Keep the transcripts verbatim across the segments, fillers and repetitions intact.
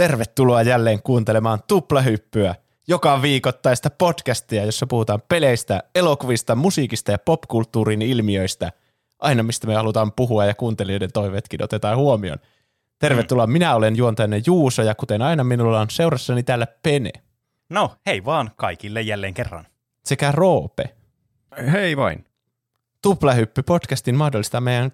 Tervetuloa jälleen kuuntelemaan Tuplahyppyä, joka viikoittaista podcastia, jossa puhutaan peleistä, elokuvista, musiikista ja popkulttuurin ilmiöistä. Aina mistä me halutaan puhua ja kuuntelijoiden toiveetkin otetaan huomioon. Tervetuloa, mm. minä olen juontajanne Juuso ja kuten aina minulla on seurassani täällä Pene. No hei vaan kaikille jälleen kerran. Sekä Roope. Hei vain. Tuplahyppy-podcastin mahdollistaa meidän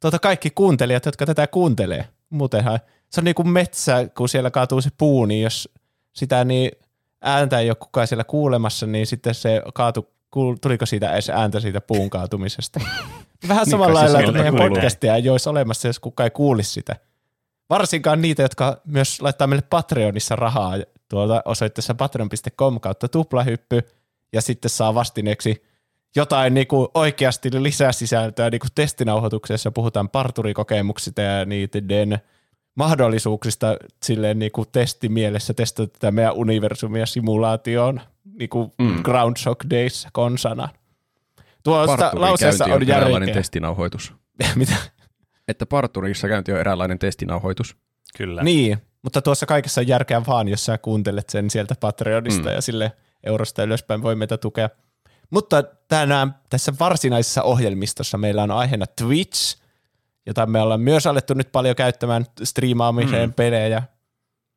tuota, kaikki kuuntelijat, jotka tätä kuuntelee. Muutenhan se on niin kuin metsä, kun siellä kaatuu se puu, niin jos sitä niin ääntä ei ole kukaan siellä kuulemassa, niin sitten se kaatu, tuliko siitä edes ääntä siitä puun kaatumisesta. Vähän samalla niin, lailla, että meidän podcastia ei olisi olemassa, jos kukaan ei kuulisi sitä. Varsinkaan niitä, jotka myös laittaa meille Patreonissa rahaa tuolta osoitteessa patreon piste com kautta tuplahyppy ja sitten saa vastineeksi jotain niinku oikeasti lisää sisältöä niinku testinauhoituksessa, puhutaan parturikokemuksista ja niiden mahdollisuuksista silleen niinku testimielessä testata tätä meidän universumia simulaatioon niinku mm. Groundhog Days konsana. Tuosta lauseessa on järkeä. Testinauhoitus. Mitä? Että parturissa käynti on eräänlainen testinauhoitus. Kyllä. Niin, mutta tuossa kaikessa on järkeä vaan, jos sä kuuntelet sen sieltä Patreonista mm. ja sille eurosta ylöspäin voi meitä tukea. Mutta tänään tässä varsinaisessa ohjelmistossa meillä on aiheena Twitch, jota me ollaan myös alettu nyt paljon käyttämään striimaamiseen mm. pelejä.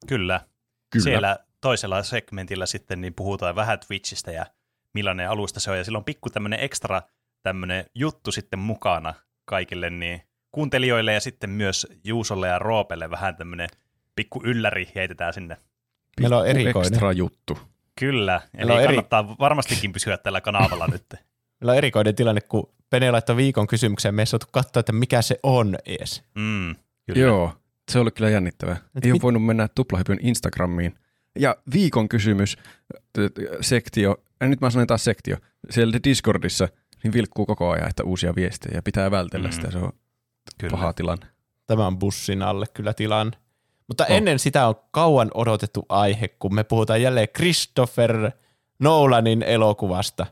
Kyllä. Kyllä. Siellä toisella segmentillä sitten niin puhutaan vähän Twitchistä ja millainen alusta se on. Ja sillä on pikku tämmöinen ekstra tämmöinen juttu sitten mukana kaikille niin kuuntelijoille ja sitten myös Juusolle ja Roopelle vähän tämmöinen pikku ylläri heitetään sinne. Meillä on erikoinen. Ekstra juttu. Kyllä, eli eri... kannattaa varmastikin pysyä tällä kanavalla nyt. Meillä on erikoinen tilanne, kun Pene laittoi viikon kysymykseen, me ei saatu katsoa, että mikä se on ees. Mm, Joo, se oli kyllä jännittävää. Et ei mit... ole voinut mennä Tuplahypyn Instagramiin. Ja viikon kysymys, sektio, ja nyt mä sanon taas sektio, siellä Discordissa niin vilkkuu koko ajan, että uusia viestejä, pitää vältellä mm. sitä, se on kyllä paha tilanne. Tämä on bussin alle kyllä tilanne. Mutta ennen sitä on kauan odotettu aihe, kun me puhutaan jälleen Christopher Nolanin elokuvasta.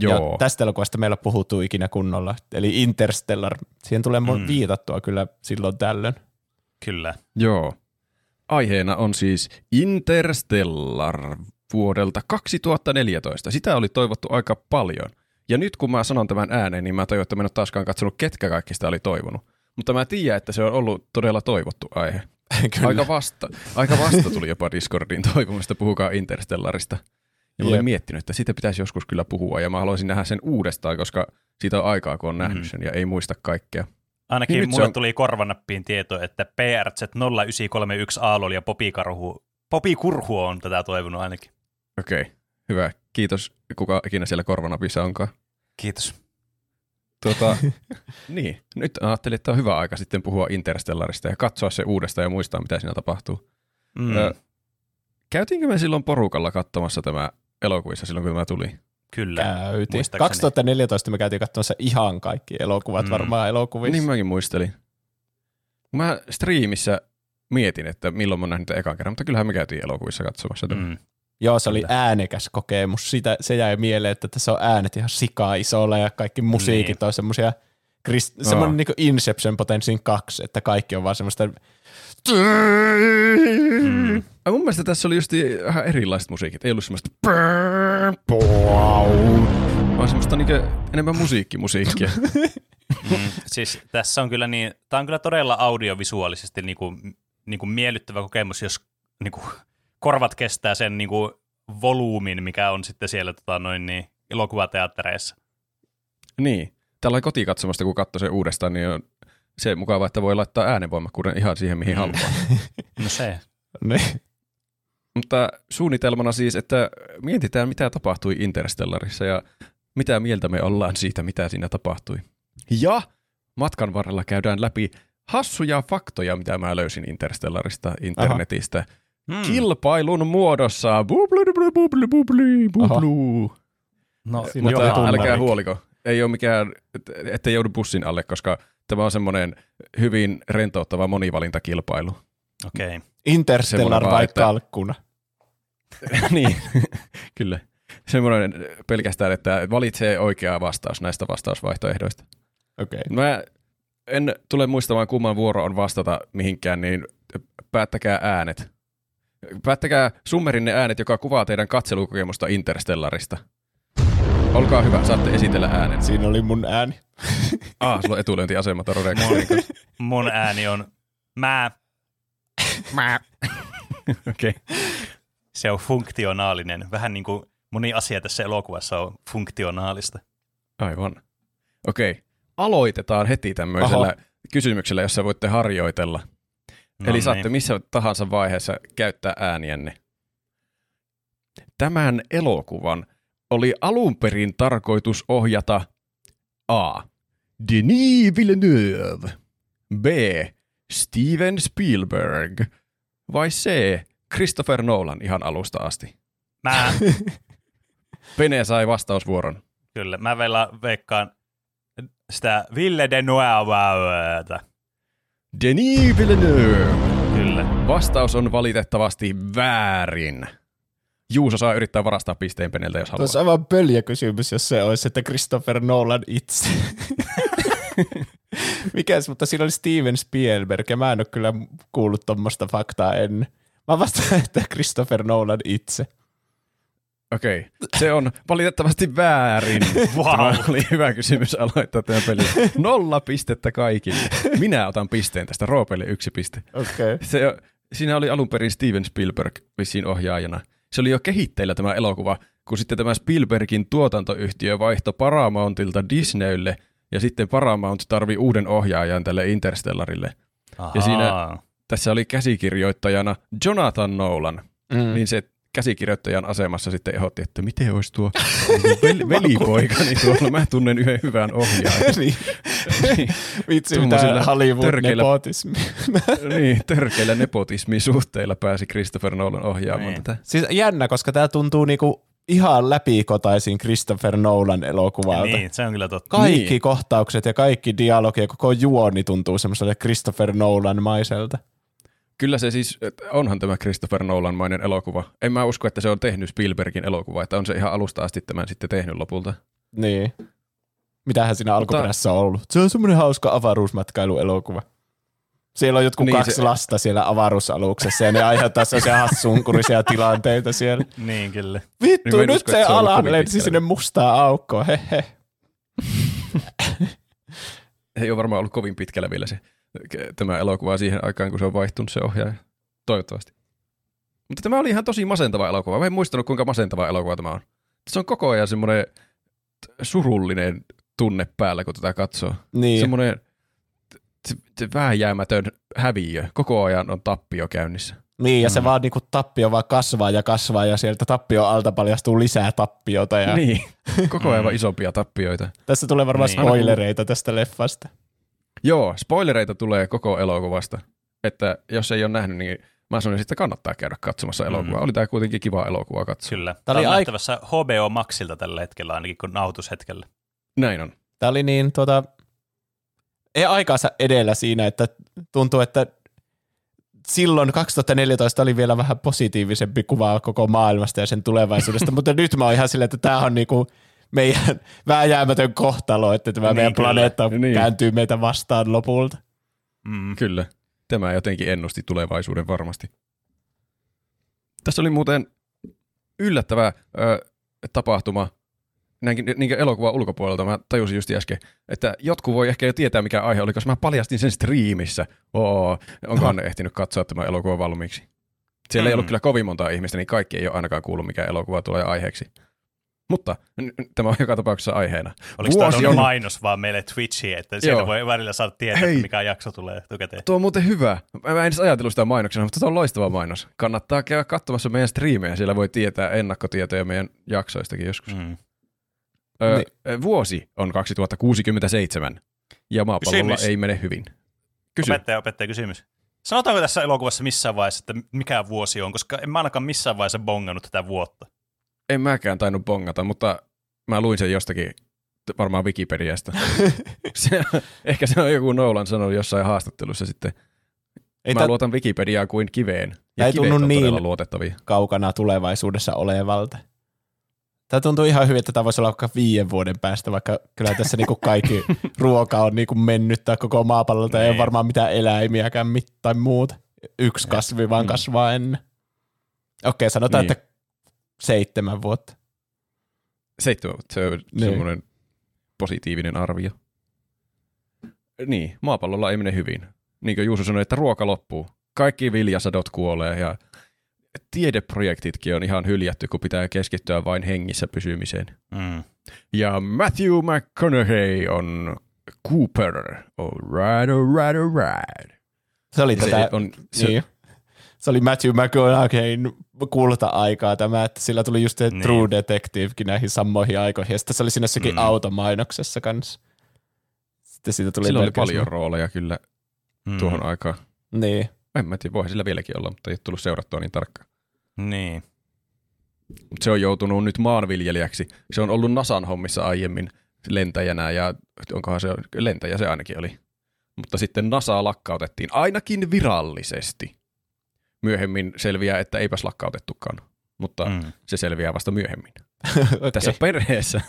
Joo. Ja tästä elokuvasta meillä puhuttu ikinä kunnolla, eli Interstellar. Siihen tulee mm. viitattua kyllä silloin tällöin. Kyllä. Joo. Aiheena on siis Interstellar vuodelta kaksituhattaneljätoista. Sitä oli toivottu aika paljon. Ja nyt kun mä sanon tämän ääneen, niin mä tajun, että mä en ole taaskaan katsonut, ketkä kaikki sitä oli toivonut. Mutta mä tiedän, että se on ollut todella toivottu aihe. Kyllä. Aika vasta, aika vasta tuli jopa Discordiin toivomusta, puhukaa Interstellarista. Ja mä olin miettinyt, että siitä pitäisi joskus kyllä puhua, ja mä haluaisin nähdä sen uudestaan, koska siitä on aikaa, kun on nähnyt mm-hmm. sen, ja ei muista kaikkea. Ainakin niin mulle on... tuli korvanappiin tieto, että P R Z nolla yhdeksän kolme yksi Aalol ja Popikarhu, Popikurhu on tätä toivonut ainakin. Okei, okay, hyvä. Kiitos, kuka ikinä siellä korvanapissa onkaan. Kiitos. Tuota, niin, nyt ajattelin, että on hyvä aika sitten puhua Interstellarista ja katsoa se uudestaan ja muistaa, mitä siinä tapahtuu. Mm. Ö, käytiinkö me silloin porukalla katsomassa tämä elokuvissa silloin, kun mä tulin? Kyllä. Käytiin. kaksituhattaneljätoista me käytiin katsomassa ihan kaikki elokuvat mm. varmaan elokuvissa. Niin mäkin muistelin. Mä striimissä mietin, että milloin mä oon nähnyt ekan kerran, mutta kyllähän me käytiin elokuvissa katsomassa. Mm. Joo, se oli äänekäs kokemus. Sitä, se jäi mieleen, että tässä on äänet ihan sikaa isolla ja kaikki musiikit niin on semmoisia, semmoinen niin kuin Inception potenssin kaksi, että kaikki on vaan semmoista. Mm. Ja mun mielestä tässä oli just ihan erilaiset musiikit. Ei ollut semmoista, vaan semmoista niin kuin enemmän musiikkimusiikkia. Mm. Siis tässä on kyllä niin, tää on kyllä todella audiovisuaalisesti niin kuin, niin kuin miellyttävä kokemus, jos niin kuin korvat kestää sen niin kuin volyymin, mikä on sitten siellä tota, noin, niin, elokuvateattereissa. Niin. Tällainen kotikatsomasta, kun katsoo sen uudestaan, niin on se mukava, että voi laittaa äänenvoimakkuuden ihan siihen, mihin haluaa. No se. Niin. Mutta suunnitelmana siis, että mietitään, mitä tapahtui Interstellarissa ja mitä mieltä me ollaan siitä, mitä siinä tapahtui. Ja matkan varrella käydään läpi hassuja faktoja, mitä mä löysin Interstellarista internetistä. Aha. Hmm. Kilpailun muodossa. Bubli, bubli, bubli, bubli, bubli. No, mutta älkää huoliko. Ei ole mikään, ettei joudu bussin alle, koska tämä on semmoinen hyvin rentouttava monivalintakilpailu. Okei. Okay. Interstellar vai että... kalkkuna? Niin, kyllä. Semmoinen pelkästään, että valitsee oikea vastaus näistä vastausvaihtoehdoista. Okei. Okay. Mä en tule muistamaan, kumman vuoro on vastata mihinkään, niin päättäkää äänet. Päättäkää summerinne äänet, joka kuvaa teidän katselukokemusta Interstellarista. Olkaa hyvä, saatte esitellä äänen. Siinä oli mun ääni. Ah, sulla on etulyöntiasema Taroden kanssa. Mun ääni on mä. Mä. Okei. Okay. Se on funktionaalinen. Vähän niin kuin moni asia tässä elokuvassa on funktionaalista. Aivan. Okei. Okay. Aloitetaan heti tämmöisellä Aha. kysymyksellä, jossa voitte harjoitella. No, eli saatte niin. missä tahansa vaiheessa käyttää äänienne. Tämän elokuvan oli alun perin tarkoitus ohjata A. Denis Villeneuve, B. Steven Spielberg vai C. Christopher Nolan ihan alusta asti. Mä. Pene sai vastausvuoron. Kyllä, mä vielä veikkaan sitä Ville de Noirvauta. Denis Villeneuve. Kyllä. Vastaus on valitettavasti väärin. Juuso saa yrittää varastaa pisteen Peneltä, jos haluaa. Tuossa on aivan pöljä kysymys, jos se olisi, että Christopher Nolan itse. Mikäs, mutta siinä oli Steven Spielberg, ja mä en ole kyllä kuullut tommoista faktaa ennen. Mä vastaan, että Christopher Nolan itse. Okei, okay. Se on valitettavasti väärin. Wow. Tämä oli hyvä kysymys aloittaa tämän peliä. Nolla pistettä kaikille. Minä otan pisteen tästä, Roopelle yksi piste. Okay. Se, siinä oli alun perin Steven Spielberg vissiin ohjaajana. Se oli jo kehitteillä tämä elokuva, kun sitten tämä Spielbergin tuotantoyhtiö vaihtoi Paramountilta Disneylle, ja sitten Paramount tarvii uuden ohjaajan tälle Interstellarille. Aha. Ja siinä tässä oli käsikirjoittajana Jonathan Nolan, mm. niin se käsikirjoittajan asemassa sitten ehdotti, että miten olisi tuo vel- velipoikani tuolla, mä tunnen yhden hyvän ohjaajan. Niin. Niin. Vitsi, mitä Hollywood-nepotismi. Niin, törkeillä nepotismisuhteilla pääsi Christopher Nolan ohjaamaan niin. tätä. Siis jännä, koska tää tuntuu niinku ihan läpikotaisin Christopher Nolan elokuvalta. Niin, se on kyllä totta. Kaikki niin. kohtaukset ja kaikki dialogi ja koko juoni tuntuu semmoiselle Christopher Nolan-maiselta. Kyllä se siis, onhan tämä Christopher Nolan-mainen elokuva. En mä usko, että se on tehnyt Spielbergin elokuva, että on se ihan alusta asti tämän sitten tehnyt lopulta. Niin. Mitähän siinä Mutta... alkuperässä on ollut? Se on semmoinen hauska avaruusmatkailuelokuva. Siellä on jotkut niin, kaksi se... lasta siellä avaruusaluksessa ja ne aiheuttaa sellaisia hassunkurisia tilanteita siellä. Niin kyllä. Vittu, niin nyt usko, se, se alan lensi sinne mustaa aukkoa, hehe. Ei ole varmaan ollut kovin pitkällä vielä se. Tämä elokuva siihen aikaan, kun se on vaihtunut se ohjaaja. Toivottavasti. Mutta tämä oli ihan tosi masentava elokuva. Mä en muistanut, kuinka masentava elokuva tämä on. Se on koko ajan semmoinen surullinen tunne päällä, kun tätä katsoo. Niin. Semmoinen vääjäämätön häviö. Koko ajan on tappio käynnissä. Niin, ja se mm. vaan niin kuin tappio vaan kasvaa ja kasvaa, ja sieltä tappio alta paljastuu lisää tappiota. Ja... Niin, koko ajan mm. isompia tappioita. Tässä tulee varmaan niin. spoilereita tästä leffasta. Joo, spoilereita tulee koko elokuvasta, että jos ei ole nähnyt, niin mä sanoin, että kannattaa käydä katsomassa elokuvaa. Mm. Oli tämä kuitenkin kiva elokuva katsoa. Kyllä. Tämä, tämä oli nähtävässä aik- H B O Maxilta tällä hetkellä, ainakin kun nautushetkellä. Näin on. Tämä oli niin, tuota, ei aikaansa edellä siinä, että tuntuu, että silloin kaksituhattaneljätoista oli vielä vähän positiivisempi kuva koko maailmasta ja sen tulevaisuudesta, mutta nyt mä oon ihan silleen, että tämä on niinku... meidän vääjäämätön kohtalo, että tämä niin, meidän kyllä. planeetta niin. kääntyy meitä vastaan lopulta. Mm. Kyllä. Tämä jotenkin ennusti tulevaisuuden varmasti. Tässä oli muuten yllättävä ö, tapahtuma, näinkin niin elokuvan ulkopuolelta, mä tajusin just äsken, että jotkut voi ehkä jo tietää, mikä aihe oli, koska mä paljastin sen striimissä. Oo, onkohan ne ehtinyt katsoa tämän elokuvan valmiiksi? Siellä mm. ei ollut kyllä kovin montaa ihmistä, niin kaikki ei ole ainakaan kuullut, mikä elokuva tulee aiheeksi. Mutta tämä on joka tapauksessa aiheena. Oliko vuosi tämä on... mainos vaan meille Twitchiin, että siellä Joo. voi välillä saada tietää, Hei. mikä jakso tulee tukäteen. Tuo on muuten hyvä. Mä en edes ajatellut sitä mainoksena, mutta tuo on loistava mainos. Kannattaa käydä katsomassa meidän striimejä, siellä voi tietää ennakkotietoja meidän jaksoistakin joskus. Mm. Öö, niin. Vuosi on kaksituhattakuusikymmentäseitsemän ja maapallolla kysymys. Ei mene hyvin. Kysy. Opettaja, opettaja kysymys. Sanotaanko tässä elokuvassa missään vaiheessa, että mikä vuosi on, koska en mä ainakaan missään vaiheessa bongannut tätä vuotta. En mäkään tainnut bongata, mutta mä luin sen jostakin, varmaan Wikipediasta. se, ehkä se on joku Nolan sanonut jossain haastattelussa sitten. Ei mä ta... luotan Wikipediaa kuin kiveen. Ja ei tunnu niin kaukana tulevaisuudessa olevalta. Tämä tuntuu ihan hyvin, että tämä voisi olla vaikka viiden vuoden päästä, vaikka kyllä tässä niinku kaikki ruoka on niinku mennyt tai koko maapallolta. Ei ole varmaan mitään eläimiäkään tai muuta. yksi kasvi vaan kasvaa ennen. Okei, sanotaan, niin. että seitsemän vuotta. Seitsemän vuotta, se on niin. semmoinen positiivinen arvio. Niin, maapallolla ei mene hyvin. Niin kuin Juuso sanoi, että ruoka loppuu. Kaikki viljasadot kuolee ja tiedeprojektitkin on ihan hyljätty, kun pitää keskittyä vain hengissä pysymiseen. Mm. Ja Matthew McConaughey on Cooper. All right, all right, all right. Se oli, tätä, se on, se, niin. se oli Matthew McConaugheyn kulta-aikaa tämä, että sillä tuli just se niin. True Detectivekin näihin samoihin aikoihin. Ja sitten se oli siinä jossakin mm. automainoksessa kanssa. Sitten siitä tuli sillä oli paljon se. Rooleja kyllä mm. tuohon aikaan. Niin. En mä tiedä, voihan sillä vieläkin olla, mutta ei ole tullut seurattua niin tarkkaan. Niin. Se on joutunut nyt maanviljelijäksi. Se on ollut NASAn hommissa aiemmin lentäjänä ja onkohan se lentäjä se ainakin oli. Mutta sitten NASA lakkautettiin ainakin virallisesti. Myöhemmin selviää, että eipäs lakkautettukaan, mutta mm. se selviää vasta myöhemmin. Okay. Tässä perheessä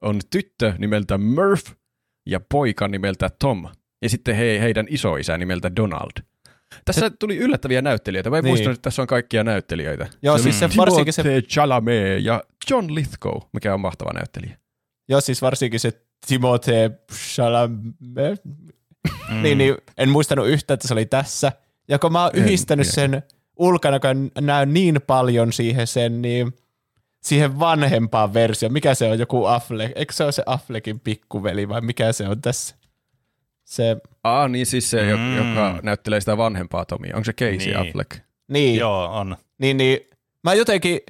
on tyttö nimeltä Murph ja poika nimeltä Tom ja sitten he, heidän isoisä nimeltä Donald. Tässä se, tuli yllättäviä näyttelijöitä. Mä en niin. muistanut, että tässä on kaikkia näyttelijöitä. Joo, se, siis se varsinkin se Timothée Chalamet ja John Lithgow, mikä on mahtava näyttelijä. Joo, siis varsinkin se Timothée Chalamet. Mm. Niin, niin, en muistanut yhtään, että se oli tässä. Ja kun mä oon en, yhdistänyt en. sen ulkona, kun näen niin paljon siihen sen, niin siihen vanhempaan versioon. Mikä se on? Joku Affleck? Eikö se ole se Affleckin pikkuveli vai mikä se on tässä? Se... Aa, niin siis se, mm. joka näyttelee sitä vanhempaa Tomia. Onko se Casey niin. Affleck? Niin. Joo, on. Niin, niin. Mä jotenkin,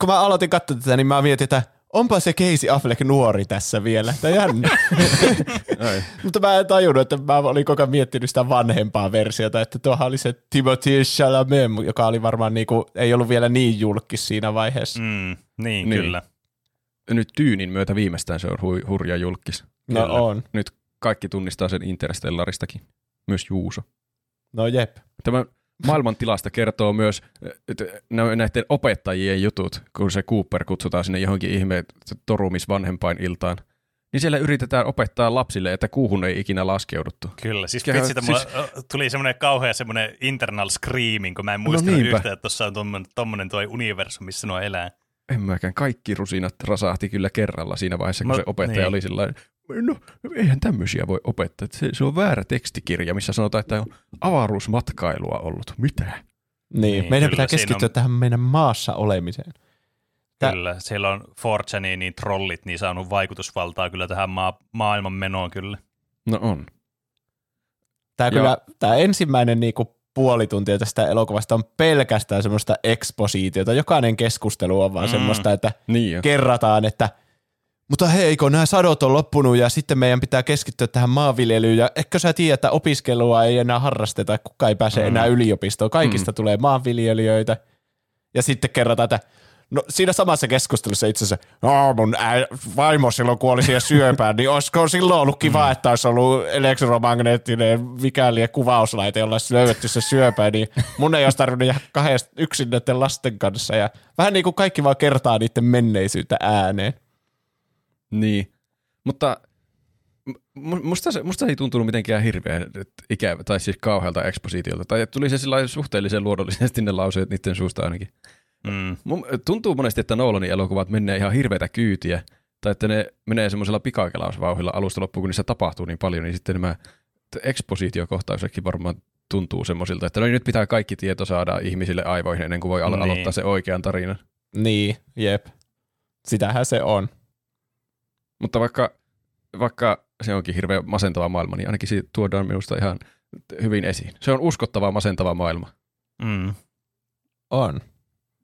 kun mä aloitin katsoa tätä, niin mä mietin, että onpa se Casey Affleck nuori tässä vielä. Tämä on jännä. Mutta mä en tajunnut, että mä olin koko ajan miettinyt sitä vanhempaa versiota, että tuohan oli se Timothée Chalamet, joka oli varmaan niinku, ei ollut vielä niin julkis siinä vaiheessa. Mm, niin, niin, kyllä. Nyt Tyynin myötä viimeistään se on hu- hurja julkis. No kyllä. on. Nyt kaikki tunnistaa sen Interstellaristakin, myös Juuso. No jep. Tämä maailman tilasta kertoo myös näiden opettajien jutut, kun se Cooper kutsutaan sinne johonkin ihmeen torumis vanhempain iltaan. Niin siellä yritetään opettaa lapsille, että kuuhun ei ikinä laskeuduttu. Kyllä, siis vitsi, siis... tuli semmoinen kauhea semmoinen internal screaming, kun mä en muistanut no yhtään, että tuossa on tommonen toi universum, missä nuo elää. En mäkään. Kaikki rusinat rasahti kyllä kerralla siinä vaiheessa, kun no, se opettaja niin. oli sillain. No, eihän tämmöisiä voi opettaa. Se, se on väärä tekstikirja, missä sanotaan, että on avaruusmatkailua ollut. Mitä? Niin, niin meidän pitää keskittyä on... tähän meidän maassa olemiseen. Tää... Kyllä, siellä on Fortune niin trollit niin saanut vaikutusvaltaa kyllä tähän ma- maailman menoon kyllä. No on. Tämä, kyllä, tämä ensimmäinen niinku puoli tuntia tästä elokuvasta on pelkästään semmoista eksposiitiota. Jokainen keskustelu on vaan mm. semmoista, että niin kerrataan, että mutta hei, kun nämä sadot on loppunut ja sitten meidän pitää keskittyä tähän maanviljelyyn ja etkö sä tiedä, että opiskelua ei enää harrasteta, kukaan ei pääse mm. enää yliopistoon. Kaikista mm. tulee maanviljelijöitä. Ja sitten kerrotaan, että no siinä samassa keskustelussa itse asiassa, no mun ää, vaimo silloin kuoli siihen syöpään, niin olisiko silloin ollut kiva, mm. että olisi ollut elektromagneettinen mikäli kuvauslaite, jolla olisi löydetty se syöpä, niin mun ei olisi tarvinnut jäädä kahdesta yksin näiden lasten kanssa. Ja vähän niin kuin kaikki vaan kertaa niiden menneisyyttä ääneen. Niin, mutta musta se, musta se ei tuntunut mitenkään hirveän ikävä, tai siis kauhealta ekspositiolta. Tai tuli se suhteellisen luodollisesti ne lauseet niiden suusta ainakin. Mm. Tuntuu monesti, että Nolanin elokuvat menee ihan hirveätä kyytiä, tai että ne menee semmoisella pikakelausvauhilla alusta loppuun, kun niissä tapahtuu niin paljon, niin sitten nämä ekspositiokohtausetkin varmaan tuntuu semmoisilta, että no nyt pitää kaikki tieto saada ihmisille aivoihin ennen kuin voi al- niin. aloittaa se oikean tarinan. Niin, jep. Sitähän se on. Mutta vaikka, vaikka se onkin hirveän masentava maailma, niin ainakin siitä tuodaan minusta ihan hyvin esiin. Se on uskottava masentava maailma. Mm. On.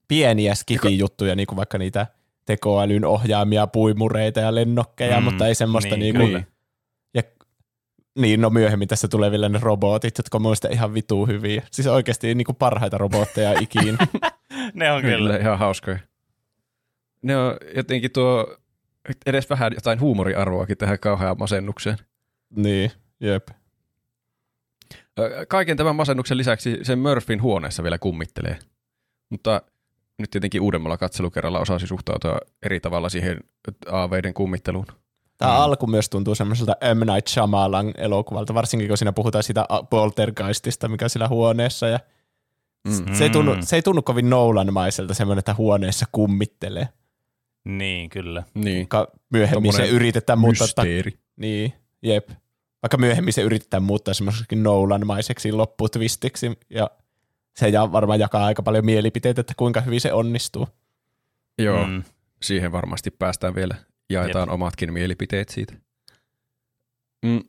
Pieniä skifi juttuja, niin kuin vaikka niitä tekoälyn ohjaamia puimureita ja lennokkeja, mm, mutta ei semmoista niin, niin kuin... Ja, niin, no myöhemmin tässä tulee vielä ne robotit, jotka on mielestäni ihan vituu hyviä. Siis oikeasti niin kuin parhaita robotteja ikinä. Ne on kyllä. kyllä ihan hauskoja. Ne on jotenkin tuo... Edes vähän jotain huumoriarvoakin tähän kauhean masennukseen. Niin, jep. Kaiken tämän masennuksen lisäksi sen Murphyn huoneessa vielä kummittelee. Mutta nyt tietenkin uudemmalla katselukerralla osasi suhtautua eri tavalla siihen aaveiden kummitteluun. Tämä mm. alku myös tuntuu semmoiselta M. Night Shyamalan elokuvalta, varsinkin kun siinä puhutaan sitä poltergeistista, mikä siellä huoneessa. Ja mm. se, ei tunnu, se ei tunnu kovin Nolan-maiselta semmoinen, että huoneessa kummittelee. Niin, kyllä. Niin. Myöhemmin se yritetään muuttaa. Mysteeri. Ta- niin, jep. Vaikka myöhemmin se yritetään muuttaa semmoiseksikin Nolan-maiseksi lopputwistiksi, ja se varmaan jakaa aika paljon mielipiteitä, että kuinka hyvin se onnistuu. Joo, mm. siihen varmasti päästään vielä. Jaetaan Jep. omatkin mielipiteet siitä. Mm.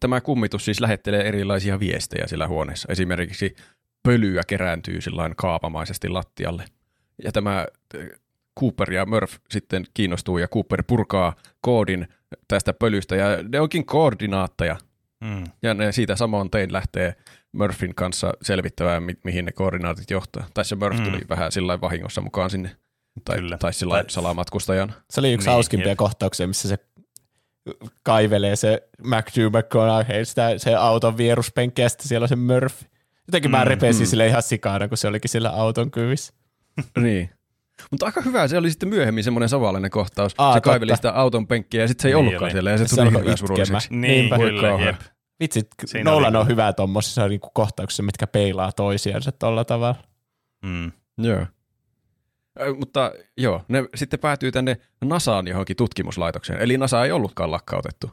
Tämä kummitus siis lähettelee erilaisia viestejä siellä huoneessa. Esimerkiksi pölyä kerääntyy sillain kaavamaisesti lattialle. Ja tämä Cooper ja Murph sitten kiinnostuu ja Cooper purkaa koodin tästä pölystä ja ne onkin koordinaatteja. Mm. Ja ne siitä samoin tein lähtee Murphin kanssa selvittämään, mi- mihin ne koordinaatit johtaa. Tai se Murph mm. tuli vähän sillain vahingossa mukaan sinne. Tai, tai sillä salamatkustajana. Se oli yksi niin, hauskimpia jep. kohtauksia, missä se kaivelee se Matthew McConaughey, sitä, se auton vieruspenkkiä, ja siellä on se Murph. Jotenkin mm, mä repesin mm. sille ihan sikana, kun se olikin sillä auton kyvissä. Niin. Mutta aika hyvä, se oli sitten myöhemmin semmoinen savallinen kohtaus. Aa, se totta. Kaiveli sitä auton penkkiä, ja sitten se ei niin ollutkaan siellä, ja se tuli se hirveän surulliseksi. Niin, kyllä, vitsit, Nolan on hyvä tuommoisissa niin kohtauksissa, mitkä peilaa toisiansa tolla tavalla. Mm. Joo. Mutta joo, ne sitten päätyy tänne NASAan johonkin tutkimuslaitokseen, eli NASA ei ollutkaan lakkautettu.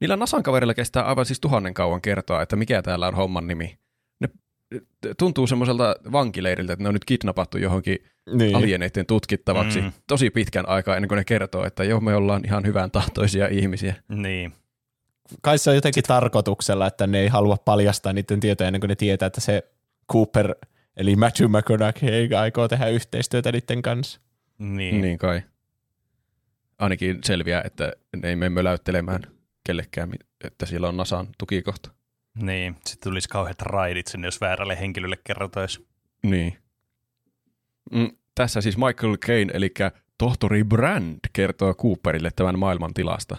Niillä NASAn kaverilla kestää aivan siis tuhannen kauan kertoa, että mikä täällä on homman nimi. Ne tuntuu semmoiselta vankileiriltä, että ne on nyt kidnappattu johonkin niin. alieneiden tutkittavaksi mm. tosi pitkän aikaa ennen kuin ne kertoo, että joo, me ollaan ihan hyvän tahtoisia ihmisiä. Niin. Kai se on jotenkin tarkoituksella, että ne ei halua paljastaa niiden tietoja ennen kuin ne tietää, että se Cooper... Eli Matthew McConaughey aikoo tehdä yhteistyötä niiden kanssa. Niin. Niin kai. Ainakin selviää, että ne ei mene möläyttelemään kellekään, että siellä on NASAn tukikohta. Niin, sitten tulisi kauheat raidit sinne, jos väärälle henkilölle kerrotaisi. Niin. Mm, tässä siis Michael Caine, eli tohtori Brand, kertoo Cooperille tämän maailman tilasta,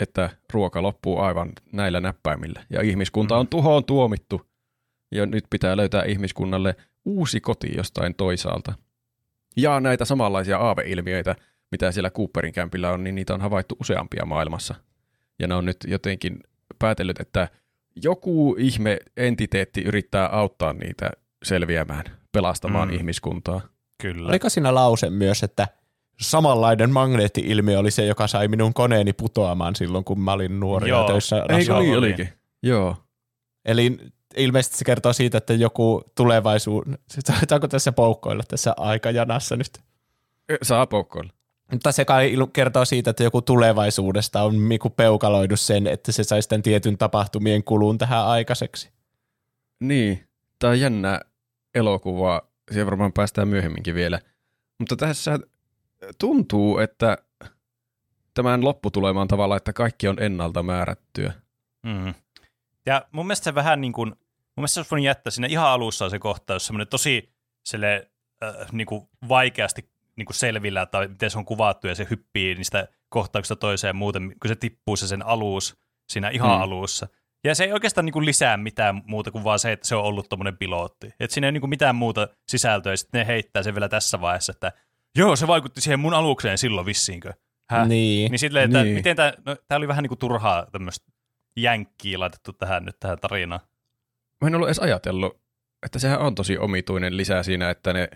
että ruoka loppuu aivan näillä näppäimillä ja ihmiskunta mm. on tuhoon tuomittu. Ja nyt pitää löytää ihmiskunnalle uusi koti jostain toisaalta. Ja näitä samanlaisia aaveilmiöitä, mitä siellä Cooperin kämpillä on, niin niitä on havaittu useampia maailmassa. Ja ne on nyt jotenkin päätellyt, että joku ihme entiteetti yrittää auttaa niitä selviämään, pelastamaan mm. ihmiskuntaa. Kyllä. Oliko siinä lause myös, että samanlainen magneetti-ilmiö oli se, joka sai minun koneeni putoamaan silloin, kun mä olin nuori ja töissä. Eikö oli, olikin? Joo. Eli... Ilmeisesti se kertoo siitä, että joku tulevaisuus... Saataanko tässä poukkoilla tässä aikajanassa nyt? Saa poukkoilla. Mutta se kai kertoo siitä, että joku tulevaisuudesta on peukaloidut sen, että se saisi tämän tietyn tapahtumien kulun tähän aikaiseksi. Niin, tämä on jännä elokuva. Siihen varmaan päästään myöhemminkin vielä. Mutta tässä tuntuu, että tämän lopputulemaan tavalla, että kaikki on ennalta määrättyä. Mm. Ja mun mielestä se vähän niin kuin, mun mielestä se olisi voinut jättää sinne ihan alussa se kohtaus, semmoinen tosi sille, äh, niin kuin vaikeasti niin kuin selvillä, tai miten se on kuvattu, ja se hyppii niistä kohtauksista toiseen muuten, kun se tippuu se sen alus siinä ihan hmm. alussa. Ja se ei oikeastaan niin kuin lisää mitään muuta kuin vaan se, että se on ollut tommoinen pilotti. Että siinä ei niin kuin mitään muuta sisältöä, ja sitten ne heittää sen vielä tässä vaiheessa, että joo, se vaikutti siihen mun alukseen silloin vissiinkö. Häh? Niin. Niin silleen, että niin. miten tämä, no, tämä oli vähän niin kuin turhaa tämmöistä. Jänkkiä laitettu tähän nyt tähän tarinaan. Mä en ollut edes ajatellut, että sehän on tosi omituinen lisää siinä, että ne,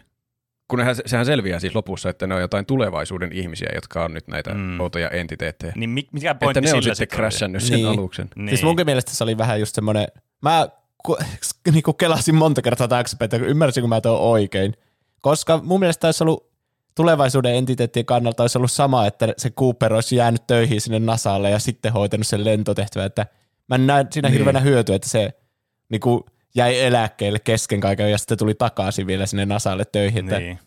kun nehän, sehän selviää siis lopussa, että ne on jotain tulevaisuuden ihmisiä, jotka on nyt näitä mm. outoja entiteettejä. Niin mikä pointti sillä? Että ne on sitten crashannut sen niin. aluksen. Niin. Siis munkin mielestä se oli vähän just semmoinen, mä ku, niinku kelasin monta kertaa taaksepäin, että ymmärsin, kun mä tuon oikein. Koska mun mielestä olisi ollut tulevaisuuden entiteettien kannalta olisi ollut sama, että se Cooper olisi jäänyt töihin sinne NASAlle ja sitten hoitanut sen lentotehtävän. Että mä en näe siinä niin. hirveänä hyötyä, että se niin kuin jäi eläkkeelle kesken kaiken ja sitten tuli takaisin vielä sinne NASAlle töihin. Niin. Että...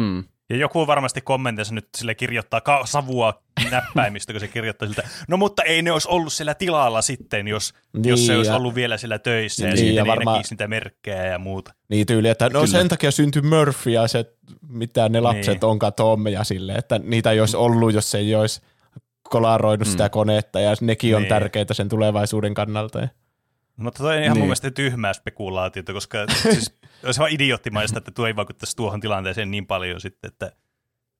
Mm. Ja joku varmasti kommenteissa nyt sille kirjoittaa ka- savua näppäimistä, kun se kirjoittaa siltä. No mutta ei ne olisi ollut siellä tilalla sitten, jos, niin, jos se ja... olisi ollut vielä siellä töissä niin, ja siitä ja ne varmaan... näkisi niitä merkkejä ja muuta. Niin tyyliä, että no Kyllä. sen takia syntyi Murph ja se, mitä ne lapset niin. onkaan Tom ja silleen, että niitä ei olisi ollut, jos se ei olisi kolaroinut mm. sitä konetta ja nekin on niin. tärkeitä sen tulevaisuuden kannalta. Mutta toi on ihan niin. mun mielestä tyhmää spekulaatiota, koska siis olisi vaan idioottimaista, että tuo ei vaikuttaisi tuohon tilanteeseen niin paljon sitten, että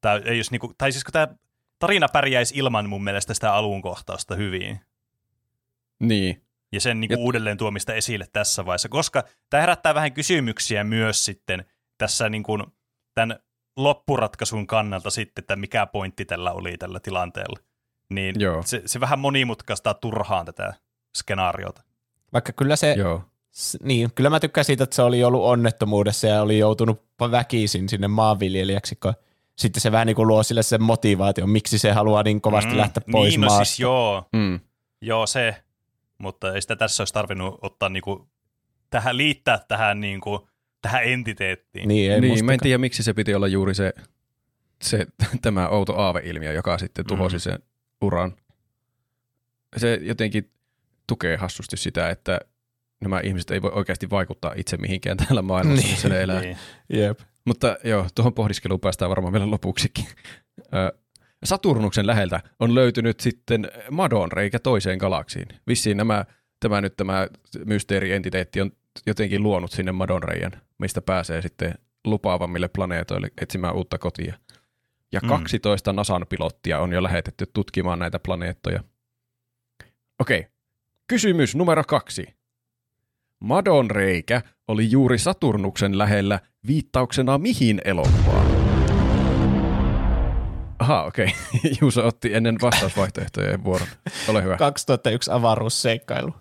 tämä ei olisi niinku, tai siis kun tämä tarina pärjäisi ilman mun mielestä sitä alun kohtausta hyvin. Niin. Ja sen niinku, ja... uudelleen tuomista esille tässä vaiheessa, koska tämä herättää vähän kysymyksiä myös sitten tässä niinku, tämän loppuratkaisun kannalta sitten, että mikä pointti tällä oli tällä tilanteella. Niin se, se vähän monimutkaistaa turhaan tätä skenaariota. Vaikka kyllä se... Joo. Niin, kyllä mä tykkään siitä, että se oli ollut onnettomuudessa ja oli joutunut väkisin sinne maanviljelijäksi, kun sitten se vähän niin kuin luo sille sen motivaation, miksi se haluaa niin kovasti mm, lähteä pois niin, maasta. Niin, no siis joo, mm. joo se, mutta ei sitä tässä olisi tarvinnut ottaa niin kuin, tähän, liittää tähän, niin kuin, tähän entiteettiin. Niin, ei niin mä en tiedä, miksi se piti olla juuri se, se tämä outo aaveilmiö, joka sitten tuhosi mm. sen uran. Se jotenkin tukee hassusti sitä, että nämä ihmiset ei voi oikeasti vaikuttaa itse mihinkään täällä maailmassa, niin, missä ne elää. Niin. Jep. Mutta joo, tuohon pohdiskeluun päästään varmaan vielä lopuksikin. Saturnuksen läheltä on löytynyt sitten Madon reikä toiseen galaksiin. Vissiin nämä, tämä nyt tämä mysteerientiteetti on jotenkin luonut sinne Madon reijän, mistä pääsee sitten lupaavammille planeetoille etsimään uutta kotia. Ja mm. kaksitoista NASAn pilottia on jo lähetetty tutkimaan näitä planeettoja. Okei, kysymys numero kaksi. Madon reikä oli juuri Saturnuksen lähellä viittauksena mihin elokuvaan? Aha, okei. Okay. Juuso otti ennen vastausvaihtoehtojen vuoron. Ole hyvä. kaksituhattayksi avaruusseikkailu.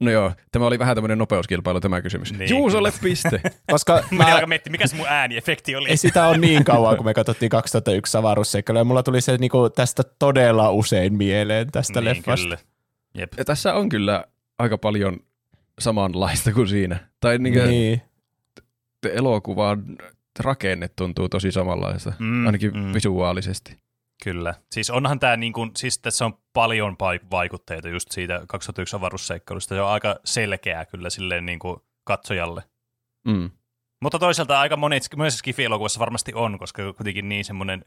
No joo, tämä oli vähän tämmöinen nopeuskilpailu tämä kysymys. Niin. Juusolle piste. Koska mä alkaa miettiä, mikä se mun ääniefekti oli. Ei sitä ole niin kauan, kun me katsottiin kaksituhattayksi avaruusseikkailu. Ja mulla tuli se niinku tästä todella usein mieleen tästä niin, leffasta. Ja tässä on kyllä aika paljon... samanlaista kuin siinä. Tai niinkö niin. elokuvan rakenne tuntuu tosi samanlaista, mm, ainakin mm. visuaalisesti. Kyllä. Siis onhan tämä, niin kuin, siis tässä on paljon vaikutteita just siitä kaksituhattayksi avaruusseikkailusta. Se on aika selkeää kyllä silleen niin kuin katsojalle. Mm. Mutta toisaalta aika monessa skifi-elokuvassa varmasti on, koska kuitenkin niin semmoinen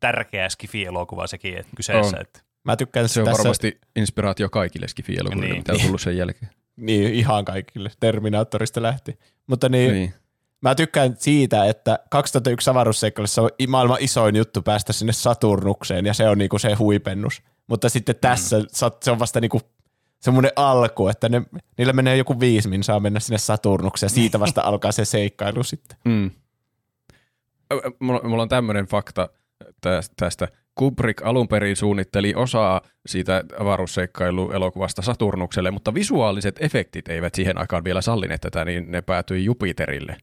tärkeä skifi-elokuva sekin että kyseessä. Että... Mä tykkään se on tässä... varmasti inspiraatio kaikille skifi-elokuville, niin. mitä on tullut sen jälkeen. Niin, ihan kaikille. Terminaattorista lähti. Mutta niin, niin. mä tykkään siitä, että kaksituhattayksi avaruusseikkailussa on maailman isoin juttu päästä sinne Saturnukseen, ja se on niinku se huipennus. Mutta sitten tässä mm. se on vasta niinku semmoinen alku, että ne, niillä menee joku viisi min saa mennä sinne Saturnukseen, ja siitä vasta alkaa se seikkailu sitten. Mm. Mulla on tämmöinen fakta tästä. Kubrick alun perin suunnitteli osaa siitä avaruusseikkailuelokuvasta Saturnukselle, mutta visuaaliset efektit eivät siihen aikaan vielä sallineet tätä, niin ne päätyi Jupiterille.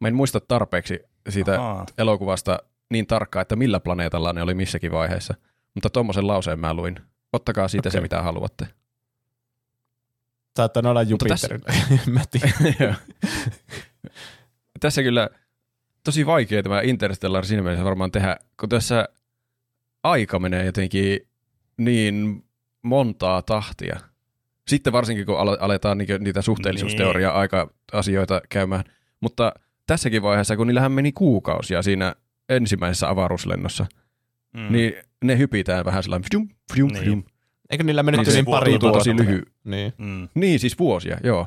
Mä en muista tarpeeksi siitä Aha. elokuvasta niin tarkkaan, että millä planeetalla ne oli missäkin vaiheessa, mutta tuommoisen lauseen mä luin. Ottakaa siitä okay. se, mitä haluatte. Saattaa olla Jupiterille. Tässä... mä tiedän. Tässä kyllä tosi vaikea tämä Interstellar siinä mielessä varmaan tehdä, kun tässä... aika menee jotenkin niin montaa tahtia. Sitten varsinkin, kun aletaan niitä suhteellisuusteoria niin. aika-asioita käymään. Mutta tässäkin vaiheessa, kun niillähän meni kuukausia siinä ensimmäisessä avaruuslennossa, mm. niin ne hypitään vähän sellainen fjum, fjum, niin. fjum. Eikö niillä mennyt niin pari vuotta? Lyhy- niin. Mm. niin, siis vuosia, joo.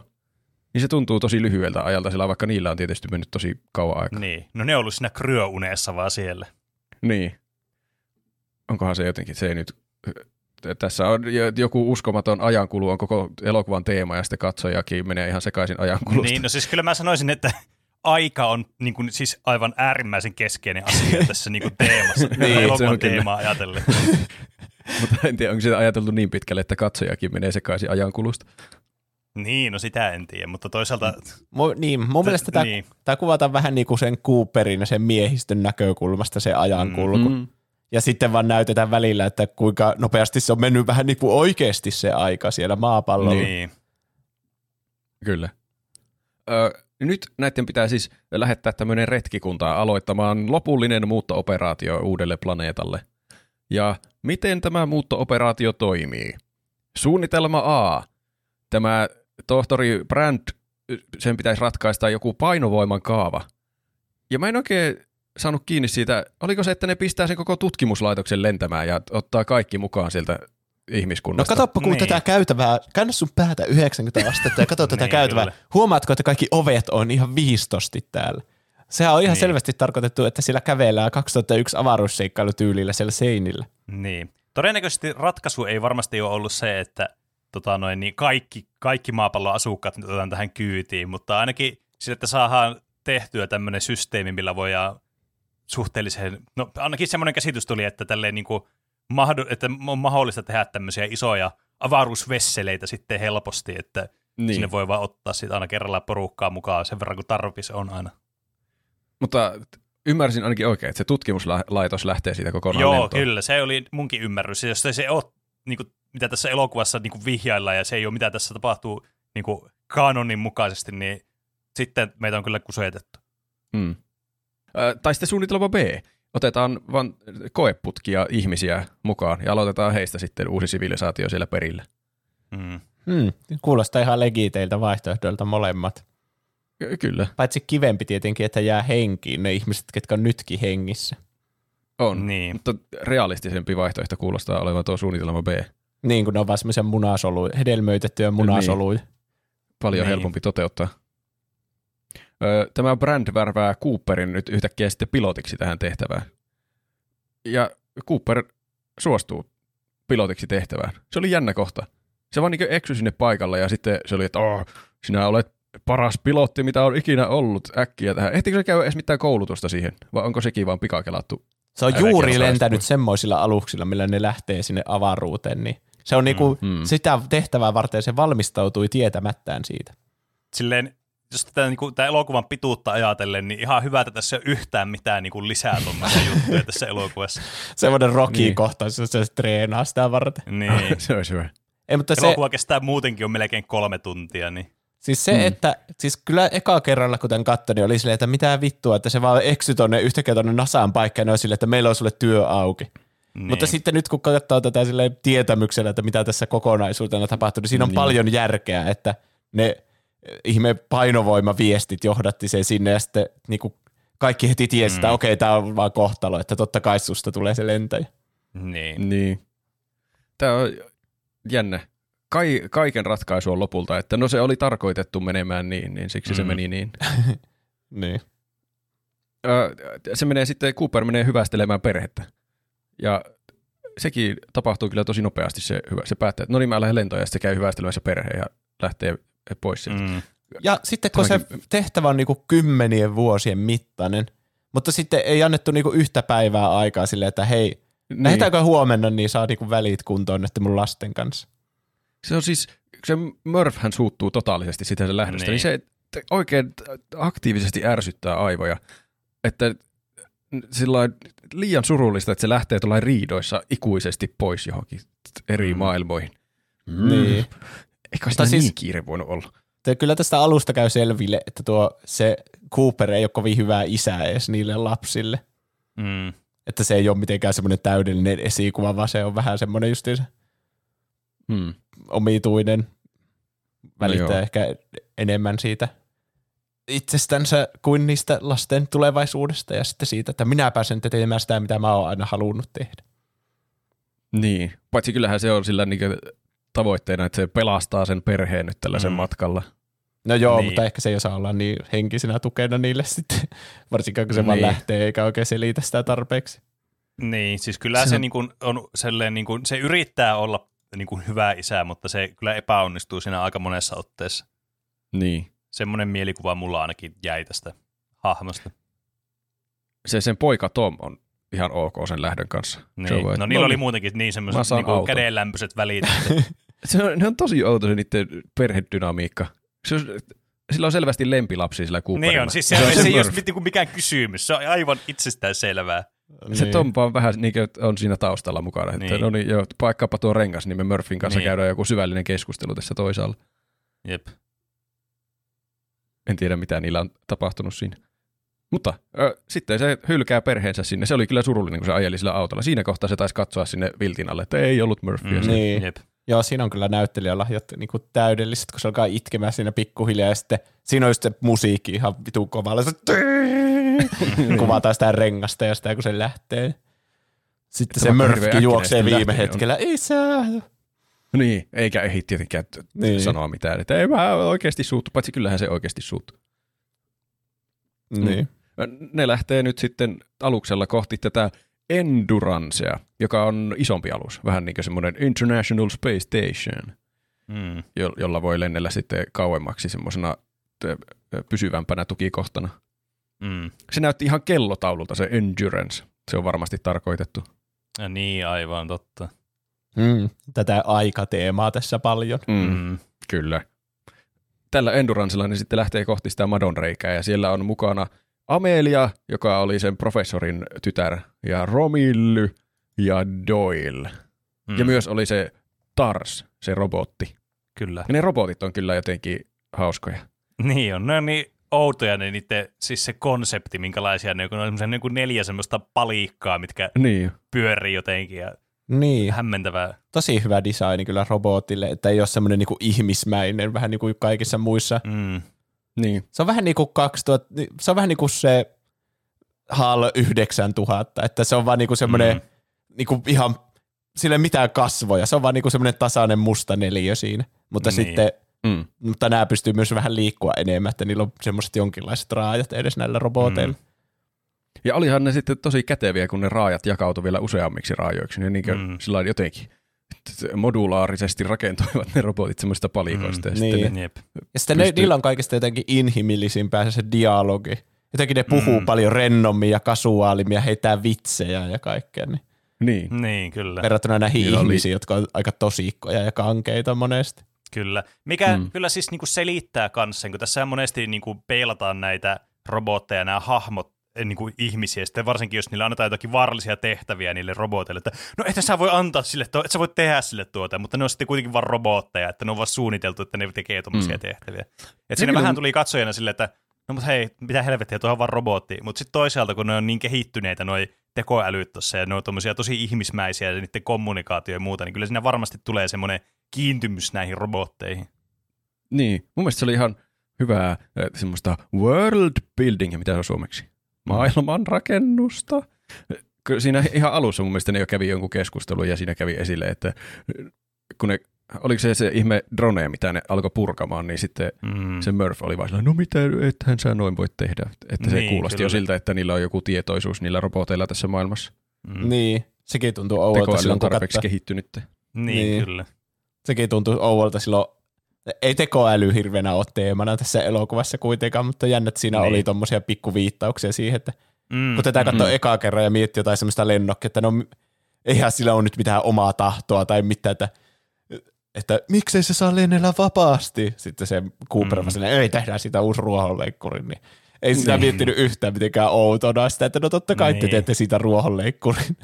Niin se tuntuu tosi lyhyeltä ajalta, sillä vaikka niillä on tietysti mennyt tosi kauan aikaa. Niin, no ne on ollut siinä kryöuneessa vaan siellä. Niin. Onkohan se jotenkin, se ei nyt, tässä on joku uskomaton ajankulu, on koko elokuvan teema ja sitten katsojakin menee ihan sekaisin ajankulusta. Niin, no siis kyllä mä sanoisin, että aika on niin kuin, siis aivan äärimmäisen keskeinen asia tässä niin kuin teemassa, niin, elokuvan teemaa ajatellen. Mutta en tiedä, onko sitä ajateltu niin pitkälle, että katsojakin menee sekaisin ajankulusta. Niin, no sitä en tiedä, mutta toisaalta... Mo, niin, mun t- mielestä tämä niin. kuvataan vähän niin kuin sen Cooperin ja sen miehistön näkökulmasta se ajankulku. Mm. Ja sitten vaan näytetään välillä, että kuinka nopeasti se on mennyt vähän niin kuin oikeasti se aika siellä maapallolla. Niin. Kyllä. Ö, nyt näiden pitää siis lähettää tämmöinen retkikuntaa aloittamaan lopullinen muutto-operaatio uudelle planeetalle. Ja miten tämä muutto-operaatio toimii? Suunnitelma A. Tämä tohtori Brand, sen pitäisi ratkaista joku painovoiman kaava. Ja mä en oikein... saanut kiinni siitä, oliko se, että ne pistää sen koko tutkimuslaitoksen lentämään ja ottaa kaikki mukaan sieltä ihmiskunnasta. No katsoppa, kun niin. tätä käytävää, käännä sun päätä yhdeksänkymmentä astetta ja katso tätä niin, käytävää. Kyllä. Huomaatko, että kaikki ovet on ihan viistosti täällä? Sehän on ihan niin. selvästi tarkoitettu, että siellä kävellään kaksituhattayksi avaruusseikkailutyylillä siellä seinillä. Niin. Todennäköisesti ratkaisu ei varmasti ole ollut se, että tota noin, niin kaikki, kaikki maapallon asukkaat otetaan tähän kyytiin, mutta ainakin sillä, että saadaan tehtyä tämmöinen systeemi, millä voidaan suhteellisen, no ainakin semmoinen käsitys tuli, että, tälleen niin kuin mahdoll, että on mahdollista tehdä tämmöisiä isoja avaruusvesseleitä sitten helposti, että niin. sinne voi vaan ottaa sitä aina kerrallaan porukkaa mukaan sen verran, kun tarvis on aina. Mutta ymmärsin ainakin oikein, että se tutkimuslaitos lähtee siitä kokonaan Joo, lentoon. Kyllä, se oli munkin ymmärrys. Jos se ei ole, niin kuin, mitä tässä elokuvassa niin kuin vihjaillaan ja se ei ole, mitä tässä tapahtuu niin kuin kanonin mukaisesti, niin sitten meitä on kyllä kusetettu. Mm. Äh, tai sitten suunnitelma B. Otetaan vain koeputkia ihmisiä mukaan ja aloitetaan heistä sitten uusi sivilisaatio siellä perillä. Mm. Mm. Kuulostaa ihan legiteiltä vaihtoehdoilta molemmat. Kyllä. Paitsi kivempi tietenkin, että jää henkiin ne ihmiset, ketkä on nytkin hengissä. On, niin. Mutta realistisempi vaihtoehto kuulostaa olevan tuo suunnitelma B. Niin, kun ne on vaan semmoisia munasoluja, hedelmöitettyjä munasoluja. Niin. Paljon niin. helpompi toteuttaa. Öö, tämä Brand värvää Cooperin nyt yhtäkkiä sitten pilotiksi tähän tehtävään. Ja Cooper suostuu pilotiksi tehtävään. Se oli jännä kohta. Se vaan niin eksyi sinne paikalle ja sitten se oli, että oh, sinä olet paras pilotti, mitä on ikinä ollut äkkiä tähän. Ehtikö se käy edes mitään koulutusta siihen, vai onko sekin vaan pikakelattu? Se on juuri lentänyt semmoisilla aluksilla, millä ne lähtee sinne avaruuteen. Niin se on mm, niinku mm. sitä tehtävää varten, se valmistautui tietämättään siitä. Silleen, jos tätä niinku, tämän elokuvan pituutta ajatellen, niin ihan hyvä, että tässä ei ole yhtään mitään niinku lisää tuommoisia juttuja tässä elokuvassa. Semmoinen Rocky-kohta, niin. jossa se treenaa sitä varten. Niin. Se olisi hyvä. Ei, mutta elokuva se... kestää muutenkin on melkein kolme tuntia, niin... Siis se, mm. että siis kyllä eka kerralla, kun tämän katsoin, niin oli silleen, että mitä vittua, että se vaan eksy tuonne yhtäkkiä tuonne NASAan paikkaan ja on silleen, että meillä on sulle työ auki. Niin. Mutta sitten nyt kun katsoo tätä silleen tietämyksellä, että mitä tässä kokonaisuutena tapahtuu, niin siinä on niin. paljon järkeä, että ne ihme painovoimaviestit johdatti sen sinne ja sitten niin kuin kaikki heti tiesi, mm. että okei, okay, tämä on vaan kohtalo, että totta kai susta tulee se lentäjä. Niin. niin. Tämä on jännä. Kaiken ratkaisu on lopulta, että no se oli tarkoitettu menemään niin, niin siksi mm. se meni niin. niin. Se menee sitten, Cooper menee hyvästelemään perhettä. Ja sekin tapahtuu kyllä tosi nopeasti se hyvä. Se päättää, että no niin mä lähden lentoon ja sitten käy hyvästelemässä perhe ja lähtee pois sieltä. Mm. Ja sitten kun tämänkin... se tehtävä on niinku kymmenien vuosien mittainen, mutta sitten ei annettu niinku yhtä päivää aikaa silleen, että hei, niin. lähdetäänkö huomenna, niin saa niinku välit kuntoon että mun lasten kanssa. Se on siis, se Murph hän suuttuu totaalisesti sitä sen lähdöstä, niin, niin se oikein aktiivisesti ärsyttää aivoja, että sillain liian surullista, että se lähtee tuollain riidoissa ikuisesti pois johonkin eri mm. maailmoihin. Mm. Niin. Eikä sitä siis, niin kiire voinut olla. Te, kyllä tästä alusta käy selville, että tuo se Cooper ei ole kovin hyvää isää edes niille lapsille. Mm. Että se ei ole mitenkään semmoinen täydellinen esikuva, vaan se on vähän semmoinen justiinsa. Hmm. omituinen, välittää no ehkä enemmän siitä itsestänsä kuin niistä lasten tulevaisuudesta ja sitten siitä, että minä pääsen tekemään sitä, mitä mä oon aina halunnut tehdä. Niin, paitsi kyllähän se on sillä niinku tavoitteena, että se pelastaa sen perheen nyt tällaisen hmm. matkalla. No joo, niin. mutta ehkä se ei osaa olla niin henkisenä tukena niille sitten, varsinkaan kun se niin. vaan lähtee eikä oikein selitä sitä tarpeeksi. Niin, siis kyllä se, se, on... Niin kuin on selleen niin kuin, se yrittää olla niin kuin hyvää isää, mutta se kyllä epäonnistuu siinä aika monessa otteessa. Niin. Semmoinen mielikuva mulla ainakin jäi tästä hahmosta. Se sen poika Tom on ihan ok sen lähdön kanssa. Niin. Voi, no niillä no, oli muutenkin niin semmoiset niin kädenlämpöiset välit. se on, ne on tosi outo se niiden perhedynamiikka. Se on, sillä on selvästi lempilapsi sillä Cooperilla. Niin on, siis se, se, on se ei ole niin mikään kysymys, se on aivan itsestään selvää. Se niin. Tompa on vähän niin kuin on siinä taustalla mukana, että niin. no niin, joo, paikkaapa tuo rengas, niin me Murphyn kanssa niin. käydään joku syvällinen keskustelu tässä toisaalla. Jep. En tiedä, mitä niillä on tapahtunut siinä. Mutta äh, sitten se hylkää perheensä sinne. Se oli kyllä surullinen, kun se ajeli sillä autolla. Siinä kohtaa se taisi katsoa sinne viltin alle, että ei ollut Murphyä. Mm, niin. Jep. Joo, siinä on kyllä näyttelijälahjat niin kuin täydelliset, kun se alkaa itkemään siinä pikkuhiljaa. Ja sitten siinä on just se musiikki ihan vitun kovalla. Se kuvataan sitä rengasta ja sitä, kun se lähtee. Sitten se Murphy juoksee viime hetkellä, on. Isä! Niin, eikä ehdi tietenkään niin. sanoa mitään, että ei mä oikeasti suuttu, paitsi kyllähän se oikeasti suuttu. Niin. ne lähtee nyt sitten aluksella kohti tätä Endurancea, joka on isompi alus, vähän niin kuin semmoinen International Space Station, mm. jo- jolla voi lennellä sitten kauemmaksi semmoisena pysyvämpänä tukikohtana. Mm. Se näytti ihan kellotaululta se Endurance, se on varmasti tarkoitettu. Ja niin, aivan totta. Mm. Tätä aikateemaa tässä paljon. Mm. Mm. Kyllä. Tällä Endurancella ne sitten lähtee kohti sitä Madon reikää, ja siellä on mukana Amelia, joka oli sen professorin tytär, ja Romilly ja Doyle. Mm. Ja myös oli se TARS, se robotti. Kyllä. Ja ne robotit on kyllä jotenkin hauskoja. Niin on, no niin outoja ne niiden, siis se konsepti, minkälaisia ne on, kun on semmoisia niin kuin neljä semmoista palikkaa, mitkä niin pyörii jotenkin ja niin hämmentävää. Tosi hyvä design kyllä robotille, että ei ole semmoinen niin kuin ihmismäinen, vähän niin kuin kaikissa muissa. Mm. Niin. Se on vähän niin kuin kaksituhatta, se on vähän niin kuin se Halo yhdeksäntuhatta, että se on vaan niin kuin semmoinen mm. niin kuin ihan sille mitään kasvoja, se on vaan niin kuin semmoinen tasainen musta neliö siinä, mutta niin sitten mm. mutta nämä pystyy myös vähän liikkua enemmän, että niillä on semmoiset jonkinlaiset raajat edes näillä roboteilla. Mm. Ja olihan ne sitten tosi käteviä, kun ne raajat jakautuivat vielä useammiksi raajoiksi, ne niin kuin mm. sillä lailla jotenkin modulaarisesti rakentoivat ne robotit semmoisista palikoista. Mm, ja niin. sitten ne ja sitten pystyy... ne, niillä on kaikista jotenkin inhimillisimpää se dialogi. Jotenkin ne puhuu mm. paljon rennommin ja kasuaalimmin ja heitää vitsejä ja kaikkea. Niin, niin. niin kyllä. Verrattuna näihin niillä ihmisiin, oli... jotka on aika tosikkoja ja kankeita monesti. Kyllä. Mikä mm. kyllä siis niinku selittää kans sen, kun tässä monesti niinku peilataan näitä robotteja, nämä hahmot, niin kuin ihmisiä, sitten varsinkin jos niille annetaan jotakin vaarallisia tehtäviä niille roboteille, että no et sä voi antaa sille, to- et sä voi tehdä sille tuota, mutta ne on sitten kuitenkin vaan robotteja, että ne on vaan suunniteltu, että ne tekee tuommoisia mm. tehtäviä. Et siinä vähän tuli katsojana silleen, että no mut hei, mitä helvettiä, tuohan vaan robotti, mutta sitten toisaalta, kun ne on niin kehittyneitä noi tekoälyt tuossa, ja ne on tommosia tosi ihmismäisiä, ja niiden kommunikaatio ja muuta, niin kyllä siinä varmasti tulee semmoinen kiintymys näihin robotteihin. Niin, mun mielestä se oli ihan hyvää semmoista world building, mitä se on suomeksi. Maailman rakennusta. Siinä ihan alussa mun mielestä ne jo kävi jonkun keskustelun ja siinä kävi esille, että kun ne, oliko se se ihme drone, mitä ne alkoi purkamaan, niin sitten mm. se Murph oli vaan sillä, no mitä, ethän sä noin voi tehdä. Että niin, se kuulosti kyllä jo siltä, että niillä on joku tietoisuus niillä roboteilla tässä maailmassa. Mm. Niin, sekin tuntuu ouvolta. Tekoäly on tarpeeksi kehittynyt. Niin, niin, kyllä. Sekin tuntuu ouvolta silloin. Ei tekoäly hirveänä ole teemana tässä elokuvassa kuitenkaan, mutta jännä, että siinä niin oli tommosia pikkuviittauksia siihen, että mm, kun tätä katsoi mm. ekaa kerran ja mietti jotain semmoista lennokkia, että no eihän sillä ole nyt mitään omaa tahtoa tai mitään, että, että miksei se saa lennellä vapaasti. Sitten se Cooper mm. sanoi, ei tehdään sitä uusi ruohonleikkuri, niin ei sitä niin miettinyt yhtään mitenkään outona sitä, että no totta kai niin te teette siitä ruohonleikkurin.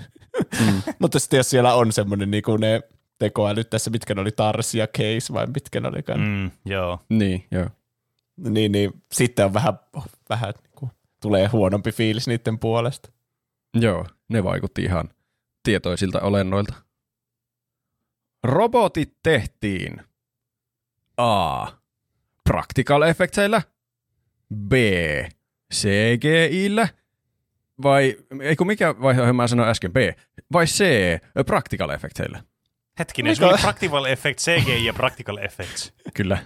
Mm. Mutta sitten jos siellä on semmoinen niin kuin ne tekoälyt tässä, mitkä oli TARS ja Case vai mitkä ne olikaan. Mm, joo. Niin, joo. Niin, niin sitten on vähän, vähän niin kuin, tulee huonompi fiilis niiden puolesta. Joo, ne vaikutti ihan tietoisilta olennoilta. Robotit tehtiin A. practical effectseillä, B. C G I:llä, vai, eikö mikä vaihtoehto mä sanoin äsken, B, vai C. practical effectseillä. Hetkinen, se oli practical effects, C G I ja practical effects. Kyllä.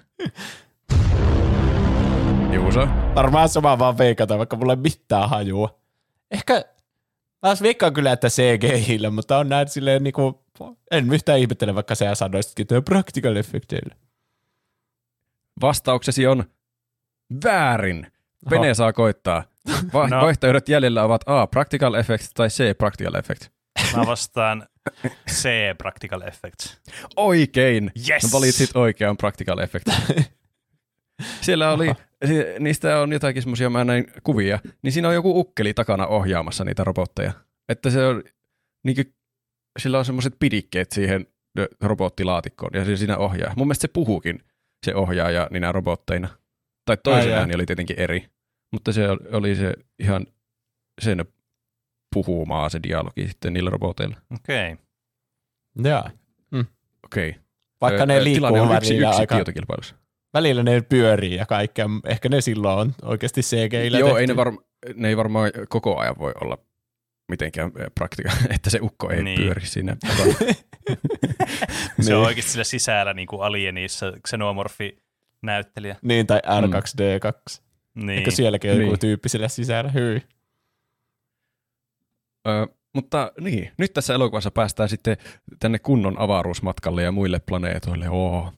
Juuso? Varmaan sama vaan veikata, vaikka mulla ei mitään hajua. Ehkä, mä veikkaan kyllä, että C G I:llä, mutta on näin silleen niinku, en yhtään ihmettele, vaikka sä sanoisitkin, että practical effectillä. Vastauksesi on väärin. Pene saa koittaa. Va- no. Vaihtoehdot jäljellä ovat A, practical effects tai C, practical effects. Mä vastaan C, practical effects. Oikein. Yes. Valitsit oikean practical effects. Siellä oli, niistä on jotakin semmoisia, mä näin kuvia, niin siinä on joku ukkeli takana ohjaamassa niitä robotteja. Että se on, niin kuin, sillä on semmoiset pidikkeet siihen robottilaatikkoon ja se siinä ohjaa. Mun mielestä se puhuukin, se ohjaaja niinä robotteina. Tai toisen ääni oli tietenkin eri, mutta se oli se ihan sen puhumaan se dialogi sitten niillä roboteilla. Okei. Okay. Joo. Mm. Okei. Okay. Vaikka ne liikkuu välillä aika... kilpailussa. Välillä ne pyörii ja kaikkea. Ehkä ne silloin on oikeasti C G I:llä. Joo, ei ne, varma, ne ei varmaan koko ajan voi olla mitenkään praktika, että se ukko ei niin pyöri siinä. Se on oikeasti sillä sisällä niin kuin Alienissa, xenomorfi näyttelijä. Niin, tai R kaksi D kaksi. Niin. Eikö sielläkin niin. Joku tyyppi sillä sisällä? Hyi. Ö, mutta niin, nyt tässä elokuvassa päästään sitten tänne kunnon avaruusmatkalle ja muille planeetoille. Oo,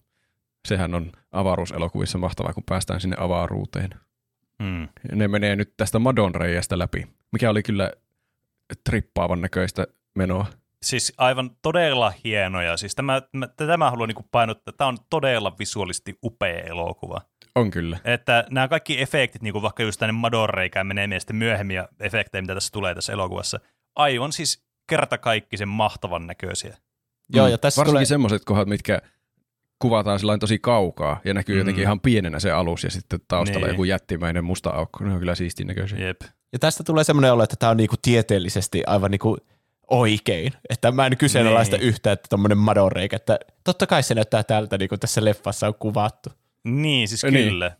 sehän on avaruuselokuvissa mahtavaa, kun päästään sinne avaruuteen. Mm. Ne menee nyt tästä Madon reiästä läpi, mikä oli kyllä trippaavan näköistä menoa. Siis aivan todella hienoja. Siis tämä, tämä haluan niin painottaa. Tämä on todella visuaalisesti upea elokuva. On kyllä. Että nämä kaikki efektit, niin kuin vaikka just tänne Madon reikään menee mielestä myöhemmin ja efektejä, mitä tässä tulee tässä elokuvassa, aivan siis kertakaikkisen mahtavan näköisiä. Mm. Joo, ja tässä varsinkin tulee semmoiset kohdat, mitkä kuvataan sillain tosi kaukaa ja näkyy mm. jotenkin ihan pienenä se alus ja sitten taustalla niin. Joku jättimäinen musta aukko. Ne on kyllä siistin näköisiä. Jep. Ja tästä tulee semmoinen olo, että tämä on niinku tieteellisesti aivan niinku oikein. Että mä en kyseenalaista niin. Yhtään, että tommonen Madon reikä, että totta kai se näyttää tältä, niin kuin tässä leffassa on kuvattu. Niin, siis niin. Kyllä.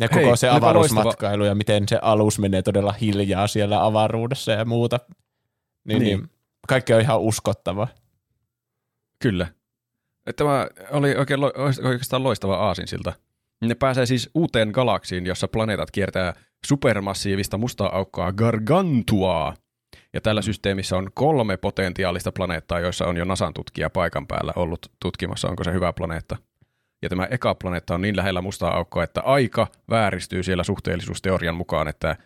Ja koko hei, se avaruusmatkailu ja miten se alus menee todella hiljaa siellä avaruudessa ja muuta. Niin, niin. Niin kaikki on ihan uskottavaa. Kyllä. Tämä oli oikein lo- oikeastaan loistava aasinsilta. Ne pääsee siis uuteen galaksiin, jossa planeetat kiertää supermassiivista mustaa aukkoa Gargantuaa. Ja tällä systeemissä on kolme potentiaalista planeettaa, joissa on jo NASAn tutkija paikan päällä ollut tutkimassa, onko se hyvä planeetta. Ja tämä eka planeetta on niin lähellä mustaa aukkoa, että aika vääristyy siellä suhteellisuusteorian mukaan, että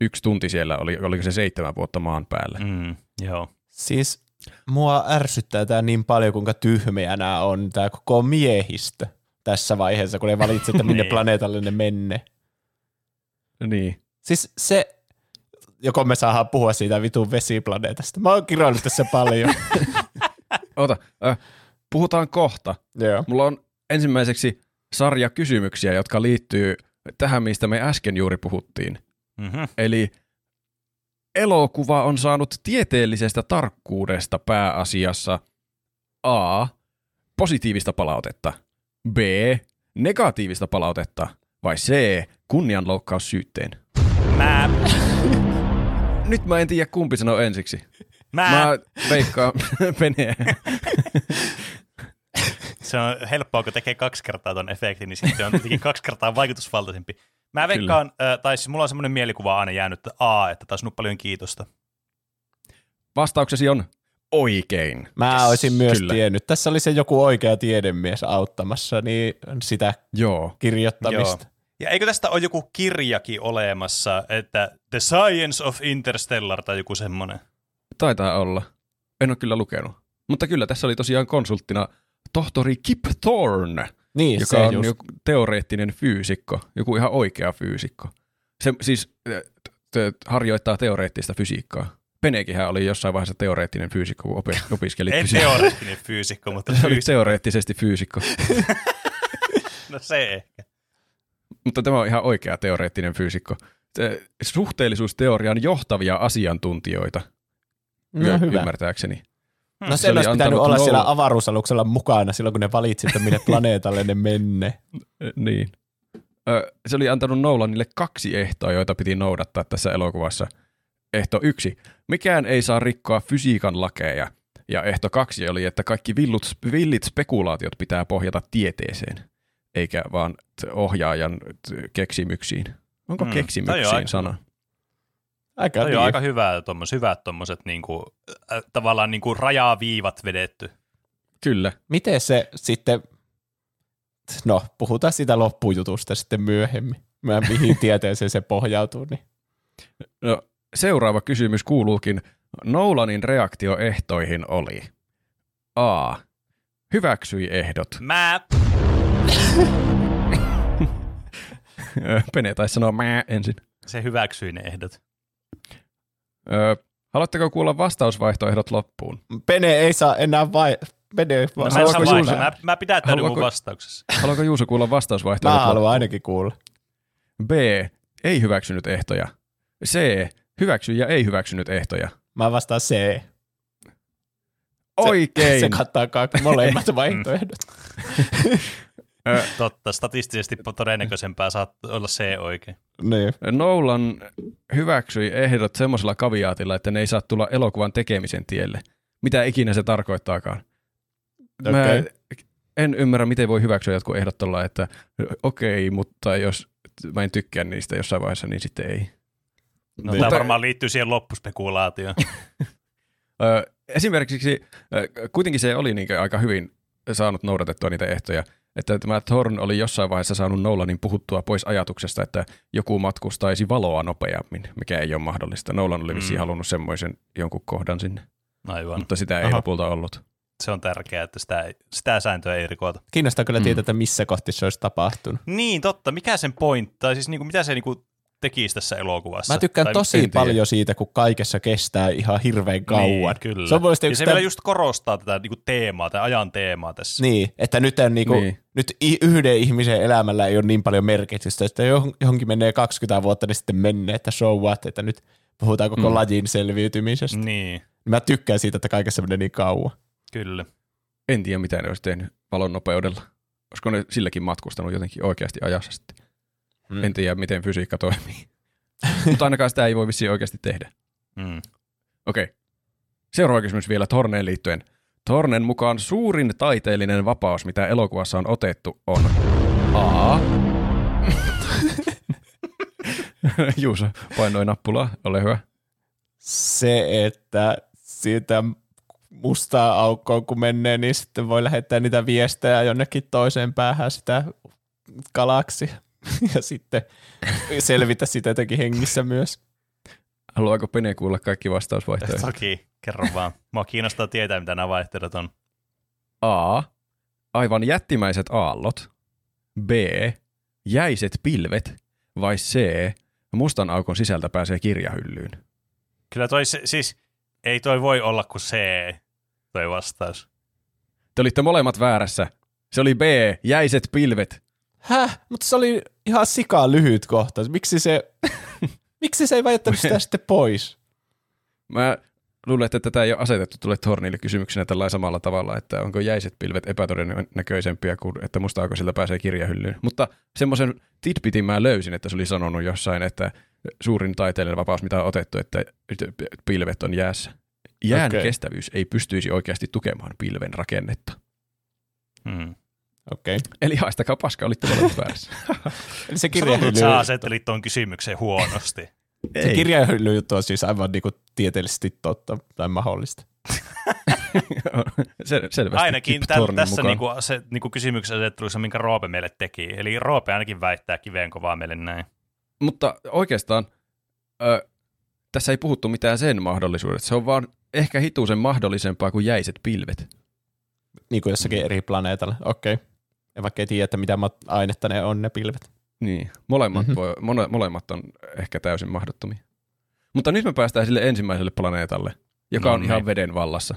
yksi tunti siellä oli, oliko se seitsemän vuotta maan päällä. Mm, joo. Siis mua ärsyttää tämä niin paljon, kuinka tyhmeä nämä on, tämä koko miehistö tässä vaiheessa, kun ne valitse, että minne planeetalle ne menne. Niin. Siis se, joko me saadaan puhua siitä vitun vesiplaneetasta. Mä oon kiroillut tässä paljon. Ota, äh, puhutaan kohta. Joo. Mulla on ensimmäiseksi sarja kysymyksiä, jotka liittyy tähän, mistä me äsken juuri puhuttiin. Mm-hmm. Eli elokuva on saanut tieteellisestä tarkkuudesta pääasiassa A. positiivista palautetta, B. negatiivista palautetta vai C. kunnianloukkaussyytteen. Mä... Nyt mä en tiedä, kumpi sanoo ensiksi. Mä, mä veikkaan Peneä. Se on helppoa, kun tekee kaksi kertaa ton efektin, niin sitten on tietenkin kaksi kertaa vaikutusvaltaisempi. Mä veikkaan, äh, tai siis mulla on semmoinen mielikuva aina jäänyt, että A, että taas on paljon kiitosta. Vastauksesi on oikein. Mä yes, olisin myös kyllä. Tiennyt. Tässä oli se joku oikea tiedemies auttamassa, niin sitä joo. Kirjoittamista. Joo. Ja eikö tästä ole joku kirjakin olemassa, että The Science of Interstellar tai joku semmoinen? Taitaa olla. En ole kyllä lukenut. Mutta kyllä tässä oli tosiaan konsulttina tohtori Kip Thorne, niin, joka on joku teoreettinen fyysikko, joku ihan oikea fyysikko. Se siis t- t- harjoittaa teoreettista fysiikkaa. Penekinhän oli jossain vaiheessa teoreettinen fyysikko, kun opi- opiskeli fysiikkaa. Ei teoreettinen fyysikko, mutta fyysikko. Se oli teoreettisesti fyysikko. No se ehkä. Mutta tämä on ihan oikea teoreettinen fyysikko. Suhteellisuusteorian johtavia asiantuntijoita, no, y- hyvä. ymmärtääkseni. No sen olisi pitänyt olla nolla. Siellä avaruusaluksella mukana silloin, kun ne valitsivat, että mille planeetalle ne menne. Niin. Se oli antanut Nolanille kaksi ehtoa, joita piti noudattaa tässä elokuvassa. Ehto yksi. Mikään ei saa rikkoa fysiikan lakeja. Ja ehto kaksi oli, että kaikki villut, villit spekulaatiot pitää pohjata tieteeseen. Eikä vaan ohjaajan keksimyksiin. Onko mm, keksimyksiin sana? Aika, toi on aika hyvää, tommoset, hyvät tommoset niinku, äh, tavallaan niinku rajaviivat vedetty. Kyllä. Miten se sitten, no puhutaan siitä loppujutusta sitten myöhemmin. Mä mihin tieteeseen se pohjautuu. Niin. No, seuraava kysymys kuuluukin. Nolanin reaktioehtoihin oli A. Hyväksyi ehdot. Mä... Pene taisi sanoa mä ensin. Se hyväksyi ne ehdot. Öö, haluatteko kuulla vastausvaihtoehdot loppuun? Pene ei saa enää vai... Pene va- mä, saa Juuso... mä, mä pitää täydy mun vastauksessa. Haluatko Juuso kuulla vastausvaihtoehdot loppuun? Mä haluan ainakin kuulla. B. Ei hyväksynyt ehtoja. C. Hyväksyi ja ei hyväksynyt ehtoja. Mä vastaan C. Oikein! Se, se kattaa kaikki molemmat vaihtoehdot. Totta, statistisesti todennäköisempää saat olla se oikein. Niin. Nolan hyväksyi ehdot semmoisella kaviaatilla, että ne ei saa tulla elokuvan tekemisen tielle. Mitä ikinä se tarkoittaakaan. Okay. Mä en ymmärrä, miten voi hyväksyä jotkut ehdot tuolla, että okei, okay, mutta jos mä en tykkää niistä jossain vaiheessa, niin sitten ei. No, niin. Tämä varmaan liittyy siihen loppuspekulaatioon. Esimerkiksi kuitenkin se oli niin aika hyvin saanut noudatettua niitä ehtoja, että tämä Thorne oli jossain vaiheessa saanut Nolanin puhuttua pois ajatuksesta, että joku matkustaisi valoa nopeammin, mikä ei ole mahdollista. Nolan oli vissiin mm. halunnut semmoisen jonkun kohdan sinne, aivan. Mutta sitä ei Aha. lopulta ollut. Se on tärkeää, että sitä, ei, sitä sääntöä ei rikota. Kiinnostaa kyllä mm. tietää, että missä kohti se olisi tapahtunut. Niin, totta. Mikä sen pointti, tai siis niinku, mitä se niinku tekisi tässä elokuvassa? Mä tykkään tai tosi paljon tiedä. Siitä, kun kaikessa kestää ihan hirveän kauan. Niin, kyllä. Se on ja se tämän... vielä just korostaa tätä niinku teemaa, tämän ajan teemaa tässä. Niin, että nyt, on niinku, niin. nyt yhden ihmisen elämällä ei ole niin paljon merkitystä, että johonkin menee kaksikymmentä vuotta, niin sitten menee, että show what, että nyt puhutaan koko mm. lajin selviytymisestä. Niin. Mä tykkään siitä, että kaikessa menee niin kauan. Kyllä. En tiedä, mitä ne olisi tehnyt valon nopeudella. Olisiko ne silläkin matkustanut jotenkin oikeasti ajassa sitten? Mm. En tiedä, miten fysiikka toimii. Mutta ainakaan sitä ei voi vissiin oikeasti tehdä. Mm. Okei. Okay. Seuraava kysymys vielä Thorneen liittyen. Thornen mukaan suurin taiteellinen vapaus, mitä elokuvassa on otettu, on A. Juuso painoi nappulaa. Ole hyvä. Se, että siitä... mustaa aukkoon, kun menee, niin sitten voi lähettää niitä viestejä jonnekin toiseen päähän sitä galaksia. Ja sitten selvitä sitä jotenkin hengissä myös. Haluaako Pene kuulla kaikki vastausvaihtoehdot? Toki, kerro vaan. Mua kiinnostaa tietää, mitä nämä vaihtoehdot on. A. Aivan jättimäiset aallot. B. Jäiset pilvet. Vai C. Mustan aukon sisältä pääsee kirjahyllyyn. Kyllä toi se, siis... Ei toi voi olla kuin C, toi vastaus. Te olitte molemmat väärässä. Se oli B, jäiset pilvet. Häh? Mutta se oli ihan sikaa lyhyt kohtaus. Miksi se, miksi se ei väittänyt sitä sitten pois? Mä luulen, että tätä ei ole asetettu tulee Thornille kysymyksenä tällainen samalla tavalla, että onko jäiset pilvet epätodennäköisempiä kuin, että musta aiko siltä pääsee kirjahyllyyn. Mutta semmoisen tidbitin mä löysin, että se oli sanonut jossain, että suurin taiteellinen vapaus, mitä on otettu, että pilvet on jäässä. Jään okay. kestävyys ei pystyisi oikeasti tukemaan pilven rakennetta. Hmm. Okei. Okay. Eli haistakaa paskaa, olitte molemmat väärässä. Eli se kirjahylly... Sä asettelit tuon kysymykseen huonosti. Ei. Se kirjahylly juttu on siis aivan niin kuin tieteellisesti totta tai mahdollista. Sel- selvästi ainakin tämän, tässä niinku, se, niinku kysymyksessä asettelussa, minkä Roope meille teki. Eli Roope ainakin väittää kiveen kovaa meille näin. Mutta oikeastaan ö, tässä ei puhuttu mitään sen mahdollisuudet. Se on vaan ehkä hituisen mahdollisempaa kuin jäiset pilvet. Niin kuin jossakin eri planeetalla. Okei. Okay. En vaikka ei tiedä, että mitä ainetta ne on ne pilvet. Niin. Molemmat, mm-hmm. voi, mole, molemmat on ehkä täysin mahdottomia. Mutta nyt me päästään sille ensimmäiselle planeetalle, joka no, on niin. ihan veden vallassa.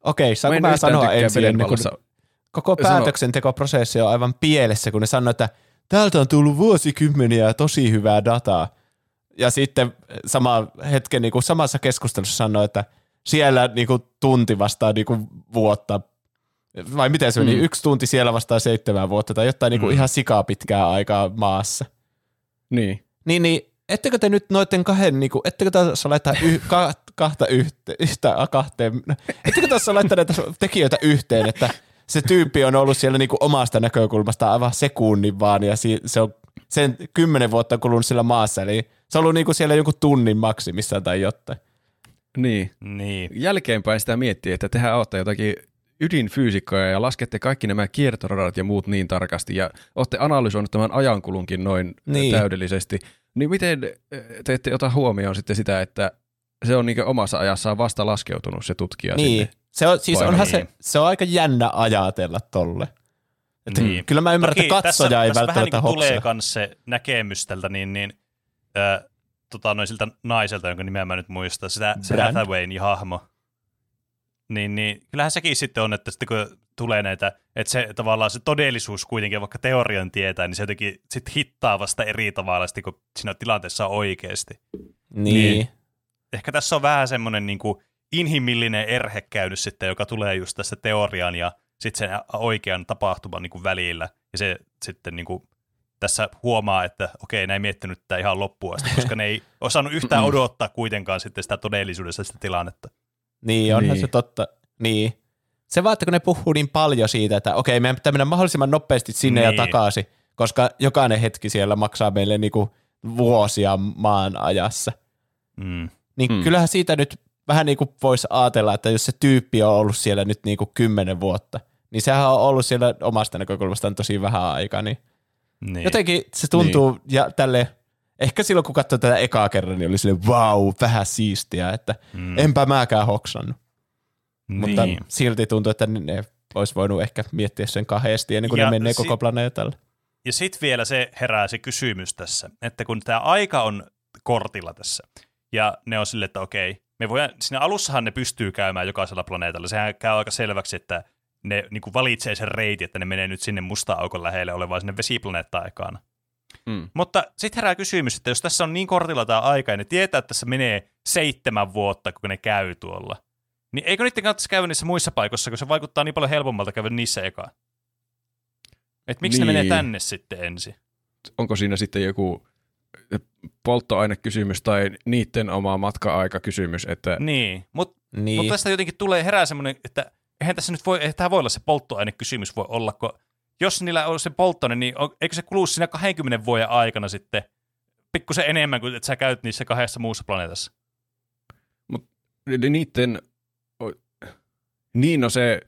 Okei, okay, saanko mä, mä sanoa ensin? Ennen, koko päätöksentekoprosessi on aivan pielessä, kun ne sanoo, että täältä on tullut vuosikymmeniä tosi hyvää dataa. Ja sitten sama hetken, niin kuin samassa keskustelussa sanoi, että siellä niin kuin tunti vastaa niin kuin vuotta. Vai miten se meni? Mm. Yksi tunti siellä vastaa seitsemän vuotta tai jotain mm. niin kuin ihan sikaa pitkää aikaa maassa. Niin. Niin, niin ettekö te nyt noiden kahden, niin kuin, ettekö tässä laittaa yh, ka, kahta yhteen, yhtä, kahteen, ettekö tässä laittaa näitä tekijöitä yhteen, että se tyyppi on ollut siellä niinku omasta näkökulmasta aivan sekunnin vaan, ja se on sen kymmenen vuotta kulunut siellä maassa, eli se on ollut niinku siellä jonkun tunnin maksimissaan tai jotain. Niin. niin. Jälkeenpäin sitä miettii, että tehän ootte jotakin ydinfyysikkoja ja laskette kaikki nämä kiertoradat ja muut niin tarkasti, ja ootte analysoinut tämän ajankulunkin noin niin. täydellisesti. Niin miten te ette ota huomioon sitten sitä, että se on niinku omassa ajassaan vasta laskeutunut se tutkija niin. sinne? Se on, siis onhan se, se on aika jännä ajatella tolle. Että mm. kyllä mä ymmärrän, että katsoja tässä, ei tässä välttämättä vähän niin hoksaa. Tulee myös se näkemys tältä niin, niin, äh, tota, noin siltä naiselta, jonka nimeä mä nyt muistan, sitä, se Hathawayn hahmo. Niin, niin, kyllähän sekin sitten on, että sitten kun tulee näitä, että se tavallaan se todellisuus kuitenkin, vaikka teorian tietää, niin se jotenkin sit hittaa vasta eri tavalla, sitten, kun siinä tilanteessa on oikeasti. Niin. niin. Ehkä tässä on vähän semmoinen... Niin kuin, inhimillinen erhe käynyt sitten, joka tulee just tästä teorian ja sitten sen oikean tapahtuman niin kuin välillä. Ja se sitten niin kuin tässä huomaa, että okei, ne ei miettinyt tätä ihan loppuun asti, koska ne ei osannut yhtään odottaa kuitenkaan sitten sitä todellisuudessa sitä tilannetta. Niin, onhan niin. se totta. Niin. Se vaan, että kun ne puhuu niin paljon siitä, että okei, meidän pitää mennä mahdollisimman nopeasti sinne niin. ja takaisin, koska jokainen hetki siellä maksaa meille niinku vuosia maan ajassa. Mm. Niin mm. kyllähän siitä nyt vähän niin kuin voisi ajatella, että jos se tyyppi on ollut siellä nyt niin kuin kymmenen vuotta, niin sehän on ollut siellä omasta näkökulmastaan tosi vähän aikaa. Niin niin. Jotenkin se tuntuu, niin. ja tälle ehkä silloin kun katsoi tätä ekaa kerran, niin oli silleen vau, wow, vähän siistiä, että mm. enpä mäkään hoksannut. Niin. Mutta silti tuntuu, että ne olisi voinut ehkä miettiä sen kahdesti ennen kuin ja ne menee si- koko planeetalle. Ja sitten vielä se herää se kysymys tässä, että kun tämä aika on kortilla tässä, ja ne on silleen, että okei, me voidaan, siinä alussahan ne pystyy käymään jokaisella planeetalla. Sehän käy aika selväksi, että ne niin kuin valitsee sen reitin, että ne menee nyt sinne mustaan aukon lähelle olevaan sinne vesiplaneettaan ekana. Mm. Mutta sitten herää kysymys, että jos tässä on niin kortilla tämä aika, ja ne tietää, että tässä menee seitsemän vuotta, kun ne käy tuolla, niin eikö niiden kannattaisi käydä niissä muissa paikoissa, kun se vaikuttaa niin paljon helpommalta käydä niissä ekaan? Että miksi niin. ne menee tänne sitten ensin? Onko siinä sitten joku polttoainekysymys tai niiden oma matka-aikakysymys? Että... Niin, mutta niin. mut tästä jotenkin tulee herää semmoinen, että eihän tässä nyt voi, tämä voi olla se polttoainekysymys voi olla, kun jos niillä on se polttoaine, niin on, eikö se kulu siinä kahdenkymmenen vuoden aikana sitten pikkusen enemmän kuin että sä käyt niissä kahdessa muussa planeetassa? Mutta niiden, niin no se...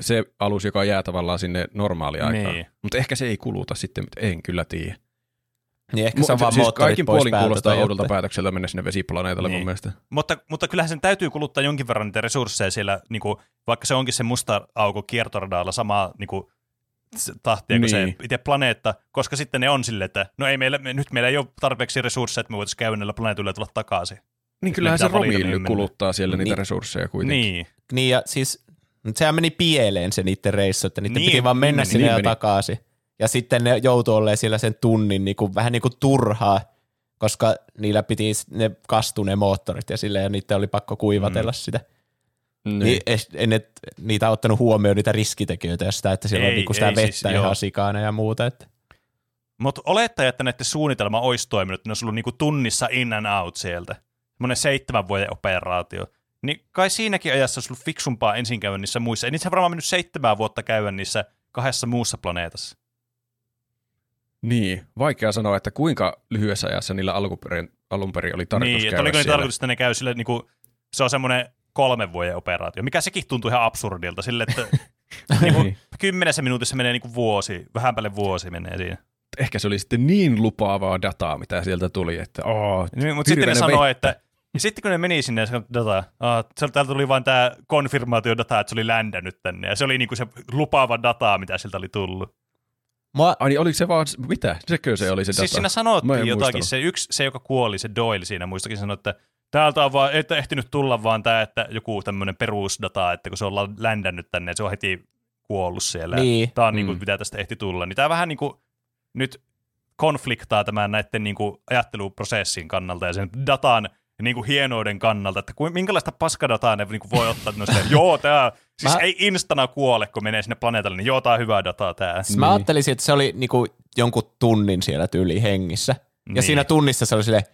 se alus, joka jää tavallaan sinne normaaliaikaan. Niin. Mutta ehkä se ei kuluta sitten, en kyllä tiedä. Niin ehkä se on M- vaan siis moottorit kaikin pois puolin kuulostaa oudolta päätöksellä mennä sinne vesiplaneetalle niin. mun mielestä. Mutta, mutta kyllähän sen täytyy kuluttaa jonkin verran niitä resursseja siellä, niin kuin, vaikka se onkin se musta auko kiertoradaalla samaa niin kuin, tahtia niin. kuin se itse planeetta, koska sitten ne on silleen, että no ei meillä, me, nyt meillä ei ole tarpeeksi resursseja, että me voitaisiin käydä näillä planeetilla ja tulla takaisin. Niin kyllähän se Romilly kuluttaa siellä niin. niitä resursseja kuitenkin. Niin, niin ja siis... Sehän meni pieleen se niiden reissu, että niiden niin, piti vaan mennä niin, sinne niin, ja meni. takaisin. Ja sitten ne joutui olemaan siellä sen tunnin niin kuin, vähän niin kuin turhaa, koska niillä piti ne kastu ne moottorit ja, sille, ja niiden oli pakko kuivatella mm. sitä. Mm. Niin, en et, niitä ottanut huomioon niitä riskitekijöitä ja sitä, että siellä ei, on niin kuin sitä ei, vettä siis, ihan joo. sikana ja muuta. Että. Mutta olettaja, että näiden suunnitelma olisi toiminut, ne olisi ollut niin kuin tunnissa in and out sieltä. Sellainen seitsemän vuoden operaatio. Niin kai siinäkin ajassa olisi ollut fiksumpaa ensin käydä niissä muissa. Ei niissä varmaan mennyt seitsemän vuotta käydä niissä kahdessa muussa planeetassa. Niin, vaikea sanoa, että kuinka lyhyessä ajassa niillä alunperin, alunperin oli tarkoitus niin, käydä siellä. Niin, oliko niitä tarkoitus, että ne käy sille, niin kuin, se on semmoinen kolmen vuoden operaatio, mikä sekin tuntuu ihan absurdilta. Sille, että niin kuin, kymmenessä minuutissa menee niin kuin vuosi, vähän päälle vuosi menee siinä. Ehkä se oli sitten niin lupaavaa dataa, mitä sieltä tuli, että oh, niin, mutta sitten ne sanoo, että ja sitten kun ne meni sinne ja sanoi dataa, oh, täältä tuli vain tämä konfirmaatiodata, että se oli ländännyt tänne. Ja se oli niinku se lupaava dataa, mitä sieltä oli tullut. Mua... Ai oliko se vaan, mitä? Sekö se oli se data? Siis siinä sanottiin jotakin, se yksi, se joka kuoli, se Doyle siinä muistakin sanoi, että täältä on vaan, että ehtinyt tulla vaan tämä, että joku tämmöinen perusdata, että kun se on ländännyt tänne, se on heti kuollut siellä. Niin. Tämä on mm. niinku, mitä tästä ehti tulla. Niin tämä vähän niinku nyt konfliktaa tämän näiden niinku ajatteluprosessin kannalta ja sen datan niin kuin hienouden kannalta, että minkälaista paskadataa ne niin kuin voi ottaa noista, joo tää, siis mä... ei instana kuole, kun menee sinne planeetalle, niin joo tää on hyvää dataa tää. Niin. Mä ajattelisin, että se oli niin kuin jonkun tunnin siellä tyyliin hengissä, ja niin. siinä tunnissa se oli silleen,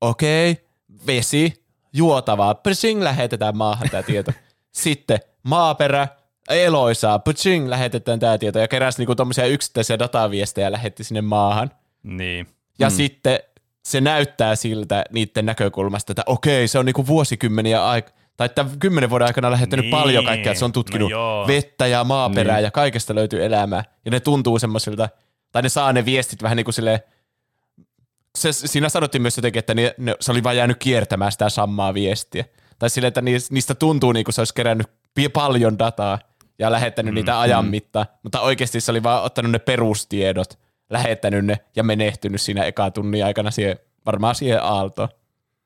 okei, okay, vesi, juotavaa, pysing, lähetetään maahan tää tieto. Sitten maaperä, eloisaa, pysing, lähetetään tää tieto, ja keräsi niin kuin tommosia yksittäisiä dataviestejä ja lähetti sinne maahan. Niin. Ja hmm. sitten se näyttää siltä niiden näkökulmasta, että okei, se on niinku vuosikymmeniä aik- tai kymmenen vuoden aikana lähettänyt niin. paljon kaikkea, että se on tutkinut no vettä ja maaperää niin. ja kaikesta löytyy elämää. Ja ne tuntuu semmoisilta, tai ne saa ne viestit vähän niin kuin silleen, se, siinä sanottiin myös jotenkin, että ne, ne, se oli vaan jäänyt kiertämään sitä samaa viestiä. Tai silleen, että niistä tuntuu niin kuin se olisi kerännyt paljon dataa ja lähettänyt mm, niitä ajan mm. mittaan, mutta oikeasti se oli vaan ottanut ne perustiedot, lähettänyt ne ja menehtynyt siinä ekaa tunnin aikana siihen, varmaan siihen aaltoon.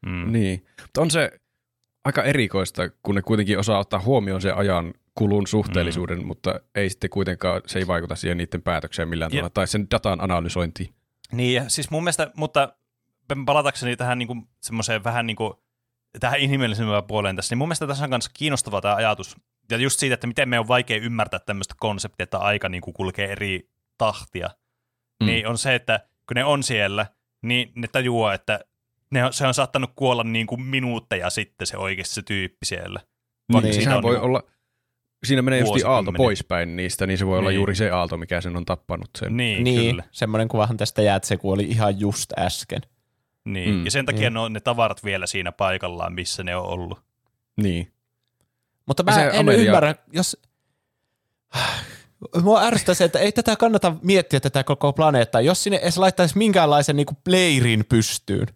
Mm. Niin, mutta on se aika erikoista, kun ne kuitenkin osaa ottaa huomioon sen ajan kulun suhteellisuuden, mm. mutta ei sitten kuitenkaan, se ei vaikuta siihen niiden päätökseen millään ja. tavalla, tai sen datan analysointiin. Niin, ja siis mun mielestä, mutta palatakseni tähän niinku semmoiseen vähän niinku, tähän inhimillisemmän puoleen tässä, niin mun mielestä tässä on myös kiinnostava tämä ajatus, ja just siitä, että miten me on vaikea ymmärtää tämmöistä konseptia, että aika niinku kulkee eri tahtia. Mm. Niin on se, että kun ne on siellä, niin ne tajuaa, että ne on, se on saattanut kuolla niin kuin minuutteja sitten se oikeasti se tyyppi siellä. Niin, sehän on voi niin... olla siinä menee juuri aalto poispäin niistä, niin se voi niin. olla juuri se aalto, mikä sen on tappanut sen. Niin, niin kyllä. Semmoinen kuvahan tästä jää, että se kuoli ihan just äsken. Niin, mm. ja sen takia mm. ne on ne tavarat vielä siinä paikallaan, missä ne on ollut. Niin. Mutta mä en Amelia... ymmärrä, jos... Mua ärsyttää se, että ei tätä kannata miettiä tätä koko planeettaa, jos sinne edes laittaisi minkäänlaisen niin kuin pleirin pystyyn.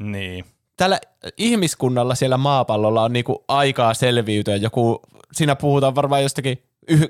Niin. Tällä ihmiskunnalla siellä maapallolla on niin kuin aikaa selviytyä. Joku, siinä puhutaan varmaan jostakin,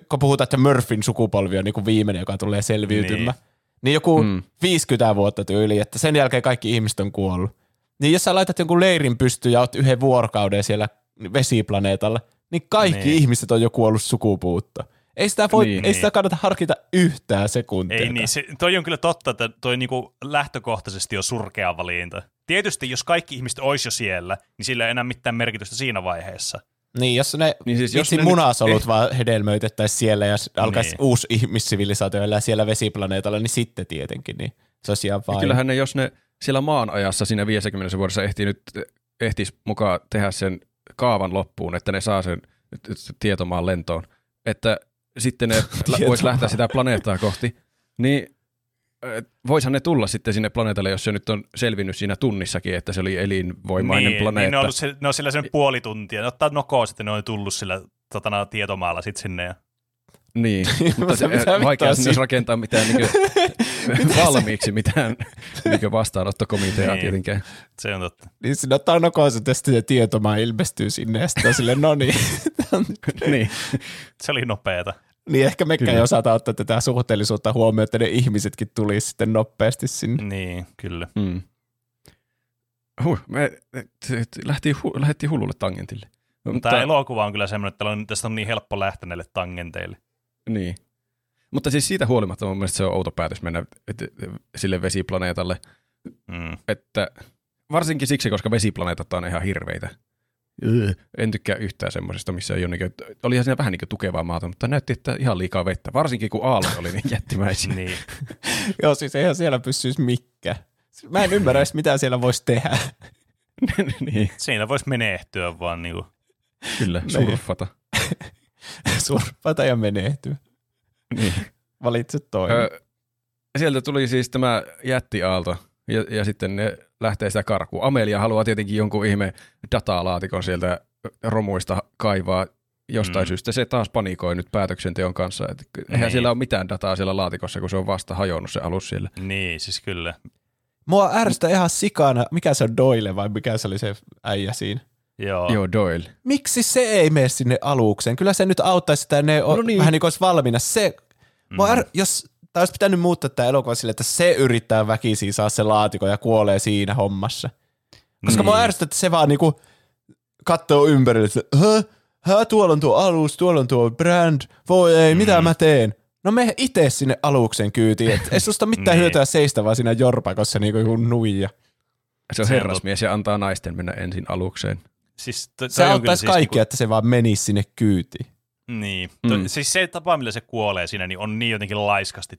kun puhutaan, että Murphyn sukupolvi on niin kuin viimeinen, joka tulee selviytymään. Niin. Niin joku mm. viisikymmentä vuotta tyyli, että sen jälkeen kaikki ihmiset on kuollut. Niin jos sä laitat jonkun leirin pystyyn ja oot yhden vuorokauden siellä vesiplaneetalla, niin kaikki niin. ihmiset on jo kuollut sukupuutta. Ei sitä, voi, niin, ei niin. sitä kannata harkita yhtään sekuntia. Ei niin, se, toi on kyllä totta, että toi niinku lähtökohtaisesti on surkea valinta. Tietysti jos kaikki ihmiset olisi jo siellä, niin sillä ei enää mitään merkitystä siinä vaiheessa. Niin, jos ne niin siis, jos ne munasolut nyt... vaan hedelmöitettäisiin siellä ja alkaisi niin. uusi ihmissivilisaatio elää siellä vesiplaneetalla, niin sitten tietenkin, niin se olisi ihan vain. Kyllähän ne, jos ne siellä maan ajassa siinä viidessäkymmenessä vuodessa ehtii nyt, ehtisi mukaan tehdä sen kaavan loppuun, että ne saa sen tietomaan lentoon, että sitten ne voisi lähteä sitä planeettaa kohti, niin voisihan ne tulla sitten sinne planeetalle, jos se nyt on selvinnyt siinä tunnissakin, että se oli elinvoimainen niin, planeetta. Niin, ne on, ollut se, ne on sillä sen puoli tuntia. Ne ottaa nokoa sitten, ne on tullut sillä totana, tietomaalla sitten sinne. Ja... Niin, mutta se, vaikea sinne rakentaa mitään niin kuin, valmiiksi mitään niin vastaanottokomiteaa niin, tietenkään. Se on totta. Niin sinne ottaa nokoa sitten, ja tietomaa ilmestyy sinne, ja sitten sille no niin. niin. Se oli nopeeta. Niin ehkä mekään ei osata ottaa tätä suhteellisuutta huomioon, että ne ihmisetkin tulisi sitten nopeasti sinne. Niin, kyllä. Mm. Huh, me lähti, hu, lähti hullulle tangentille. Tämä Mutta, elokuva on kyllä semmoinen, että tästä on niin helppo lähteä näille tangenteille. Niin. Mutta siis siitä huolimatta mun mielestä se on outo päätös mennä et, et, sille vesiplaneetalle. Mm. Että, varsinkin siksi, koska vesiplaneetat on ihan hirveitä. En tykkää yhtään semmoisesta, missä ei ole, niin kuin, olihan siinä vähän niin kuin tukevaa maata, mutta näytti, että ihan liikaa vettä, varsinkin kun aallot oli niin jättimäisiä. niin. Joo, siis eihän siellä pystyisi mikään. Mä en ymmärrä edes, mitä siellä voisi tehdä. niin. Siinä voisi menehtyä vaan niin kuin. Kyllä, surffata. surffata ja menehtyä. Niin. Valitse toinen. Öö, sieltä tuli siis tämä jättiaalto. Ja, ja sitten ne lähtee sitä karkuun. Amelia haluaa tietenkin jonkun ihme datalaatikon sieltä romuista kaivaa jostain mm. syystä. Se taas panikoi nyt päätöksenteon kanssa. Et eihän siellä ole mitään dataa siellä laatikossa, kun se on vasta hajonnut se alus siellä. Niin, siis kyllä. Mua ärsyttää ihan sikana. Mikä se on Doyle vai mikä se oli se äijä siinä? Joo. Joo, Doyle. Miksi se ei mene sinne alukseen? Kyllä se nyt auttaisi sitä ja ne on no niin. vähän niin kuin olisi valmiina. Se, mm. mua är, jos... Tämä olisi pitänyt muuttaa tämä elokuva sille, että se yrittää väkisin saa se laatikon ja kuolee siinä hommassa. Koska niin. mä ärsytän, että se vaan niinku katsoo ympärille, että hä? Hä? Tuolla on tuo alus, tuolla on tuo Brand, voi ei, mm. mitä mä teen? No mene itse sinne aluksen kyytiin, että ei susta mitään niin. hyötyä seistä vaan siinä jorpakossa niin kuin nuija. Se on herrasmies ja antaa naisten mennä ensin alukseen. Siis to, to se auttaisi siis kaikkia, niinku... että se vaan menisi sinne kyytiin. Niin. Mm. Siis se tapa, millä se kuolee siinä, niin on niin jotenkin laiskasti.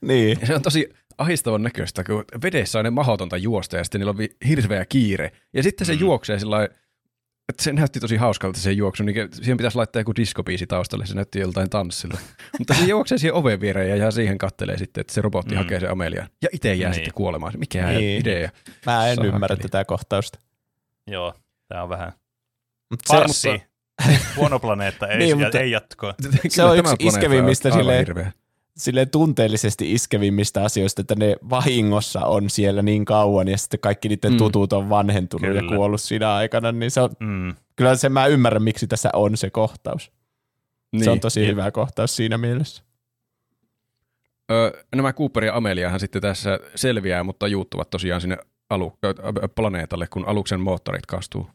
niin. Ja se on tosi ahistavan näköistä, kun vedessä on ne mahdotonta juosta ja sitten niillä on hirveä kiire. Ja sitten se mm. juoksee sillä että se näytti tosi hauskalta se juoksu, niin siihen pitäisi laittaa joku diskobiisi taustalle, se näytti joltain tanssilla. Mutta se juoksee siihen oven viereen ja ihan siihen kattelee sitten, että se robotti mm. hakee sen Ameliaan. Ja itse jää niin. sitten kuolemaan. Mikä niin. idea. Mä en Saa ymmärrä hakeli. tätä kohtausta. Joo, tää on vähän farsi. Huono planeetta, ei, niin, ei jatkoa. Se on yksi iskevimmistä, silleen, silleen tunteellisesti iskevimmistä asioista, että ne vahingossa on siellä niin kauan ja sitten kaikki niiden mm. tutut on vanhentunut kyllä. ja kuollut siinä aikana. Niin se on, mm. kyllä sen mä ymmärrän, miksi tässä on se kohtaus. Niin. Se on tosi hyvä kohtaus siinä mielessä. Öö, nämä Cooper ja Ameliahan sitten tässä selviää, mutta juuttuvat tosiaan sinne alu- planeetalle, kun aluksen moottorit kastuu.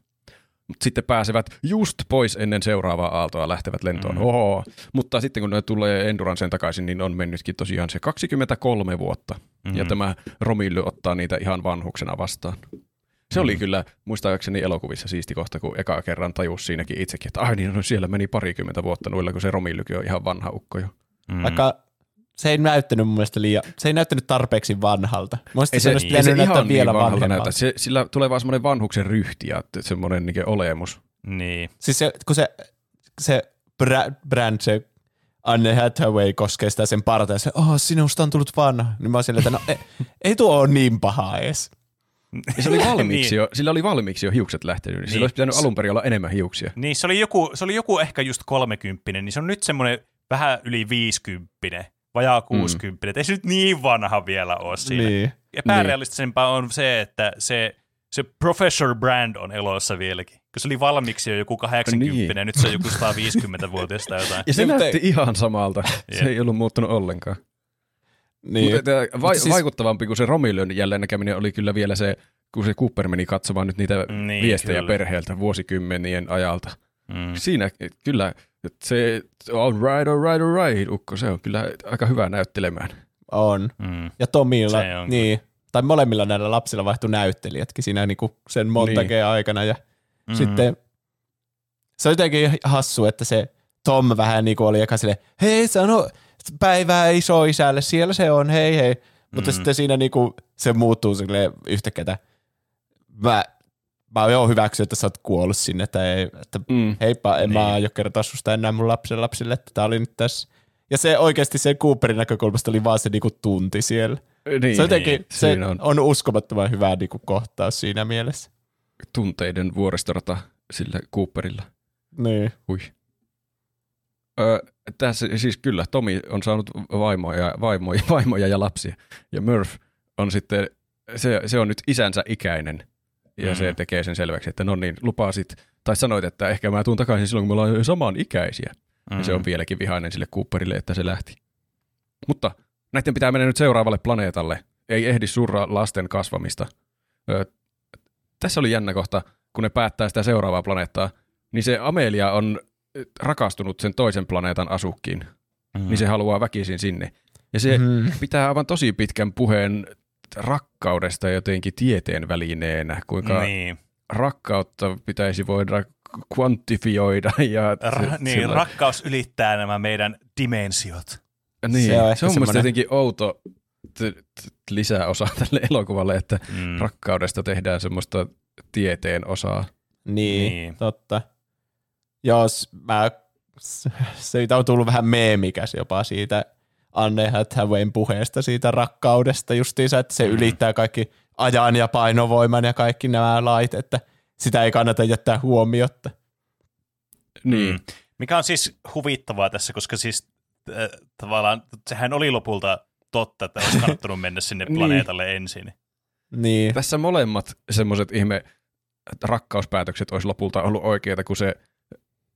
Mutta sitten pääsevät just pois ennen seuraavaa aaltoa ja lähtevät lentoon. Mm. Oho. Mutta sitten kun ne tulee Enduranceen takaisin, niin on mennytkin tosiaan se kaksikymmentäkolme vuotta. Mm. Ja tämä Romilly ottaa niitä ihan vanhuksena vastaan. Se mm. oli kyllä, muistaakseni elokuvissa siisti kohta, kun eka kerran tajusi siinäkin itsekin, että ai niin, no siellä meni parikymmentä vuotta noilla, kun se Romillykin on ihan vanha ukko jo. Mm. Vaikka se ei näyttänyt mun mielestä liian, se ei näyttänyt tarpeeksi vanhalta. Ei se, se, ei se ihan vielä niin vanhalta näytä. Se, sillä tulee vaan semmoinen vanhuksen ryhti ja semmoinen niin olemus. Niin. Siis se, kun se, se Brand, se Anne Hathaway koskee sitä sen parta ja se, oh, sinusta on tullut vanha. Niin mä oon silleen, että no, ei, ei tuo ole niin pahaa edes. Se oli valmiiksi niin. jo, sillä oli valmiiksi jo hiukset lähtenyt, niin sillä olisi pitänyt alun perin olla enemmän hiuksia. Niin, se oli joku, se oli joku ehkä just kolmekymppinen, niin se on nyt semmoinen vähän yli viisikymppinen, vajaa kuusikymppinen. Mm. Ei se nyt niin vanha vielä ole siinä. Niin. Epärealistisempaa niin. on se, että se, se Professor Brand on elossa vieläkin. Se oli valmiiksi jo joku kahdeksankymmentä, niin. nyt se on joku sata viisikymmentä-vuotias tai jotain. Ja se näytti ihan samalta. Se ei ollut muuttunut ollenkaan. Niin. Mutta va- siis... vaikuttavampi kuin se Romillyn jälleen näkeminen oli kyllä vielä se, kun se Cooper meni katsomaan nyt niitä niin, viestejä kyllä. perheeltä vuosikymmenien ajalta. Mm. Siinä kyllä se all right, all right, all right, ukko, se on kyllä aika hyvä näyttelemään. On. Mm. Ja Tomilla, niin, tai molemmilla näillä lapsilla vaihtui näyttelijätkin siinä niinku sen montakin niin. aikana ja mm. sitten se on jotenkin hassu, että se Tom vähän niinku oli eka silleen, hei sano päivää isoisälle, siellä se on, hei hei. Mutta mm. sitten siinä niinku se muuttuu silleen yhtäkkiä, että mä, mä joo hyväksyn, että sä oot kuollut sinne, että, ei, että mm. heippa, en niin. mä aio kertoa susta enää mun lapsen lapsille, että tää oli nyt tässä. Ja se oikeasti se Cooperin näkökulmasta oli vaan se niinku tunti siellä. Niin, se, jotenkin, niin. se on. on uskomattoman hyvä niinku kohtaus siinä mielessä. Tunteiden vuoristorata sillä Cooperilla. Niin. Ui. Öö, tässä siis kyllä Tomi on saanut vaimoja, vaimoja, vaimoja ja lapsia. Ja Murph on sitten, se, se on nyt isänsä ikäinen. Ja mm-hmm. se tekee sen selväksi, että no niin, lupasit, tai sanoit, että ehkä mä tuun takaisin silloin, kun me ollaan samanikäisiä. Mm-hmm. Ja se on vieläkin vihainen sille Cooperille, että se lähti. Mutta näiden pitää mennä nyt seuraavalle planeetalle. Ei ehdi surra lasten kasvamista. Öö, Tässä oli jännä kohta, kun ne päättää sitä seuraavaa planeettaa, niin se Amelia on rakastunut sen toisen planeetan asukkiin, mm. niin se haluaa väkisin sinne. Ja se mm. pitää aivan tosi pitkän puheen rakkaudesta jotenkin tieteen välineenä, kuinka niin. rakkautta pitäisi voida kvantifioida. Ja Ra- se, niin, sillä... rakkaus ylittää nämä meidän dimensiot. Niin, se on, se on semmoinen... musta jotenkin outo... lisää osaa tälle elokuvalle, että mm. rakkaudesta tehdään semmoista tieteen osaa. Niin, niin. totta. Jos mä, siitä on tullut vähän meemikäs jopa siitä Anne Hathawayn puheesta siitä rakkaudesta justiinsa, että se mm. ylittää kaikki ajan ja painovoiman ja kaikki nämä lait, että sitä ei kannata jättää huomiotta. Niin. Mm. Mikä on siis huvittavaa tässä, koska siis äh, tavallaan sehän oli lopulta totta, että olisi kannattanut mennä sinne planeetalle niin. ensin. Niin. Tässä molemmat semmoiset ihme rakkauspäätökset olisi lopulta ollut oikeita, kun se,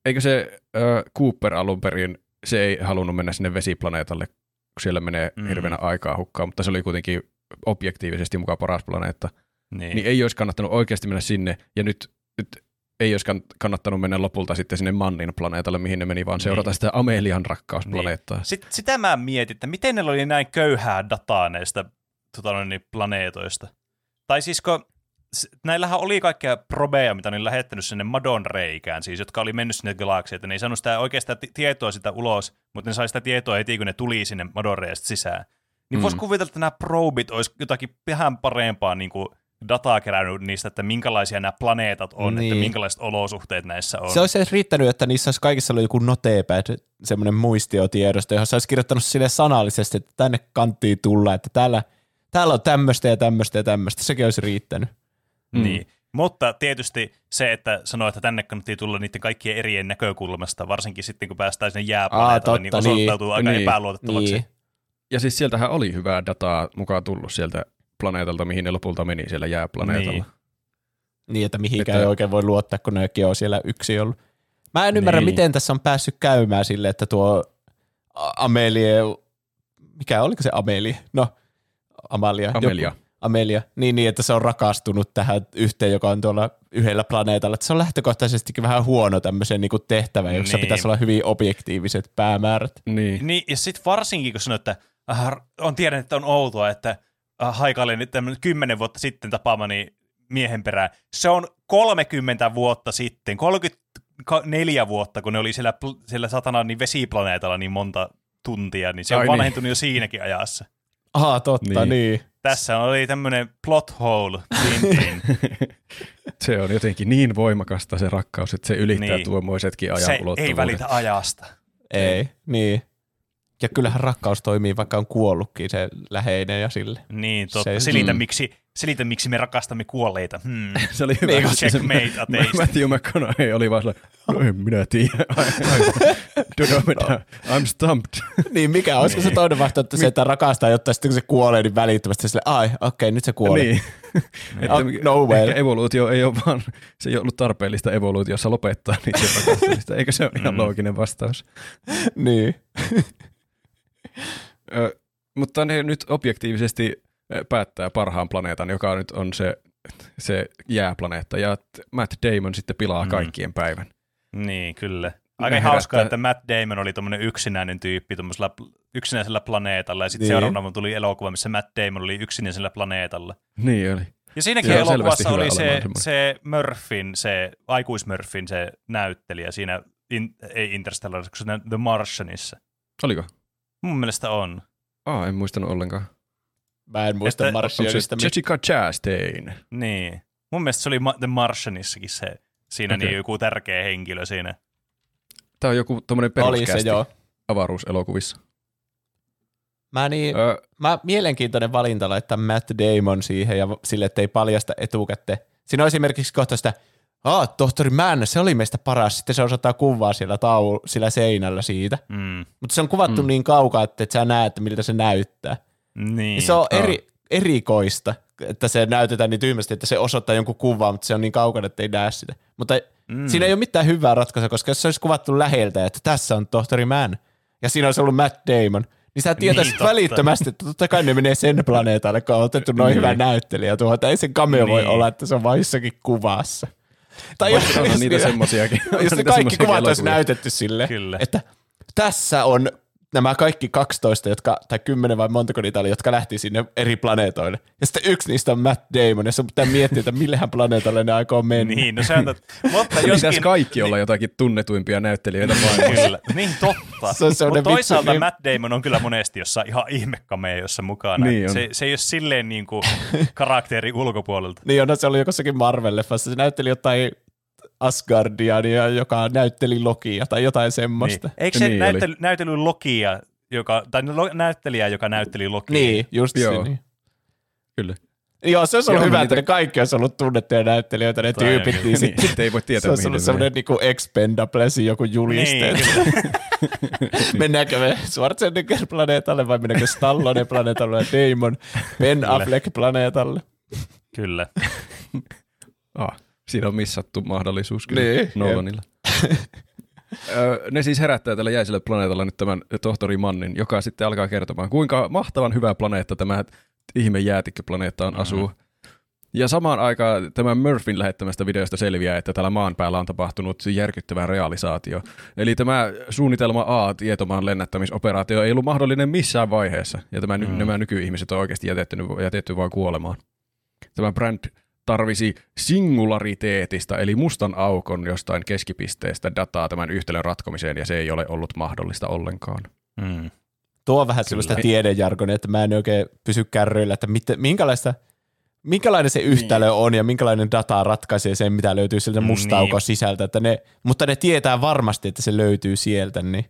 eikö se äh, Cooper alun perin, se ei halunnut mennä sinne vesiplaneetalle, kun siellä menee mm. hirveänä aikaa hukkaan, mutta se oli kuitenkin objektiivisesti mukaan paras planeetta. Niin. niin ei olisi kannattanut oikeasti mennä sinne, ja nyt, nyt ei olisi kannattanut mennä lopulta sitten sinne Mannin planeetalle, mihin ne meni, vaan seurata niin. sitä Amelian rakkausplaneettaa. Niin. Sitten sitä mä mietin, että miten ne oli näin köyhää dataa näistä tota, niin, planeetoista. Tai siis kun näillähän oli kaikkia probeja, mitä ne oli lähettänyt sinne Madon reikään, siis, jotka oli mennyt sinne galaksiin, että ne ei saanut sitä oikeastaan t- tietoa sitä ulos, mutta ne sai sitä tietoa heti, kun ne tuli sinne Madon reijasta sisään. Niin mm. voisi kuvitella, että nämä probit olisi jotakin vähän parempaa niin kuin dataa kerännyt niistä, että minkälaisia nämä planeetat on, niin. että minkälaiset olosuhteet näissä on. Se olisi edes riittänyt, että niissä olisi kaikissa ollut joku notepad, semmoinen muistiotiedosto, johon se olisi kirjoittanut sille sanallisesti, että tänne kanttiin tulla, että täällä, täällä on tämmöistä ja tämmöistä ja tämmöistä. Sekin olisi riittänyt. Mm. Niin, mutta tietysti se, että sanoo, että tänne kannattiin tulla niiden kaikkien erien näkökulmasta, varsinkin sitten, kun päästään sinne jääplaneetalle, Aa, totta, niin osoittautuu niin, aika niin, epäluotettavaksi. Niin. Ja siis sieltähän oli hyvää dataa mukaan tullut sieltä planeetalta, mihin ne lopulta meni siellä jääplaneetalla. Niin, niin että mihinkään että... ei oikein voi luottaa, kun nekin on siellä yksi ollut. Mä en ymmärrä, niin. miten tässä on päässyt käymään sille, että tuo Amelie, mikä oliko se Amelie? No, Amalia. Amelia. Joku, Amelia. Niin, niin, että se on rakastunut tähän yhteen, joka on tuolla yhdellä planeetalla. Että se on lähtökohtaisestikin vähän huono tämmöiseen niin kuin tehtävään, jossa niin. pitäisi olla hyvin objektiiviset päämäärät. Niin, niin ja sitten varsinkin, kun sanoo, että äh, on tiedän, että on outoa, että haikailin kymmenen vuotta sitten tapaamani miehen perään. Se on kolmekymmentä vuotta sitten, kolmekymmentäneljä vuotta, kun ne oli siellä, siellä satana niin vesiplaneetalla niin monta tuntia, niin se on Ai vanhentunut niin. jo siinäkin ajassa. Aha, totta, niin. niin. Tässä oli tämmöinen plot hole. Se on jotenkin niin voimakasta se rakkaus, että se ylittää niin. tuommoisetkin ajan ulottuvuudet. Se ei välitä ajasta. Ei, niin. Ja kyllähän rakkaus toimii, vaikka on kuollutkin se läheinen ja sille. Niin, totta. Se, selitä, mm. miksi, selitä, miksi me rakastamme kuolleita. Hmm. Se oli hyvä. Checkmate ateisti. Matthew McConaughey oli vaan sellainen, no en minä tiedä. I'm stumped. Niin, mikä olisiko se toinen vaihtoehto, se, että rakastaa, jotta sitten kun se kuolee, niin välittömästi sille, ai, okei, okay, nyt se kuolee. Niin. Että no way. Ehkä evoluutio ei ole vaan, se ei ollut tarpeellista evoluutiossa lopettaa niitä rakastamista. Eikö se ole ihan looginen vastaus? Niin. Ö, mutta ne nyt objektiivisesti päättää parhaan planeetan, joka nyt on se, se jääplaneetta, ja Matt Damon sitten pilaa mm. kaikkien päivän. Niin, kyllä. Aika herättää... hauskaa, että Matt Damon oli tommoinen yksinäinen tyyppi tommosella yksinäisellä planeetalla, ja sitten niin. seuraavana tuli elokuva, missä Matt Damon oli yksinäisellä planeetalla. Niin oli. Ja siinäkin joo, elokuvassa oli se, se Murphin, se aikuismurphin, se näyttelijä siinä, in, ei Interstellar, kun The Martianissa. Oliko? Mun mielestä on. Aa, en muistanut ollenkaan. Mä en muista Martianista. Jessica Chastain. Niin. Mun mielestä se oli The Martianissakin se. Siinä okay. niin joku tärkeä henkilö siinä. Tää on joku tommonen peruskästi avaruuselokuvissa. Mä, niin, öö. mä mielenkiintoinen valinta laittaa Matt Damon siihen ja sille, ettei paljasta etukäteen. Siinä on esimerkiksi kohta sitä, aah, tohtori Mann, se oli meistä paras. Sitten se osoittaa kuvaa siellä, taulu, siellä seinällä siitä. Mm. Mutta se on kuvattu mm. niin kaukaa, että et sä näet, miltä se näyttää. Niin. Se on eri, erikoista, että se näytetään niin tyhmästi, että se osoittaa jonkun kuvaa, mutta se on niin kaukana, että ei näe sitä. Mutta mm. siinä ei ole mitään hyvää ratkaisua, koska jos se olisi kuvattu läheltä, että tässä on tohtori Mann, ja siinä olisi ollut Matt Damon, niin sä tietäisit niin, välittömästi, että totta kai ne menee sen planeetalle, kun on otettu noin hyvä näyttelijä. Tuota, ei sen cameo niin. voi olla, että se on vain jossakin kuvassa. Tai jos, jos, niitä jos ne kaikki kuvat olisi näytetty sille, kyllä. että tässä on nämä kaikki kaksitoista, jotka, tai kymmenen vai montako niitä oli, jotka lähti sinne eri planeetoille. Ja sitten yksi niistä on Matt Damon, ja sun pitää miettiä, että millehän planeetalle ne aikoo mennä. Niin, no sehän joskin... Pitäisi kaikki olla jotakin tunnetuimpia näyttelijöitä maailmassa. Niin, totta. Se mutta toisaalta vittu. Matt Damon on kyllä monesti jossain ihan ihmekameossa mukana. Niin se, se ei ole silleen niin kuin karakteri ulkopuolelta. Niin on, no, se oli jossakin Marvel-leffassa. Se näytteli jotain... Asgardiania, joka näytteli Lokia tai jotain semmoista. Niin. Eikö se niin näyttely, näyttely Lokia, joka, tai lo, näyttelijä, joka näytteli Lokia? Niin, just joo. Niin. Kyllä. Joo, se olisi ollut hyvä, niitä... että ne kaikki olisi ollut tunnettuja näyttelijöitä, ne tyypit. Niin, niin, niin, ei voi tietää, se olisi ollut semmoinen niin Expendablesi joku juliste. Niin. Mennäänkö me Schwarzenegger-planeetalle vai mennäänkö Stallone-planeetalle ja Damon Ben Affleck-planeetalle? Kyllä. Ah. Siinä on missattu mahdollisuus kyllä niin, Nolanilla. Ne siis herättää tällä jäisellä planeetalla nyt tämän tohtori Mannin, joka sitten alkaa kertomaan, kuinka mahtavan hyvä planeetta tämä ihme jäätikköplaneetta on mm-hmm. asuu. Ja samaan aikaan tämän Murphyn lähettämästä videosta selviää, että täällä maan päällä on tapahtunut järkyttävä realisaatio. Eli tämä suunnitelma A, tietomaan lennättämisoperaatio, ei ollut mahdollinen missään vaiheessa. Ja tämä, mm-hmm. nämä nykyihmiset on oikeasti jätetty, jätetty vaan kuolemaan. Tämä Brand... tarvisi singulariteetista, eli mustan aukon jostain keskipisteestä dataa tämän yhtälön ratkomiseen, ja se ei ole ollut mahdollista ollenkaan. Mm. Tuo on vähän sellaista tiedejargonia, että mä en oikein pysy kärryillä, että mit, minkälaista, minkälainen se yhtälö niin. on, ja minkälainen data ratkaisee sen, mitä löytyy sieltä musta aukon niin. sisältä, että ne, mutta ne tietää varmasti, että se löytyy sieltä. Niin.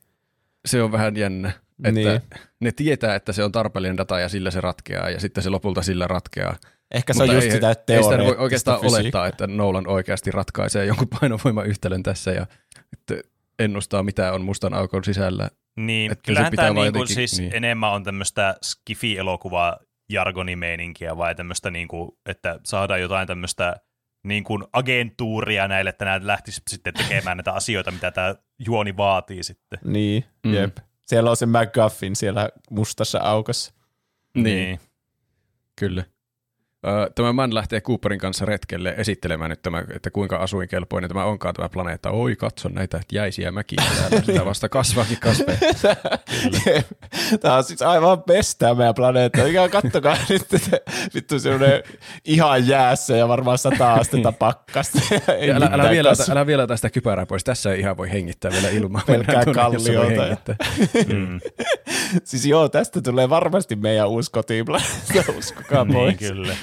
Se on vähän jännä, että niin. ne tietää, että se on tarpeellinen data, ja sillä se ratkeaa, ja sitten se lopulta sillä ratkeaa. Ehkä se mutta on just ei, sitä teoreettista fysiikkaa. Ei sitä oikeastaan olettaa, että Nolan oikeasti ratkaisee jonkun painovoimayhtälön tässä ja ennustaa, mitä on mustan aukon sisällä. Niin, että kyllähän tämä niin jotenkin, siis niin. enemmän on tämmöistä skifi-elokuvaa jargonimeininkiä vai tämmöistä, niin kuin, että saadaan jotain tämmöistä niin kuin agentuuria näille, että nämä lähtisivät sitten tekemään näitä asioita, mitä tämä juoni vaatii sitten. Niin, mm. jep. Siellä on se McGuffin siellä mustassa aukossa. Niin, niin. Kyllä. Tämä man lähtee Cooperin kanssa retkelle esittelemään nyt tämä, että kuinka asuinkelpoinen tämä onkaan tämä planeetta. Oi, katso näitä jäisiä mäkiä täällä, sitä vasta kasvaakin kasveja. Tämä on siis aivan pestää meidän planeetta. Ikään kattokaa nyt, vittu semmoinen ihan jäässä ja varmaan sata astetta pakkasta. Ja älä, älä, vielä, älä vielä tästä kypärää pois, tässä ei ihan voi hengittää vielä ilmaa. Pelkää kalliota. Siis joo, tästä tulee varmasti meidän uusi kotiblasta, uskokaa pois. Niin kyllä.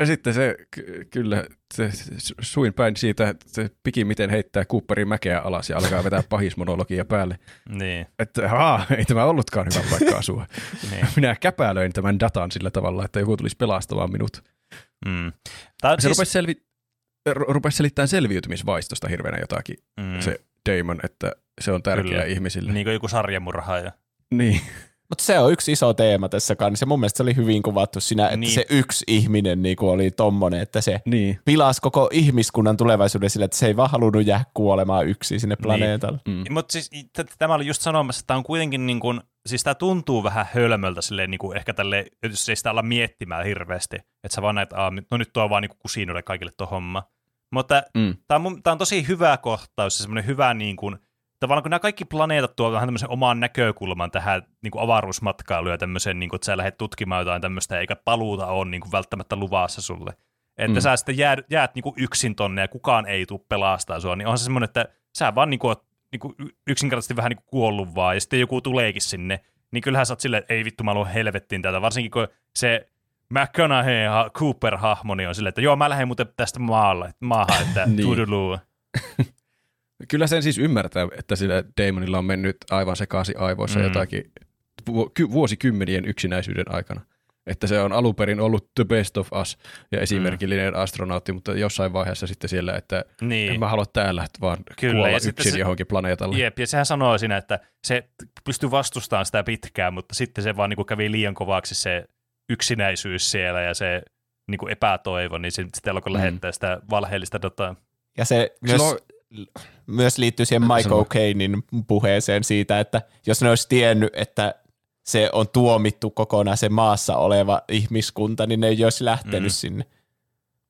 Ja sitten se kyllä se, se, suin päin siitä, että se pikimmiten heittää Cooperin mäkeä alas ja alkaa vetää pahismonologia päälle. Niin. Että haa, ei tämä ollutkaan hyvä paikka asua. Niin. Minä käpälöin tämän datan sillä tavalla, että joku tulisi pelastamaan minut. Mm. Se siis... rupesi, selvi... rupesi selittämään selviytymisvaistosta hirveänä jotakin, mm. se Damon, että se on tärkeää kyllä ihmisille. Niin kuin joku sarjamurhaaja. Niin. Mutta se on yksi iso teema tässä kanssa. Mun mielestä se oli hyvin kuvattu siinä, että niin. se yksi ihminen niinku oli tommonen, että se niin. pilasi koko ihmiskunnan tulevaisuuden sillä, että se ei vaan halunnut jää kuolemaan yksin sinne planeetalle. Niin. Mm. Mutta siis t- tämä oli just sanomassa, että tämä on kuitenkin, niinku, siis tämä tuntuu vähän hölmöltä silleen, niinku ehkä tälleen, jos ei sitä olla miettimään hirveästi, että sä vaan näet, no nyt tuo on vaan niinku kusinuille kaikille tuo homma. Mutta mm. tämä on, on tosi hyvä kohtaus, semmoinen hyvä niin kuin, tavallaan kun nämä kaikki planeetat tuovat vähän tämmöisen oman näkökulman tähän niin kuin avaruusmatkailuun ja tämmöisen, niin kuin, että sä lähdet tutkimaan jotain tämmöistä, eikä paluuta ole niin kuin välttämättä luvassa sulle. Että mm. sä sitten jää, jäät niin kuin yksin tonne ja kukaan ei tule pelastaa sua, niin onhan se semmoinen, että sä vaan niin kuin, oot niin kuin yksinkertaisesti vähän niin kuin kuollut vaan, ja sitten joku tuleekin sinne, niin kyllähän sä oot silleen, että ei vittu, mä haluan helvettiin täältä, varsinkin kun se... McConaughey ja Cooper-hahmoni on silleen, että joo, mä lähden muuten tästä maalle, maahan, että tuduluu. Kyllä sen siis ymmärtää, että sillä Damonilla on mennyt aivan sekaisin aivoissa mm. jotakin vuosikymmenien yksinäisyyden aikana. Että se on alun perin ollut the best of us ja esimerkillinen mm. astronautti, mutta jossain vaiheessa sitten siellä, että niin. en mä halua täällä vaan kyllä, kuolla ja yksin se, johonkin planeetalle. Jep, ja sehän sanoo siinä, että se pystyy vastustamaan sitä pitkään, mutta sitten se vaan niin kuin kävi liian kovaksi se yksinäisyys siellä ja se niin kuin epätoivo, niin sitten alkoi mm. lähettää sitä valheellista dataa. Ja se myös, on... myös liittyy siihen Michael O'Kainin puheeseen siitä, että jos ne olisi tiennyt, että se on tuomittu kokonaan se maassa oleva ihmiskunta, niin ne ei olisi lähtenyt mm. sinne.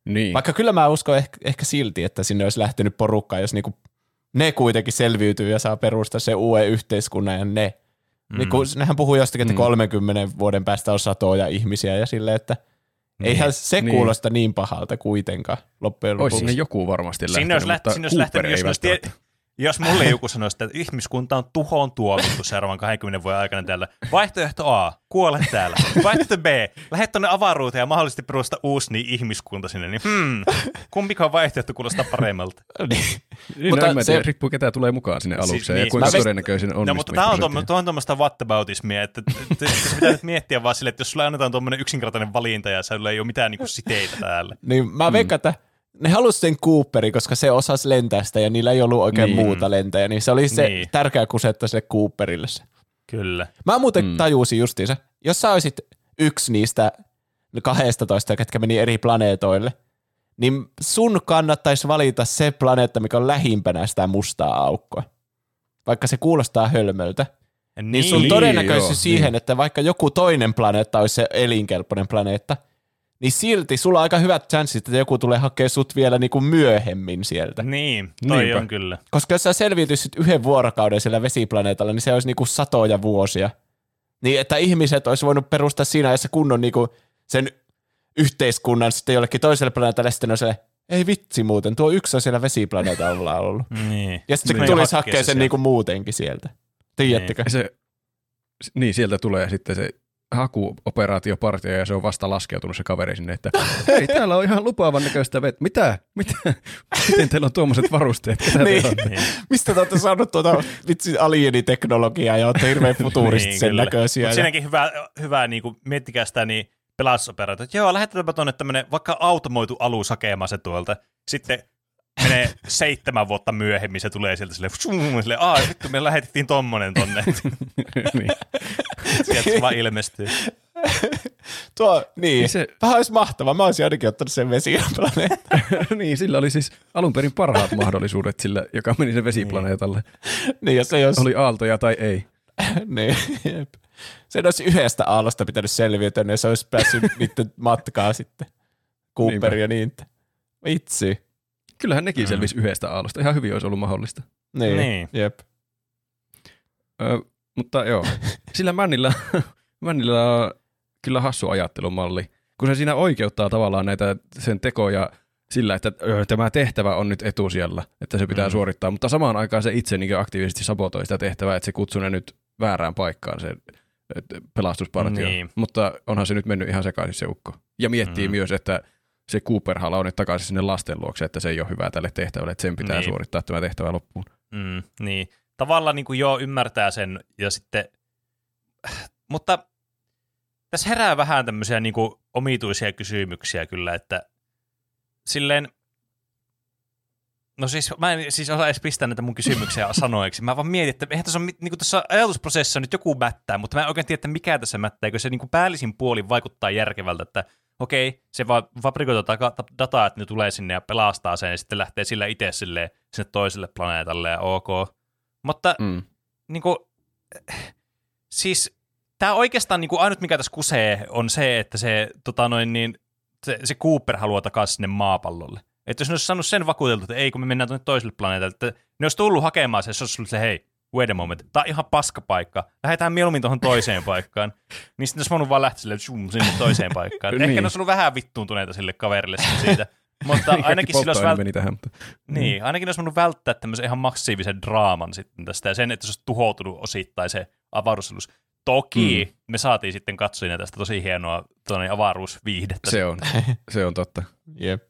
Niin. Vaikka kyllä mä uskon ehkä, ehkä silti, että sinne olisi lähtenyt porukkaa, jos niinku ne kuitenkin selviytyy ja saa perustaa se uuden yhteiskunnan ja ne. Mm. Niin kun, nehän puhuu jostakin, että mm. kolmenkymmenen vuoden päästä on satoja ihmisiä ja silleen, että niin. eihän se niin. kuulosta niin pahalta kuitenkaan loppujen lopuksi. Olisi sinne joku varmasti lähtenyt, sinne mutta sinne lähtenyt, ei välttämättä. Jos mulle joku sanoi, että ihmiskunta on tuhoon tuomittu seuraavan kaksikymmentä vuoden aikana täällä, vaihtoehto A, kuole täällä. Vaihtoehto B, lähde tuonne avaruuteen ja mahdollisesti perusta uusi niin ihmiskunta sinne. Niin, hmm, kumpikaan vaihtoehto kuulostaa paremmalta. Niin, niin, mutta no, se riippuu, ketä tulee mukaan sinne alukseen siis, ja niin, kuinka todennäköisin onnistuminen. No, mutta tämä on tuommoista whataboutismia, että se pitää nyt miettiä vaan silleen, että jos sulle annetaan tuommoinen yksinkertainen valinta ja sulle ei ole mitään niinku siteitä täällä. Niin, mä veikkaan, että ne halusi sen Cooperin, koska se osasi lentää sitä ja niillä ei ollut oikein niin. muuta lentäjä, niin se oli se niin. tärkeä kusetta sille Cooperille se. Kyllä. Mä muuten mm. tajusin justiinsa, jos sä olisit yksi niistä kaksitoista, ketkä meni eri planeetoille, niin sun kannattaisi valita se planeetta, mikä on lähimpänä sitä mustaa aukkoa. Vaikka se kuulostaa hölmöltä, niin, niin sun todennäköisyys niin, siihen, niin. että vaikka joku toinen planeetta olisi se elinkelpoinen planeetta, niin silti sulla on aika hyvät chanssit, että joku tulee hakemaan sut vielä niin kuin myöhemmin sieltä. Niin, toi Niinpä. on kyllä. Koska jos sä selviytyisit yhden vuorokauden siellä vesiplaneetalla, niin se olisi niin kuin satoja vuosia. Niin, että ihmiset olisi voinut perustaa siinä ajassa kunnon niin kuin sen yhteiskunnan sitten jollekin toiselle planeetalle, ja sitten on se, ei vitsi muuten, tuo yksi on siellä vesiplaneetalla ollut. Niin. Ja sitten se niin. tulisi hakemaan sen niin kuin muutenkin sieltä. Tiedättekö? Niin. Se, niin, sieltä tulee sitten se... hakuoperaatiopartio ja se on vasta laskeutunut se kaveri sinne, että hei, täällä on ihan lupaavan näköistä vettä. Mitä? Mitä? Miten teillä on tuommoiset varusteet? Niin. Niin. Mistä te olette saanut tuota vitsi alieniteknologiaa ja olette hirveän futuristit niin, sen kyllä. näköisiä. Mutta siinäkin hyvä, hyvä niin miettikää sitä, niin pelastusoperaatio, että joo, lähetetäänpä tuonne tämmöinen vaikka automoitu alus hakemaan se tuolta. Sitten menee seitsemän vuotta myöhemmin, se tulee sieltä silleen, aah, vittu, me lähetettiin tommonen tonne. Niin. Sieltä se vaan ilmestyy. Tuo, niin, niin se... vähän olisi mahtavaa. Mä olisin ainakin ottanut sen vesiplaneetan. Niin, sillä oli siis alun perin parhaat mahdollisuudet sillä, joka meni sen vesiplaneetalle. Niin, ja se jos... oli aaltoja tai ei. Niin, jep. Sen olisi yhdestä aallosta pitänyt selviytyä, niin se olisi päässyt niiden matkaa sitten. Cooper ja niitä. Vitsi. Kyllähän nekin mm. selvisi yhdestä aallosta. Ihan hyvin olisi ollut mahdollista. Niin, niin. Jep. Ö, mutta joo, sillä Männillä, Männillä on kyllä hassu ajattelumalli, kun se siinä oikeuttaa tavallaan näitä sen tekoja sillä, että ö, tämä tehtävä on nyt etusijalla, että se pitää mm. suorittaa, mutta samaan aikaan se itse niin aktiivisesti sabotoi sitä tehtävää, että se kutsuu ne nyt väärään paikkaan se pelastuspartio. Niin. Mutta onhan se nyt mennyt ihan sekaisin se ukko. Ja miettii mm. myös, että se Cooper-hala on nyt takaisin sinne lasten luokse, että se ei ole hyvää tälle tehtävälle, että sen pitää niin. suorittaa tämä tehtävä loppuun. Mm, niin. Tavallaan niin kuin joo, ymmärtää sen ja sitten, mutta tässä herää vähän tämmöisiä niin kuin omituisia kysymyksiä kyllä, että silleen, no siis mä en siis osaa edes pistää näitä mun kysymyksiä sanoiksi. Mä vaan mietin, että eihän tässä on niin kuin tässä ajatusprosessissa nyt joku mättää, mutta mä en oikein tiedä, että mikä tässä mättää, kun se niin kuin päällisin puolin vaikuttaa järkevältä, että okei, se vaan fabrikoittaa dataa, että ne tulee sinne ja pelastaa sen ja sitten lähtee sillä itse sinne toiselle planeetalle ja ok. Mutta mm. niinku, siis tämä oikeastaan niinku ainut, mikä tässä kusee, on se, että se, tota noin, niin, se, se Cooper haluaa takaisin sinne maapallolle. Että jos ne olisi saanut sen vakuuteltu, että ei kun me mennään tuonne toiselle planeetalle, että ne olisi tullut hakemaan se, jos olisi ollut se hei, wait a moment, tämä on ihan paskapaikka, lähdetään mieluummin tuohon toiseen paikkaan. Niin sitten olisi voinut vaan lähteä sille, sinne toiseen paikkaan. Ehkä niin. ne olisi ollut vähän vittuuntuneita sille kaverille siitä. Mutta ainakin sillä olisi vält... tähän, mutta... niin, ainakin olisi voinut välttää tämmöisen ihan massiivisen draaman sitten tästä ja sen, että se olisi tuhoutunut osittain se avaruusalus. Toki mm. me saatiin sitten katsojina tästä tosi hienoa avaruusviihdettä. Se on, se on totta. Jep.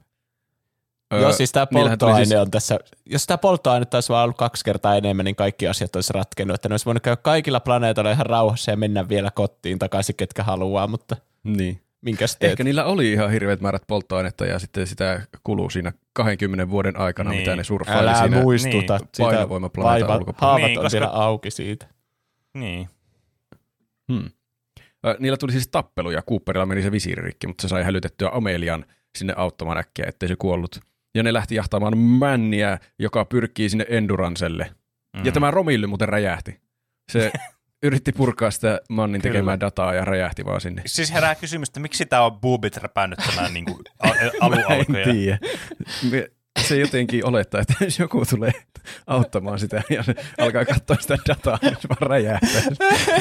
Öö, Joo, siis tämä polttoaine siis... on tässä, jos tämä polttoainetta olisi vaan ollut kaksi kertaa enemmän, niin kaikki asiat olisi ratkennut, että ne olisi voinut käydä kaikilla planeetoilla ihan rauhassa ja mennä vielä kotiin takaisin, ketkä haluaa, mutta niin. Minkäs teet? Ehkä niillä oli ihan hirveät määrät polttoainetta ja sitten sitä kuluu siinä kaksikymmentä vuoden aikana, niin. mitä ne surffaili siinä. Älä muistuta niin. painovoimaplaneetan ulkopuolella. Haavat niin, on koska... vielä auki siitä. Niin. Hmm. Niillä tuli siis tappeluja. Cooperilla meni se visiiririkki, mutta se sai hälytettyä Amelian sinne auttamaan äkkiä, ettei se kuollut. Ja ne lähti jahtaamaan männiä, joka pyrkii sinne Endurancelle. Mm-hmm. Ja tämä Romilly muuten räjähti. Se... yritti purkaa sitä mannin Kyllä. tekemään dataa ja räjähti vaan sinne. Siis herää kysymys, että miksi tämä on boobit räpännyt tämän niin alualkoja? En tiedä. Se jotenkin olettaa, että jos joku tulee auttamaan sitä ja alkaa katsoa sitä dataa, niin se vaan räjähtää.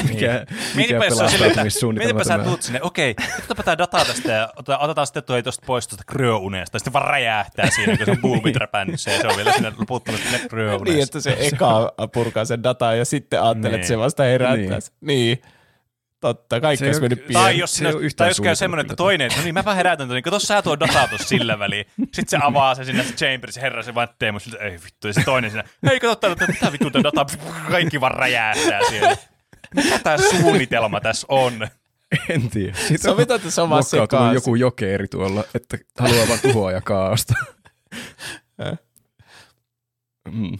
Mikä, mikä pelastautumissuunnitelma tämä. Mietipä sä tulet sinne, okei, otetaanpa tämä dataa tästä ja otetaan sitten tuo ei tuosta pois tuosta kröunesta. Ja sitten vaan räjähtää siinä, kun se on boobit räpännyt se ja se on vielä siinä loputtanut sinne kröunesta. Niin, että se eka purkaa sen dataa ja sitten ajattelee, että se vasta herättäisi. Niin. Totta, kaikki olisi mennyt pieni. Tai jos, se sinä, tai jos käy semmoinen, että toinen, no niin mäpä herätän tuon, kato sä tuo dataa tuossa sillä väliin. Sitten se avaa se sinne se chamber, se herra se vaan teemu, siltä ei vittu, ja se toinen sinä, hei kato täällä, mitä vittu tämä dataa, kaikki vaan räjähtää siellä. Mikä tämä suunnitelma tässä on? En tiedä. Siitä on mokkautunut joku jokeeri tuolla, että haluaa vaan tuhoa ja kaaosta. mm.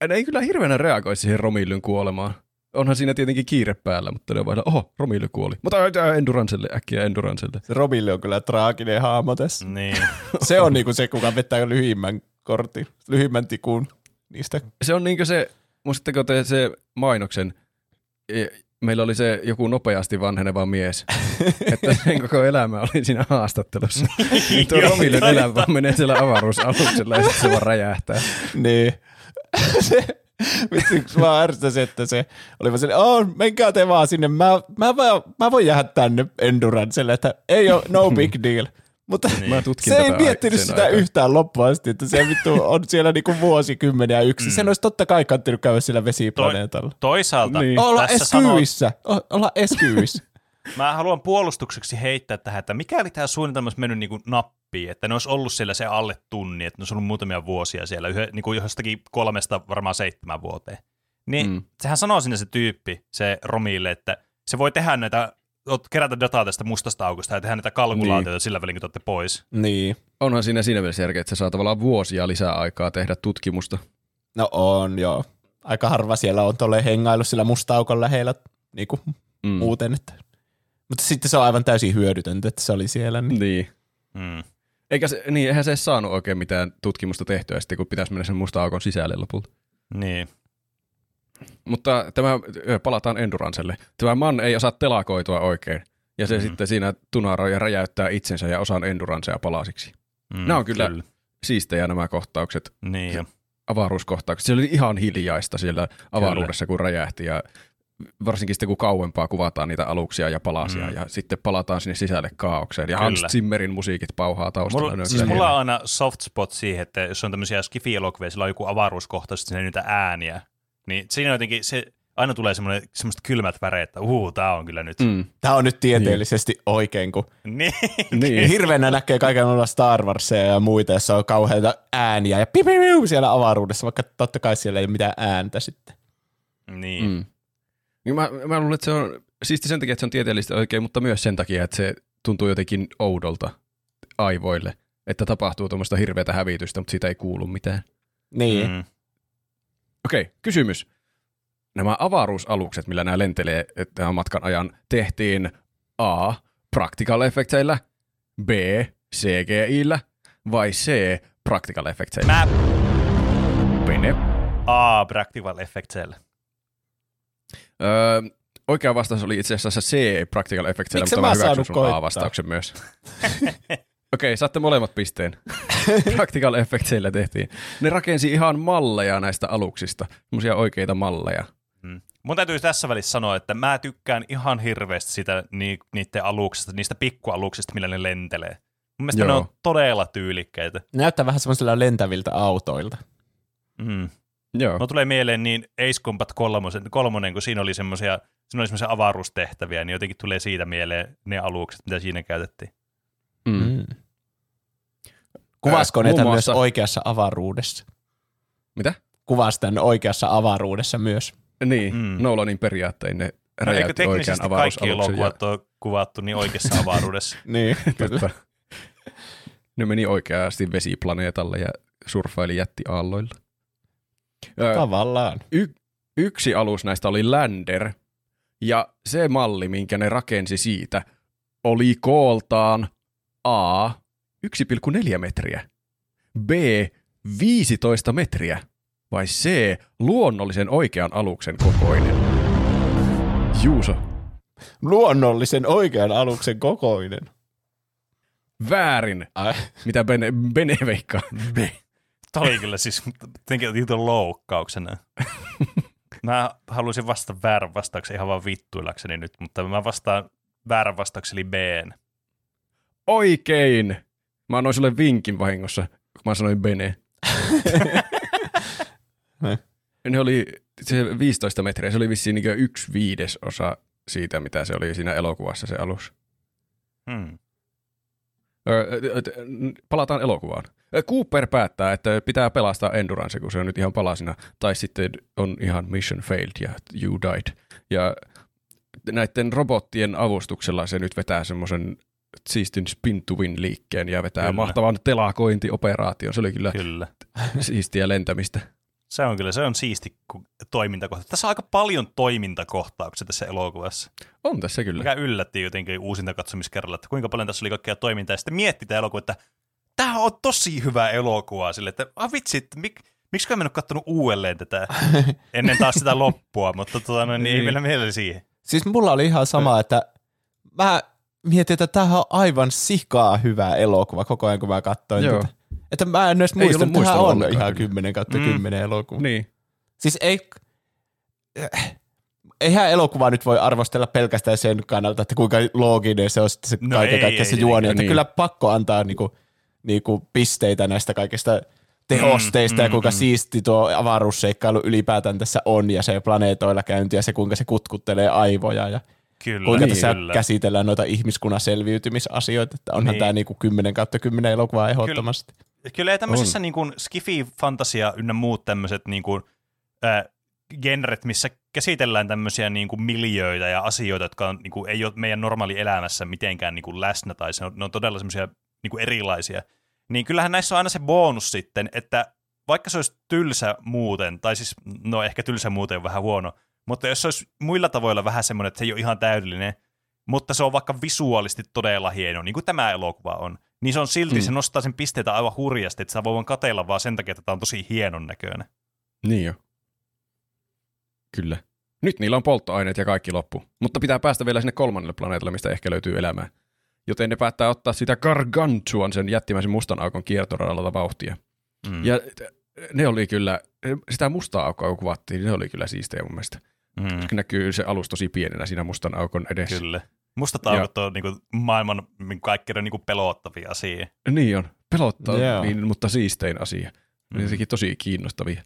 En ei kyllä hirveänä reagoi siihen Romillyn kuolemaan. Onhan siinä tietenkin kiire päällä, mutta ne on vain, oho, Romilly kuoli. Mutta Endurancelle, äkkiä Endurancelle. Se Romilly on kyllä traaginen haamo tässä. Niin. Se on niinku se, kuka vetää lyhyimmän kortin, lyhyimmän tikun niistä. Se on niinku se, muistatteko te se mainoksen, meillä oli se joku nopeasti vanheneva mies, että sen koko elämä oli siinä haastattelussa. Tuo Romillyn elämä vaan menee siellä avaruusaluksella ja sitten se vaan räjähtää. Niin. Vitsi, mä ärsytäisin, että se oli vaan silleen, oh, menkää te vaan sinne, mä, mä, mä, mä voin jäädä tänne Endurancelle, että ei ole no big deal. Mutta niin. se ei miettinyt sitä aikaa. Yhtään loppuasti, että se vittu on siellä niinku vuosikymmeniä yksi. Mm. Sen olisi totta kai kannattanut käydä sillä vesiplaneetalla. To- toisaalta. Niin. Olla eskyissä. Sanot... Olla eskyissä. Mä haluan puolustukseksi heittää tähän, että mikäli tämä suunnitelma olisi mennyt niin kuin nappiin, että ne olisi ollut siellä se alle tunni, että ne olisi ollut muutamia vuosia siellä, niin kuin jostakin kolmesta varmaan seitsemän vuoteen, niin mm. sehän sanoo sinne se tyyppi, se Romille, että se voi tehdä näitä, kerätä dataa tästä mustasta aukosta ja tehdä näitä kalkulaatioita niin. sillä välin, kun te olette pois. Niin. Onhan siinä siinä mielessä järkeä, että se saa tavallaan vuosia lisää aikaa tehdä tutkimusta. No on, joo. Aika harva siellä on tolleen hengailu sillä musta aukon lähellä niin kuin mm. muuten, että... Mutta sitten se on aivan täysin hyödytöntä, että se oli siellä. Niin. niin. Mm. Eikä se, niin, eihän se saanut oikein mitään tutkimusta tehtyä sitten, kun pitäisi mennä sen musta aukon sisälle lopulta. Niin. Mutta tämä, palataan Endurancelle. Tämä man ei osaa telakoitua oikein. Ja se mm. sitten siinä tunaroi ja räjäyttää itsensä ja osan Endurancea palasiksi. Mm, nämä on kyllä, kyllä siistejä nämä kohtaukset. Niin. Ja avaruuskohtaukset. Se oli ihan hiljaista siellä avaruudessa, kyllä. kun räjähti ja... Varsinkin sitten, kun kauempaa kuvataan niitä aluksia ja palasia, mm. ja sitten palataan sinne sisälle kaaokseen. Ja Hans Zimmerin musiikit pauhaa taustalla. Mulla, siis mulla on aina soft spot siihen, että jos on tämmöisiä skifi-elokuvia, sillä on joku avaruuskohtaisesti niitä ääniä, niin siinä jotenkin se aina tulee semmoiset kylmät väreet, että uhuu, tää on kyllä nyt. Mm. Tää on nyt tieteellisesti niin. oikein, kun niin. niin. hirveänä näkee kaikenlaista Star Warsia ja muita, jossa on kauheita ääniä ja pipipiu siellä avaruudessa, vaikka totta kai siellä ei ole mitään ääntä sitten. Niin. Mm. niin mä, mä luulen, että se on siisti sen takia, että se on tieteellisesti oikein, mutta myös sen takia, että se tuntuu jotenkin oudolta aivoille, että tapahtuu tuommoista hirveätä hävitystä, mutta siitä ei kuulu mitään. Niin. Mm. Okei, okay, kysymys. Nämä avaruusalukset, millä nämä lentelee tämän matkan ajan, tehtiin A. practical effectseillä, B. C G I:llä vai C. practical effectseillä? Mä... Pene. A. practical effectseillä. Öö, oikea vastaus oli itse asiassa C. practical effectseillä, mutta mä hyväksyn sun A-vastauksen myös. Okei, saatte molemmat pisteen. Practical effectseillä tehtiin. Ne rakensi ihan malleja näistä aluksista, semmoisia oikeita malleja. Mm. Mun täytyy tässä välissä sanoa, että mä tykkään ihan hirveästi sitä ni- niiden aluksista, niistä pikkualuksista, millä ne lentelee. Mun mielestä Joo. ne on todella tyylikkäitä. Näyttää vähän semmoisilla lentäviltä autoilta. Mm. Joo. No tulee mieleen niin Ace Combat kolmonen, kun siinä oli semmoisia avaruustehtäviä, niin jotenkin tulee siitä mieleen ne alukset, mitä siinä käytettiin. Mm. Mm. Kuvasko ne tämän myös oikeassa avaruudessa? Mitä? Kuvasi tämän oikeassa avaruudessa myös. Niin, mm. Nolanin periaattein ne räjäytti no, oikean avaruusaluksen. Kaikki elokuvat ja... on kuvattu niin oikeassa avaruudessa. Niin, totta. Ne meni oikeasti vesiplaneetalle ja surfaili jättiaalloilla. Tavallaan. Y- yksi alus näistä oli Lander, ja se malli, minkä ne rakensi siitä, oli kooltaan A. yksi pilkku neljä metriä, B. viisitoista metriä vai C. luonnollisen oikean aluksen kokoinen? Juuso. Luonnollisen oikean aluksen kokoinen. Väärin. Ai. Mitä Bene, Bene veikkaa? Tämä oli kyllä siis jotenkin loukkauksena. Mä haluaisin vastata väärän vastauksen ihan vaan vittuillakseni nyt, mutta mä vastaan väärän vastaukseni B:n. Oikein! Mä annoin sulle vinkin vahingossa, kun mä sanoin Bene. Ne oli se viisitoista metriä, se oli vissiin niin kuin yksi viidesosa siitä, mitä se oli siinä elokuvassa se alus. Hmm. Palataan elokuvaan. Cooper päättää, että pitää pelastaa Endurance, kun se on nyt ihan palasina, tai sitten on ihan mission failed ja you died. Ja näiden robottien avustuksella se nyt vetää semmoisen siistin spin to win liikkeen ja vetää kyllä. mahtavan telakointioperaation. Se oli kyllä, kyllä. siistiä lentämistä. Se on kyllä, se on siisti toimintakohta. Tässä on aika paljon toimintakohtauksia tässä elokuvassa. On tässä kyllä. Mikä yllätti jotenkin uusinta katsomiskerralla, että kuinka paljon tässä oli kaikkea toimintaa. Ja sitten mietti tämä elokuva, että tämä on tosi hyvä elokuva. Sille, että ah, vitsi, että mik, miksikö mä en ole katsonut uudelleen tätä ennen taas sitä loppua, mutta tota, no, niin niin. ei vielä mielellä siihen. Siis mulla oli ihan sama, että vähän... Mietin, että tämähän on aivan sikaa hyvä elokuva koko ajan, kun mä katsoin Joo. tätä. Että mä en edes muista, että tämähän on ihan kymmenen kautta kymmenen elokuva. Niin. Siis ei, eihän elokuvaa nyt voi arvostella pelkästään sen kannalta, että kuinka looginen se on sitten se no kaiken kaikkiaan se juoni. Että niin. kyllä pakko antaa niinku, niinku pisteitä näistä kaikista tehosteista mm, ja kuinka mm, siisti tuo avaruusseikkailu ylipäätään tässä on ja se planeetoilla käynti ja se kuinka se kutkuttelee aivoja ja... Kyllä, kuinka niin, tässä kyllä. käsitellään noita ihmiskunnan selviytymisasioita, että onhan niin. tämä niin kuin kymmenen kautta kymmenen elokuvaa ehdottomasti. Kyllä, kyllä tämmöisissä niin kuin skifi, fantasia ynnä muut tämmöiset niin kuin, äh, genret, missä käsitellään tämmöisiä niin kuin miljöitä ja asioita, jotka on, niin kuin, ei ole meidän normaali elämässä mitenkään niin kuin läsnä, tai se on, ne on todella semmoisia niin kuin erilaisia. Niin kyllähän näissä on aina se bonus sitten, että vaikka se olisi tylsä muuten, tai siis no ehkä tylsä muuten on vähän huono, mutta jos se olisi muilla tavoilla vähän semmoinen, että se ei ole ihan täydellinen, mutta se on vaikka visuaalisesti todella hieno, niin kuin tämä elokuva on, niin se on silti, mm. se nostaa sen pisteitä aivan hurjasti, että sitä voi vaan katsella vaan sen takia, että tämä on tosi hienon näköinen. Niin jo. Kyllä. Nyt niillä on polttoaineet ja kaikki loppu, mutta pitää päästä vielä sinne kolmannelle planeetalle, mistä ehkä löytyy elämää. Joten ne päättää ottaa sitä Gargantuan, sen jättimäisen mustan aukon kiertoradalta vauhtia. Mm. Ja ne oli kyllä, sitä mustaa aukkoa kun kuvattiin, ne oli kyllä siistejä mun mielestä. Mm. Näkyy se alus tosi pienenä siinä mustan aukon edessä. Kyllä. Mustat aukot on niinku maailman kaikkein niinku pelottavia asia. Niin on. Pelottavia, yeah. niin, mutta siistein asia. Mm. Jotenkin tosi kiinnostavia.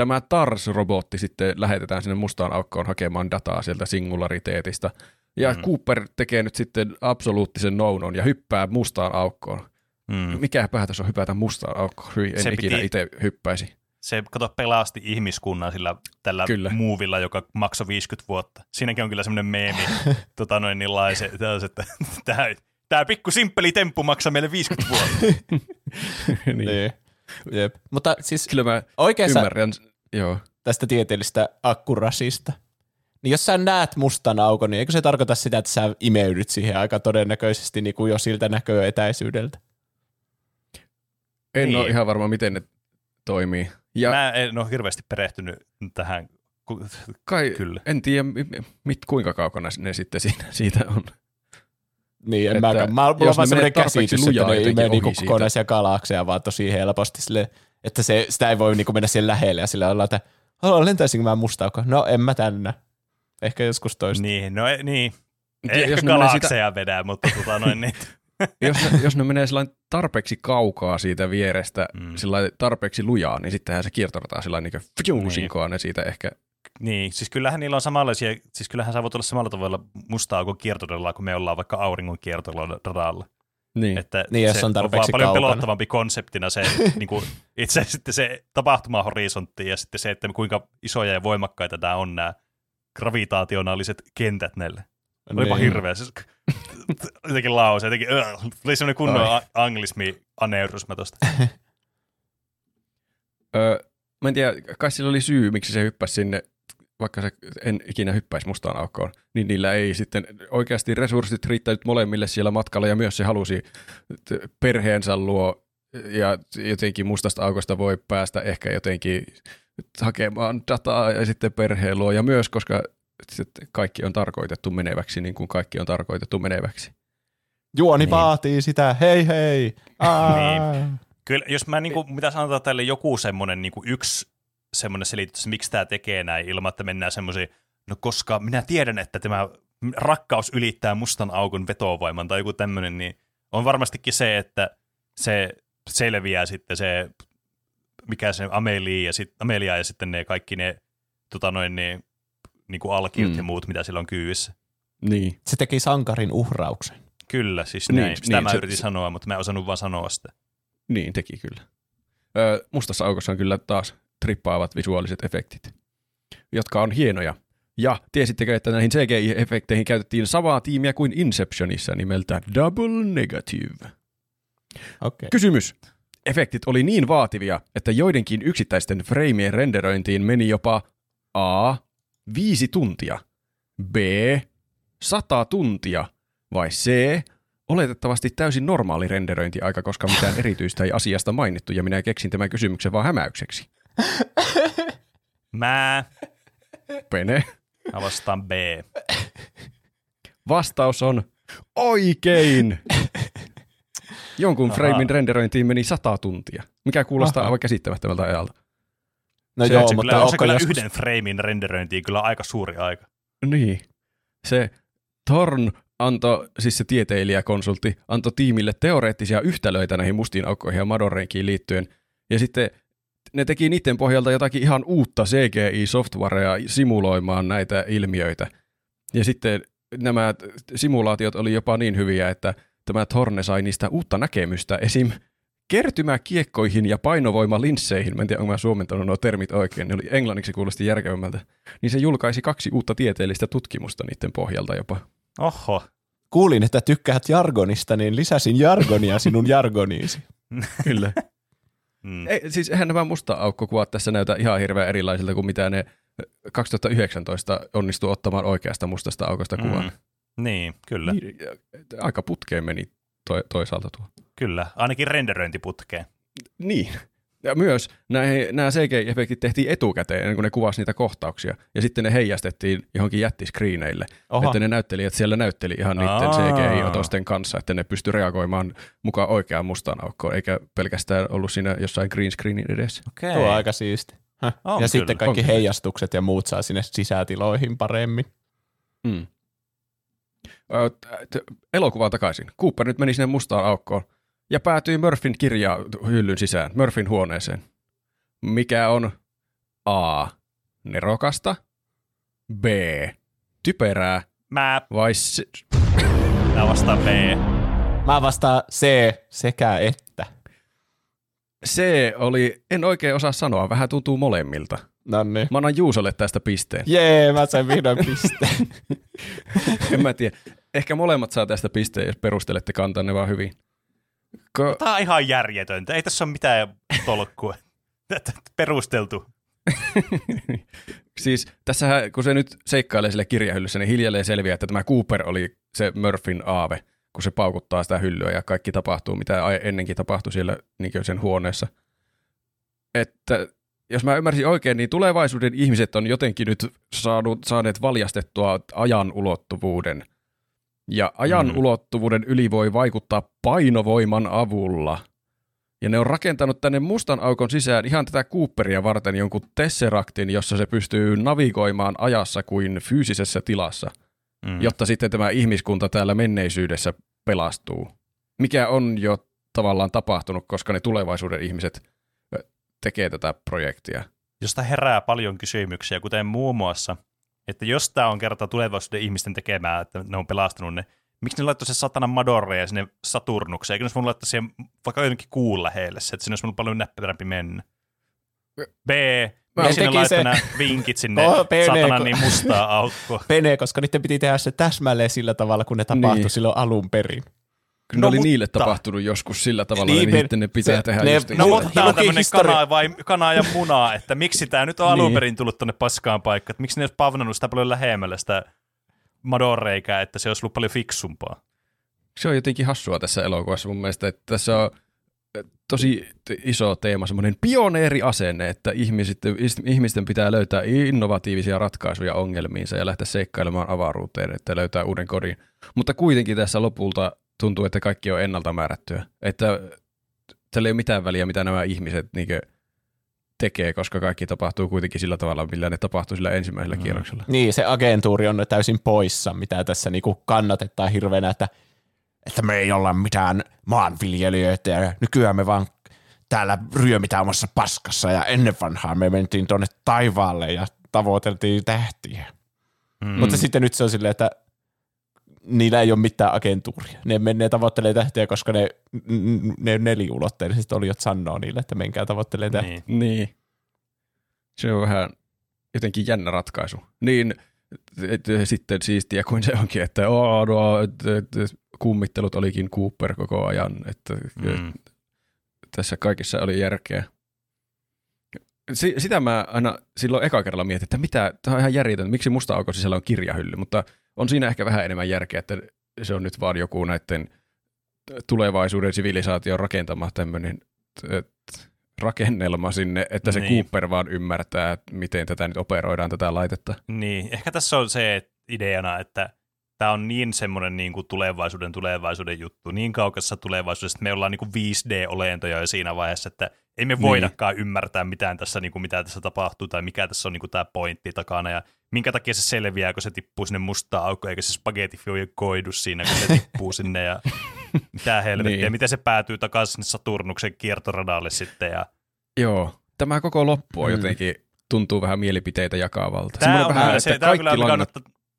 tämä TARS-robotti sitten lähetetään sinne mustaan aukkoon hakemaan dataa sieltä singulariteetista. Ja mm. Cooper tekee nyt sitten absoluuttisen nounon ja hyppää mustaan aukkoon. Mm. Mikä päätös on hypätä mustaan aukkoon? Hyi, en se ikinä piti... itse hyppäisi. Se, kato, pelasti ihmiskunnan sillä tällä muuvilla, joka maksoi viisikymmentä vuotta. Siinäkin on kyllä semmoinen meemi, tota noin niin laise, että tämä, tämä pikku simppeli temppu maksaa meille viisikymmentä vuotta. Niin. Jep. Mutta siis kyllä mä oikeassa ymmärrän joo. tästä tieteellisestä akkurasista. Niin jos sä näet mustan aukon, niin eikö se tarkoita sitä, että sä imeydyt siihen aika todennäköisesti niin kuin jo siltä näköä etäisyydeltä? En niin. ole ihan varma, miten ne toimii. Ja mä en ole hirveästi perehtynyt tähän. Kai, kyllä. En tiedä, mit, kuinka kaukana ne sitten siinä, siitä on. Niin, en että, mäkään. Mä, mulla on vaan semmoinen käsitys, että ne ei mene niinku kokonaisia galakseja, vaan tosi helposti silleen, että se, sitä ei voi niinku mennä siihen lähelle ja sillä ollaan, että haluan lentäisinkö mä mustaukoon? No, en mä tänne. Ehkä joskus toista. Niin, no ei, niin. Ehkä jos galakseja sitä... vedää, mutta tota noin niin. jos, ne, jos ne menee tarpeeksi kaukaa siitä vierestä, mm. tarpeeksi lujaa, niin sittenhän se kiertortaa niin fjuusinkoa niin. ne siitä ehkä. Niin, siis kyllähän niillä on samanlaisia, siis kyllähän sä voit olla samalla tavalla mustaa kuin kiertorilla, kun me ollaan vaikka auringon kiertoradalla. Niin, että niin jos on tarpeeksi kaukana. Se on paljon pelottavampi konseptina se, niin kuin, itse sitten se tapahtumahorisontti ja sitten se, että kuinka isoja ja voimakkaita nämä on nämä gravitaationaaliset kentät näille. Olipa niin. hirveä se jotenkin lause, jotenkin oli semmoinen kunnon a- anglismi-aneurysmä tosta. öö, mä en tiedä, kai sillä oli syy, miksi se hyppäsi sinne, vaikka se en ikinä hyppäisi mustaan aukkoon, niin niillä ei sitten oikeasti resurssit riittänyt molemmille siellä matkalla, ja myös se halusi perheensä luo, ja jotenkin mustasta aukosta voi päästä ehkä jotenkin hakemaan dataa ja sitten perheen luo, ja myös koska kaikki on tarkoitettu meneväksi, niin kuin kaikki on tarkoitettu meneväksi. Juoni niin. vaatii sitä, hei hei! Niin. Kyllä, jos mä, niin kuin, mitä sanotaan tälle joku semmoinen niin kuin yksi semmoinen selitys, miksi tämä tekee näin, ilman että mennään semmoisiin, no koska minä tiedän, että tämä rakkaus ylittää mustan aukon vetovoiman tai joku tämmöinen, niin on varmastikin se, että se selviää sitten se, mikä se Amelia ja, sit, Amelia ja sitten ne kaikki ne, tota noin niin, niin kuin alkiot mm. ja muut, mitä sillä on kyyvissä. Niin. Se teki sankarin uhrauksen. Kyllä, siis niin, näin. Sitä niin, mä se, yritin se, sanoa, mutta mä en osannut vaan sanoa sitä. Niin, teki kyllä. Ö, mustassa aukossa on kyllä taas trippaavat visuaaliset efektit, jotka on hienoja. Ja tiesittekö, että näihin C G I-efekteihin käytettiin samaa tiimiä kuin Inceptionissa nimeltä Double Negative. Okay. Kysymys. Efektit oli niin vaativia, että joidenkin yksittäisten freimien renderöintiin meni jopa A. viisi tuntia, B, sata tuntia, vai C, oletettavasti täysin normaali renderöintiaika, koska mitään erityistä ei asiasta mainittu, ja minä keksin tämän kysymyksen vaan hämäykseksi. Mä. Pene. Mä vastaan B. Vastaus on oikein. Jonkun freimin renderöintiin meni sata tuntia, mikä kuulostaa Aha. aivan käsittämättömältä ajalta. No se, joo, se mutta kyllä, on se kyllä joskus... yhden freimin renderöintiin kyllä aika suuri aika. Niin. Se Thorne antoi, siis se tieteilijäkonsultti, antoi tiimille teoreettisia yhtälöitä näihin mustiin aukkoihin ja Madon reikiin liittyen. Ja sitten ne teki niiden pohjalta jotakin ihan uutta C G I-softwarea simuloimaan näitä ilmiöitä. Ja sitten nämä simulaatiot oli jopa niin hyviä, että tämä Thorne sai niistä uutta näkemystä esim. Kertymä kiekkoihin ja painovoima linsseihin, mä en tiedä, onko mä suomentanut nuo termit oikein, ne oli englanniksi kuulosti järkevämmältä, niin se julkaisi kaksi uutta tieteellistä tutkimusta niiden pohjalta jopa. Oho. Kuulin, että tykkäät jargonista, niin lisäsin jargonia sinun jargoniisi. Kyllä. Mm. Ei, siis eihän nämä musta aukkokuvat tässä näytä ihan hirveän erilaisilta kuin mitä ne kaksituhattayhdeksäntoista onnistuu ottamaan oikeasta mustasta aukosta kuvan. Mm. Niin, kyllä. Niin, aika putkeen meni to- toisaalta tuo. Kyllä, ainakin renderöintiputkeen. Niin, ja myös nämä C G I-efektit tehtiin etukäteen, ennen kuin ne kuvasi niitä kohtauksia, ja sitten ne heijastettiin johonkin jättiskriineille, Oho. Että ne näyttelijät siellä näytteli ihan niiden Aa. C G I-otosten kanssa, että ne pystyi reagoimaan mukaan oikeaan mustaan aukkoon, eikä pelkästään ollut siinä jossain green screenin edessä. Okei. Tuo on aika siisti. Häh? On, ja kyllä. Sitten kaikki on heijastukset ja muut saa sinne sisätiloihin paremmin. Mm. Elokuvaan takaisin. Cooper nyt meni sinne mustaan aukkoon. Ja päätyi Murphin kirjaa hyllyn sisään, Murphin huoneeseen, mikä on A. Nerokasta. B. Typerää. Mä. Vai C. Mä vastaan B. Mä vastaan C. Sekä että. C oli, en oikein osaa sanoa, vähän tuntuu molemmilta. Nonni. Mä annan Juusolle tästä pisteen. Jee, mä sain vihdoin pisteen. En mä tiedä. Ehkä molemmat saa tästä pisteen, jos perustelette kantanne vaan hyvin. Ko- Tää on ihan järjetöntä. Ei tässä ole mitään tolkkua. Perusteltu. Siis tässähän, kun se nyt seikkailee sille kirjahyllyssä, niin hiljalleen selviää, että tämä Cooper oli se Murphyn aave, kun se paukuttaa sitä hyllyä ja kaikki tapahtuu, mitä ennenkin tapahtui siellä niin kuin sen huoneessa. Että jos mä ymmärsin oikein, niin tulevaisuuden ihmiset on jotenkin nyt saanut, saaneet valjastettua ajan ulottuvuuden. Ja ajan mm. ulottuvuuden yli voi vaikuttaa painovoiman avulla. Ja ne on rakentanut tänne mustan aukon sisään ihan tätä Cooperia varten jonkun tesseractin, jossa se pystyy navigoimaan ajassa kuin fyysisessä tilassa, mm. jotta sitten tämä ihmiskunta täällä menneisyydessä pelastuu. Mikä on jo tavallaan tapahtunut, koska ne tulevaisuuden ihmiset tekee tätä projektia. Josta herää paljon kysymyksiä, kuten muun muassa, että jos tämä on kerta tulevaisuuden ihmisten tekemää, että ne on pelastanut ne, miksi ne laittoi se satanan Madon reikä sinne Saturnukseen? Eikö ne olisi voinut laittaa siihen vaikka jotenkin kuun lähelle se, että sinne olisi voinut paljon näppärämpi mennä? B. Miksi ne laittoi nämä vinkit sinne oh, satanan niin mustaa aukkoon? Pene, koska niiden piti tehdä se täsmälleen sillä tavalla, kun ne tapahtui niin. silloin alun perin. Kyllä no, oli mutta... niille tapahtunut joskus sillä tavalla, niin, niin sitten ne pitää se, tehdä ne, just no, mutta tämä on tämmöinen kanaa, vai, kanaa ja munaa, että miksi tämä nyt on alun niin. perin tullut tuonne paskaan paikkaan, että miksi ne olisi pavnannut sitä paljon lähemmällä sitä Madon reikää, että se olisi ollut paljon fiksumpaa. Se on jotenkin hassua tässä elokuvassa mun mielestä, että tässä on tosi iso teema, semmoinen pioneeriasenne, että ihmiset, ihmisten pitää löytää innovatiivisia ratkaisuja ongelmiinsa ja lähteä seikkailemaan avaruuteen, että löytää uuden kodin. Mutta kuitenkin tässä lopulta tuntuu, että kaikki on ennalta määrättyä. Että tällä ei ole mitään väliä, mitä nämä ihmiset niinkö tekee, koska kaikki tapahtuu kuitenkin sillä tavalla, millä ne tapahtuu sillä ensimmäisellä mm. kierroksella. Niin, se agentuuri on täysin poissa, mitä tässä niinku kannatetaan hirveänä, että, että me ei olla mitään maanviljelijöitä ja nykyään me vaan täällä ryömitään omassa paskassa ja ennen vanhaa me mentiin tuonne taivaalle ja tavoiteltiin tähtiä. Mm. Mutta sitten nyt se on silleen, että niillä ei ole mitään agentuuria. Ne menee tavoittelee tähtiä, koska ne, ne neliulotteiset oliot sanoo niille, että menkää tavoittelee tähtiä. Niin. niin. Se on vähän jotenkin jännä ratkaisu. Niin sitten siistiä kuin se onkin, että oh, no, et, et, et, kummittelut olikin Cooper koko ajan. Että, mm. et, tässä kaikissa oli järkeä. Si- sitä mä aina silloin eka kerralla mietin, että mitä, tämä on ihan järjetön, miksi musta aukon sisällä on kirjahylly, mutta on siinä ehkä vähän enemmän järkeä, että se on nyt vaan joku näiden tulevaisuuden sivilisaation rakentama tämmöinen rakennelma sinne, että se niin. Cooper vaan ymmärtää, miten tätä nyt operoidaan, tätä laitetta. Niin, ehkä tässä on se ideana, että tämä on niin semmoinen niin kuin tulevaisuuden tulevaisuuden juttu, niin kaukassa tulevaisuudessa, että me ollaan niin kuin viisi D-olentoja jo siinä vaiheessa, että ei me voidakaan niin. ymmärtää mitään tässä, niin kuin mitä tässä tapahtuu tai mikä tässä on niin kuin tämä pointti takana ja minkä takia se selviää, kun se tippuu sinne mustaan aukkoon, eikä se spagettifioja koidu siinä, kun se tippuu sinne ja mitä helvettiä, niin. miten se päätyy takaisin sinne Saturnuksen kiertoradalle sitten. Ja... Joo, tämä koko loppu on jotenkin, tuntuu vähän mielipiteitä jakavalta. Tämä on, vähän, se, tämä on kyllä langat...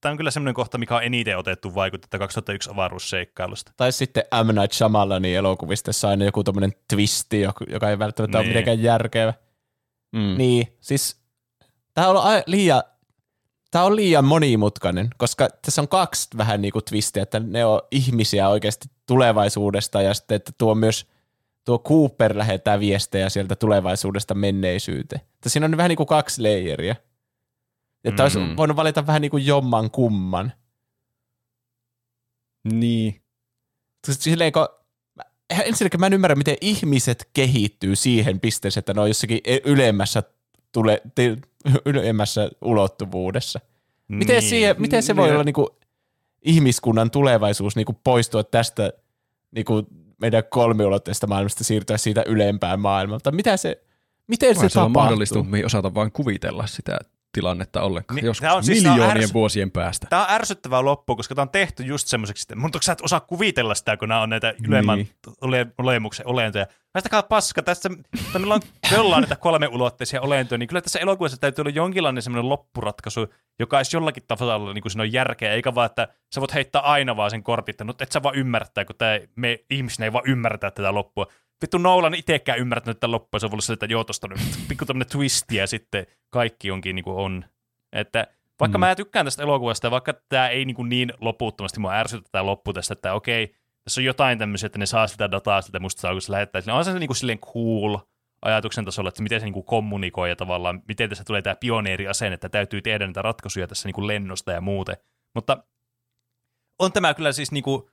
Tämä on kyllä semmoinen kohta, mikä on eniten otettu vaikutetta kaksituhattayksi avaruusseikkailusta. Tai sitten M. Night Shyamalanin elokuvista, jossa aina joku tommoinen twisti, joka ei välttämättä niin. ole mitenkään järkevä. Mm. Niin, siis tämä on liian, tämä on liian monimutkainen, koska tässä on kaksi vähän niin kuin twistiä, että ne on ihmisiä oikeasti tulevaisuudesta ja sitten, että tuo myös tuo Cooper lähettää viestejä sieltä tulevaisuudesta menneisyyteen. Että siinä on vähän niin kuin kaksi leijeriä. Että olisi mm-hmm. voinut valita vähän niin kuin jomman kumman. Niin. Silleen, kun, ensinnäkin mä en ymmärrä, miten ihmiset kehittyy siihen pisteeseen, että ne on jossakin ylemmässä, tule, ylemmässä ulottuvuudessa. Miten, niin. siihen, miten se voi niin. olla niin kuin ihmiskunnan tulevaisuus niin kuin poistua tästä niin kuin meidän kolmiulotteista maailmasta, siirtyä siitä ylempään maailmaan? Mitä se, miten vai se tapahtuu? Se on mahdollista, me ei osata vaan kuvitella sitä tilannetta ollenkaan, niin, joskus on, siis miljoonien ärsy... vuosien päästä. Tämä on ärsyttävää loppu, koska tämä on tehty just semmoiseksi, että mutta sä et osaa kuvitella sitä, kun nämä on näitä ylemmän niin. ole, olemuksen olentoja. Päästäkää paska, tässä meillä on, meillä on näitä kolmeulotteisia olentoja, niin kyllä tässä elokuvassa täytyy olla jonkinlainen semmoinen loppuratkaisu, joka olisi jollakin tavalla niin kuin siinä on järkeä, eikä vaan, että sä voit heittää aina vaan sen kortin, että no, et sä vaan ymmärtää, kun tämä, me ihmisinä ei vaan ymmärtää tätä loppua. Vittu Nolan itsekään ymmärtänyt tämän loppuun, se on ollut siltä, että joo, tosta nyt pikku tämmöinen twisti ja sitten kaikki onkin niin kuin on. Että vaikka mm. mä tykkään tästä elokuvasta ja vaikka tämä ei niin, niin loputtomasti mua ärsytä tämä loppu tästä, että okei, tässä on jotain tämmöisiä, että ne saa sitä dataa siltä musta saa, kun se lähettää. Sillä on se niin kuin silleen cool ajatuksen tasolla, että miten se niin kuin kommunikoi ja tavallaan miten tässä tulee tämä pioneeriasenne, että täytyy tehdä näitä ratkaisuja tässä niin kuin lennosta ja muuten. Mutta on tämä kyllä siis niin kuin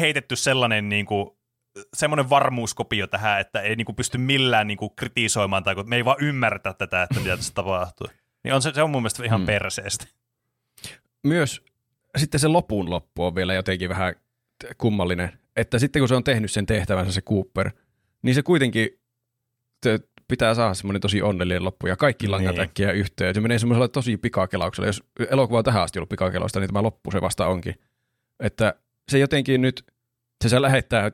heitetty sellainen niin kuin semmoinen varmuuskopio tähän, että ei niinku pysty millään niinku kritisoimaan tai kun me ei vaan ymmärtää tätä, että mitä tässä tapahtuu. Niin on se, se on mun mielestä ihan mm. perseestä. Myös sitten se lopun loppu on vielä jotenkin vähän kummallinen, että sitten kun se on tehnyt sen tehtävänsä se Cooper, niin se kuitenkin se pitää saada semmoinen tosi onnellinen loppu ja kaikki langat äkkiä yhteen. Se menee semmoisella tosi pikakelauksella. Jos elokuva on tähän asti ollut pikakelausta, niin tämä loppu se vasta onkin. Että se jotenkin nyt, se se lähettää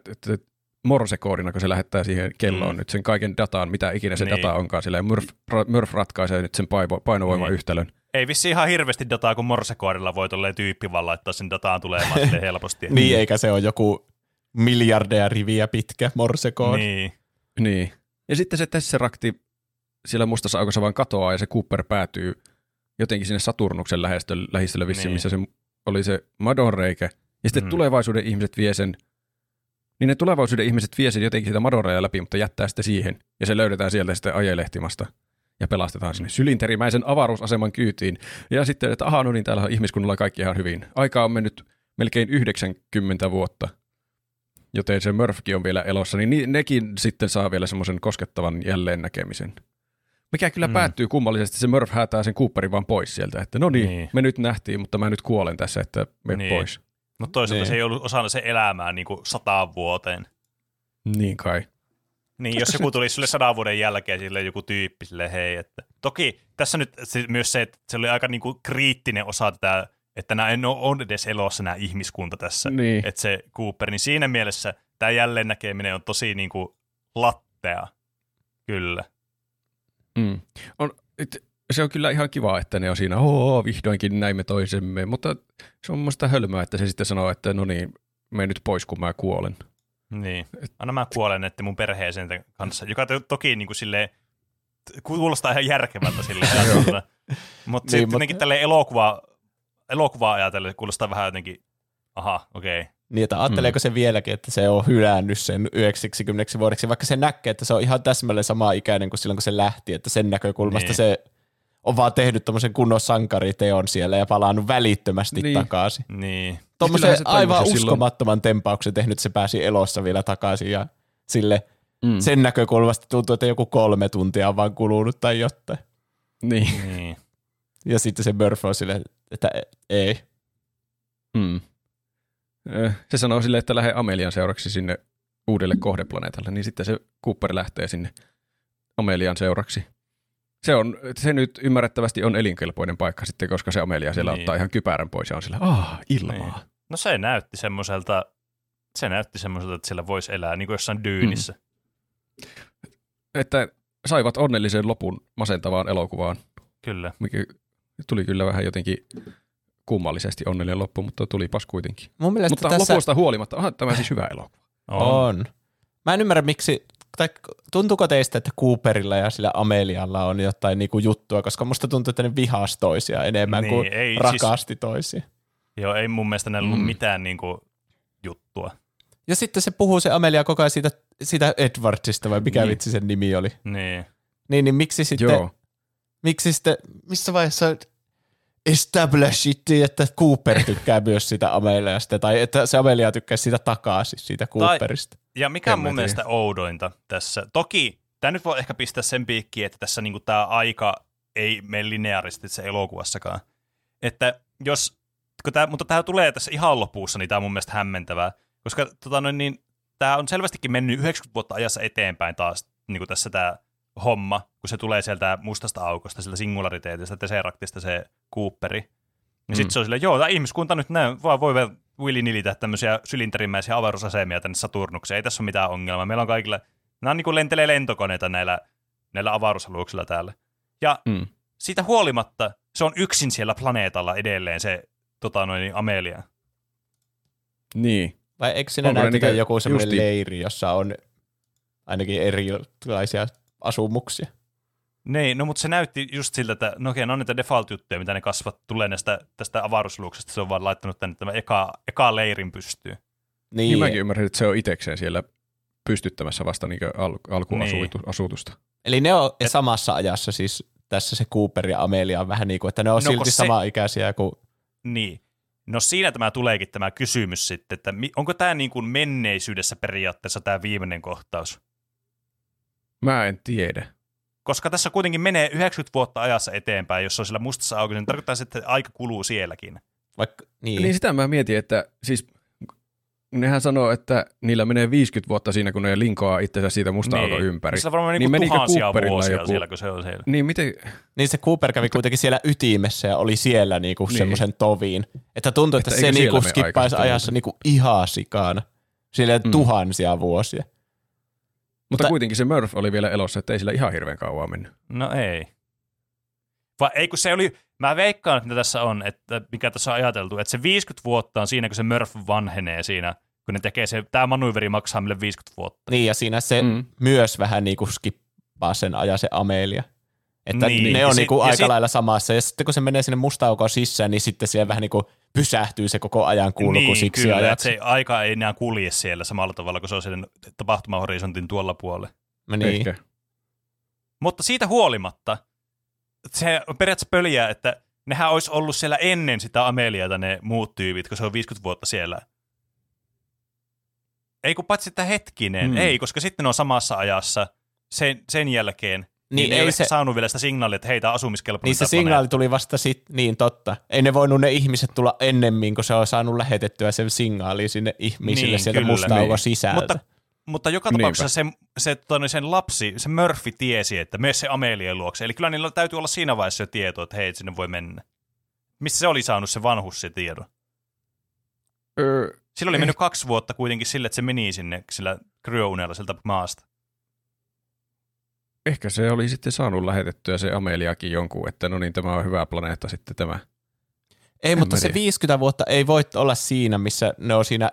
morsekoodina, kun se lähettää siihen kelloon mm. nyt sen kaiken dataan, mitä ikinä se niin. data onkaan. Silleen Murph, ra, Murph ratkaisee nyt sen painovoimayhtälön. Niin. Ei vissi ihan hirveästi dataa, kun morsekoodilla voi tolleen tyyppi vaan laittaa sen dataan tulemaan silleen helposti. Niin, eikä se ole joku miljardeja riviä pitkä morsekoodi. Niin. niin. Ja sitten se tesserakti siellä mustassa aukossa vaan katoaa ja se Cooper päätyy jotenkin sinne Saturnuksen lähistölle, lähistölle vissiin, niin. missä se oli se Madon reikä. Ja sitten mm. tulevaisuuden ihmiset vie sen Niin ne tulevaisuuden ihmiset vie sen jotenkin sitä Madoreja läpi, mutta jättää sitä siihen. Ja se löydetään sieltä sitten ajelehtimasta ja pelastetaan sinne sylinterimäisen avaruusaseman kyytiin. Ja sitten, että aha, no niin, täällä on ihmiskunnalla kaikki ihan hyvin. Aikaa on mennyt melkein yhdeksänkymmentä vuotta, joten se Murphkin on vielä elossa. Niin nekin sitten saa vielä semmoisen koskettavan jälleen näkemisen. Mikä kyllä mm. päättyy kummallisesti, se Murph häätää sen Cooperin vaan pois sieltä. Että no niin, niin. me nyt nähtiin, mutta mä nyt kuolen tässä, että me niin. pois. Mutta toisaalta niin. se ei ollut osana sen elämää niin kuin sataan vuoteen. Niin kai. Niin, jos joku tulisi sille sadan vuoden jälkeen sille joku tyyppi sille hei. Että. Toki tässä nyt myös se, että se oli aika niin kuin kriittinen osa tätä, että nämä on edes elossa nämä ihmiskunta tässä. Niin. Että se Cooper, niin siinä mielessä tämä jälleen näkeminen on tosi niin kuin lattea. Kyllä. Mm. On, et, se on kyllä ihan kiva, että ne on siinä, ooo, vihdoinkin näimme toisemme, mutta se on musta hölmöä, että se sitten sanoo, että no niin, mene nyt pois, kun mä kuolen. Niin, anna mä kuolen, että mun perheeseen kanssa, joka toki niin kuin silleen, kuulostaa ihan järkevältä silleen. Mutta sitten jotenkin tälleen elokuvaa, elokuvaa ajatellen kuulostaa vähän jotenkin, aha, okei. Okay. Niin, että ajatteleeko mm. se vieläkin, että se on hylännyt sen yhdeksänkymmentä vuodeksi, vaikka se näkee, että se on ihan täsmälleen sama ikäinen kuin silloin, kun se lähti, että sen näkökulmasta niin. se on vaan tehnyt tommosen kunnon sankariteon siellä ja palannut välittömästi niin. takaisin. Niin. Tommosen aivan uskomattoman silloin. Tempauksen tehnyt, se pääsi elossa vielä takaisin ja sille mm. sen näkökulmasta tuntuu, että joku kolme tuntia on vaan kulunut tai jotain. Niin. niin. Ja sitten se Murph on silleen, että ei. Mm. Se sanoo silleen, että lähde Amelian seuraksi sinne uudelle kohdeplaneetalle, niin sitten se Cooper lähtee sinne Amelian seuraksi. Se, on, se nyt ymmärrettävästi on elinkelpoinen paikka sitten, koska se Amelia siellä niin. ottaa ihan kypärän pois ja on sillä, aah, ilmaa. Niin. No se näytti semmoiselta, se näytti semmoiselta, että siellä voisi elää niin kuin jossain dyynissä. Mm. Että saivat onnellisen lopun masentavaan elokuvaan. Kyllä. Mikä tuli kyllä vähän jotenkin kummallisesti onnellinen loppu, mutta tulipas kuitenkin. Mutta tässä lopusta huolimatta, onhan tämä siis hyvä elokuva. On. on. Mä en ymmärrä, miksi. Tai tuntuuko teistä, että Cooperilla ja sillä Amelialla on jotain niinku juttua, koska musta tuntuu, että ne vihasi toisia enemmän niin, kuin ei, rakasti siis, toisia. Joo, ei mun mielestä näillä mm. ollut mitään niinku juttua. Ja sitten se puhuu se Amelia koko ajan siitä, siitä Edwardsista, vai mikä niin. vitsi sen nimi oli. Niin. Niin, niin miksi sitten, joo. miksi sitten, missä vaiheessa establishittiin, että Cooper tykkää myös sitä Ameliasta, tai että se Amelia tykkää sitä takaisin, siitä Cooperista. Tai, ja mikä on mun mielestä oudointa tässä? Toki, tämä nyt voi ehkä pistää sen piikkiin, että tässä niinku tämä aika ei mene lineaarisesti se elokuvassakaan. Että jos, kun tää, mutta tämä tulee tässä ihan lopussa, niin tämä on mun mielestä hämmentävää, koska tota noin, niin, tämä on selvästikin mennyt yhdeksänkymmentä vuotta ajassa eteenpäin taas niinku tässä tämä homma, kun se tulee sieltä mustasta aukosta, sieltä singulariteetista, teseraktista se Cooperi. Ja mm. sitten se on silleen, joo, tämä ihmiskunta nyt näin, vaan voi vielä willy-nilitä tämmöisiä sylinterimäisiä avaruusasemia tänne Saturnukseen, ei tässä ole mitään ongelmaa. Meillä on kaikilla, nämä on niin kuin lentelee lentokoneita näillä, näillä avaruusaluksilla täällä. Ja mm. siitä huolimatta se on yksin siellä planeetalla edelleen se tota noin, Amelia. Niin. Vai eikö siinä näytetä niin joku semmoinen justiin leiri, jossa on ainakin erilaisia asumuksia? Niin, no mutta se näytti just siltä, että no okei, ne on niitä default-juttuja, mitä ne kasvat tulee näistä, tästä avaruusluuksesta. Se on vaan laittanut tänne tämän eka, eka leirin pystyyn. Niin. niin mäkin ymmärsin, että se on itsekseen siellä pystyttämässä vasta niin al- alkuasutusta. Niin. Eli ne on Et... samassa ajassa siis tässä se Cooper ja Amelia on vähän niin kuin, että ne on no, silti sama se... ikäisiä kuin... Niin. No siinä tämä tuleekin tämä kysymys sitten, että onko tämä niin kuin menneisyydessä periaatteessa tämä viimeinen kohtaus? Mä en tiedä. Koska tässä kuitenkin menee yhdeksänkymmentä vuotta ajassa eteenpäin, jos on sillä mustassa auki, niin tarkoittaa sitten, että aika kuluu sielläkin. Vaikka, niin. niin sitä mä mietin, että siis nehän sanoo, että niillä menee viisikymmentä vuotta siinä, kun ne linkoaa itsensä siitä musta niin. auton ympäri. Sillä varmaan niin niin tuhansia vuosia joku... siellä, kun se on siellä. Niin, miten... niin se Cooper kävi kuitenkin siellä ytimessä ja oli siellä niinku niin. semmoisen toviin. Että tuntuu, että, että se niinku skippaisi ajassa niinku ihan sikana. Siellä mm. tuhansia vuosia. Mutta, mutta kuitenkin se Murph oli vielä elossa, että ei sillä ihan hirveän kauan mennyt. No ei. Vai ei, kun se oli, mä veikkaan, mitä tässä on, että mikä tässä on ajateltu, että se viisikymmentä vuotta on siinä, kun se Murph vanhenee siinä, kun ne tekee se, tämä manuveri maksaa meille viisikymmentä vuotta. Niin, ja siinä se mm. myös vähän niin kuin skippaa sen ajan se Amelia. Että niin. ne on niin kuin aika sit... lailla samassa, ja sitten kun se menee sinne mustaukoon sisään, niin sitten siellä vähän niin kuin pysähtyy se koko ajan kulku niin, siksi kyllä, ajaksi. Se aika ei enää kulje siellä samalla tavalla, kun se on siellä tapahtumahorisontin tuolla puolella. No niin. Ehkä. Mutta siitä huolimatta, se on periaatteessa pöliä, että nehän olisi ollut siellä ennen sitä Ameliata ne muut tyypit, kun se on viisikymmentä vuotta siellä. Ei kun patsi sitä hetkinen, mm. ei, koska sitten ne on samassa ajassa sen, sen jälkeen. Niin, niin ei se saanut vielä sitä signaalia, että hei, tämä on asumiskelpoinen. Niin se planeetta. Signaali tuli vasta sitten, niin totta. Ei ne voinut ne ihmiset tulla ennemmin, kun se on saanut lähetettyä sen signaali sinne ihmisille niin, sieltä mustaukon sisältä. Mutta, mutta joka tapauksessa se, se, se, sen lapsi, se Murphy tiesi, että myös se Amelien luokse. Eli kyllä niillä täytyy olla siinä vaiheessa jo tieto, että hei, sinne voi mennä. Mistä se oli saanut se vanhus se tiedon? Öö, sillä oli eh. mennyt kaksi vuotta kuitenkin sille, että se meni sinne sillä kryounella sieltä maasta. Ehkä se oli sitten saanut lähetettyä se Ameliakin jonkun, että no niin, tämä on hyvä planeetta sitten tämä. Ei, en mutta se viisikymmentä vuotta ei voi olla siinä, missä ne on siinä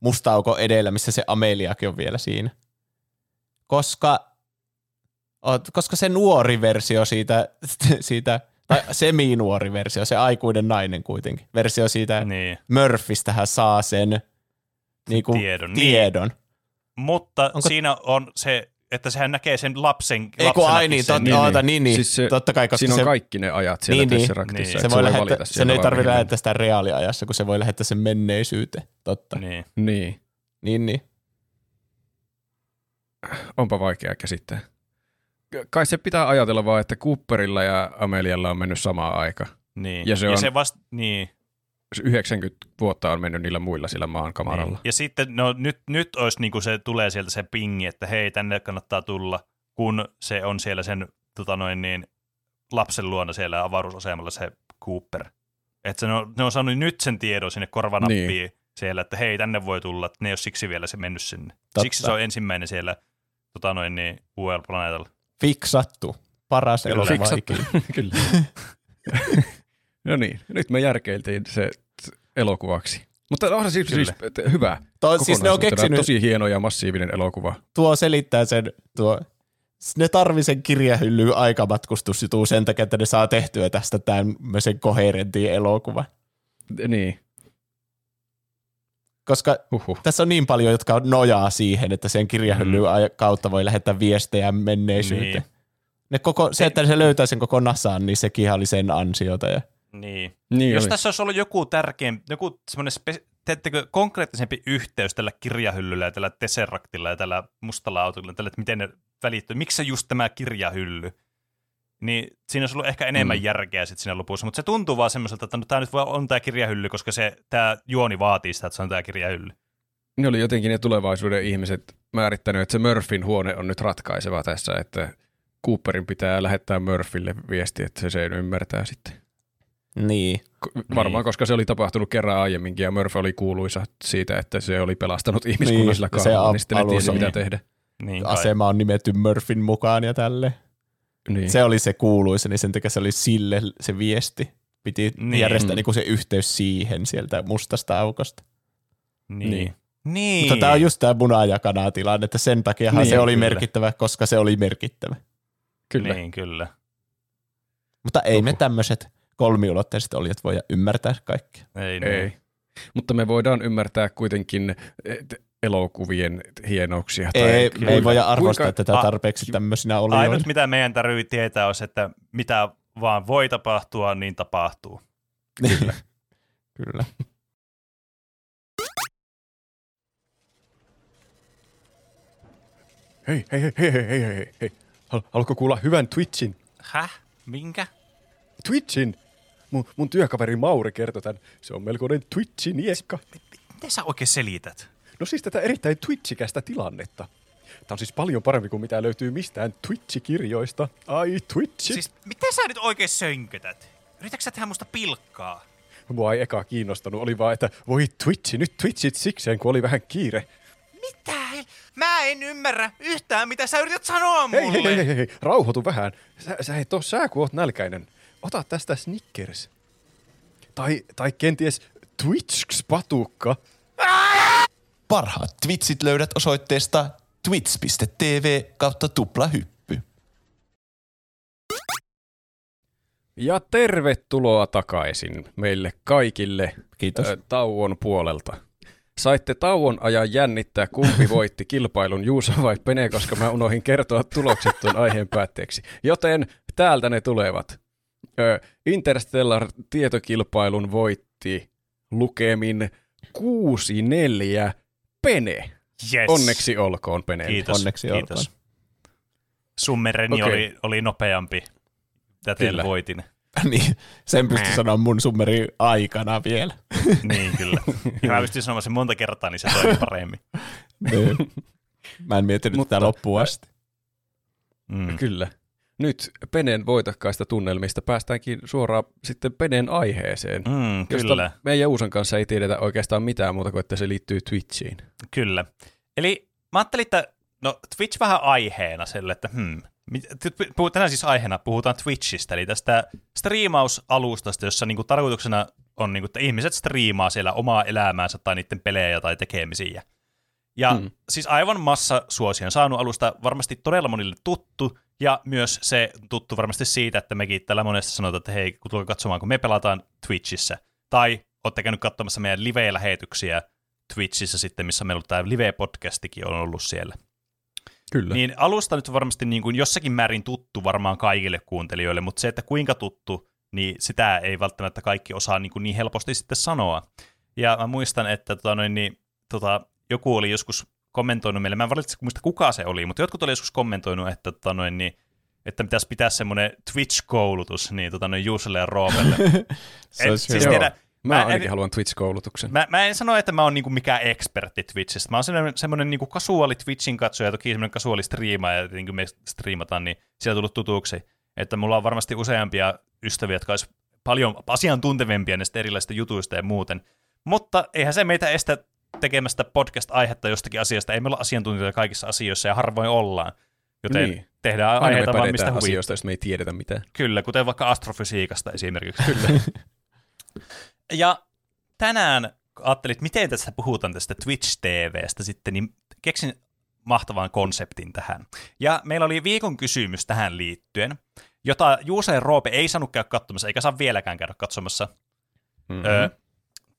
mustauko edellä, missä se Ameliakin on vielä siinä. Koska, koska se nuori versio siitä, siitä tai semi-nuori versio, se aikuinen nainen kuitenkin, versio siitä niin. Murphystähän saa sen niin kuin, tiedon. tiedon. Niin. Mutta Onko... siinä on se... Että sehän näkee sen lapsen. Ei kun ai niin, tot, niin, oota, niin, niin. Siis se, totta kai. Siinä on se, kaikki ne ajat siellä niin, tesseraktissa. Niin. Se voi lähetä, sen siellä ei tarvitse lähettää sitä reaaliajassa, kun se voi lähettää sen menneisyyteen. Totta. Niin. Niin, niin. niin. Onpa vaikea käsittää. Kai se pitää ajatella vaan, että Cooperilla ja Amelialla on mennyt samaa aika. Niin. Ja se ja on... Se vasta, niin. yhdeksänkymmentä vuotta on mennyt niillä muilla sillä maan kamaralla. Niin. Ja sitten no, nyt, nyt olisi, niin kuin se tulee sieltä se pingi, että hei, tänne kannattaa tulla, kun se on siellä sen tota noin, niin, lapsen luona siellä avaruusasemalla se Cooper. Että ne on, ne on saanut nyt sen tiedon sinne korvanappiin niin. siellä, että hei, tänne voi tulla. Ne ei ole siksi vielä se mennyt sinne. Totta. Siksi se on ensimmäinen siellä tota noin, niin, U L-planeetalla. Fiksattu. Paras elokuva ikinä. Kyllä. No niin, nyt me järkeiltiin se elokuvaksi. Mutta onhan siis, siis hyvä. Tuo, siis ne on keksinyt, tosi hieno ja massiivinen elokuva. Tuo selittää sen, tuo, ne tarvii sen kirjahyllyyn aikamatkustusjutuun sen takia, että ne saa tehtyä tästä tämmöisen koherentin elokuvan. Niin. Koska Uhuh. tässä on niin paljon, jotka nojaa siihen, että sen kirjahyllyyn mm. kautta voi lähettää viestejä menneisyyteen. Niin. Ne koko, se, että se löytää sen koko NASAan, niin sekin oli sen ansiota. Ja... Niin. niin. Jos oli. Tässä olisi ollut joku tärkein, joku semmoinen spe- teettekö konkreettisempi yhteys tällä kirjahyllyllä ja tällä Tesseraktilla ja tällä mustalla autolla, tällä, että miten ne välittyy, miksi just tämä kirjahylly, niin siinä olisi ollut ehkä enemmän mm. järkeä sitten siinä lopussa, mutta se tuntuu vaan semmoiselta, että no, tämä nyt on tämä kirjahylly, koska se, tämä juoni vaatii sitä, että se on tämä kirjahylly. Ne oli jotenkin ne tulevaisuuden ihmiset määrittänyt, että se Murphyn huone on nyt ratkaiseva tässä, että Cooperin pitää lähettää Murphille viesti, että se sen ymmärtää sitten. Niin. Varmaan, niin. Koska se oli tapahtunut kerran aiemminkin ja Murph oli kuuluisa siitä, että se oli pelastanut ihmiskunnan sillä niin, kahdella, niin sitten ne tiesi, mitä tehdä. Niin, asema on nimetty Murphyn mukaan ja tälle. Niin. Se oli se kuuluisa, niin sen takia se oli sille se viesti. Piti niin. järjestää niin kuin se yhteys siihen sieltä mustasta aukosta. Niin. niin. Niin. Mutta tämä on just tämä muna ja kana tilanne, että sen takiahan niin, se oli kyllä. merkittävä, koska se oli merkittävä. Kyllä. Niin, kyllä. Mutta ei Lopu. me tämmöiset kolmiulotteiset olijat voida ymmärtää kaikkea. Ei, ei. Niin. Mutta me voidaan ymmärtää kuitenkin elokuvien hienouksia. Tai ei, me ei voida arvostaa kuinka, tätä tarpeeksi a, tämmöisinä olijoina. Ainut mitä meidän tarvii tietää on, että mitä vaan voi tapahtua, niin tapahtuu. Kyllä. kyllä. Hei, hei, hei, hei, hei, hei, hei. Haluatko kuulla hyvän Twitchin? Häh? Minkä? Twitchin? Mun, mun työkaveri Mauri kertoi tämän. Se on melkoinen Twitchin iekka. Miten sä oikein selität? No siis tätä erittäin twitchikästä tilannetta. Tää on siis paljon parempi kuin mitä löytyy mistään Twitch-kirjoista. Ai Twitchi. Siis mitä sä nyt oikein sönkötät? Yritätkö sä tehdä musta pilkkaa? Mua ei eka kiinnostanut. Oli vaan, että voi Twitchi, nyt Twitchit sikseen, kun oli vähän kiire. Mitä? Mä en ymmärrä yhtään, mitä sä yrität sanoa mulle. Hei, hei, hei, hei. Rauhoitu vähän. Sä, sä et oo sää, kun oot nälkäinen. Ota tästä Snickers. Tai, tai kenties Twitch-spatukka. Parhaat twitsit löydät osoitteesta twitch piste tv kautta tuplahyppy. Ja tervetuloa takaisin meille kaikille. Kiitos. Ä, tauon puolelta. Saitte tauon ajan jännittää, kumpi voitti kilpailun, Juuso vai Pene, koska mä unohdin kertoa tulokset tuon aiheen päätteeksi. Joten täältä ne tulevat. Ö, Interstellar-tietokilpailun voitti lukemin kuusi neljä Pene. Yes. Onneksi olkoon, Pene. Kiitos. Onneksi kiitos. Olkoon. Summereni okay. oli, oli nopeampi. Täten voitin. Niin, sen pystyi sanoa mun summerin aikana vielä. Niin, kyllä. Ja mä pystyn sanomaan sen monta kertaa, niin se toimi paremmin. Mä en miettinyt tätä loppuun asti. Mm. Kyllä. Nyt Penen voitakkaista tunnelmista päästäänkin suoraan sitten Penen aiheeseen. Mm, kyllä. Meidän Uusan kanssa ei tiedetä oikeastaan mitään muuta kuin, että se liittyy Twitchiin. Kyllä. Eli mä ajattelin, että no, Twitch vähän aiheena sille, että hmm. Tänään siis aiheena puhutaan Twitchistä, eli tästä striimausalustasta, jossa niinku tarkoituksena on, niinku, että ihmiset striimaa siellä omaa elämäänsä tai niiden pelejä tai tekemisiä. Ja mm. siis aivan massa suosion saanut alusta, varmasti todella monille tuttu, ja myös se tuttu varmasti siitä, että mekin täällä monesti sanotaan, että hei, kun tulkaa katsomaan, kun me pelataan Twitchissä, tai olette käynyt katsomassa meidän live-lähetyksiä Twitchissä sitten, missä meillä on tämä live-podcastikin on ollut siellä. Kyllä. Niin alusta nyt varmasti niin kuin jossakin määrin tuttu varmaan kaikille kuuntelijoille, mutta se, että kuinka tuttu, niin sitä ei välttämättä kaikki osaa niin, kuin niin helposti sitten sanoa. Ja mä muistan, että tota noin, niin, tota, joku oli joskus kommentoinut meille, mä en valitse muista kuka se oli, mutta jotkut oli joskus kommentoinut, että, tota noin, niin, että pitäisi pitää semmoinen Twitch-koulutus niin, tota noin, Juuselle ja Roopelle. se Et, siis tiedä, mä, mä ainakin en, haluan Twitch-koulutuksen. Mä, mä en sano, että mä oon niinku mikään ekspertti Twitchistä. Mä oon semmoinen, semmoinen niinku kasuaali Twitchin katsoja, toki semmoinen kasuaali striimaaja, ja niin me striimataan, niin siellä on tullut tutuksi. Että mulla on varmasti useampia ystäviä, jotka olisi paljon asiantuntevempia näistä erilaisista jutuista ja muuten. Mutta eihän se meitä estä tekemästä podcast-aihetta jostakin asiasta. Ei meillä ole asiantuntijoita kaikissa asioissa, ja harvoin ollaan. Joten niin. tehdään aiheita vaan mistä huvittaa. Jos me ei tiedetä mitään. Kyllä, kuten vaikka astrofysiikasta esimerkiksi. Kyllä. Ja tänään ajattelin, että miten tästä puhutaan tästä Twitch-tvstä sitten, niin keksin mahtavan konseptin tähän. Ja meillä oli viikon kysymys tähän liittyen, jota Juuso ja Roope ei saanut käydä katsomassa, eikä saa vieläkään käydä katsomassa. Mm-hmm. Öö,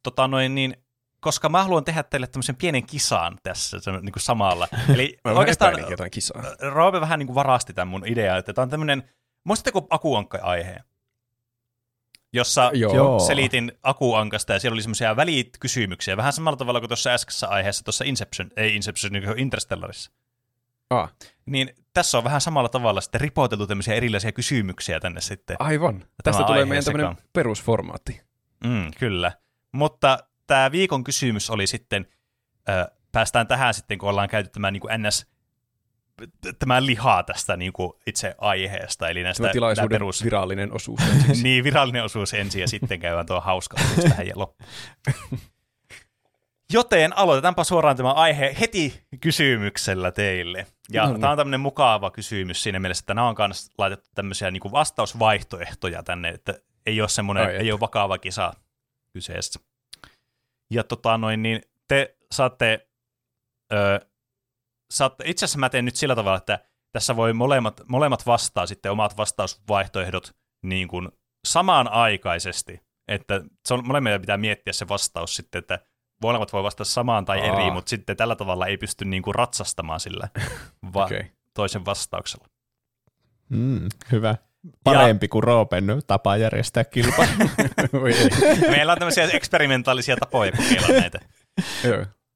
tota noin, niin, koska mä haluan tehdä teille tämmöisen pienen kisan tässä niin kuin samalla. Eli oikeastaan Roope vähän niin kuin varasti tämän mun idean, että tämä on tämmöinen, muistatteko Akuankka-aiheen? Jossa Joo. selitin Akuankasta ja siellä oli semmoisia välikysymyksiä, vähän samalla tavalla kuin tuossa äskeisessä aiheessa, tuossa Inception, ei Inception, niin Interstellarissa. Ah. Niin tässä on vähän samalla tavalla sitten ripoteltu tämmöisiä erilaisia kysymyksiä tänne sitten. Aivan. Tästä tulee meidän tämmöinen perusformaatti. Mm, kyllä. Mutta tämä viikon kysymys oli sitten, äh, päästään tähän sitten, kun ollaan käyty tämä niin kuin ns tämä lihaa tästä niin kuin itse aiheesta. Eli näistä, tämä tilaisuuden perus... virallinen osuus ensiksi. Niin, virallinen osuus ensin ja sitten käydään tuo hauska osuus tähän ja loppuun. Joten aloitetaanpa suoraan tämä aihe heti kysymyksellä teille. Ja no, tämä on tämmöinen mukava kysymys siinä mielessä, että nämä on myös laitettu tämmöisiä niin kuin vastausvaihtoehtoja tänne, että ei ole semmoinen, ai, ei ole vakava kisa kyseessä. Ja tota noin, niin te saatte, ö, saatte, itse asiassa mä teen nyt sillä tavalla, että tässä voi molemmat, molemmat vastaa sitten omat vastausvaihtoehdot niin kuin samanaikaisesti, että se on, molemmilla pitää miettiä se vastaus sitten, että molemmat voi vastata samaan tai Aa. eri, mutta sitten tällä tavalla ei pysty niin kuin ratsastamaan sillä va- okay. toisen vastauksella. Mm, hyvä. Parempi ja... kuin Roopen tapa järjestää kilpaa. Meillä on tämmöisiä eksperimentaalisia tapoja kokeilla näitä.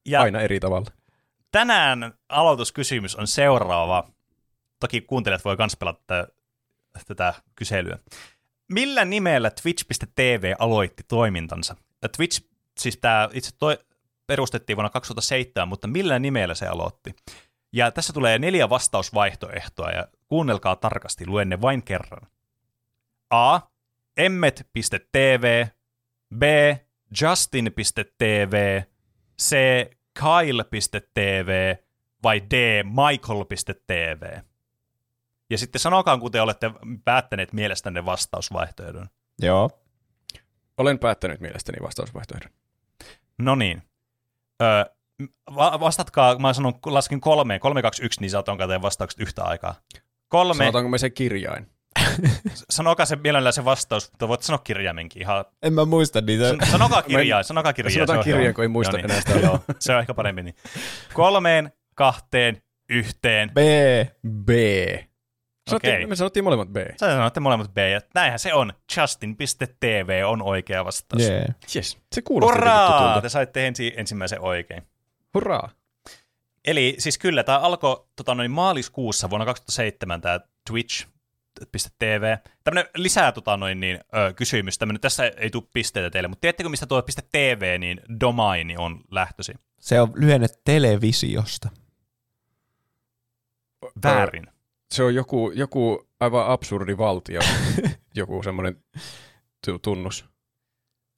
Joo, aina eri tavalla. Tänään aloituskysymys on seuraava. Toki kuuntelijat voi myös pelata tätä, tätä kyselyä. Millä nimellä Twitch piste tee vee aloitti toimintansa? Twitch, siis tämä itse toi, perustettiin vuonna kaksituhattaseitsemän, mutta millä nimellä se aloitti? Ja tässä tulee neljä vastausvaihtoehtoa, ja kuunnelkaa tarkasti, luen ne vain kerran. A. emmet piste tee vee, B. Justin piste tee vee, C. Kyle piste tee vee vai D. Michael piste tee vee. Ja sitten sanokaa, kun te olette päättäneet mielestänne vastausvaihtoehdon. Joo. Olen päättänyt mielestäni vastausvaihtoehdon. No niin. Öö, Va- vastatkaa, mä sanon, laskin kolmeen, kolme, kaksi, yksi, niin saataanko teidän vastaukset yhtä aikaa. Kolme. Sanotaanko me se kirjain? Sanokaa se mielellään se vastaus, mutta voit sanoa kirjaimenkin ihan. En mä muista niitä. San- sanokaa kirjain, sanokaa kirjain. Sanotaan kirjain, kun ei muista enää sitä. Joo, se on ehkä parempi niin. Kolmeen, kahteen, yhteen. B. B. Sanottiin, okay. Me sanottiin molemmat B. Sä sanoitte molemmat B, ja näinhän se on. Justin piste tee vee on oikea vastaus. Yeah. Yes. Se kuulosti tutulta. Te saitte ensi, ensimmäisen oikein. Hurraa! Eli siis kyllä, tämä alkoi tota, noin maaliskuussa vuonna kaksituhattaseitsemän, tämä Twitch piste tee vee. Tämmöinen lisää tota, noin, niin, ö, kysymys, tämmöinen, tässä ei tule pisteitä teille, mutta tiedättekö, mistä tuo .tv, niin domaini on lähtösi? Se on lyhenne televisiosta. Väärin. Se on joku, joku aivan absurdi valtio, joku semmoinen tunnus.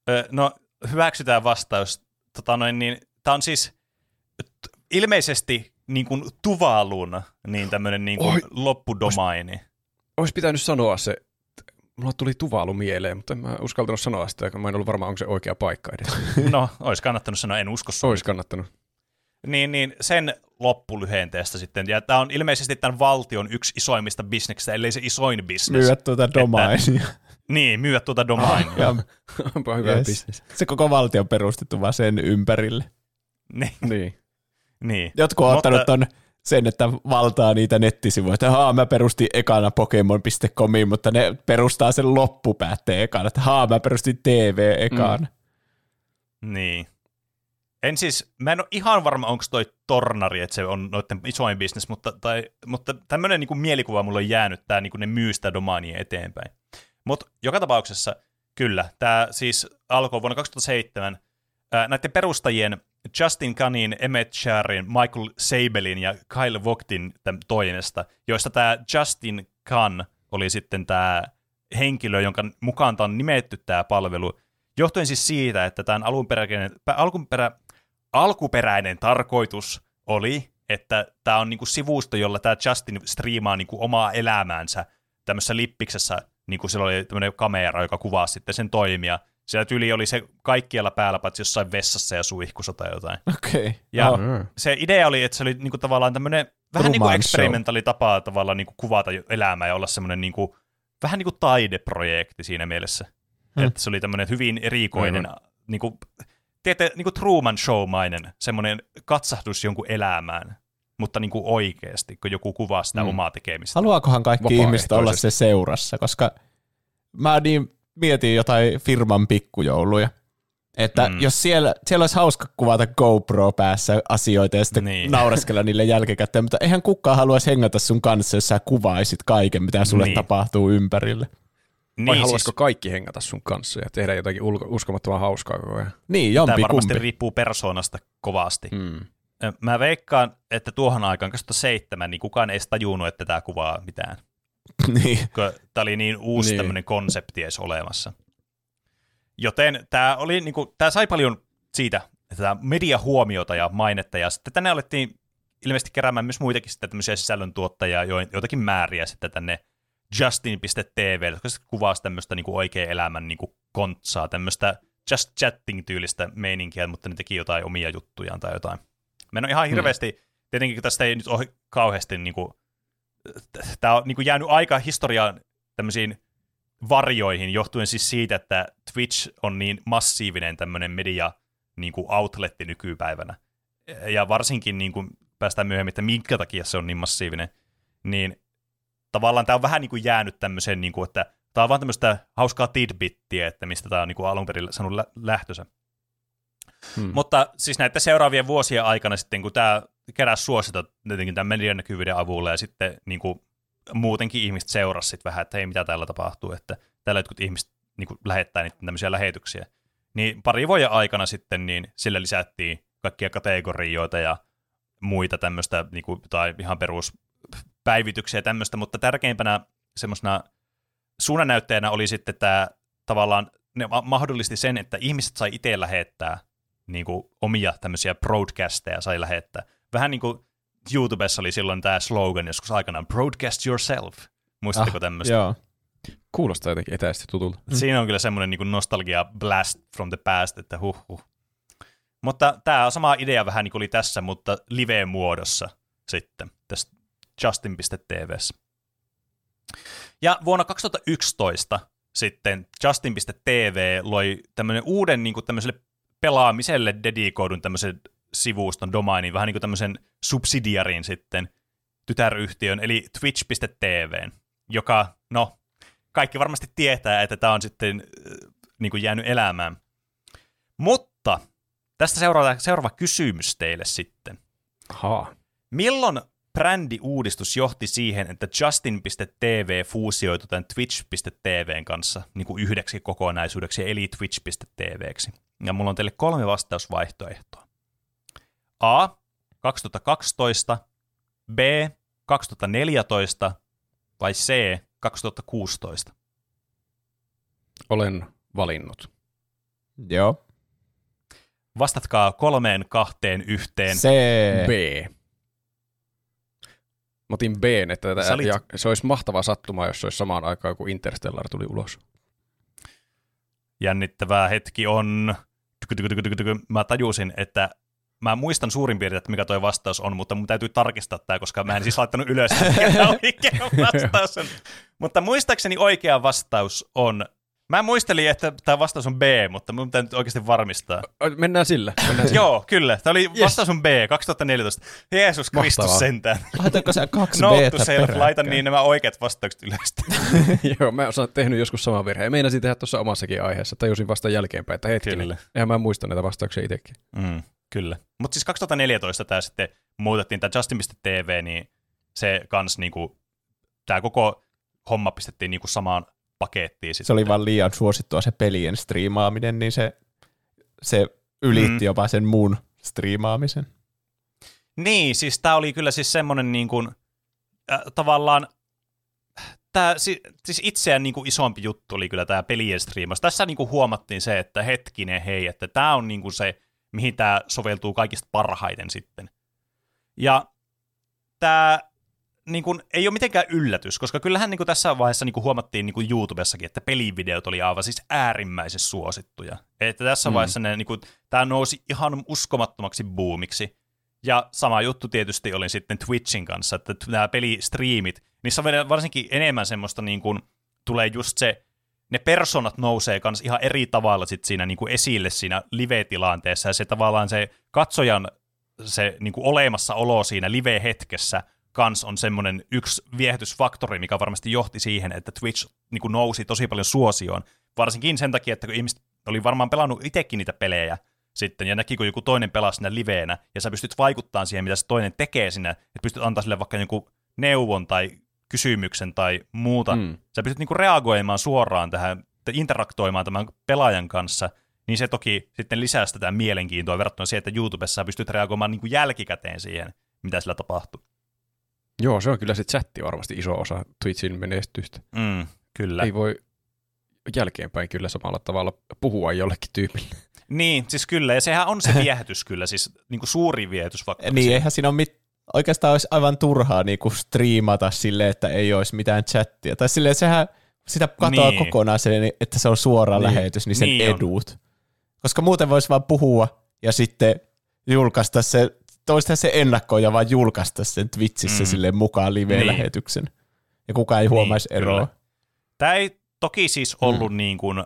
Ö, no, hyväksytään vastaus. Tota, noin, niin, tämä on siis ilmeisesti niin kuin Tuvalun niin tämmöinen niin kuin Oi, loppudomaini. Olisi, olisi pitänyt sanoa se, mulla tuli Tuvalu mieleen, mutta en mä uskaltanut sanoa sitä, kun mä en ollut varmaan, onko se oikea paikka edes. No, olisi kannattanut sanoa, en usko sinua. Olisi kannattanut. Niin, niin sen loppulyhenteestä sitten, ja tämä on ilmeisesti tämän valtion yksi isoimmista bisneksistä, ellei se isoin bisnes. Myyä tuota domainia. Niin, myyä tuota domainia. Onpa hyvä yes. bisnes. Se koko valtio on perustettu vaan sen ympärille. Niin. Niin. Jotkut on ottanut ton sen, että valtaa niitä nettisivuja. Haa, mä perustin ekana Pokemon piste comiin, mutta ne perustaa sen loppupäätteen ekana. Haa, mä perustin T V ekana. Mm. Niin. En siis, mä en ole ihan varma, onko toi tornari, että se on noiden isoin business, mutta, tai, mutta tämmöinen niinku mielikuva mulla on jäänyt, tää niinku ne myy sitä domainia eteenpäin. Mutta joka tapauksessa, kyllä, tämä siis alkoi vuonna kaksituhattaseitsemän ää, näiden perustajien Justin Kanin, Emmett Sharin, Michael Sabelin ja Kyle Vogtin toimesta, joista tämä Justin Kan oli sitten tämä henkilö, jonka mukaan tämä on nimetty tämä palvelu, johtuen siis siitä, että tämän alunperäinen, alkuperä, alkuperäinen tarkoitus oli, että tämä on niinku sivusto, jolla tämä Justin striimaa niinku omaa elämäänsä tämmöisessä lippiksessä, niin kuin siellä oli tämmöinen kamera, joka kuvasi sitten sen toimia. Siellä tyli oli se kaikkialla päällä, paitsi jossain vessassa ja suihkussa tai jotain. Okei. Okay. Ja oh. se idea oli, että se oli niinku tavallaan tämmöinen vähän niin kuin eksperimentaali tapa tavallaan niinku kuvata elämää ja olla semmoinen niinku, vähän niin kuin taideprojekti siinä mielessä. Hmm. Että se oli tämmöinen hyvin erikoinen, hmm. niinku, tiedätte, niinku Truman Show-mainen semmoinen katsahdus jonkun elämään, mutta niinku oikeasti, kun joku kuvaa sitä hmm. omaa tekemistä. Haluaakohan kaikki ihmiset olla se seurassa, koska mä niin... mietin jotain firman pikkujouluja, että mm. jos siellä, siellä olisi hauska kuvata GoPro päässä asioita ja sitten niin. naureskella niille jälkikäteen, mutta eihän kukaan haluaisi hengata sun kanssa, jos sä kuvaisit kaiken, mitä sulle niin. tapahtuu ympärille. Niin, vai haluaisiko siis... kaikki hengata sun kanssa ja tehdä jotakin ulko- uskomattoman hauskaa koko ajan? Niin, jompikumpi. Tämä varmasti riippuu persoonasta kovasti. Mm. Mä veikkaan, että tuohon aikaan kaksituhattaseitsemän niin kukaan ei tajunnut, että tämä kuvaa mitään. Niin. Tämä oli niin uusi niin. tämmöinen konsepti edes olemassa. Joten tämä, oli, niin kuin, tämä sai paljon siitä, että tämä mediahuomiota ja mainetta, ja sitten tänne alettiin ilmeisesti keräämään myös muitakin sitten tämmöisiä sisällöntuottajia, joitakin määriä sitten tänne Justin piste tee vee, jotka sitten kuvasi tämmöistä niin kuin oikean elämän niin kuin kontsaa, tämmöistä just chatting-tyylistä meininkiä, mutta ne teki jotain omia juttujaan tai jotain. Mä en ole ihan hirveästi, hmm. tietenkin tästä ei nyt ole kauheasti, niin kuin, tämä on niin kuin jäänyt aika historiaan tämmöisiin varjoihin, johtuen siis siitä, että Twitch on niin massiivinen tämmöinen media niin kuin outletti nykypäivänä. Ja varsinkin niin kuin päästään myöhemmin, että minkä takia se on niin massiivinen, niin tavallaan tämä on vähän niin kuin jäänyt tämmöiseen, niin kuin, että tämä on vaan tämmöistä hauskaa tidbittiä, että mistä tämä on niin kuin alun perin sanonut lähtönsä. Hmm. Mutta siis näitä seuraavien vuosien aikana sitten, kun tämä keräsi suosiota jotenkin tämän median näkyvyyden avulla, ja sitten niin kuin muutenkin ihmiset seurasi sitten vähän, että hei, mitä täällä tapahtuu, että täällä jotkut ihmiset niin kuin lähettää niitä tämmöisiä lähetyksiä. Niin pari vuoden aikana sitten niin sillä lisättiin kaikkia kategorioita ja muita tämmöistä niin kuin, tai ihan peruspäivityksiä ja tämmöistä, mutta tärkeimpänä semmoisena suunnannäyttäjänä oli sitten tämä tavallaan, ne mahdollisti sen, että ihmiset sai itse lähettää niin kuin omia tämmöisiä broadcasteja sai lähettää. Vähän niin kuin YouTubessa oli silloin tämä slogan joskus aikanaan, broadcast yourself. Muistatteko ah, tämmöistä? Joo. Kuulostaa jotenkin etäisesti tutulta. Siinä on kyllä semmoinen niin kuin nostalgia blast from the past, että huh huh. Mutta tämä sama idea vähän niin kuin oli tässä, mutta live-muodossa sitten, tässä Justin piste tee vee:ssä. Ja vuonna kaksituhattayksitoista sitten Justin piste tee vee loi tämmöinen uuden niin kuin tämmöiselle pelaamiselle dedikoidun tämmöisen sivuston domainin, vähän niin kuin tämmöisen subsidiarin sitten tytäryhtiön, eli Twitch piste tee vee, joka, no, kaikki varmasti tietää, että tämä on sitten äh, niin kuin jäänyt elämään. Mutta tästä seuraava, seuraava kysymys teille sitten. Aha. Milloin brändiuudistus johti siihen, että Justin piste tee vee fuusioitui tämän Twitch piste tee veen kanssa niin kuin yhdeksi kokonaisuudeksi, eli Twitch piste tee veeksi? Ja mulla on teille kolme vastausvaihtoehtoa. A. kaksituhattakaksitoista, B. kaksituhattaneljätoista vai C. kaksituhattakuusitoista? Olen valinnut. Joo. Vastatkaa kolmeen, kahteen, yhteen. C. B. Mä otin B:n, että olit... ja se olisi mahtavaa sattumaa, jos se olisi samaan aikaan, kun Interstellar tuli ulos. Jännittävää hetki on. Mä tajusin, että mä muistan suurin piirtein, että mikä toi vastaus on, mutta mun täytyy tarkistaa tämä, koska mä en siis laittanut ylös, mikä oikea vastaus on. Mutta muistaakseni oikea vastaus on, mä muistelin, että tämä vastaus on B, mutta mun täytyy nyt oikeasti varmistaa. Mennään sillä. Mennään sillä. Joo, kyllä. Tämä oli yes. Vastaus on B, kaksituhattaneljätoista. Jeesus Kristus sentään. Laitanko sä kaksi B-tä peräkkäin? Laitan niin nämä oikeat vastaukset yleistä. Joo, mä oon tehnyt joskus saman virheen. Meinasin tehdä tuossa omassakin aiheessa. Tajusin vasta jälkeenpäin, että hetkinen. Eihän mä muista näitä vastauksia itsekin. Mm, kyllä. Mutta siis kaksituhattaneljätoista tämä sitten muutettiin, tämä Justin piste tee vee, niin se kans niinku, tämä koko homma pistettiin niinku samaan pakettiin. Sitten. Se oli vaan liian suosittua se pelien striimaaminen, niin se, se ylitti mm. jopa sen muun striimaamisen. Niin, siis tämä oli kyllä siis semmoinen niin kuin, äh, tavallaan, tää, si, siis itseään niin kuin isompi juttu oli kyllä tämä pelien striimaus. Tässä niin kuin huomattiin se, että hetkinen hei, että tämä on niin kuin se, mihin tämä soveltuu kaikista parhaiten sitten. Ja tämä... Niin kun, ei ole mitenkään yllätys, koska kyllähän niin kun tässä vaiheessa niin kun huomattiin niin kun YouTubessakin, että pelivideot oli aivan siis äärimmäisen suosittuja. Että tässä mm. vaiheessa ne, niin kun, tämä nousi ihan uskomattomaksi buumiksi. Ja sama juttu tietysti oli sitten Twitchin kanssa, että nämä pelistriimit, niissä on varsinkin enemmän semmoista, niin kun, tulee just se, ne persoonat nousee kans ihan eri tavalla sit siinä niin kun esille siinä live-tilanteessa, ja se tavallaan se katsojan se niin kun olemassaolo siinä live-hetkessä, kans on semmoinen yksi viehätysfaktori, mikä varmasti johti siihen, että Twitch niin kuin nousi tosi paljon suosioon. Varsinkin sen takia, että kun ihmiset oli varmaan pelannut itsekin niitä pelejä sitten, ja näki, kun joku toinen pelaa siinä liveenä, ja sä pystyt vaikuttamaan siihen, mitä se toinen tekee siinä, että pystyt antaa sille vaikka jonkun neuvon tai kysymyksen tai muuta. Mm. Sä pystyt niin kuin reagoimaan suoraan tähän, interaktoimaan tämän pelaajan kanssa, niin se toki sitten lisää sitä mielenkiintoa verrattuna siihen, että YouTubessa pystyt reagoimaan niin kuin jälkikäteen siihen, mitä sillä tapahtuu. Joo, se on kyllä sitten chatti varmasti iso osa Twitchin menestystä. Mm, kyllä. Ei voi jälkeenpäin kyllä samalla tavalla puhua jollekin tyypille. Niin, siis kyllä, ja sehän on se viehätys kyllä, siis niin kuin suuri viehätys vaikka. Niin, eihän siinä ole mitään. Oikeastaan olisi aivan turhaa niinku striimata silleen, että ei olisi mitään chattia. Tai silleen, sehän sitä katoaa niin kokonaan silleen, että se on suora niin lähetys, niin sen niin edut. On. Koska muuten voisi vaan puhua ja sitten julkaista se, toistaan se ennakkoon ja vaan julkaista sen Twitchissä mm. silleen mukaan live-lähetyksen. Niin. Ja kukaan ei huomaisi niin eroa. Tämä ei toki siis ollut mm. niin kuin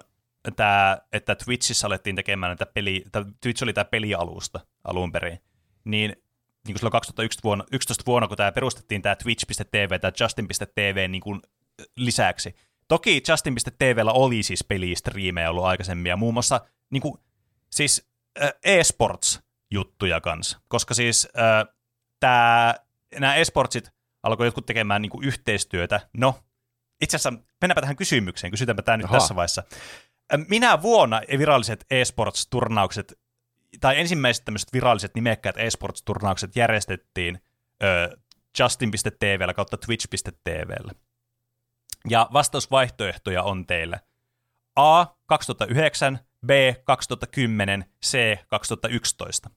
tämä, että Twitchissä alettiin tekemään näitä peli, Twitch oli tämä pelialusta alun perin, niin niin kuin silloin kaksituhattayksitoista vuonna, kun tämä perustettiin tämä Twitch piste tv tai Justin piste tv niin kuin lisäksi. Toki Justin piste tv:llä oli siis pelistriimejä ollut aikaisemmin ja muun muassa niin kuin, siis e-sports-juttuja kanssa, koska siis äh, tämä, nämä e-sportsit alkoi jotkut tekemään niin kuin yhteistyötä. No, itse asiassa mennäänpä tähän kysymykseen, kysytäänpä tämä nyt Aha. tässä vaiheessa. Minä vuonna viralliset e-sports-turnaukset tai ensimmäiset tämmöiset viralliset nimekkäät esports-turnaukset järjestettiin ö, Justin piste tv:llä kautta Twitch piste tv:llä. Ja vastausvaihtoehtoja on teillä A. kaksituhattayhdeksän, B. kaksituhattakymmenen, C. kaksituhattayksitoista.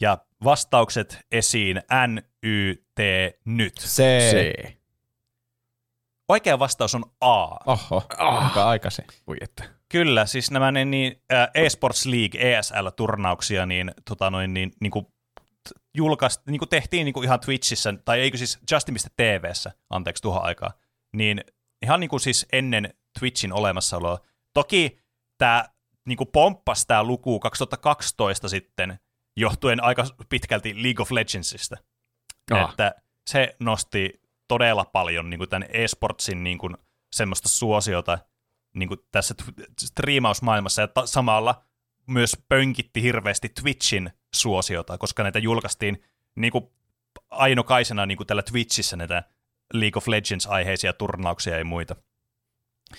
Ja vastaukset esiin N, Y, T, nyt. C. C. Oikea vastaus on A. Oho, aika aikaisin. Voi että. Kyllä, siis nämä ne, niin, eSports League, E S L-turnauksia niin, tota noin, niin, niin kuin julkaist, niin kuin tehtiin niin kuin ihan Twitchissä, tai eikö siis Justin piste tv:ssä, anteeksi tuohon aikaa, niin ihan niin kuin siis ennen Twitchin olemassaoloa. Toki tämä niin kuin pomppasi tämä luku kaksituhattakaksitoista sitten, johtuen aika pitkälti League of Legendsista, oh. että se nosti todella paljon niin kuin tämän eSportsin niin kuin semmoista suosiota, niin kuin tässä striimausmaailmassa, ja ta- samalla myös pönkitti hirveästi Twitchin suosiota, koska näitä julkaistiin niin kuin ainokaisena niin kuin tällä Twitchissä näitä League of Legends-aiheisia turnauksia ja muita.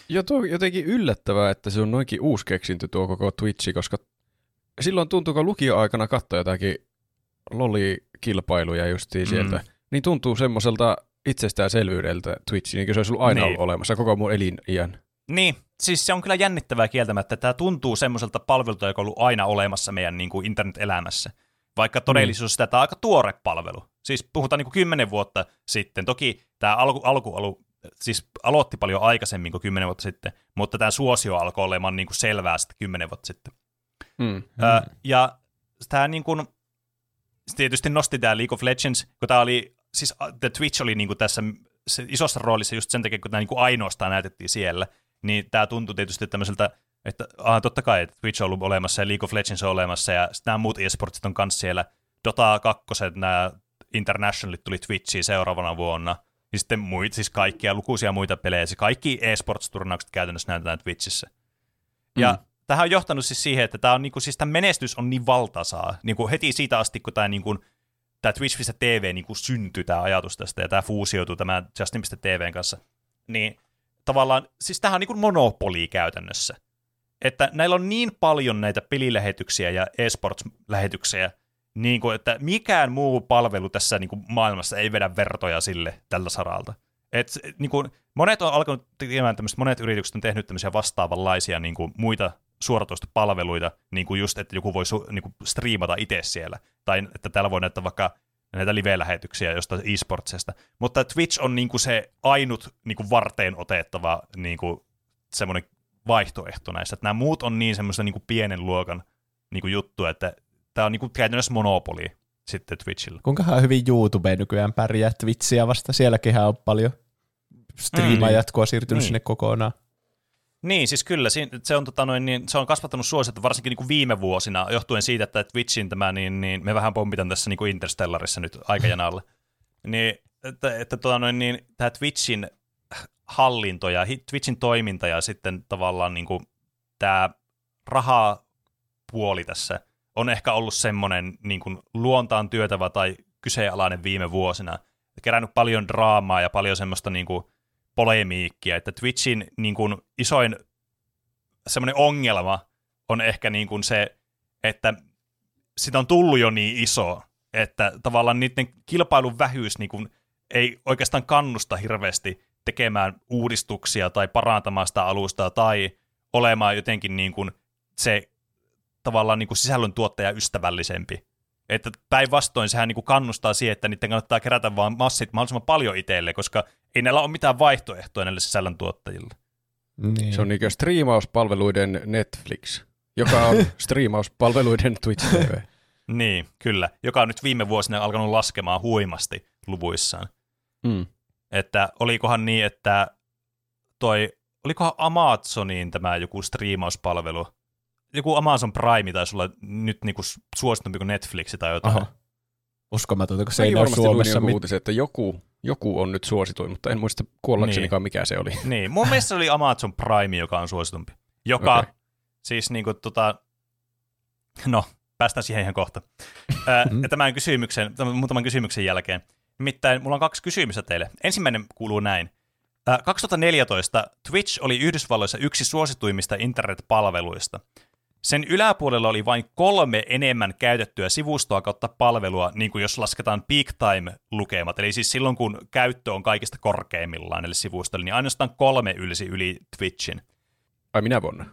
Ja tuo jotenkin yllättävää, että se on noinkin uusi keksintö tuo koko Twitchi, koska silloin tuntuu, kun lukioaikana katsoi jotakin lolikilpailuja justiin sieltä, mm. niin tuntuu semmoiselta itsestäänselvyydeltä Twitchi, niin kuin se olisi ollut aina niin olemassa koko mun eliniän. Niin, siis se on kyllä jännittävää kieltämättä. Tämä tuntuu semmoiselta palvelulta, joka on ollut aina olemassa meidän niin kuin internet-elämässä, vaikka todellisuus mm. tämä on aika tuore palvelu. Siis puhutaan niin kuin kymmenen vuotta sitten. Toki tämä alku, alku, alku, siis aloitti paljon aikaisemmin kuin kymmenen vuotta sitten, mutta tämä suosio alkoi olemaan niin kuin selvää sitten kymmenen vuotta sitten. Mm. Öö, ja tämä niin kuin, tietysti nosti tämä League of Legends, kun tämä oli, siis Twitch oli niin kuin tässä se isossa roolissa just sen takia, kun tämä niin kuin ainoastaan näytettiin siellä, niin tämä tuntuu tietysti tämmöiseltä, että aha, totta kai, että Twitch on ollut olemassa ja League of Legends on olemassa ja nämä muut esportsit on kanssa siellä. Dota kaksi, nämä Internationalit tuli Twitchiin seuraavana vuonna. Ja sitten muit, siis kaikkia lukuisia muita pelejä. Siis kaikki esports-turnaukset käytännössä näytetään Twitchissä. Ja mm. tämähän on johtanut siis siihen, että tämä on, niin kuin, siis tämän menestys on niin valtaisaa. Niin kuin heti siitä asti, kun tämä, niin kuin, tämä Twitch piste tv niin kuin syntyi, tämä ajatus tästä, ja tämä fuusioituu tämän Justin piste tv:n kanssa, niin tavallaan, siis tämähän on niin kuin monopoli käytännössä, että näillä on niin paljon näitä pelilähetyksiä ja esports-lähetyksiä, niin kuin, että mikään muu palvelu tässä niin kuin maailmassa ei vedä vertoja sille tällä saralta. Et, niin kuin, monet on alkanut tekemään tämmöistä, monet yritykset on tehnyt tämmöisiä vastaavanlaisia niin kuin muita suoratoistopalveluita, niin kuin just, että joku voi niin kuin striimata itse siellä, tai että täällä voi näyttää vaikka näitä live-lähetyksiä jostain e-sportsista. Mutta Twitch on niinku se ainut niinku varteen otettava niinku semmoinen vaihtoehto näistä. Nämä muut on niin semmoista niinku pienen luokan niinku juttua, että tämä on niinku käytännössä monopoli sitten Twitchillä. Kuinkahan hyvin YouTube nykyään pärjää Twitchiä vasta? Sielläkinhän on paljon striima-jatkoa mm. siirtynyt niin sinne kokonaan. Niin, siis kyllä. Se on, tota noin, niin, se on kasvattanut suosiota varsinkin niin kuin viime vuosina, johtuen siitä, että Twitchin tämä, niin, niin me vähän pompitan tässä niin kuin Interstellarissa nyt aikajanalle. Niin, että, että, tota noin, niin, tämä Twitchin hallinto ja Twitchin toiminta ja sitten tavallaan niin kuin, tämä rahapuoli tässä on ehkä ollut semmoinen niin kuin luontaan työtävä tai kyseenalainen viime vuosina. Kerännyt paljon draamaa ja paljon semmoista niin kuin polemiikkia, että Twitchin niin kuin isoin semmoinen ongelma on ehkä niin kuin se, että sitä on tullut jo niin iso, että tavallaan niiden kilpailun vähyys niin kuin ei oikeastaan kannusta hirveästi tekemään uudistuksia tai parantamaan sitä alustaa tai olemaan jotenkin niin kuin se tavallaan niin kuin sisällöntuottaja ystävällisempi. Että päinvastoin sehän niin kuin kannustaa siihen, että niiden kannattaa kerätä vaan massit mahdollisimman paljon itselle, koska ei näillä ole mitään vaihtoehtoja näille sisällöntuottajille. Niin. Se on niinkö striimauspalveluiden Netflix, joka on striimauspalveluiden Twitch T V. Niin, kyllä. Joka on nyt viime vuosina alkanut laskemaan huimasti luvuissaan. Mm. Että olikohan niin, että toi, olikohan Amazoniin tämä joku striimauspalvelu? Joku Amazon Prime taisi olla nyt niinku suositumpi kuin Netflix tai jotain. Aha. Uskomatonta, kun se ei, ei ole Suomessa mit... uutisia, että joku, joku on nyt suosituin, mutta en muista kuollaksenikaan niin. Mikä se oli. Niin, mun mielestä se oli Amazon Prime, joka on suositumpi. Joka okay. Siis niinku tota, no päästään siihen ihan kohta. Ja tämän kysymyksen, tämän, muutaman kysymyksen jälkeen. Nimittäin mulla on kaksi kysymystä teille. Ensimmäinen kuuluu näin. kaksituhattaneljätoista Twitch oli Yhdysvalloissa yksi suosituimmista internetpalveluista. Sen yläpuolella oli vain kolme enemmän käytettyä sivustoa kautta palvelua, niin kuin jos lasketaan peak time-lukemat, eli siis silloin kun käyttö on kaikista korkeimmillaan, eli sivustolla, niin ainoastaan kolme ylsi yli Twitchin. Ai minä vuonna?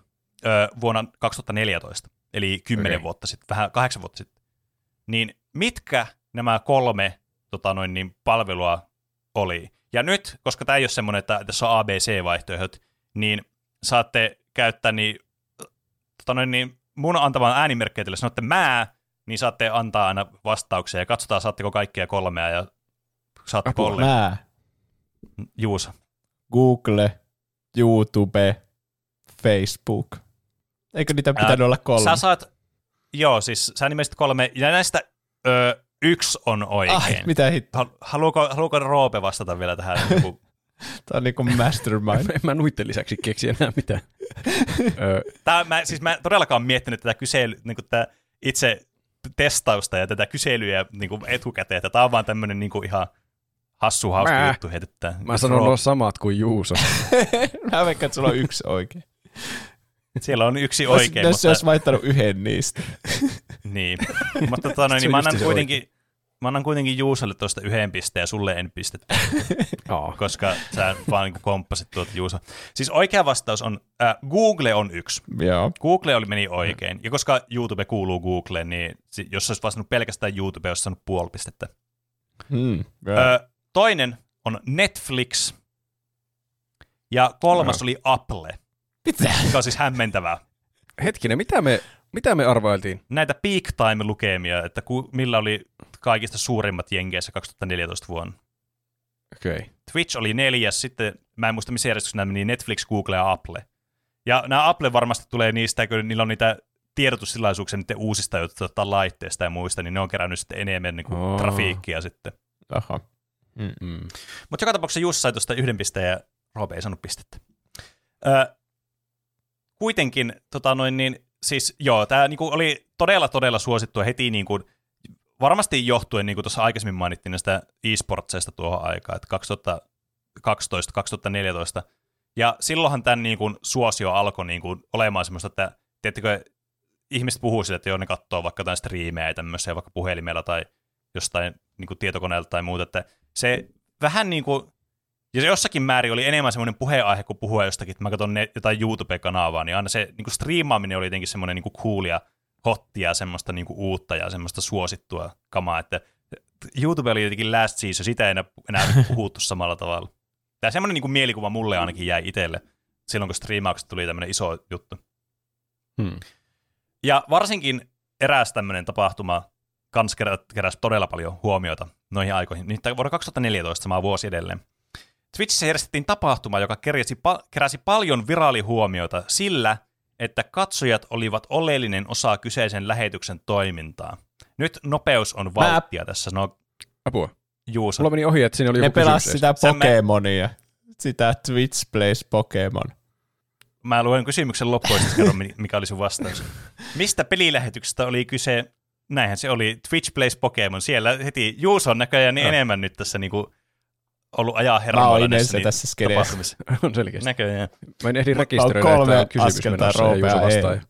Öö, vuonna kaksituhattaneljätoista, eli kymmenen okay. vuotta sitten, vähän kahdeksan vuotta sitten. Niin mitkä nämä kolme tota noin, niin palvelua oli? Ja nyt, koska tämä ei ole semmoinen, että tässä on A B C-vaihtoehdot, niin saatte käyttää niin... Tota noin, niin mun antamaan äänimerkkejä teille sanotte mä, niin saatte antaa aina vastauksia ja katsotaan saatteko kaikkia kolmea ja saatte kolme. Mä. Juuso. Google, YouTube, Facebook. Eikö niitä pitänyt Ää, olla kolme? Sä saat, joo siis sä nimesit kolme ja näistä ö, yksi on oikein. Ai, mitä hittoa. Haluuko, haluuko Roope vastata vielä tähän? Joku? Tämä on niin kuin mastermind. En mä nuitten lisäksi keksi enää mitään. Tää, mä, siis mä todellakaan miettinyt tätä kysely, niin kuin tätä itse testausta ja tätä kyselyä niin kuin etukäteen. Tämä on vaan tämmöinen niin kuin ihan hassu hauska mä. juttu. Että mä sanon nuo samat kuin Juuso. Mä veikkaan, että sulla on yksi oikein. Siellä on yksi oikein. Jos mutta... olisi vaihtanut yhden niistä. Niin, mutta tota, no, niin mä annan kuitenkin... Oikein. Mä annan kuitenkin Juusalle tuosta yhden pisteen ja sulle en pistettä, koska sä vaan niin komppasit tuota Juusa. Siis oikea vastaus on, äh, Google on yksi. Joo. Google oli meni oikein. Ja koska YouTube kuuluu Googleen, niin jos olisi vastannut pelkästään YouTube, olisi saanut puoli pistettä. Hmm, öö, toinen on Netflix. Ja kolmas no. oli Apple. Mitä? Mikä on siis hämmentävää. Hetkinen, mitä me... Mitä me arvailtiin? Näitä peak time-lukemia, että ku, millä oli kaikista suurimmat jenkeissä kaksituhattaneljätoista vuonna. Okei. Okay. Twitch oli neljäs, sitten mä en muista missä järjestyksessä nämä meni, Netflix, Google ja Apple. Ja nämä Apple varmasti tulee niistä, kun niillä on niitä tiedotussilaisuuksia niiden uusista jotain laitteista ja muista, niin ne on kerännyt sitten enemmän niin kuin oh. trafiikkia sitten. Aha. Mutta joka tapauksessa Jussi sai tuosta yhden pisteen ja Roope ei saanut pistettä. Ö, kuitenkin, tota noin niin... Siis joo, tämä niinku oli todella, todella suosittua heti, niinku, varmasti johtuen, niin kuin tuossa aikaisemmin mainittiin, näistä e-sportseista tuohon aikaan, että kaksituhattakaksitoista kaksituhattaneljätoista. Ja silloinhan tämän niinku, suosio alkoi niinku, olemaan semmoista, että tiedättekö, ihmiset puhuu siitä, että joo, ne katsoo vaikka jotain striimejä ja tämmöisiä, vaikka puhelimella tai jostain niinku, tietokoneella tai muuta, että se vähän niin kuin, ja se jossakin määrin oli enemmän semmoinen puheenaihe, kun puhua jostakin, että mä katson ne, jotain YouTube-kanavaa, niin aina se niin kuin striimaaminen oli jotenkin semmoinen niin kuin cool ja hotti ja semmoista niin kuin uutta ja semmoista suosittua kamaa, että YouTube oli jotenkin last season, sitä ei enää, enää puhuttu samalla tavalla. Tämä semmoinen niin kuin mielikuva mulle ainakin jäi itselle, silloin kun striimaukset tuli tämmöinen iso juttu. Hmm. Ja varsinkin eräs tämmöinen tapahtuma kans keräsi todella paljon huomiota noihin aikoihin, niin vuonna kaksituhattaneljätoista sama vuosi edelleen. Twitchissä järjestettiin tapahtuma, joka pa- keräsi paljon viraalihuomiota sillä, että katsojat olivat oleellinen osa kyseisen lähetyksen toimintaa. Nyt nopeus on valttia Mä... tässä. No... Apua. Juuso. Mulla meni ohi, että siinä oli joku ne pelas kysymys. Sitä Pokemonia. Me... Sitä Twitch plays Pokemon. Mä luen kysymyksen loppuun, että kerron, mikä oli sun vastaus. Mistä pelilähetyksestä oli kyse? Näinhän se oli. Twitch plays Pokemon. Siellä heti Juuso on näköjään niin no. enemmän nyt tässä niinku... ollut ajaa hermoilla näissä tapahtumissa. On selkeästi. Näköjään. Mä en ehdi rekisteröidä, että on kysymys menossa ja Juuso vastaa.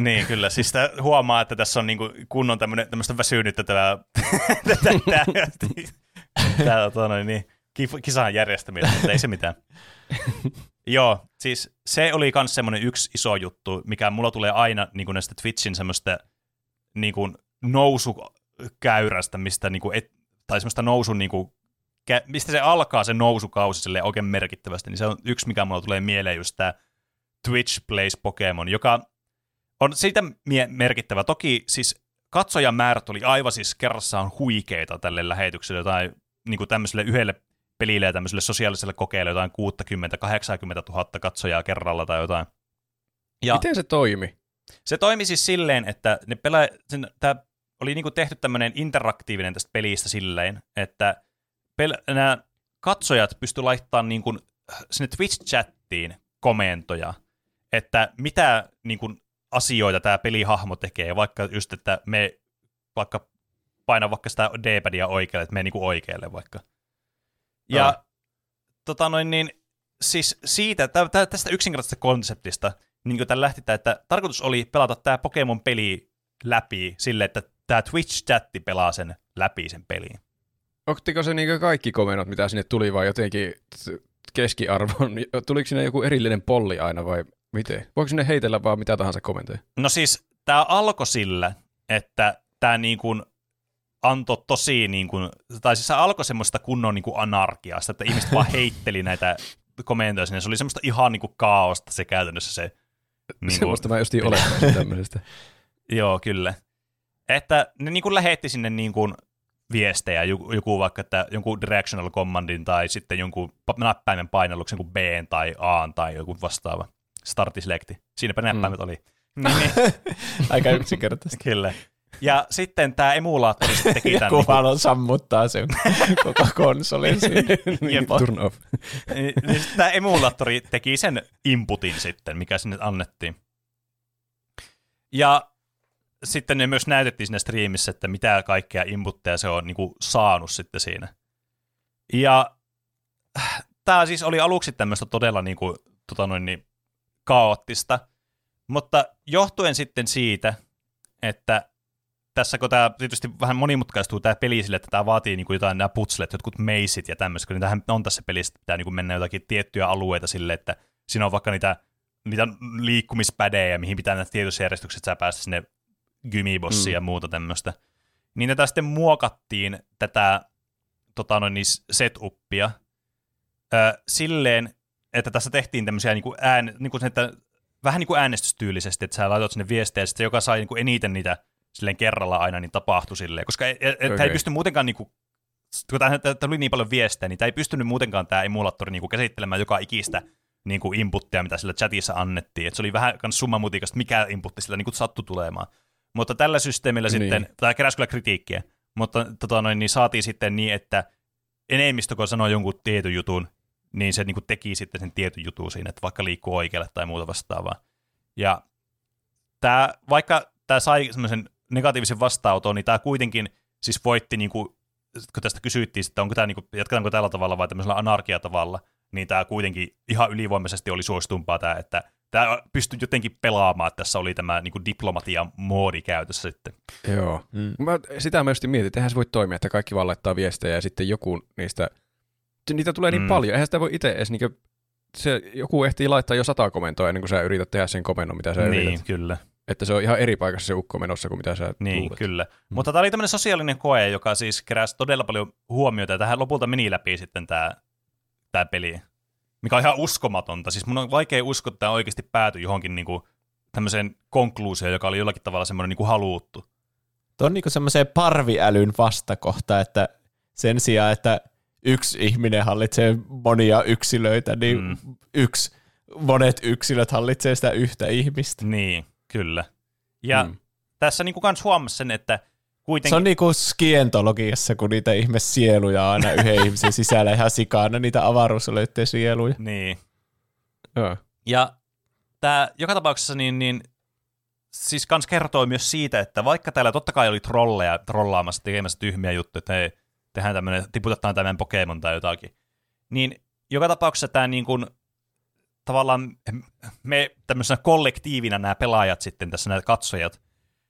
Niin, kyllä. Siis sitä huomaa, että tässä on niinku kunnon tämmöistä väsynyttävää kisan järjestäminen, mutta ei se mitään. Joo, siis se oli myös semmoinen yksi iso juttu, mikä mulla tulee aina niinku näistä Twitchin semmoista niinku nousukäyrästä, mistä niinku et, tai semmoista nousun niinku, mistä se alkaa se nousukausi silleen oikein merkittävästi, niin se on yksi, mikä mulla tulee mieleen, just tämä Twitch Plays Pokemon, joka on siitä merkittävä. Toki siis katsojamäärät oli aivan siis kerrassaan huikeita tälle lähetykselle, jotain niin kuin tämmöiselle yhdelle pelille ja tämmöiselle sosiaaliselle kokeille jotain kuusikymmentä kahdeksankymmentä tuhatta katsojaa kerralla tai jotain. Ja miten se toimi? Se toimi siis silleen, että ne pela- sen, tämä oli niin kuin tehty tämmöinen interaktiivinen tästä pelistä silleen, että pel- nämä katsojat pystyivät laittamaan niin kuin sinne Twitch-chattiin komentoja, että mitä niin kuin asioita tämä pelihahmo tekee, vaikka just, että me vaikka paina vaikka sitä D-padia oikealle, että me niinku oikealle vaikka. Ja oh. tota noin niin, siis siitä, tä, tästä yksinkertaisesta konseptista, niin kuin tämän lähti tämä, että tarkoitus oli pelata tämä Pokemon-peli läpi sille, että tämä Twitch-chatti pelaa sen läpi sen peliin. Ottiko se niinku kaikki komennot, mitä sinne tuli, vai jotenkin keskiarvon? Tuliko sinne joku erillinen polli aina, vai miten? Voiko sinne heitellä vaan mitä tahansa kommentteja? No siis, tämä alkoi sillä, että tämä niin kuin antoi tosi, niin kuin, tai siis se alkoi semmoista kunnon niin kuin anarkiasta, että ihmiset vaan heitteli näitä kommentteja sinne. Se oli semmoista ihan niin kuin kaaosta se käytännössä se. Niin semmoista kuin, mä justiin olettaisin tämmöisestä. Joo, kyllä. Että ne niin kuin lähetti sinne niin kuin viestejä, joku, joku vaikka että jonkun directional commandin tai sitten jonkun näppäimen painalluksen kuin B tai A tai joku vastaava. Startiselekti. Siinäpä näppäimet mm. oli. Niin. Aika yksinkertaisesti. Kyllä. Ja sitten tämä emulaattori sitten teki tämän. Joku vaan niin kuin sammuttaa sen koko konsolin. Niin, turn off. Niin, tämä emulaattori teki sen inputin sitten, mikä sinne annettiin. Ja sitten ne myös näytettiin siinä striimissä, että mitä kaikkea inputteja se on niin kuin saanut sitten siinä. Ja tämä siis oli aluksi tämmöistä todella niin kuin, tota noin niin, kaoottista, mutta johtuen sitten siitä, että tässä kun tämä tietysti vähän monimutkaistuu tämä peli sille, että tämä vaatii niin kuin jotain nämä putslet, jotkut meisit ja tämmöiset, kun niitähän on tässä pelissä, että pitää niin kuin mennä jotakin tiettyjä alueita sille, että siinä on vaikka niitä, niitä liikkumispädejä, mihin pitää nämä tietyissä järjestykset sä päästä sinne gymibossiin mm. ja muuta tämmöistä. Niin tätä sitten muokattiin tätä tota noin, setupia ö, silleen, että tässä tehtiin tämmöisiä niinku ään, niinku sen, että vähän niin kuin äänestystyylisesti, että sä laitot sinne viestejä, ja sitten joka sai niinku eniten niitä silleen kerralla aina, niin tapahtui silleen, koska et, et, okay. tämä ei pysty muutenkaan, niinku, kun tämä tuli niin paljon viestejä, niin tämä ei pystynyt muutenkaan tämä emulaattori niinku käsittelemään joka ikistä niinku inputtia, mitä sillä chatissa annettiin, että se oli vähän kans summamutikasta, mikä inputti sillä niinku sattui tulemaan. Mutta tällä systeemillä niin. sitten, tämä keräsi kyllä kritiikkiä, mutta tota noin, niin saatiin sitten niin, että enemmistö, kun sanoi jonkun tietyn jutun, niin se niin kuin teki sitten sen tietyn jutun siinä, että vaikka liikkuu oikealle tai muuta vastaavaa. Ja tämä, vaikka tämä sai semmoisen negatiivisen vastaanoton, niin tämä kuitenkin siis voitti, niin kuin, kun tästä kysyttiin, että onko tämä, niin kuin, jatketaanko tällä tavalla vai tämmöisellä anarkiatavalla, niin tämä kuitenkin ihan ylivoimaisesti oli suositumpaa tämä, että tämä pystyi jotenkin pelaamaan, että tässä oli tämä niin kuin diplomatiamoodi käytössä sitten. Joo. Mm. Mä, sitä mä just mietin, että eihän se voi toimia, että kaikki vaan laittaa viestejä ja sitten joku niistä. Niitä tulee niin mm. paljon. Eihän sitä voi itse edes, niin kuin se, joku ehtii laittaa jo sata komentoa ennen kuin sä yrität tehdä sen komennon, mitä sä niin, yrität. Niin, kyllä. Että se on ihan eri paikassa se ukko menossa kuin mitä sä Niin, luulet. Kyllä. Mm. Mutta tämä oli tämmöinen sosiaalinen koe, joka siis keräsi todella paljon huomiota, ja tähän lopulta meni läpi sitten tämä, tämä peli, mikä on ihan uskomatonta. Siis mun on vaikea uskoa, että tämä oikeasti päätyi johonkin niin kuin tämmöiseen konkluusioon, joka oli jollakin tavalla semmoinen niin kuin haluttu. Tuo on niin kuin semmoiseen parviälyn vastakohta, että sen sijaan, että yksi ihminen hallitsee monia yksilöitä, niin mm. yksi, monet yksilöt hallitsee sitä yhtä ihmistä. Niin, kyllä. Ja mm. tässä niinku kans huomasi sen, että kuitenkin se on niinku skientologiassa, kun niitä ihme sieluja aina yhden ihmisen sisällä ihan sikana, niitä avaruuslöyttöjä sieluja. Niin. Ja, ja tämä joka tapauksessa niin, niin, siis kans kertoo myös siitä, että vaikka täällä totta kai oli trolleja trollaamassa, tekemässä tyhmiä juttuja, että hei, tehdään tämmöinen, tiputetaan tämän Pokemon tai jotakin, niin joka tapauksessa tämä niin kuin tavallaan me tämmöisenä kollektiivina nämä pelaajat sitten tässä, nämä katsojat,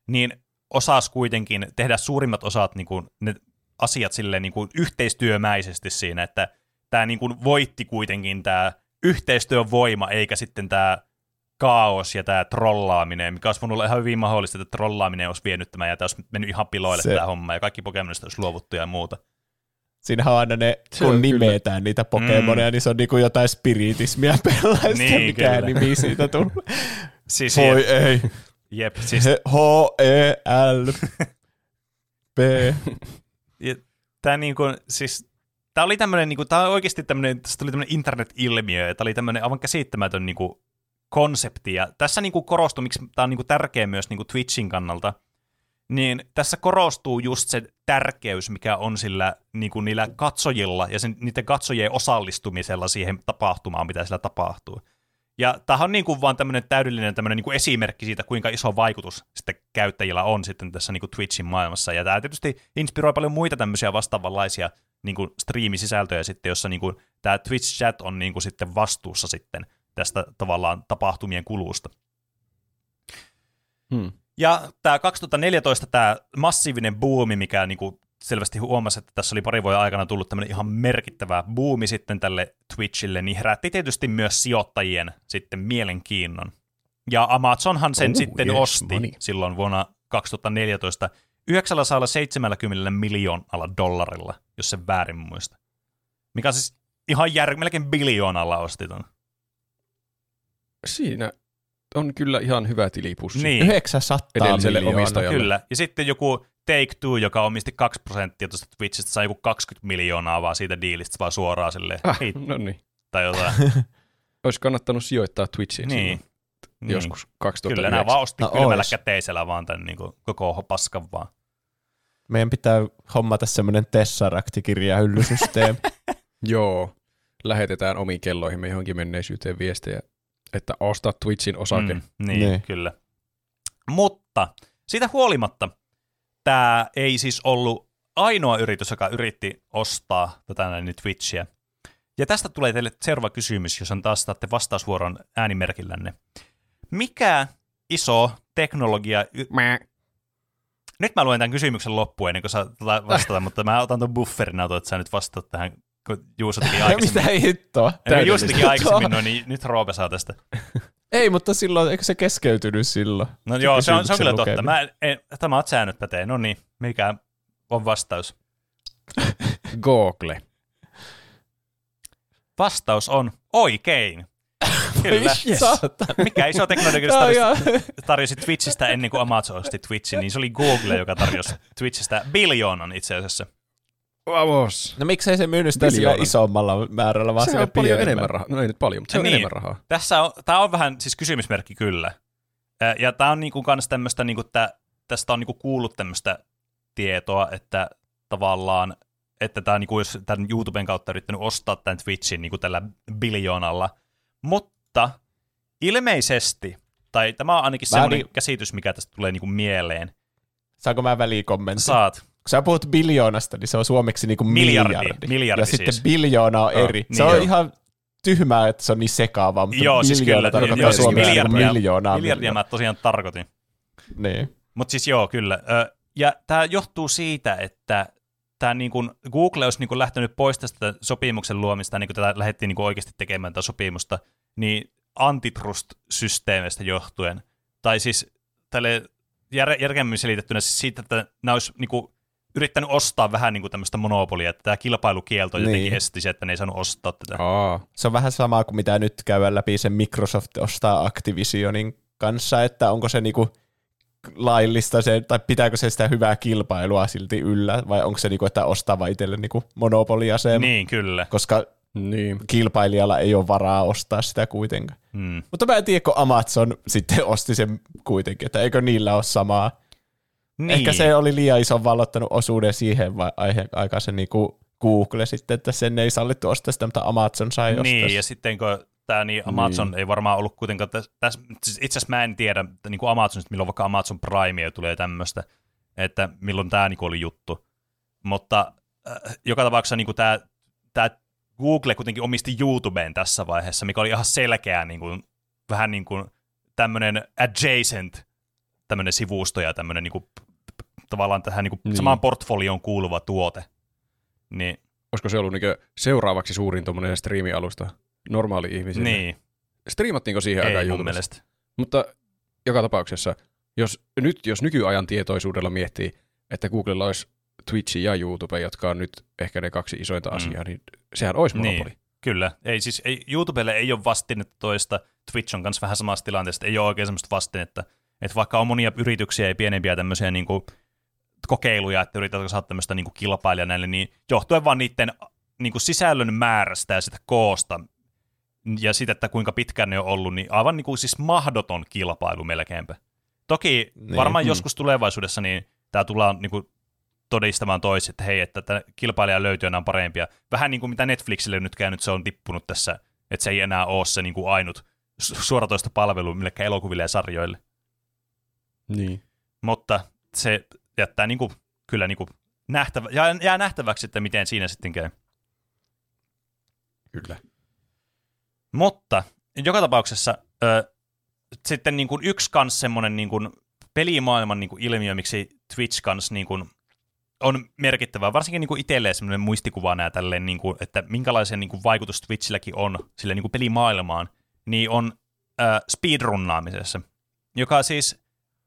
niin osas kuitenkin tehdä suurimmat osat niin kuin, ne asiat silleen niin kuin yhteistyömäisesti siinä, että tämä niin kuin voitti kuitenkin tämä yhteistyön voima, eikä sitten tämä kaos ja tämä trollaaminen, mikä olisi voinut olla ihan hyvin mahdollista, että trollaaminen olisi vienyt tämän ja tämä olisi mennyt ihan piloille se, tämä homma ja kaikki Pokemonista olisi luovuttu ja muuta. Siinähän on aina ne, kun nimetään kyllä niitä Pokemoneja, mm. niin se on niin kuin jotain spiritismiä pelaista, niin, mikä nimi siitä tulee. Siis Hoi jep. ei. Jep, siis. H-E-L-P. Tämä niin kuin, siis, tämä oli tämmöinen, niin kuin, tämä oikeasti tämmöinen, tästä oli tämmöinen internet-ilmiö, ja tämä oli tämmöinen aivan käsittämätön niin kuin konsepti, ja tässä niin kuin korostuu, miksi tämä on niin kuin tärkeä myös niin kuin Twitchin kannalta, niin tässä korostuu just se tärkeys, mikä on sillä, niin kuin niillä katsojilla ja sen, niiden katsojien osallistumisella siihen tapahtumaan, mitä sillä tapahtuu. Ja tämähän on niin kuin vaan tämmöinen täydellinen tämmöinen niin kuin esimerkki siitä, kuinka iso vaikutus sitten käyttäjillä on sitten tässä niin kuin Twitchin maailmassa. Ja tämä tietysti inspiroi paljon muita tämmöisiä vastaavanlaisia niin kuin striimisisältöjä sitten, jossa niin kuin tämä Twitch-chat on niin kuin sitten vastuussa sitten tästä tavallaan tapahtumien kulusta. Hmm. Ja tämä kaksituhattaneljätoista tämä massiivinen buumi, mikä niinku selvästi huomasi, että tässä oli pari vuoden aikana tullut tämmöinen ihan merkittävä buumi sitten tälle Twitchille, niin herätti tietysti myös sijoittajien sitten mielenkiinnon. Ja Amazonhan sen oh, sitten yes, osti money. Silloin vuonna kaksituhattaneljätoista yhdeksänsataaseitsemänkymmentä miljoonalla dollarilla, jos sen väärin muista. Mikä siis ihan jär... melkein biljoonalla osti ton. Siinä on kyllä ihan hyvä tilipussi. Niin. yhdeksänsataa miljoonaa. Kyllä. Ja sitten joku Take-Two, joka omisti kaksi prosenttia tuosta Twitchistä, sai joku kaksikymmentä miljoonaa vaan siitä diilistä, vaan suoraan silleen. Ah, no niin. Tai jotain. Olisi kannattanut sijoittaa Twitchiin. Niin. Niin. Joskus kaksituhattayhdeksän. Kyllä, nämä vaan osti no, kylmällä ois. käteisellä vaan tämän niin kuin, koko paskan vaan. Meidän pitää hommata semmoinen Tesseract-kirjahyllysysteemi. Joo. Lähetetään omiin kelloihimme johonkin menneisyyteen viestejä, että osta Twitchin osake. Mm, niin, ne. Kyllä. Mutta siitä huolimatta tämä ei siis ollut ainoa yritys, joka yritti ostaa tätä näin Twitchiä. Ja tästä tulee teille seuraava kysymys, jos on taas saatte vastausvuoron äänimerkillänne. Mikä iso teknologia... Y- nyt mä luen tämän kysymyksen loppuun ennen kuin sä vastata, mutta mä otan tuon bufferin auton, että sä nyt vastaat tähän. Kun Juuso teki aikaisemmin. Mitä hittoa? Juuso teki aikaisemmin, no niin nyt Roope saa tästä. Ei, mutta silloin, eikö se keskeytynyt silloin? No joo, se on, se on kyllä totta. Mä en, en, tämä on säännöt pätee. No niin, mikä on vastaus? Google. Vastaus on oikein. Kyllä. Yes. Mikä iso teknologia tarjosi, tarjosi Twitchistä ennen kuin Amazon osti Twitchin, niin se oli Google, joka tarjosi Twitchistä biljoonan itse asiassa. Vamos. No miksei se myynyt sitä isommalla määrällä, vaan se on paljon enemmän rahaa. No ei nyt paljon, mutta se on niin, enemmän rahaa. Tässä on, tää on vähän siis kysymysmerkki kyllä. Ja tää on niinku kans tämmöstä, niinku, että tästä on niinku kuullut tämmöstä tietoa, että tavallaan, että tää on niinku, jos tän YouTuben kautta yrittänyt ostaa tän Twitchin niinku tällä biljoonalla. Mutta ilmeisesti, tai tämä on ainakin semmoinen niin... käsitys, mikä tästä tulee niinku mieleen. Saanko mä välikommentin? Saat. Kun sä puhut biljoonasta, niin se on suomeksi niin kuin miljardi. Miljardi, miljardi ja siis. Sitten biljoona on eri. Oh, niin se on jo. Ihan tyhmää, että se on niin sekaavaa, mutta joo, siis miljoona tarkoittaa suomeksi miljardia. Miljoonaa. Miljardia mä tosiaan tarkoitin. Niin. Mutta siis joo, kyllä. Ja tämä johtuu siitä, että tää niin kuin Google olisi niin kuin lähtenyt pois tästä sopimuksen luomista, niin kuin tätä lähdettiin niin kuin oikeasti tekemään tätä sopimusta, niin antitrust-systeemistä johtuen. Tai siis tälle jär- järkemmin selitettynä siis siitä, että nämä olisi... Niin kuin yrittänyt ostaa vähän niin kuin tämmöistä monopolia, että tämä kilpailukielto niin. Jotenkin esti se, että ne ei saanut ostaa tätä. Aa. Se on vähän samaa kuin mitä nyt käydään läpi sen Microsoft ostaa Activisionin kanssa, että onko se niin kuin laillista se, tai pitääkö se sitä hyvää kilpailua silti yllä, vai onko se niin kuin, että ostaa vaan itselle niin kuin monopoliasema. Niin, kyllä. Koska niin. Kilpailijalla ei ole varaa ostaa sitä kuitenkaan. Hmm. Mutta mä en tiedä, kun Amazon sitten osti sen kuitenkin, että eikö niillä ole samaa. Niin. Ehkä se oli liian ison vallottanut osuuden siihen vai aikaan se niinku Google sitten, että sen ei sallittu ostaa sitä, mutta Amazon sai ostaa. Niin, ja sitten kun tämä niin Amazon niin. Ei varmaan ollut kuitenkaan, täs, itse asiassa mä en tiedä niin kuin Amazonista, milloin vaikka Amazon Primea tulee tämmöistä, että milloin tämä niin oli juttu. Mutta äh, joka tapauksessa niin tämä Google kuitenkin omisti YouTubeen tässä vaiheessa, mikä oli ihan selkeä niin kuin, vähän niin kuin tämmöinen adjacent tämmöinen sivusto ja tämmöinen niin kuin, tavallaan tähän niin kuin niin. samaan portfolioon kuuluva tuote. Niin. Olisiko se ollut niin kuin seuraavaksi suurin tuommoinen striimialusta normaali ihmisille? Niin. Striimattiinko siihen aikaan YouTubesta? Mutta joka tapauksessa, jos, nyt, jos nykyajan tietoisuudella miettii, että Googlella olisi Twitch ja YouTube, jotka on nyt ehkä ne kaksi isointa asiaa, mm. niin sehän olisi monopoli. Niin, kyllä. Ei, siis, ei, YouTubelle ei ole vastinetta toista. Twitch on kanssa vähän samassa tilanteessa, ei ole oikein semmoista vastinetta. Että vaikka on monia yrityksiä ja pienempiä tämmöisiä niin kuin kokeiluja, että yritetään saada tämmöistä niin kuin kilpailijaa näille, niin johtuen vaan niiden niin kuin sisällön määrästä ja sitä koosta ja sitä, että kuinka pitkään ne on ollut, niin aivan niin kuin siis mahdoton kilpailu melkeinpä. Toki niin, varmaan hmm. joskus tulevaisuudessa niin tämä tullaan niin kuin todistamaan toisin, että hei, että kilpailija löytyy enää parempia. Vähän niin kuin mitä Netflixille nyt käynyt, se on tippunut tässä, että se ei enää ole se niin kuin ainut suoratoista palvelu millekään elokuville ja sarjoille. Niin. Mutta se jättää niin kuin, kyllä niin kuin nähtävä, jää, jää nähtäväksi, että miten siinä sitten käy. Kyllä. Mutta joka tapauksessa ö, sitten niin kuin yksi kans semmoinen niin kuin pelimaailman niin kuin ilmiö, miksi Twitch kans niin kuin on merkittävää, varsinkin niin kuin itselleen semmoinen muistikuva nää tälleen, niin kuin, että minkälaisen niin kuin vaikutus Twitchilläkin on sille niin kuin pelimaailmaan, niin on äh, speedrunnaamisessa, joka siis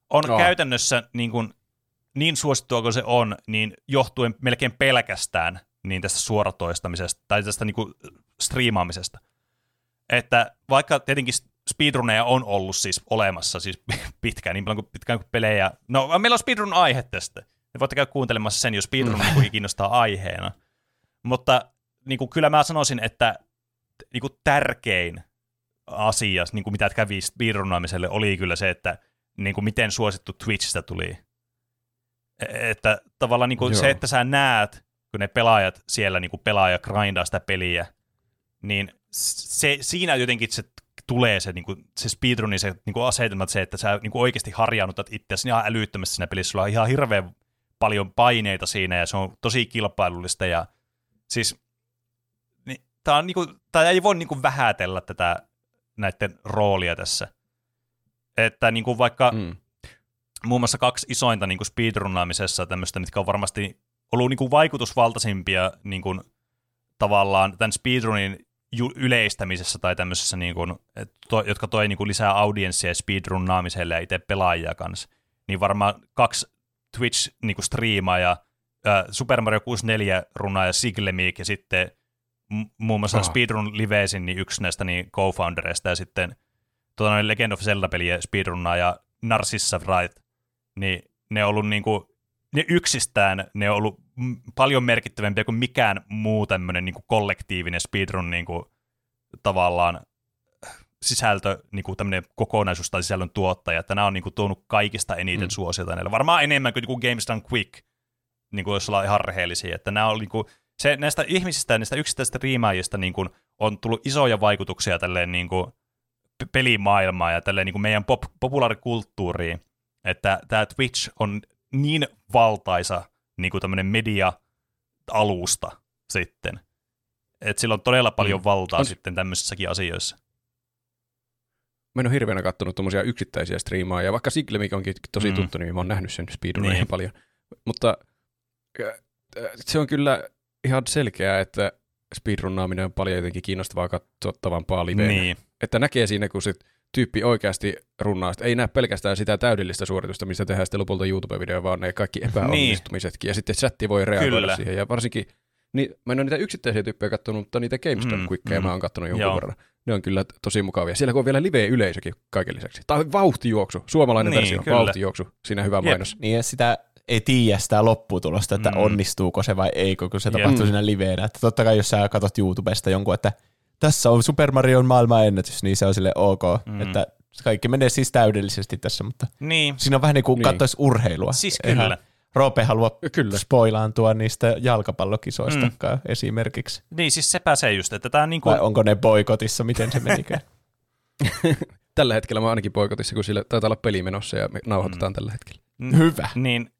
on oh. käytännössä niin, kuin, niin suosittua kuin se on, niin johtuen melkein pelkästään niin tästä suoratoistamisesta tai tästä niin kuin striimaamisesta. Että vaikka tietenkin speedruneja on ollut siis olemassa siis pitkään, niin paljon kuin pitkään kuin pelejä. No, meillä on speedrun-aihe tästä. Voitte käydä kuuntelemassa sen, jos speedrun mm. kiinnostaa aiheena. Mutta niin kuin, kyllä mä sanoisin, että niin kuin, tärkein asia, niin kuin, mitä kävi speedrunnaamiselle, oli kyllä se, että niin kuin, miten suosittu Twitchistä tuli. Että tavallaan niin kuin, se, että sä näet, kun ne pelaajat siellä niin kuin, pelaa ja grindaa sitä peliä, niin se, siinä jotenkin se tulee se, niin kuin, se speedrunin se, niin kuin, asetelmat, se, että sä niin kuin, oikeasti harjaannutat itseäsi ihan älyttömästi siinä pelissä. Sulla on ihan hirveän paljon paineita siinä, ja se on tosi kilpailullista, ja siis niin, tämä on, niin kuin, tämä ei voi niin kuin, vähätellä tätä näiden roolia tässä. Että niin kuin, vaikka mm. muun muassa kaksi isointa niin kuin speedrunnaamisessa tämmöistä, mitkä on varmasti ollut niin kuin, vaikutusvaltaisimpia niin kuin, tavallaan tämän speedrunin ju- yleistämisessä tai tämmöisessä, niin kuin, to, jotka toi niin kuin, lisää audienssia speedrunnaamiselle ja itse pelaajia kanssa, niin varmaan kaksi Twitch-striimaa ja äh, Super Mario kuusikymmentäneljä runaa ja Siglemiik ja sitten muun muassa Speedrun Livesin niin yksi näistä niin co-foundereista ja sitten tuota, Legend of Zelda-peliä speedrunnaa ja Narcissa Wright, niin ne on ollut niin kuin, ne yksistään ne on ollut m- paljon merkittävämpiä kuin mikään muu tämmöinen niin kuin kollektiivinen speedrun niin kuin, tavallaan sisältö, niin kuin tämmöinen kokonaisuus tai sisällön tuottaja, että nämä on niin kuin, tuonut kaikista eniten mm. suosiota näillä. Varmaan enemmän kuin, niin kuin Games Done Quick, niin kuin, jos ollaan ihan rehellisiä. Että nämä on, niin kuin, se, näistä ihmisistä, näistä yksittäisistä riimaajista niin kuin, on tullut isoja vaikutuksia tälleen, niin kuin, pelimaailmaan ja tälleen, niin kuin meidän pop, populaarikulttuuriin, että tämä Twitch on niin valtaisa niin kuin tämmöinen media-alusta sitten. Että sillä on todella paljon mm. valtaa on... sitten tämmöisissäkin asioissa. Mä en ole hirveänä kattonut tuommoisia yksittäisiä striimaajia, vaikka Sigle, mikä onkin tosi mm. tuttu, niin mä oon nähnyt sen speedrunneja niin paljon. Mutta se on kyllä ihan selkeää, että speedrunnaaminen on paljon jotenkin kiinnostavaa katsottavampaa liveenä. Niin. Että näkee siinä, kun se tyyppi oikeasti runnaa, ei näe pelkästään sitä täydellistä suoritusta, mistä tehdään sitten lopulta YouTube-videoa, vaan ne kaikki epäonnistumisetkin. Niin. Ja sitten chatti voi reagoida kyllä siihen. Ja varsinkin, niin, mä en ole niitä yksittäisiä tyyppejä kattonut, mutta niitä GameStop-kuikkeja mm. mä oon kattonut jonkun verran. Ne on kyllä tosi mukavia. Siellä kun on vielä live-yleisökin kaiken lisäksi. Tai vauhtijuoksu, suomalainen niin, versio, kyllä. Vauhtijuoksu, siinä hyvä mainos. Niin, ja sitä ei tiedä sitä lopputulosta, että mm. onnistuuko se vai eikö, kun se Jep. tapahtuu siinä liveenä. Että totta kai jos sä katsot YouTubesta jonkun, että tässä on Super Marion maailmanennätys, niin se on silleen ok. Mm. Että kaikki menee siis täydellisesti tässä, mutta niin. siinä on vähän niin kuin niin. katsoisi urheilua. Siis kyllä. Eihän Roope haluaa kyllä spoilaantua niistä jalkapallokisoista mm. esimerkiksi. Niin, siis se pääsee just, että tämä on niin kuin... Vai onko ne boikotissa, miten se menikään? Tällä hetkellä mä ainakin boikotissa, kun sillä taitaa olla peli menossa ja me nauhoitetaan mm. tällä hetkellä. N- Hyvä. Niin,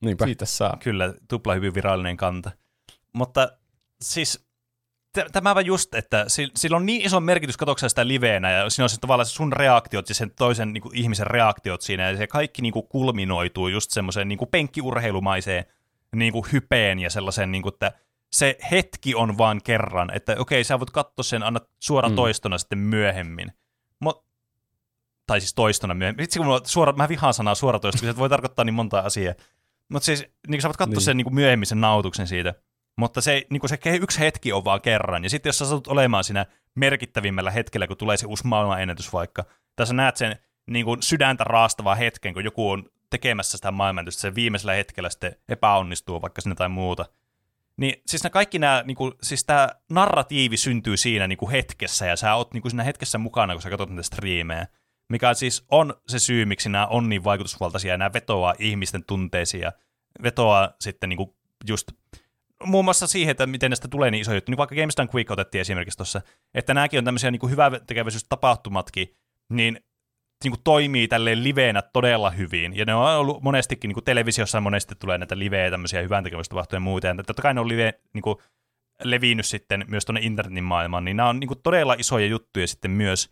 niinpä. Siitä saa. Kyllä, tupla hyvin virallinen kanta. Mutta siis Tämäpä just, että sillä on niin iso merkitys, katsoksella sitä liveenä, ja siinä on se tavallaan sun reaktiot ja sen toisen niin kuin, ihmisen reaktiot siinä, ja se kaikki niin kuin, kulminoituu just semmoiseen niin kuin penkkiurheilumaiseen niin kuin, hypeen ja sellaisen, niin kuin, että se hetki on vaan kerran, että okei, sä voit katsoa sen, anna suoraan mm. toistona sitten myöhemmin. Mo- tai siis toistona myöhemmin. Itse kun mulla on suora, mä vihaan sanaa suoratoista, kun se voi tarkoittaa niin monta asiaa. Mutta siis niin sä voit katsoa niin. sen niin kuin, myöhemmin sen nautuksen siitä. Mutta se, niin se yksi hetki on vaan kerran. Ja sitten jos sä satut olemaan siinä merkittävimmällä hetkellä, kun tulee se uusi maailmanennätys vaikka, tai sä näet sen niin kuin sydäntä raastavan hetken, kun joku on tekemässä sitä maailmanennätystä, sen viimeisellä hetkellä sitten epäonnistuu vaikka sinne tai muuta. Niin siis nämä kaikki nämä, niin kuin, siis tämä narratiivi syntyy siinä niin kuin hetkessä, ja sä oot niin kuin siinä hetkessä mukana, kun sä katsot niitä striimejä. Mikä siis on se syy, miksi nämä on niin vaikutusvaltaisia, ja nämä vetoaa ihmisten tunteisiin, ja vetoaa sitten niin kuin just... Muun muassa siihen, että miten näistä tulee niin iso juttu. Niin vaikka Games Done Quick otettiin esimerkiksi tuossa, että nämäkin on tämmöisiä niin hyväntekeväisyystapahtumatkin, niin, niin kuin toimii tälleen liveenä todella hyvin. Ja ne on ollut monestikin, niin kuin televisiossa monesti tulee näitä livejä, tämmöisiä hyväntekeväisyystapahtumia ja muuta. Ja totta kai ne on live, niin kuin, levinnyt sitten myös tuonne internetin maailmaan, niin nämä on niin kuin todella isoja juttuja sitten myös,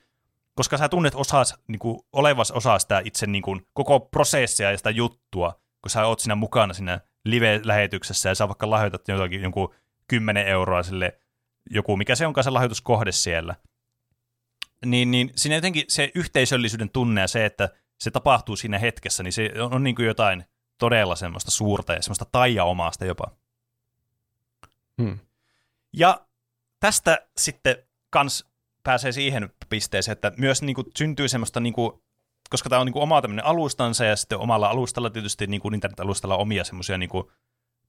koska sä tunnet osas, niin kuin, olevas osa sitä itse niin kuin, koko prosessia ja sitä juttua, kun sä oot siinä mukana siinä live-lähetyksessä, ja sä vaikka lahjoitat jotakin jonkun kymmenen euroa sille joku, mikä se onkaan se lahjoituskohde siellä. Niin, niin siinä jotenkin se yhteisöllisyyden tunne ja se, että se tapahtuu siinä hetkessä, niin se on, on niin kuin jotain todella semmoista suurta ja semmoista taiaomaasta jopa. Hmm. Ja tästä sitten kans pääsee siihen pisteeseen, että myös niin kuin syntyy semmoista niin kuin koska tämä on niin kuin oma tämmöinen alustansa, ja sitten omalla alustalla tietysti niin kuin internet-alustalla omia semmoisia niin kuin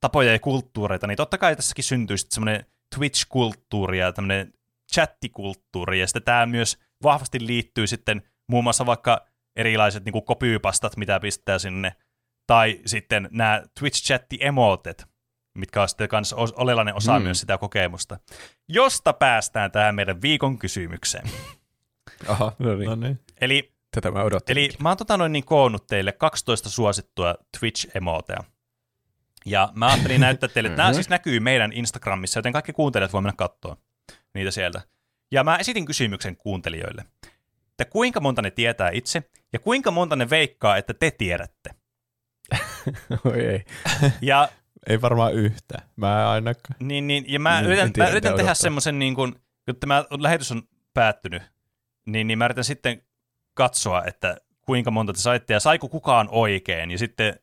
tapoja ja kulttuureita, niin totta kai tässäkin syntyy sitten semmoinen Twitch-kulttuuri ja tämmöinen chattikulttuuri, ja sitten tämä myös vahvasti liittyy sitten muun muassa vaikka erilaiset niin kuin kopypastat, mitä pistää sinne, tai sitten nämä Twitch-chatti-emotet, mitkä on sitten kanssa oleellinen osa mm. myös sitä kokemusta, josta päästään tähän meidän viikon kysymykseen. Aha, no niin. Eli... Tätä mä odottin. Eli mä oon tota noin niin koonnut teille kaksitoista suosittua Twitch-emotea. Ja mä ajattelin näyttää teille, että nämä siis näkyy meidän Instagramissa, joten kaikki kuuntelijat voi mennä katsoa niitä sieltä. Ja mä esitin kysymyksen kuuntelijoille, että kuinka monta ne tietää itse, ja kuinka monta ne veikkaa, että te tiedätte. Oi ei. Ja, ei varmaan yhtä. Mä ainakaan. Niin, niin, ja mä niin, yritän, mä yritän tehdä semmoisen, niin kun tämä lähetys on päättynyt, niin, niin mä yritän sitten... katsoa, että kuinka monta te saitte ja saiko kukaan oikein. Ja sitten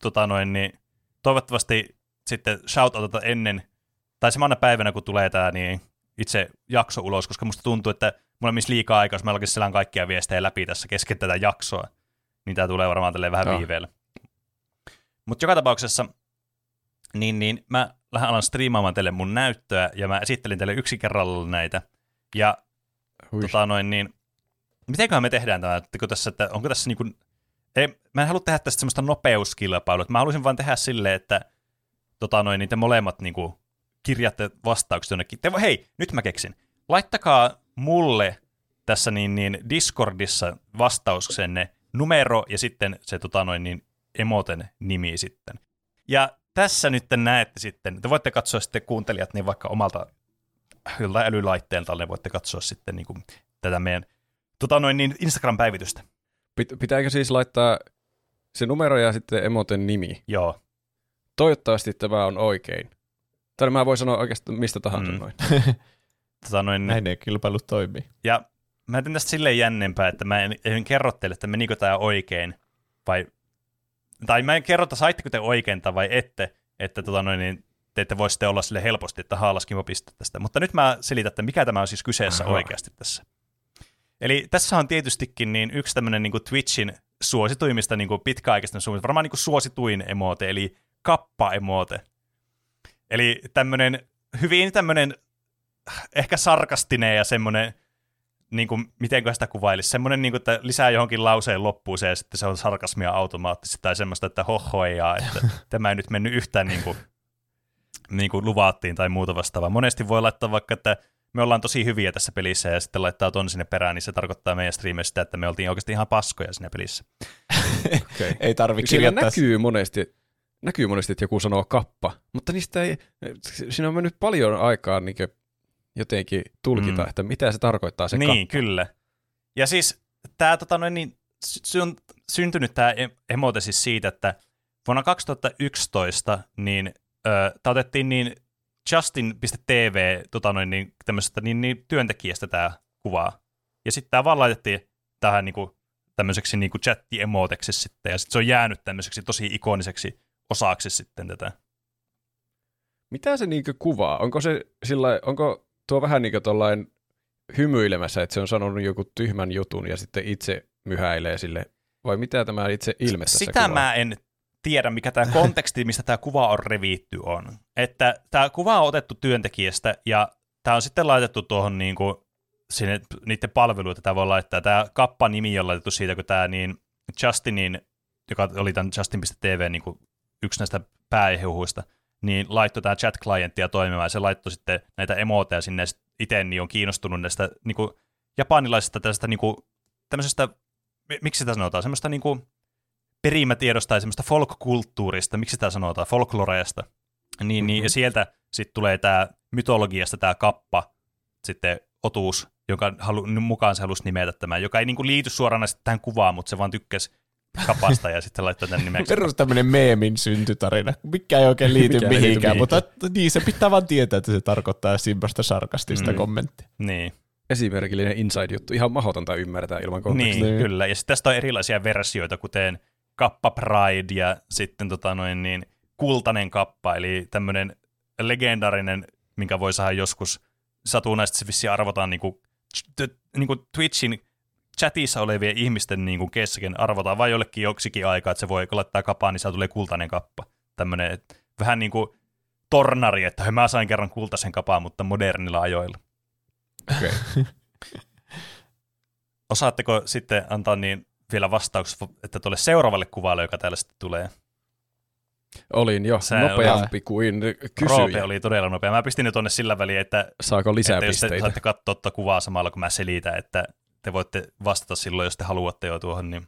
tota noin, niin toivottavasti sitten shoutoutata ennen, tai samana päivänä, kun tulee tämä niin itse jakso ulos, koska musta tuntuu, että mulla on liikaa aikaa, jos mä alkaisin selän kaikkia viestejä läpi tässä kesken tätä jaksoa, niin tämä tulee varmaan tälleen vähän no. viiveellä. Mutta joka tapauksessa, niin, niin mä lähden alan striimaamaan teille mun näyttöä, ja mä esittelin teille yksi kerralla näitä. Ja Ui. tota noin, niin mitenköhän me tehdään tämä, että tässä, että onko tässä niin kuin, ei, mä en halua tehdä tästä semmoista nopeuskilpailua, mä haluaisin vaan tehdä silleen, että tota noin, niin te molemmat niin kuin kirjaatte vastaukset jonnekin. Te, hei, nyt mä keksin. Laittakaa mulle tässä niin, niin Discordissa vastauksenne numero ja sitten se tota noin, niin emoten nimi sitten. Ja tässä nyt te näette sitten, te voitte katsoa sitten kuuntelijat niin vaikka omalta joltain älylaitteelta, ne voitte katsoa sitten niin kuin tätä meidän Tota noin niin Instagram-päivitystä. Pit- pitääkö siis laittaa se numero ja sitten emoten nimi? Joo. Toivottavasti tämä on oikein. Tai mä voin sanoa oikeastaan mistä tahansa mm. noin. tota noin. Näin ne kilpailut toimii. Ja mä teen tästä silleen jännempää, että mä en, en kerro teille, että menikö tämä oikein. Vai, tai mä en kerro, että saitteko te oikeinta vai ette. Että tota noin, niin te ette voi sitten olla sille helposti, että haalaski mä piste tästä. Mutta nyt mä selitän, että mikä tämä on siis kyseessä Aha. oikeasti tässä. Eli tässä on tietystikin niin yksi tämmöinen niin kuin Twitchin suosituimmista niin kuin pitkäaikaisista suosituimmista, varmaan niin kuin suosituin emote, eli kappa-emote. Eli tämmöinen hyvin tämmöinen ehkä sarkastinen ja semmoinen, niin kuin, mitenköhän sitä kuvailisi, semmoinen, niin kuin, että lisää johonkin lauseen loppuun se ja sitten se on sarkasmia automaattisesti tai semmoista, että hohojaa, että tämä ei nyt mennyt yhtään niin kuin, niin kuin luvattiin tai muuta vastaavaa. Monesti voi laittaa vaikka, että me ollaan tosi hyviä tässä pelissä, ja sitten laittaa ton sinne perään, niin se tarkoittaa meidän striimissä sitä, että me oltiin oikeasti ihan paskoja siinä pelissä. Okay. Ei tarvitse kirjoittaa. Näkyy monesti, näkyy monesti, että joku sanoo kappa, mutta niistä ei, siinä on mennyt paljon aikaa niin jotenkin tulkita, mm. että mitä se tarkoittaa se niin, kakka. Niin, kyllä. Ja siis tämä tota, no, niin, sy- on syntynyt tämä emote siis siitä, että vuonna kaksituhattayksitoista niin, tämä otettiin niin Justin piste tv tota, no, niin, tämmöisestä niin, niin, työntekijästä tämä kuvaa. Ja sitten tämä vaan laitettiin tähän niin kuin, tämmöiseksi niin kuin chatti-emoteksi sitten, ja sitten se on jäänyt tämmöiseksi tosi ikoniseksi osaksi sitten tätä. Mitä se niinku kuvaa? Onko se sillai, onko tuo vähän niinku tollain hymyilemässä, että se on sanonut joku tyhmän jutun ja sitten itse myhäilee sille, vai mitä tämä itse ilme tässä sitä kuvaa? Mä en tiedä, mikä tämä konteksti, mistä tämä kuva on reviitty on. Että tämä kuva on otettu työntekijästä ja tämä on sitten laitettu tuohon niinku sinne niiden palveluita, tämä voi laittaa. Tämä kappanimi on laitettu siitä, kun tämä niin Justinin, joka oli tämän Justin piste tv niin kuin yksi näistä pääehuhuista, niin laittoi tämä chat-klienttia toimimaan, ja se laittoi sitten näitä emoteja sinne, itse niin on kiinnostunut näistä niin kuin, japanilaisista tästä, niin kuin, tämmöisestä, miksi sitä sanotaan, semmoista niin kuin, perimätiedosta tai semmoista folk-kulttuurista, miksi sitä sanotaan, folkloreesta, niin, niin, ja sieltä sitten tulee tämä mytologiasta tämä kappa, sitten otuus, jonka halu, mukaan se halusi nimetä tämän, joka ei niin kuin, liity suoraan tähän kuvaan, mutta se vaan tykkäsi kapasta ja sitten laittaa tämän nimeksi. Perus tämmöinen meemin syntytarina. Mikä ei oikein liity mihinkään, mihinkään, mutta niin, se pitää vaan tietää, että se tarkoittaa simposta sarkastista mm. kommenttia. Niin. Esimerkillinen inside-juttu. Ihan mahdotonta ymmärtää ilman kontekstia. Niin, kyllä. Ja sitten tästä on erilaisia versioita, kuten kappa Pride ja sitten tota noin niin kultainen kappa, eli tämmöinen legendaarinen, minkä voi saada joskus satunnaisesti se vissiin arvotaan niin kuin, niin kuin Twitchin chatissa olevien ihmisten niin kuin kesken arvotaan vai jollekin joksikin aikaa, että se voi laittaa kapaa, niin sieltä tulee kultainen kappa. Tämmöinen, että vähän niin kuin tornari, että mä sain kerran kultaisen kapaa, mutta modernilla ajoilla. Okay. Osaatteko sitten antaa niin vielä vastaukset, että tuolle seuraavalle kuvaalle, joka täällä sitten tulee? Olin jo sä nopeampi oli kuin kysyjä. Roope oli todella nopea. Mä pistin jo tuonne sillä väliin, että, saako lisää että jos te saatte katsoa tuota kuvaa samalla, kun mä selitän, että te voitte vastata silloin, jos te haluatte jo tuohon. Niin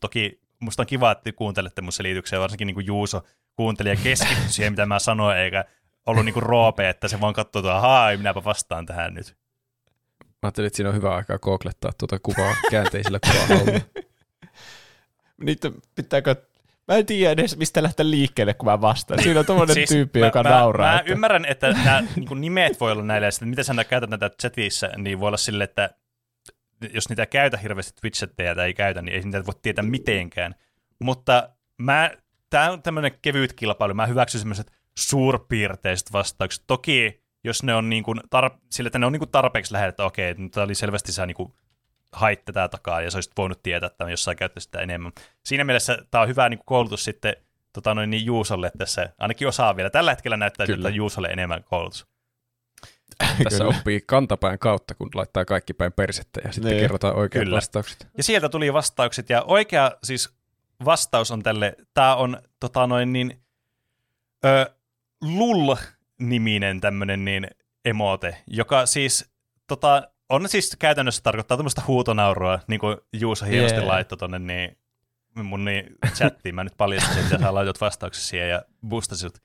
toki musta on kiva, että kuuntelette mun selityksiä, varsinkin niin kuin Juuso kuunteli ja keskittyi siihen, mitä mä sanoin, eikä ollut niin kuin Roope, että se vaan katsoo, että ahaa, minäpä vastaan tähän nyt. Mä ajattelin, että siinä on hyvä aikaa googlettaa tuota kuvaa käänteisellä kuvalla. Niitä pitääkö... Mä en tiedä edes, mistä lähteä liikkeelle, kun mä vastaan. Siinä on tommoinen siis tyyppi, mä, joka mä, nauraa. Mä että... ymmärrän, että nämä niin kuin nimet voi olla näillä, ja sitten, miten sä käytät näitä chatissä, niin voi olla silleen, että jos niitä käytä hirveästi Twitch-chattejä tai ei käytä, niin ei niitä voi tietää mitenkään. Mutta tämä on tämmöinen kevyt kilpailu. Mä hyväksyn semmoiset suurpiirteiset vastaukset. Toki, jos ne on, niinku tar- sille, että ne on niinku tarpeeksi lähellä, että okei, okay, tämä oli selvästi sä niinku hait tätä takaa, ja sä olisit voinut tietää tämän, jos sä käyttäisit sitä enemmän. Siinä mielessä tämä on hyvä niinku koulutus sitten tota noin, niin Juusolle tässä. Ainakin osaa vielä. Tällä hetkellä näyttää siltä Juusolle enemmän koulutus. Tässä kyllä oppii kantapään kautta, kun laittaa kaikki päin persettä ja sitten niin kerrotaan oikeat kyllä vastaukset. Ja sieltä tuli vastaukset ja oikea siis vastaus on tälle, tämä on tota noin niin ö, L U L-niminen tämmöinen niin emote, joka siis tota, on siis käytännössä tarkoittaa tämmöistä huutonaurua, niin kuin Juuso hienosti yeah laittoi tuonne niin, mun niin chattiin, mä nyt paljastin, että sä laitot vastauksesi siihen ja boostasit.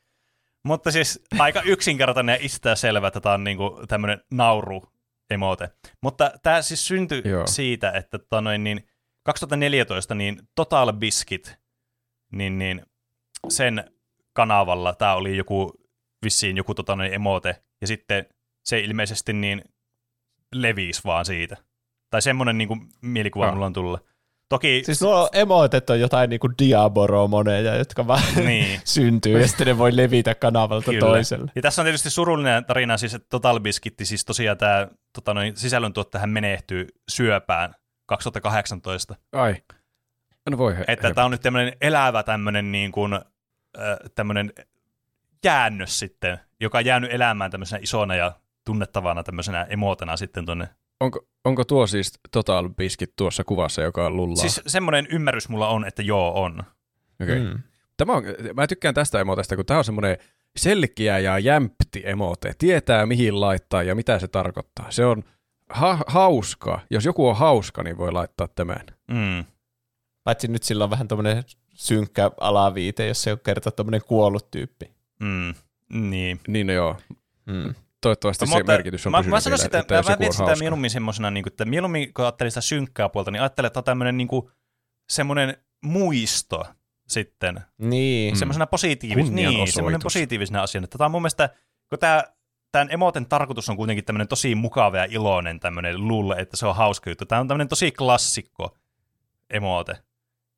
Mutta siis aika yksinkertainen ja itsestäänselvä, että tämä on niinku tämmöinen nauru-emote. Mutta tämä siis syntyi joo siitä, että tota noin niin kaksituhattaneljätoista niin Total Biscuit, niin, niin sen kanavalla tämä oli joku vissiin joku tota noin emote, ja sitten se ilmeisesti niin levisi vaan siitä. Tai semmoinen niinku mielikuva mulla on tullut. Toki... Siis nuo emotet on jotain niinku diaboromoneja, jotka vaan niin syntyy ja sitten ne voi levitä kanavalta kyllä toiselle. Ja tässä on tietysti surullinen tarina, siis, että Total Biscuit, siis tosiaan tämä tota, sisällöntuottajahan menehtyy syöpään kaksituhattakahdeksantoista. Ai, no voi he, että tämä on nyt tämmöinen elävä tämmöinen niin kuin, äh, tämmöinen jäännös sitten, joka on jäänyt elämään tämmöisenä isona ja tunnettavana tämmöisenä emotena sitten tuonne. Onko, onko tuo siis Total Biscuit tuossa kuvassa, joka lullaa? Siis semmoinen ymmärrys mulla on, että joo on. Okay. Mm. Tämä on, mä tykkään tästä emotesta, kun tämä on semmoinen selkeä ja jämpti emote. Tietää mihin laittaa ja mitä se tarkoittaa. Se on ha- hauska. Jos joku on hauska, niin voi laittaa tämän. Mm. Paitsi nyt sillä on vähän tommoinen synkkä alaviite, jos se on kertaa tommoinen kuollut tyyppi. Mm. Niin. Niin no joo. Mm. toivottavasti mutta se merkitys on pysynyt. Mä sanon sitä, että mä mietin sitä mieluummin semmoisena, niin että mieluummin kun ajattelin sitä synkkää puolta, niin ajattelin, että on tämmöinen niin semmoinen muisto sitten. Niin. Semmoisena positiivis, niin, semmoinen positiivisena asiana. Tämä on mun mielestä, kun tämä... Tämän emoten tarkoitus on kuitenkin tämmöinen tosi mukava ja iloinen tämmöinen luulle, että se on hauska juttu. Tämä on tämmöinen tosi klassikko emote.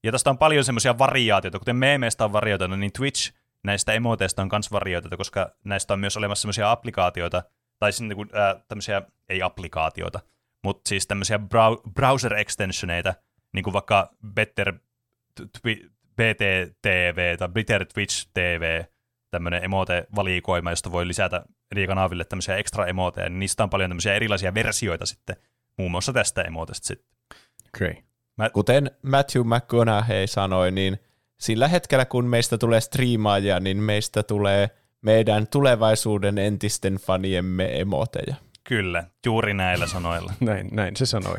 Ja tästä on paljon semmoisia variaatioita, kuten meemeistä on varioitettu, niin Twitch näistä emoteista on myös varioitettu, koska näistä on myös olemassa semmoisia applikaatioita, tai äh, tämmöisiä, ei applikaatioita, mutta siis tämmöisiä brow- browser-extensioneita, niin kuin vaikka Better twi- B T T V tai Better Twitch T V, tämmöinen emote-valikoima, josta voi lisätä eri kanaville tämmöisiä extra emoteja, niin niistä on paljon tämmöisiä erilaisia versioita sitten, muun muassa tästä emotesta sitten. Okay. Mä... Kuten Matthew McConaughey sanoi, niin sillä hetkellä, kun meistä tulee striimaajia, niin meistä tulee meidän tulevaisuuden entisten faniemme emoteja. Kyllä, juuri näillä sanoilla. näin, näin se sanoi.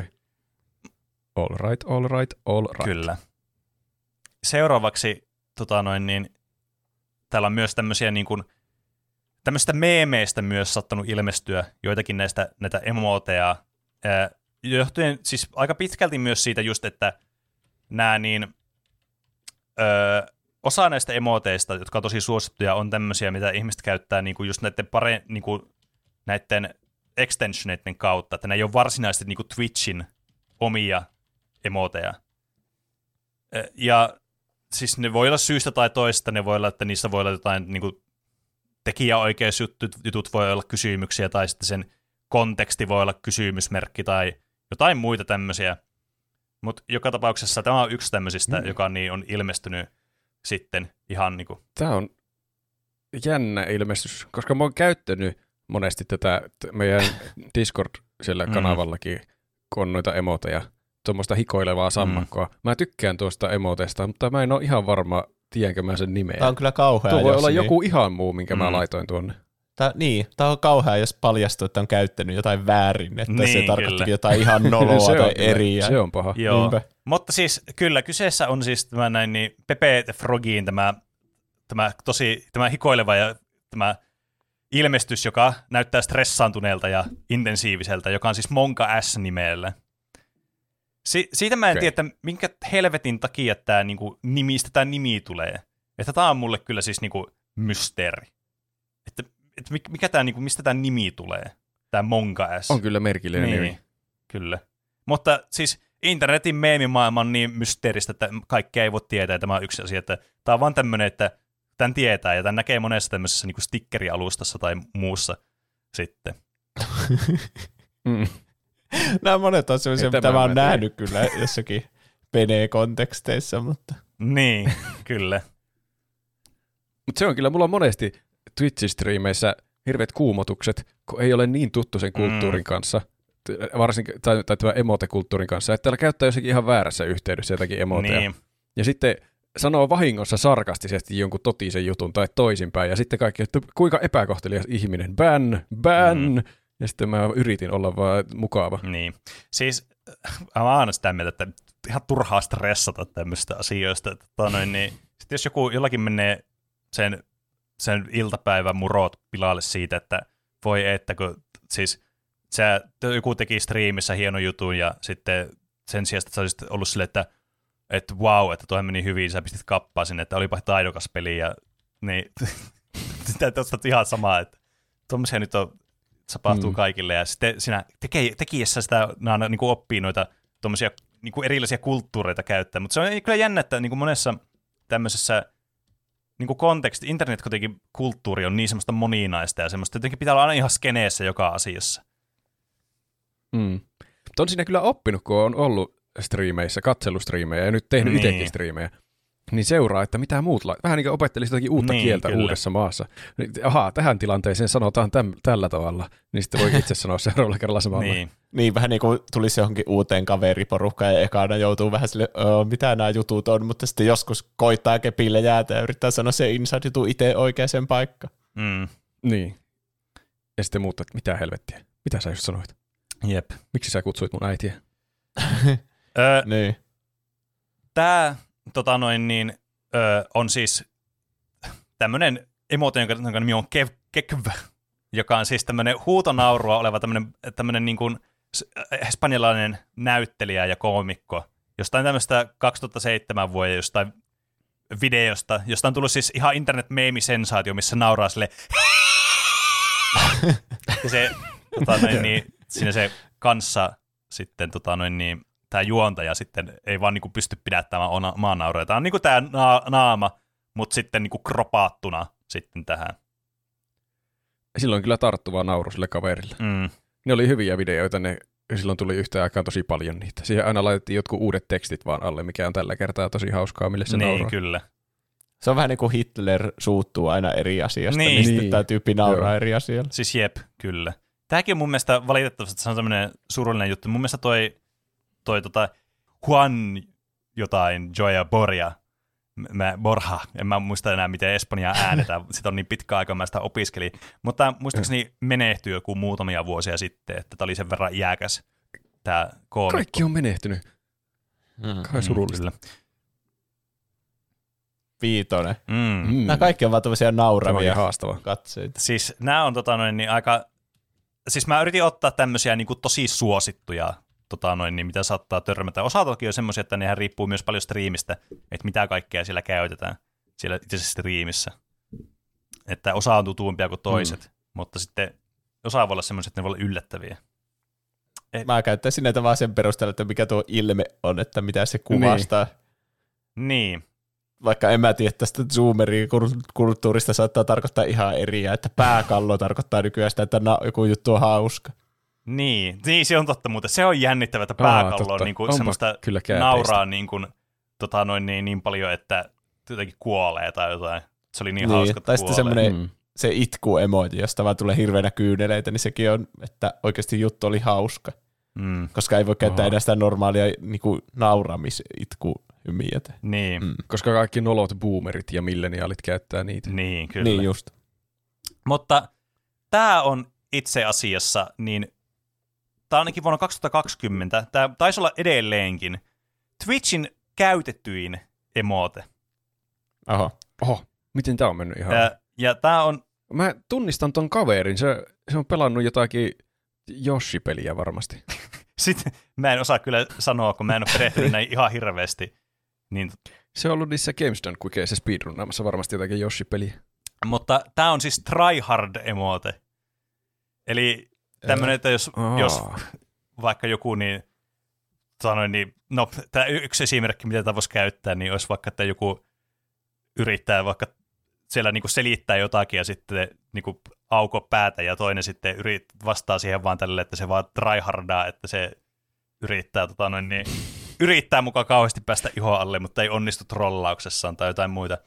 All right, all right, all right. Kyllä. Seuraavaksi, tota noin, niin täällä on myös tämmöisiä niin kuin tämmöistä meemeistä myös saattanut ilmestyä joitakin näistä näitä emoteja, ää, johtuen siis aika pitkälti myös siitä just, että nämä niin, ö, osa näistä emoteista, jotka on tosi suosittuja, on tämmöisiä, mitä ihmiset käyttää niin kuin just näiden, pare, niin kuin näiden extensioneiden kautta, että nämä ei ole varsinaisesti niin kuin Twitchin omia emoteja. Ja siis ne voi olla syystä tai toista, ne voi olla, että niissä voi olla jotain niin kuin tekijäoikeusjutut voi olla kysymyksiä, tai sitten sen konteksti voi olla kysymysmerkki, tai jotain muita tämmöisiä. Mutta joka tapauksessa tämä on yksi tämmöisistä, mm. joka niin on ilmestynyt sitten ihan niin kuin. Tämä on jännä ilmestys, koska mä oon käyttänyt monesti tätä meidän Discord-kanavallakin, kun on noita emoteja, tuommoista hikoilevaa sammakkoa. Mä tykkään tuosta emotesta, mutta mä en ole ihan varma, tiedänkö mä sen nimeä? Tämä on kyllä kauhea. Tuo voi jos, olla niin. joku ihan muu, minkä mm. mä laitoin tuonne. Tää, niin, tämä on kauhea, jos paljastuu, että on käyttänyt jotain väärin, että niin, se tarkoittaa jotain ihan noloa tai eriä. Se on paha. Joo. Mutta siis kyllä, kyseessä on siis tämä näin, niin Pepe Frogiin tämä, tämä, tosi, tämä hikoileva ja tämä ilmestys, joka näyttää stressaantuneelta ja intensiiviseltä, joka on siis Monka S-nimellä. Si- siitä mä en okay. tiedä, että minkä helvetin takia tämä niinku, nimistä tämä nimi tulee. Että tämä on mulle kyllä siis niinku, mysteeri. Että, että mikä tää, niinku, mistä tämä nimi tulee, tämä Monka S. On kyllä merkillinen niin, nimi. Kyllä. Mutta siis internetin meemimaailma on niin mysteeristä, että kaikkea ei voi tietää. Ja tämä on yksi asia, että tämä on vaan tämmöinen, että tämän tietää ja tämän näkee monessa tämmöisessä niinku, stickerialustassa tai muussa sitten. mm. Nämä monet on sellaisia, mitä mä oon nähnyt kyllä jossakin Pene-konteksteissa, mutta... Niin, kyllä. Mutta se on kyllä, mulla on monesti Twitch-striimeissä hirveät kuumotukset, kun ei ole niin tuttu sen kulttuurin mm. kanssa, varsinkin, tai, tai tämän emote-kulttuurin kanssa, että täällä käyttää jossakin ihan väärässä yhteydessä jotakin emoteja. Niin. Ja sitten sanoo vahingossa sarkastisesti jonkun totisen jutun tai toisinpäin, ja sitten kaikki, että kuinka epäkohtelias ihminen, ban, ban... Mm. Ja sitten mä yritin olla vaan mukava. Niin. Siis mä aina sitä mieltä, että ihan turhaa stressata tämmöistä asioista. Että noin, niin, sitten jos joku jollakin menee sen, sen iltapäivän murot pilalle siitä, että voi että kun siis sä, joku teki striimissä hienon jutun ja sitten sen sijaan sä olisit ollut silleen, että että wow, että toihan meni hyvin, sä pistit kappaa sinne, että olipa taidokas peli ja niin sitä tosta ihan samaa, että tuommoisia nyt on tapahtuu mm. kaikille, ja sitten sinä tekee, tekijässä sitä nämä, niin kuin oppii noita tuommoisia niin kuin erilaisia kulttuureita käyttää, mutta se on kyllä jännä, että niin kuin monessa tämmöisessä niin kuin konteksti, internet kuitenkin kulttuuri on niin semmoista moninaista, ja semmoista jotenkin pitää olla aina ihan skeneessä joka asiassa. Mm. Mutta on siinä kyllä oppinut, kun on ollut striimeissä, katselustriimejä, ja nyt tehnyt niin. itsekin striimejä. Niin seuraa, että mitä muut laittaa. Vähän niin kuin opettelisi jotakin uutta niin, kieltä kyllä. uudessa maassa. Ahaa, tähän tilanteeseen sanotaan täm, tällä tavalla. Niin sitten voi itse sanoa seuraavalla kerralla samalla. Niin. niin, vähän niin kuin tulisi johonkin uuteen kaveriporukkaan ja ekana joutuu vähän sille, mitä nämä jutut on, mutta sitten joskus koittaa kepille jäätä ja yrittää sanoa se inside-jutu itse oikeaan paikkaan. Mm. Niin. Ja sitten muuttaa, että mitä helvettiä. Mitä sä just sanoit? Jep. Miksi sä kutsuit mun äitiä? öö, niin. Tää... Tota noin, niin, öö, on siis tämmöinen emote, jonka nimi on kev, kekv, joka on siis tämmöinen huutonaurua oleva tämmöinen, tämmöinen niin kuin espanjalainen näyttelijä ja koomikko, jostain tämmöistä kaksituhattaseitsemän vuoden jostain videosta, josta on tullut siis ihan internet-meemisensaatio, missä nauraa sille ja se, tota noin, niin, siinä se kanssa sitten tota noin, niin, tämä juontaja sitten ei vaan niinku pysty pidättämään maan nauroja. Tämä on niinku tämä na- naama, mutta sitten niinku kropaattuna sitten tähän. Silloin kyllä tarttuvaa nauru sille kaverille. Mm. Ne oli hyviä videoita, ne silloin tuli yhtään aikaan tosi paljon niitä. Siihen aina laitettiin jotkut uudet tekstit vaan alle, mikä on tällä kertaa tosi hauskaa, mille se niin, nauraa. Niin, kyllä. Se on vähän niin kuin Hitler suuttuu aina eri asiasta, niin, niin sitten tämä tyyppi nauraa eri asialla. Siis jep, kyllä. Tämäkin on mun mielestä valitettavasti se on sellainen surullinen juttu. Mun mielestä toi, toi tota Juan jotain, Joya Borja, mä, Borja, en mä muista enää miten espanjaa äänetään, sitä on niin pitkä aika, mä sitä opiskelin. Mutta muistaakseni menehtyi joku muutamia vuosia sitten, että tää oli sen verran iäkäs tää koomikko. Kaikki on menehtynyt. Mm. Kai surullista. Mm, Viitonen. Mm. Mm. Nämä kaikki on vaan tämmöisiä nauravia katseita. Siis nämä on tota noin niin aika... Siis mä yritin ottaa tämmöisiä niin kuin tosi suosittuja, tota noin, niin mitä saattaa törmätä. Osa toki on semmoisia, että nehän riippuu myös paljon striimistä, että mitä kaikkea siellä käytetään siellä itse striimissä. Että osa on tutumpia kuin toiset, mm. mutta sitten osa voi olla semmoisia, että ne voi olla yllättäviä. Et... Mä käyttäisin näitä vaan sen perusteella, että mikä tuo ilme on, että mitä se kuvastaa. Niin. Vaikka en mä tiedä, että tästä zoomerikulttuurista saattaa tarkoittaa ihan eriä, että pääkallo tarkoittaa nykyään sitä, että na- joku juttu on hauska. Niin, niin se on totta muuten. Se on jännittävää, että pääkallo on niin kuin semmoista nauraa niin, kuin, tota noin, niin, niin paljon, että jotenkin kuolee tai jotain. Se oli niin, niin hauska, että kuolee. Semmoinen mm. se itku-emoji, josta vaan tulee hirveänä kyyneleitä, niin sekin on, että oikeasti juttu oli hauska. Mm. Koska ei voi käyttää Oho. enää sitä normaalia niin kuin nauramis-itkua. Mietä. Niin. Mm. Koska kaikki nolot boomerit ja milleniaalit käyttää niitä. Niin, kyllä. Niin just. Mutta tämä on itse asiassa, niin tämä ainakin vuonna kaksituhattakaksikymmentä, tämä taisi olla edelleenkin Twitchin käytettyin emote. Aha. Oho, miten tämä on mennyt ihan? Ja, ja tämä on... Mä tunnistan ton kaverin, se, se on pelannut jotakin Yoshi-peliä varmasti. Sitten mä en osaa kyllä sanoa, kun mä en ole perehtynyt näin ihan hirveästi. Niin. Se on ollut niissä Games Done Quickeissa speedrunnaamassa varmasti jotakin Yoshi-peliä. Mutta tämä on siis tryhard-emote. Eli tämmöinen, että jos, oh. jos vaikka joku, niin, sanoin, niin no, tämä yksi esimerkki, mitä tämä voisi käyttää, niin olisi vaikka, että joku yrittää vaikka siellä niinku selittää jotakin ja sitten niinku auko päätä ja toinen sitten yrit, vastaa siihen vaan tälle, että se vaan tryhardaa, että se yrittää tota noin, niin yrittää mukaan kauheasti päästä ihoa alle, mutta ei onnistu trollauksessaan tai jotain muita.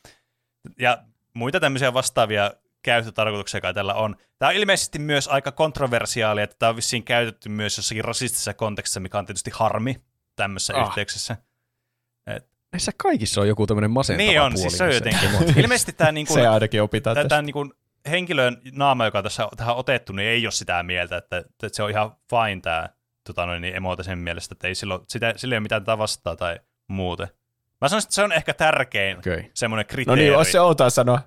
Ja muita tämmöisiä vastaavia käyttötarkoituksia kai tällä on. Tämä on ilmeisesti myös aika kontroversiaalia, että tämä on vissiin käytetty myös jossakin rasistisessa kontekstissa, mikä on tietysti harmi tämmöisessä ah. yhteyksessä. Et, näissä kaikissa on joku tämmöinen masentava puoli. Niin on, puoli, siis se on jotenkin. Ilmeisesti tämä, niin kuin, tämä, tämä niin kuin henkilön naama, joka tässä tähän on otettu, niin ei ole sitä mieltä, että, että se on ihan fine tämä tota noin, niin emote sen mielestä, että ei silloin, sitä, sillä ei ole mitään tätä vastaa tai muuten. Mä sanoisin, että se on ehkä tärkein okay. semmoinen kriteeri. No niin, olisi se outoa sanoa,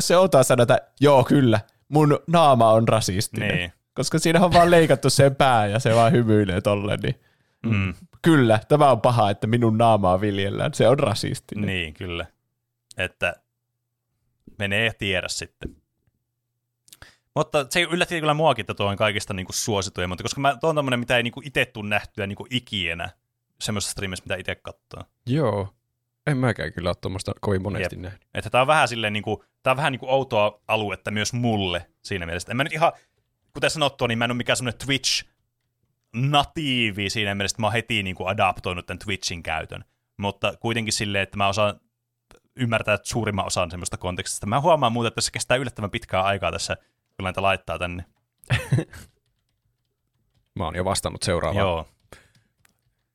sanoa, että joo kyllä, mun naama on rasistinen, niin. Koska siinä on vaan leikattu sen pää ja se vaan hymyilee tolle, niin... Mm. Kyllä, tämä on paha, että minun naamaa viljellään. Se on rasistinen. Niin, kyllä. Että menee ja tiedä sitten. Mutta se yllätti kyllä muakin, että tuo on kaikista niinku suosituja, mutta koska mä, tuo on tämmöinen, mitä ei niinku itse tule nähtyä niinku ikinä semmoisessa streamissä, mitä itse katsoo. Joo. En mäkään kyllä ole tuommoista kovin monesti Jep. nähnyt. Että tämä on vähän silleen niinku, tämä on vähän niinku outoa aluetta myös mulle siinä mielessä. En mä nyt ihan, kuten sanottua, niin mä en ole mikään semmoinen Twitch- natiivi siinä mielessä, että mä oon heti niin kuin adaptoinut tämän Twitchin käytön, mutta kuitenkin silleen, että mä osaan ymmärtää suurimman osan semmoista kontekstista. Mä huomaan muuta, että se kestää yllättävän pitkää aikaa tässä, kun näitä laittaa tänne. Mä oon jo vastannut seuraavaan. Joo.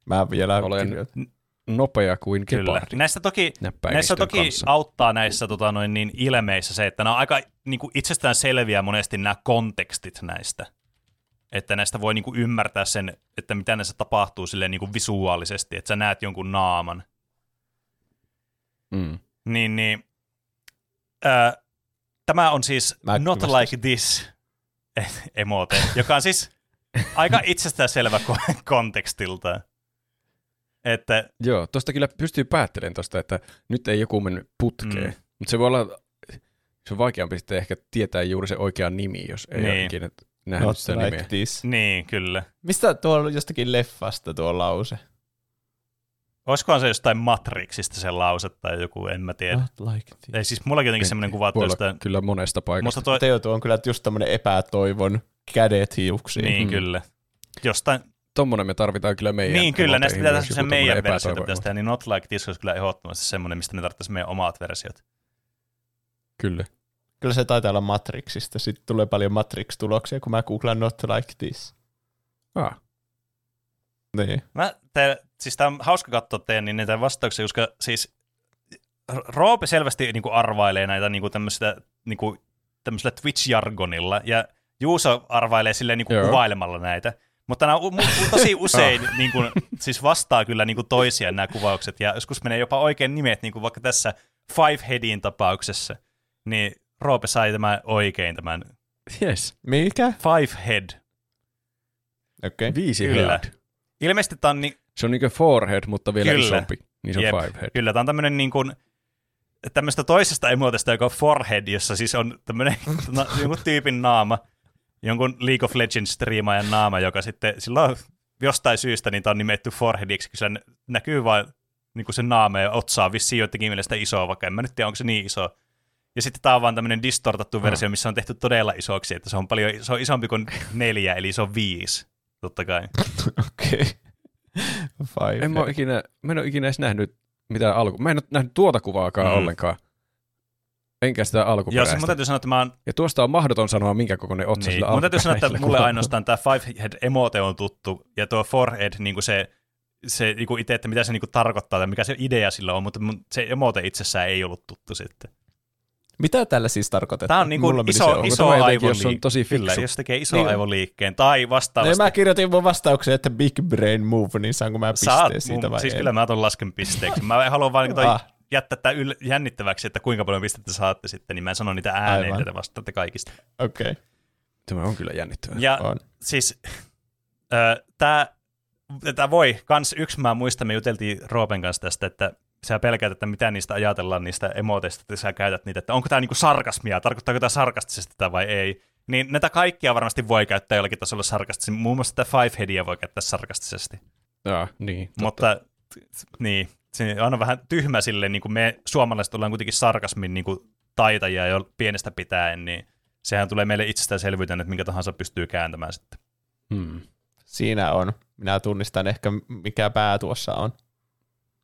Mä vielä olen kirjoitan. Nopea kuin gepardi. Näissä toki, näissä toki auttaa näissä tota, noin, niin ilmeissä se, että nämä on aika niin kuin itsestään selviä monesti nämä kontekstit näistä. Että näistä voi niinku ymmärtää sen, että mitä näissä tapahtuu silleen niinku visuaalisesti, että sä näet jonkun naaman. Mm. Niin, niin. Äh, tämä on siis Not Like This emote, joka on siis aika itsestäänselvä kontekstiltaan. Että... Joo, tuosta kyllä pystyy päättelemään tuosta, että nyt ei joku mennyt putkeen, mm. mutta se voi olla, se on vaikeampi sitten ehkä tietää juuri se oikea nimi, jos ei niin. ole ikinä nähnyt Not sitä like nimeä. This. Niin, kyllä. Mistä tuo jostakin leffasta tuo lause? Olisikohan se jostain Matrixista se lause tai joku, en mä tiedä. Not like this. Ei siis mullakin jotenkin semmoinen kuva, että jostain... Kyllä monesta paikasta. Toi... Teutu on kyllä just tämmöinen epätoivon kädet hiuksiin. Niin, mm. kyllä. Jostain... Tommoinen me tarvitaan kyllä meidän. Niin kyllä, näistä pitää tässä sen meidän versiota pitäisi tehdä, niin Not Like This olisi kyllä ehdottomasti semmoinen, mistä me tarvittaisiin meidän omat versiot. Kyllä. Kyllä se taitaa olla Matrixista, sitten tulee paljon Matrix-tuloksia, kun mä googlaan Not Like This. Ah. Niin. Mä, te, siis tää on hauska katsoa teidän niin näitä vastauksia, koska siis Roope selvästi niin kuin arvailee näitä niin kuin tämmöistä, niin kuin, tämmöisellä Twitch-jargonilla, ja Juuso arvailee silleen niin kuin kuvailemalla näitä. Mutta nämä tosi usein oh. niin kuin, siis vastaa kyllä niin kuin toisiaan nämä kuvaukset, ja joskus menee jopa oikein nimet, niin kuin vaikka tässä Five Headin tapauksessa, niin Roope sai tämän oikein tämän. Yes. Mikä? Five Head. Okei. Okay. Viisi kyllä. Head. Ilmeisesti tämä on... Ni- se on niin kuin forehead, mutta vielä kyllä. isompi, niin se on Jep. Five Head. Kyllä, tämä on tämmöinen niin kuin... tämmöistä toisesta emotesta, joka on forehead, jossa siis on tämmöinen jonkun tyypin naama. Jonkun League of Legends striimaajan naama, joka sitten silloin jostain syystä niin tämä on nimetty foreheadiksi, kun se näkyy vain niin se naama ja otsaa vissiin jotenkin mielestä isoa, vaikka en mä nyt tiedä, onko se niin iso. Ja sitten tämä on vaan tämmöinen distortattu versio, missä on tehty todella isoksi, että se on paljon se on isompi kuin neljä, eli se on viisi, totta kai. Okei. Okay. En mä ikinä, mä en ole ikinä edes nähnyt mitään alku. Mä en ole nähnyt tuota kuvaakaan mm. ollenkaan. Enkä sitä alkuperäistä. Joo, mun täytyy sanoa, että mä oon... Ja tuosta on mahdoton sanoa, minkä kokoinen otsa niin. sillä mun täytyy sanoa, että mulle ainoastaan tämä five-head-emote on tuttu, ja tuo forehead, niin se, se niin itse, että mitä se niin tarkoittaa, tai mikä se idea sillä on, mutta se emote itsessään ei ollut tuttu sitten. Mitä tällä siis tarkoitetaan? Tämä on niin kuin iso, iso aivoliikkeen, jos tekee iso niin. aivoliikkeen, tai vastaavasti. No, mä kirjoitin mun vastaukseen, että big brain move, niin saanko mä pisteen Saat, siitä vai siis ei? Kyllä mä ton lasken pisteeksi. Mä haluan vaan... jättää tämä yl- jännittäväksi, että kuinka paljon pistettä saatte sitten, niin mä en sano niitä ääneitä, te vastaatte kaikista. Okei. Okay. Tämä on kyllä jännittävää. Ja on. Siis tämä voi, kans yksi mä muistan, me juteltiin Roopen kanssa tästä, että sä pelkäät, että mitä niistä ajatellaan, niistä emoteista, että sä käytät niitä, että onko tämä niinku sarkasmia, tarkoittaako tämä sarkastisesti tätä vai ei. Niin näitä kaikkia varmasti voi käyttää jollakin tasolla sarkastisesti, muun muassa tätä five headia voi käyttää sarkastisesti. Jaa, niin. Mutta, totta. Niin. Se on vähän tyhmä silleen, niin kuin me suomalaiset ollaan kuitenkin sarkasmin niin kuin taitajia jo pienestä pitäen, niin sehän tulee meille itsestäänselvyyteen, että minkä tahansa pystyy kääntämään sitten. Hmm. Siinä on. Minä tunnistan ehkä, mikä pää tuossa on.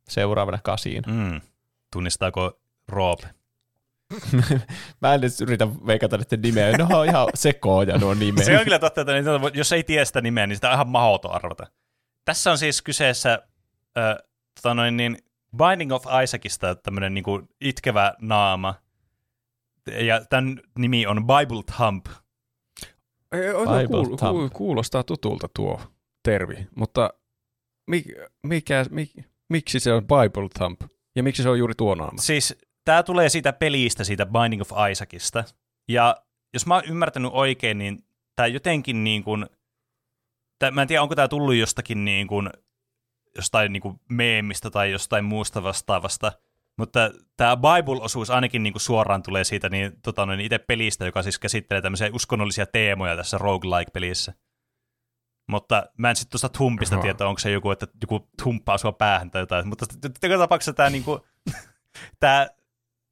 Seuraavana kasiin. Hmm. Tunnistaako Roope? Mä en nyt yritä veikata niiden nimeä. No on ihan sekooja nuo nimeä. Se on kyllä totta, että jos ei tiedä sitä nimeä, niin sitä on ihan mahdoton arvata. Tässä on siis kyseessä... Ö, Tota noin, niin Binding of Isaacista tämmöinen niin kuin itkevä naama, ja tämän nimi on Bible Thump. Kuul- kuul- kuulostaa tutulta tuo termi, mutta mi- mikä, mi- miksi se on Bible Thump, ja miksi se on juuri tuo naama? Siis tämä tulee siitä pelistä, siitä Binding of Isaacista, ja jos mä oon ymmärtänyt oikein, niin tämä jotenkin niin kuin, tää, mä en tiedä, onko tämä tullut jostakin niin kuin, jostain niin kuin meemistä tai jostain muusta vastaavasta, mutta tämä Bible-osuus ainakin niin kuin suoraan tulee siitä niin, tota, niin itse pelistä, joka siis käsittelee tämmöisiä uskonnollisia teemoja tässä roguelike-pelissä. Mutta mä en sitten tuosta thumpista tiedä, onko se joku, että joku thumppaa sua päähän tai jotain, mutta joka tapauksessa tämä, niin kuin, tämä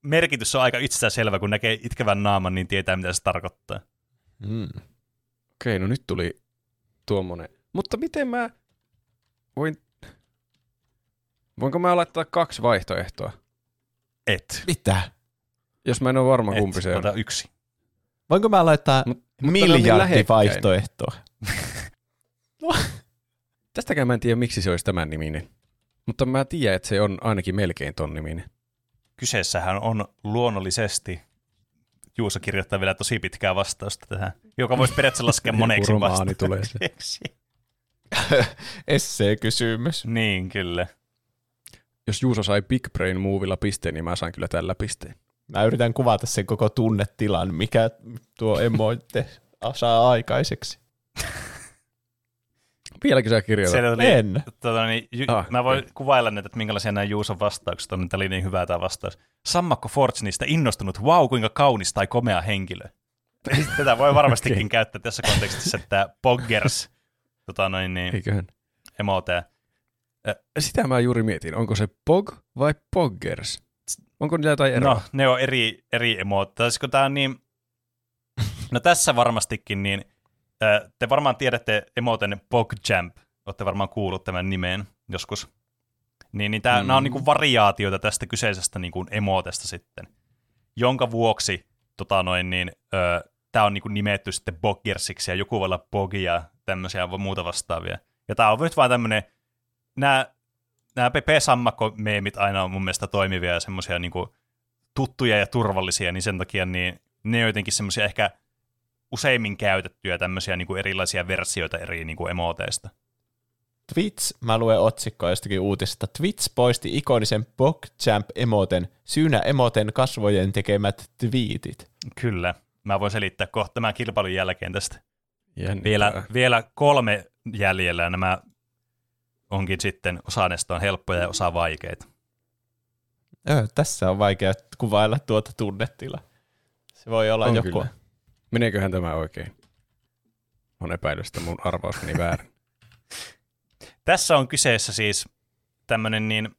merkitys on aika itsestäänselvä, kun näkee itkevän naaman, niin tietää, mitä se tarkoittaa. Mm. Okei, no nyt tuli tuommoinen. Mutta miten mä voin... Voinko mä laittaa kaksi vaihtoehtoa? Et. Mitä? Jos mä en ole varma, kumpi Et. Se on. Ota yksi. Voinko mä laittaa M- miljardi vaihtoehtoa? No. Tästäkään mä en tiedä, miksi se olisi tämän niminen. Mutta mä tiedän, että se on ainakin melkein ton niminen. Kyseessähän on luonnollisesti. Juuso kirjoittaa vielä tosi pitkää vastausta tähän, joka voisi periaatteessa laskea moneksi vastauksiksi. Essee-kysymys. Niin, kyllä. Jos Juuso sai Big Brain Movilla pisteen, niin mä saan kyllä tällä pisteen. Mä yritän kuvata sen koko tunnetilan, mikä tuo emote saa aikaiseksi. Vieläkö sä kirjoitat? Oli, en. Tuota, niin, ju, ah, mä voin en. kuvailla näitä, että minkälaisia nämä Juuson vastaukset on, niin tämä oli niin hyvä tämä vastaus. Sammakko Fortniteista innostunut, vau wow, kuinka kaunis tai komea henkilö. Tätä voi varmastikin okay. käyttää tässä kontekstissa, että poggers, tota noin niin, emotea. Sitä mä juuri mietin, onko se pog vai poggers? Onko niillä jotain eroa? No, ne on eri, eri emoota. Tää on niin, no tässä varmastikin niin, te varmaan tiedätte emoten PogChamp, olette varmaan kuullut tämän nimeen joskus. Niin, niin tää, mm. Nämä on niinku variaatioita tästä kyseisestä niinku emotesta sitten, jonka vuoksi tota noin, niin, ö, tää on niinku nimetty sitten boggersiksi ja joku voi olla bogia ja tämmöisiä muuta vastaavia. Ja tää on nyt vaan tämmönen, nämä, nämä P P-sammakko-meemit aina on mun mielestä toimivia ja semmoisia niinku tuttuja ja turvallisia, niin sen takia niin, ne on jotenkin semmoisia ehkä useimmin käytettyjä tämmöisiä niin kuin erilaisia versioita eri niin kuin emoteista. Twitch, mä luen otsikkoa jostakin uutisesta. Twitch poisti ikonisen PogChamp-emoten, syynä emoten kasvojen tekemät twiitit. Kyllä, mä voin selittää kohta tämän kilpailun jälkeen tästä. Vielä, vielä kolme jäljellä, nämä onkin sitten, osa näistä on helppoja ja osa vaikeita. Öö, tässä on vaikea kuvailla tuota tunnetilaa. Se voi olla on joku... Kyllä. Meneeköhän tämä oikein? On epäilystä, mun arvaus meni väärin. Tässä on kyseessä siis tämmöinen niin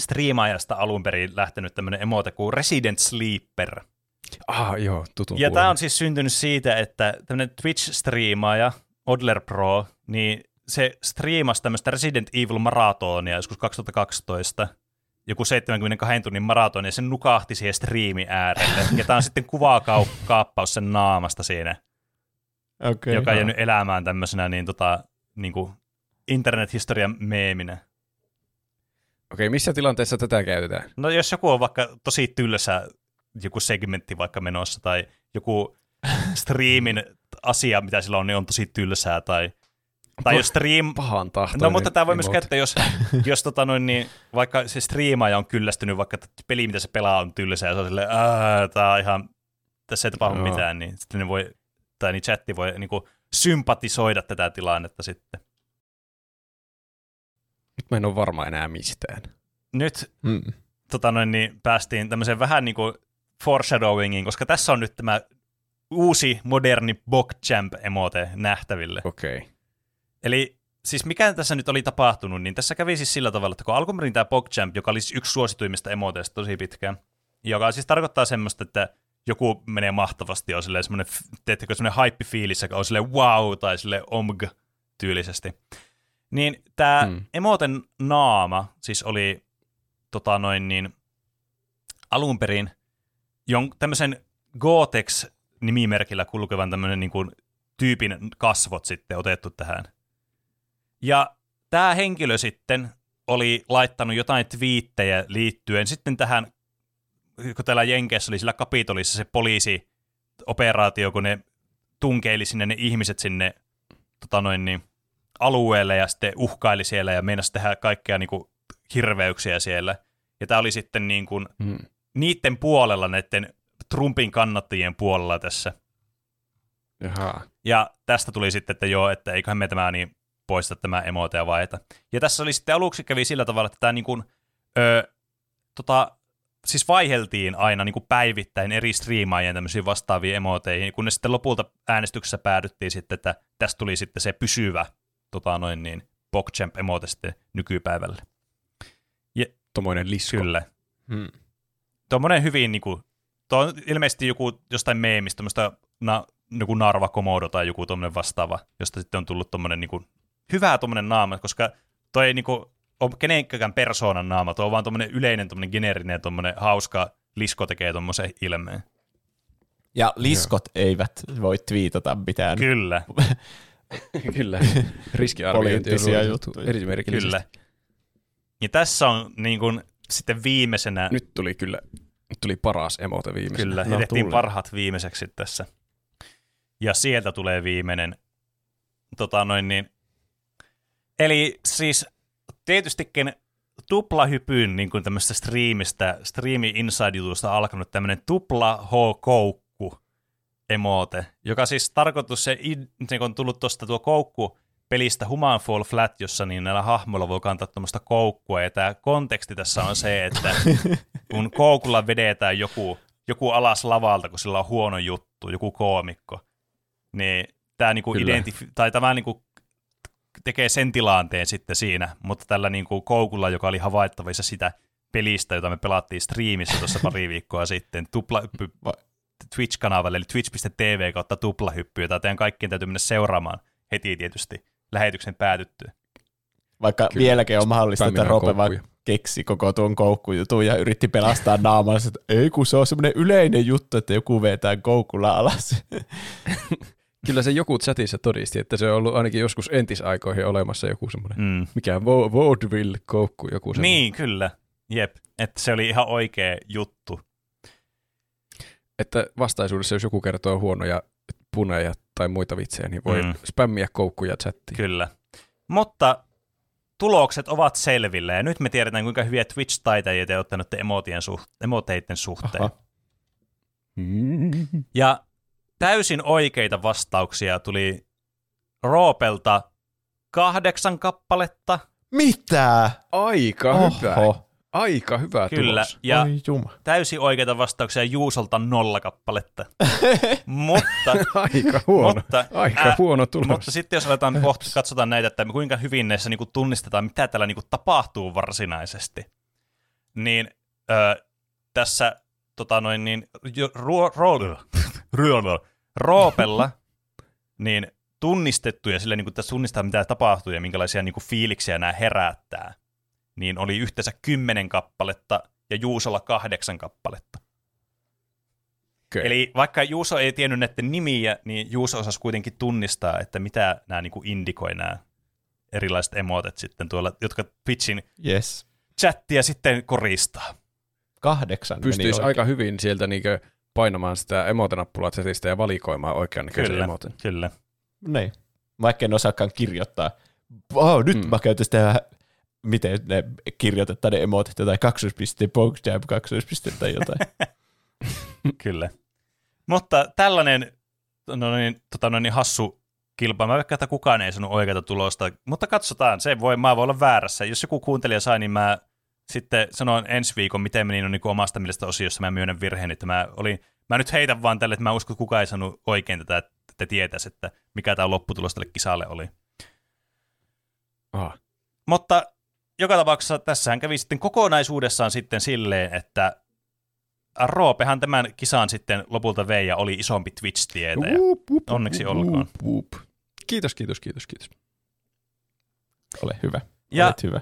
striimaajasta alun perin lähtenyt tämmöinen emote kuin Resident Sleeper. Ah, joo, tutun Ja puoli. Tämä on siis syntynyt siitä, että tämmöinen Twitch-striimaaja, Odler Pro, niin se striimasi tämmöistä Resident Evil-maratonia joskus kaksituhattakaksitoista. Joku seitsemänkymmentäkaksi tunnin maraton, ja se nukahti siihen striimin äärelle. Ja tämä on sitten kuvakaappaus sen naamasta siinä, okay, joka on jäänyt elämään tämmöisenä niin, tota, niin kuin internethistorian meeminä. Okei, okay, missä tilanteessa tätä käytetään? No jos joku on vaikka tosi tylsä joku segmentti vaikka menossa, tai joku striimin asia, mitä sillä on, niin on tosi tylsää, tai... Tai jos stream... Pahan tahtoinen. No, mutta tämä voi myös käyttää, jos, jos tota noin, niin, vaikka se striimaaja on kyllästynyt, vaikka peli, mitä se pelaa, on tylsä, ja se on silleen, tämä on ihan, tässä ei tapahdu no. mitään, niin sitten ne voi, tai niin chatti voi niin kuin sympatisoida tätä tilannetta sitten. Nyt mä en ole varma enää mistään. Nyt mm. tota noin, niin, päästiin tämmöiseen vähän niin kuin foreshadowingiin, koska tässä on nyt tämä uusi, moderni PogChamp-emote nähtäville. Okei. Okay. Eli siis mikä tässä nyt oli tapahtunut, niin tässä kävi siis sillä tavalla, että kun alkuun perin tämä PogChamp, joka oli siis yksi suosituimmista emoteista tosi pitkään, joka siis tarkoittaa semmoista, että joku menee mahtavasti, on silleen semmoinen, teettekö semmoinen hype-fiilis, joka on silleen wow tai silleen omg tyylisesti. Niin tämä hmm. emoten naama siis oli tota noin niin alun perin jon, tämmöisen Gotex-nimimerkillä kulkevan tämmöinen niin kuin tyypin kasvot sitten otettu tähän. Ja tämä henkilö sitten oli laittanut jotain twiittejä liittyen sitten tähän, kun täällä Jenkeissä oli sillä Kapitolissa se poliisioperaatio, kun ne tunkeili sinne ne ihmiset sinne tota noin niin, alueelle ja sitten uhkaili siellä ja meinasi tehdä kaikkea niin kuin hirveyksiä siellä. Ja tämä oli sitten niin kuin hmm. niiden puolella, näiden Trumpin kannattajien puolella tässä. Jaha. Ja tästä tuli sitten, että joo, että eiköhän me tämä niin poista tämä emote ja vaiheta. Ja tässä oli sitten aluksi kävi sillä tavalla, että tämä niin kuin, ö, tota, siis vaiheltiin aina niin kuin päivittäin eri striimaajien tämmöisiin vastaaviin emoteihin, kunnes sitten lopulta äänestyksessä päädyttiin sitten, että tästä tuli sitten se pysyvä tota noin niin, PogChamp-emote sitten nykypäivälle. Ja, tuommoinen lisko. Kyllä. Hmm. Tuommoinen hyvin, niin kuin, tuo on ilmeisesti joku jostain meemistä, tuommoista na, joku Narva Komodo tai joku tuommoinen vastaava, josta sitten on tullut tuommoinen niin kuin hyvää tuommoinen naama, koska toi ei niinku ole kenenkään persoonan naama, tuo on vaan tuommoinen yleinen, tuommoinen geneerinen, tuommoinen hauska lisko tekee tuommoisen ilmeen. Ja liskot Joo. eivät voi twiitata mitään. Kyllä. Kyllä. Riskiarviointi on juttu. Kyllä. Ja tässä on niin kuin sitten viimeisenä... Nyt tuli kyllä, nyt tuli paras emote viimeisenä. Kyllä, no, tehtiin parhaat viimeiseksi tässä. Ja sieltä tulee viimeinen, tota noin niin, eli siis tietystikin tuplahypyn niin kuin tämmöistä striimistä, striimi inside-jutusta alkanut tämmöinen tupla H-koukku, emote, joka siis tarkoitus, se niin on tullut tuosta tuo koukku pelistä Human Fall Flat, jossa niin näillä hahmoilla voi kantaa tuommoista koukkua, ja tämä konteksti tässä on se, että kun koukulla vedetään joku, joku alas lavalta, kun sillä on huono juttu, joku koomikko, niin tämä niinku identif- tai tämä niinku tekee sen tilanteen sitten siinä, mutta tällä niinku koukulla, joka oli havaittavissa sitä pelistä, jota me pelattiin striimissä tuossa pari viikkoa sitten, Tuplahyppy Twitch-kanavalle, eli twitch piste tv kautta Tuplahyppy, jota teidän kaikkien täytyy mennä seuraamaan heti tietysti lähetyksen päätyttyä. Vaikka kyllä, vieläkin on mahdollista, että Roope vaan keksi koko tuon koukkujutun ja yritti pelastaa naamansa, että ei kun se on semmoinen yleinen juttu, että joku vetää koukulla alas. Kyllä se joku chatissa todisti, että se on ollut ainakin joskus entisaikoihin olemassa joku semmoinen, mm. mikä vaudeville-koukku joku semmoinen. Niin, kyllä. Jep, että se oli ihan oikea juttu. Että vastaisuudessa, jos joku kertoo huonoja puneja tai muita vitsejä, niin voi mm. spämmiä koukkuja chattiin. Kyllä. Mutta tulokset ovat selvillä, ja nyt me tiedetään, kuinka hyviä Twitch-taitajia te olette suht- emoteiden suhteen. Mm. Ja täysin oikeita vastauksia tuli Roopelta kahdeksan kappaletta. Mitä? Aika Oho. hyvä. Aika hyvä Kyllä. tulos. Ja täysin oikeita vastauksia Juusolta nolla kappaletta. mutta, Aika, huono. Mutta, Aika äh, huono tulos. Mutta sitten jos aletaan pohtia, katsotaan näitä, että kuinka hyvin näissä niinku tunnistetaan, mitä täällä niinku tapahtuu varsinaisesti, niin ö, tässä tota noin niin ruo, ruo, ruo, ruo, Roopella niin tunnistettu ja sille niinku tässä tunnistaa mitä tapahtuu ja minkälaisia niinku fiiliksiä nämä herättää. Niin oli yhteensä kymmenen kappaletta ja Juusolla kahdeksan kappaletta. Okay. Eli vaikka Juuso ei tiennyt näiden nimiä, niin Juuso osasi kuitenkin tunnistaa, että mitä nämä niinku indikoi nämä erilaiset emotet sitten tuolla, jotka Twitchin yes. chattia sitten koristaa. Kahdeksan. Pystyisi aika hyvin sieltä niinkö painamaan sitä emote-nappulaa chatista ja valikoimaan oikean näköisen emoten. Kyllä, kyllä. Niin. Vaikka en osaakaan kirjoittaa. Oh, nyt mm. mä käytän sitä, miten ne kirjoitetaan ne emotit, jotain kaksoispiste, boxjab, kaksoispiste tai jotain. Kyllä. Mutta tällainen no niin, tota, no niin, hassu kilpa. Mä vaikka, että kukaan ei sanonut oikeata tulosta, mutta katsotaan. Se voi, mä voi olla väärässä. Jos joku kuuntelija sai, niin mä sitten sanoin ensi viikon, miten meni no, niin omasta mielestä osiossa. Mä myönnän virheen, että mä olin, mä nyt heitän vaan tälle, että mä uskon, että kukaan ei sanonut oikein tätä, että te tietäisi, että mikä tämä lopputulos tälle kisalle oli. Aha. Mutta joka tapauksessa tässähän kävi sitten kokonaisuudessaan sitten silleen, että Roopehan tämän kisan sitten lopulta vei ja oli isompi Twitch-tietäjä. Onneksi olkoon. Kiitos, kiitos, kiitos, kiitos. Ole hyvä. Ja olet hyvä.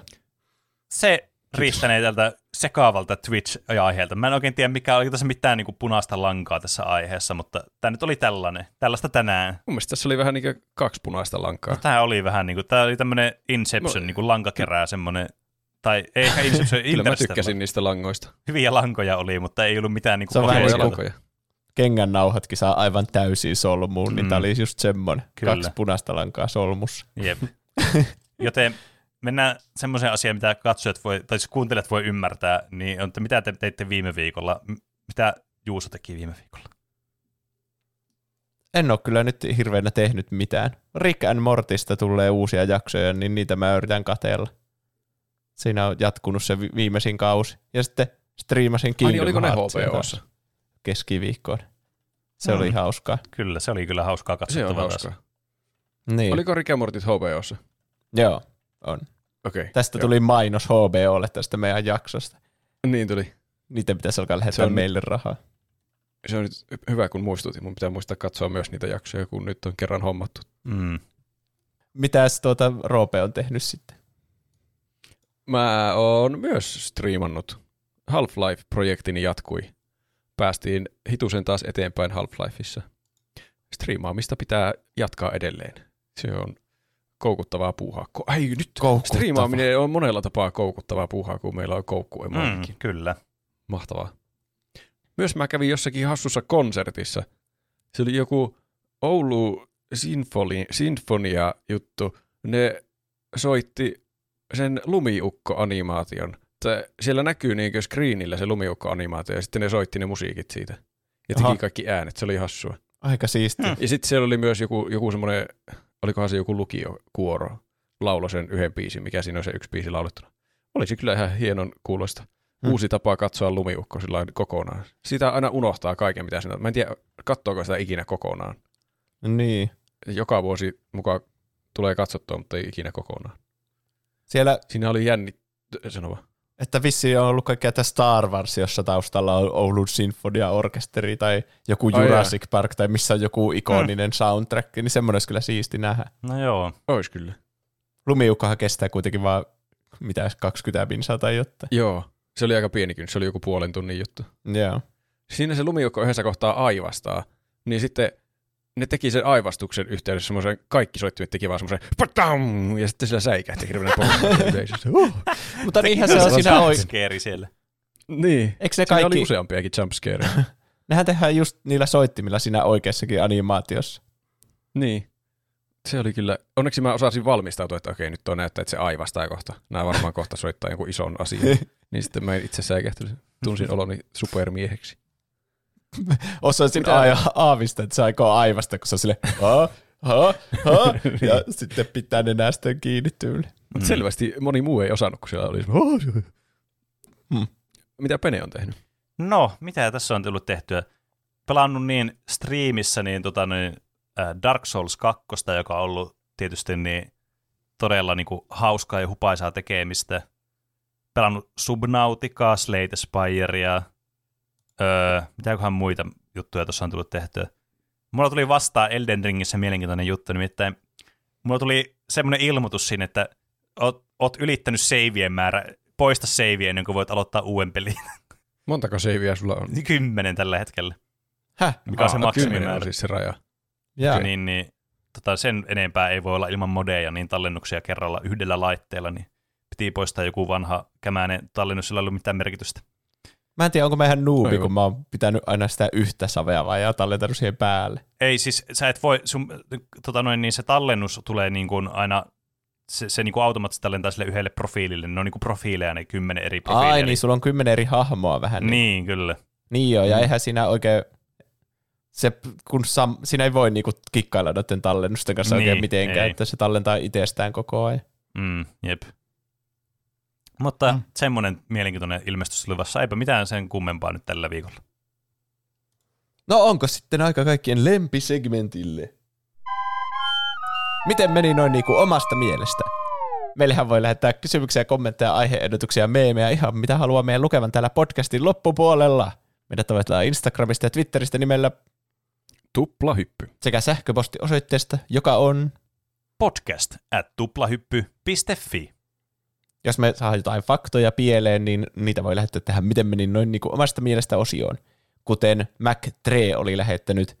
Se riittänee tältä sekaavalta Twitch-aiheelta. Mä en oikein tiedä, mikä oli tässä mitään niin kuin punaista lankaa tässä aiheessa, mutta tämä nyt oli tällainen. Tällaista tänään. Mun mielestä tässä oli vähän niin kuin kaksi punaista lankaa. No, tämä oli vähän niin kuin, tämä oli tämmöinen Inception, no, niin kuin lankakerää semmoinen, tai ei ehkä Inception, Interstellar. Kyllä mä tykkäsin niistä langoista. Hyviä lankoja oli, mutta ei ollut mitään niin kuin pohjoisia lankoja. Kengännauhatkin saa aivan täysin solmuun, mm. niin tämä oli just semmoinen. Kyllä. Kaksi punaista lankaa solmussa. Jep. Joten mennään semmoiseen asiaan, mitä katsojat voi, tai kuuntelijat voi ymmärtää, niin on, että mitä te teitte viime viikolla, mitä Juuso teki viime viikolla? En ole kyllä nyt hirveänä tehnyt mitään. Rick and Mortista tulee uusia jaksoja, niin niitä mä yritän katella. Siinä on jatkunut se viimeisin kausi. Ja sitten striimasin Kingdom Heartsin. Ai niin, oliko ne H B O:ssa? Keskiviikkoon. Se mm. oli hauskaa. Kyllä, se oli kyllä hauskaa katsottavaa. Se on hauskaa. Niin. Oliko Rick and Mortit H B O:ssa? Joo, on. Okay, tästä jo. Tuli mainos H B O:lle tästä meidän jaksosta. Niin tuli. Niitä pitäisi alkaa lähettää on, meille rahaa. Se on nyt hyvä, kun muistutin. Mun pitää muistaa katsoa myös niitä jaksoja, kun nyt on kerran hommattu. Mm. Mitäs tuota Roope on tehnyt sitten? Mä oon myös striimannut. Half-Life-projektini jatkui. Päästiin hitusen taas eteenpäin Half-Lifeissa. Striimaamista pitää jatkaa edelleen. Se on koukuttavaa puuhaa. Ko- Ai nyt, striimaaminen on monella tapaa koukuttavaa puuhaa, kun meillä on koukkuemoinkin. Mm, kyllä. Mahtavaa. Myös mä kävin jossakin hassussa konsertissa. Se oli joku Oulu Sinfoni- Sinfonia-juttu. Ne soitti sen lumiukko-animaation. Tää, siellä näkyy niinkö screenillä se lumiukko-animaatio, ja sitten ne soitti ne musiikit siitä. Ja teki Aha. kaikki äänet, se oli hassua. Aika siistiä. Hmm. Ja sitten siellä oli myös joku, joku semmoinen, olikohan se joku lukiokuoro, lauloi sen yhden biisin, mikä siinä on se yksi biisi laulettuna. Olisi kyllä ihan hienon kuulosta. Hmm. Uusi tapa katsoa Lumiukko sillä kokonaan. Sitä aina unohtaa kaiken, mitä siinä on. Mä en tiedä, katsoako sitä ikinä kokonaan. Niin. Joka vuosi mukaan tulee katsottua, mutta ei ikinä kokonaan. Siellä... Siinä oli jännit... Sanova. Että vissiin on ollut kaikkea tästä Star Wars, jossa taustalla on Oulun sinfoniaorkesteri tai joku Jurassic oh, Park tai missä on joku ikoninen mm. soundtrack, niin semmoinen olisi kyllä siisti nähdä. No joo. Ois kyllä. Lumiukkahan kestää kuitenkin vaan mitä kaksikymmentä pinsaa tai jotain. Joo. Se oli aika pieni kynnys, se oli joku puolen tunnin juttu. Joo. Siinä se lumiukko yhdessä kohtaa aivastaa, niin sitten ne teki sen aivastuksen yhteydessä semmoisen, kaikki soittimet teki vaan semmoisen patam, ja sitten sillä säikähti hirveänä polttaa yleisössä. Uh. Mutta niinhän se on siinä jumpscare siellä. Niin, eikö ne kaikki... siinä oli useampiakin jumpscareja. Nehän tehdään just niillä soittimilla siinä oikeassakin animaatiossa. Niin, se oli kyllä, onneksi mä osasin valmistautua, että okei nyt tuo näyttää, että se aivastaa kohta. Nämä varmaan kohta soittaa jonkun ison asian. Niin sitten mä itse säikähtelisin, tunsin oloni supermieheksi. Osaisin aavista, että se aikoo aivasta, kun se on silleen ha, ha, ha, ja sitten pitää nenästön kiinni tyyli. Mutta selvästi moni muu ei osannut, kun siellä oli semmoinen. Hmm. Mitä Pene on tehnyt? No, mitä tässä on tullut tehtyä? Pelannut niin striimissä niin, tota, niin Dark Souls kaksi, joka on ollut tietysti niin, todella niin kuin, hauskaa ja hupaisaa tekemistä. Pelannut Subnauticaa, Slay the Spirea. Öö, mitäköhän muita juttuja tuossa on tullut tehtyä. Mulla tuli vastaan Elden Ringissä mielenkiintoinen juttu, nimittäin mulla tuli semmoinen ilmoitus siinä, että oot, oot ylittänyt seivien määrä, poista seiviä ennen kuin voit aloittaa uuden pelin. Montako seiviä sulla on? Kymmenen tällä hetkellä. Häh? Mikä on ah, se maksimimäärä? On siis se raja. Okay. Niin, niin, tota, sen enempää ei voi olla ilman modeja, niin tallennuksia kerralla yhdellä laitteella, niin piti poistaa joku vanha kämäinen tallennus, sillä ei ollut mitään merkitystä. Mä en tiedä, onko mä ihan nuubi, kun mä oon pitänyt aina sitä yhtä savea vai ja tallentanut siihen päälle. Ei siis, sä et voi, sun, tota noin, niin se tallennus tulee niin kuin aina, se, se niin kuin automaattisesti tallentaa sille yhdelle profiilille. Ne on niin kuin profiileja, ne kymmenen eri profiileja. Ai niin, sulla on kymmenen eri hahmoa vähän. Niin, niin kyllä. Niin joo, ja mm. eihän siinä oikein, se, kun sam, siinä ei voi niin kuin kikkailla noiden tallennusten kanssa niin, oikein mitenkään, ei. Että se tallentaa itsestään koko ajan. Mm, jep. Mutta mm. semmoinen mielenkiintoinen ilmestys luvassa. Eipä mitään sen kummempaa nyt tällä viikolla. No onko sitten aika kaikkien lempisegmentille? Miten meni noin niinku omasta mielestä? Meillähän voi lähettää kysymyksiä, kommentteja, aihe-ehdotuksia, meemejä, ihan mitä haluaa meidän lukevan täällä podcastin loppupuolella. Meidät tavoitellaan Instagramista ja Twitteristä nimellä Tuplahyppy. Sekä sähköpostiosoitteesta, joka on podcast at tuplahyppy piste fi. Jos me saadaan jotain faktoja pieleen, niin niitä voi lähettää tähän, miten meni noin niin kuin omasta mielestä osioon. Kuten Mac Tre oli lähettänyt.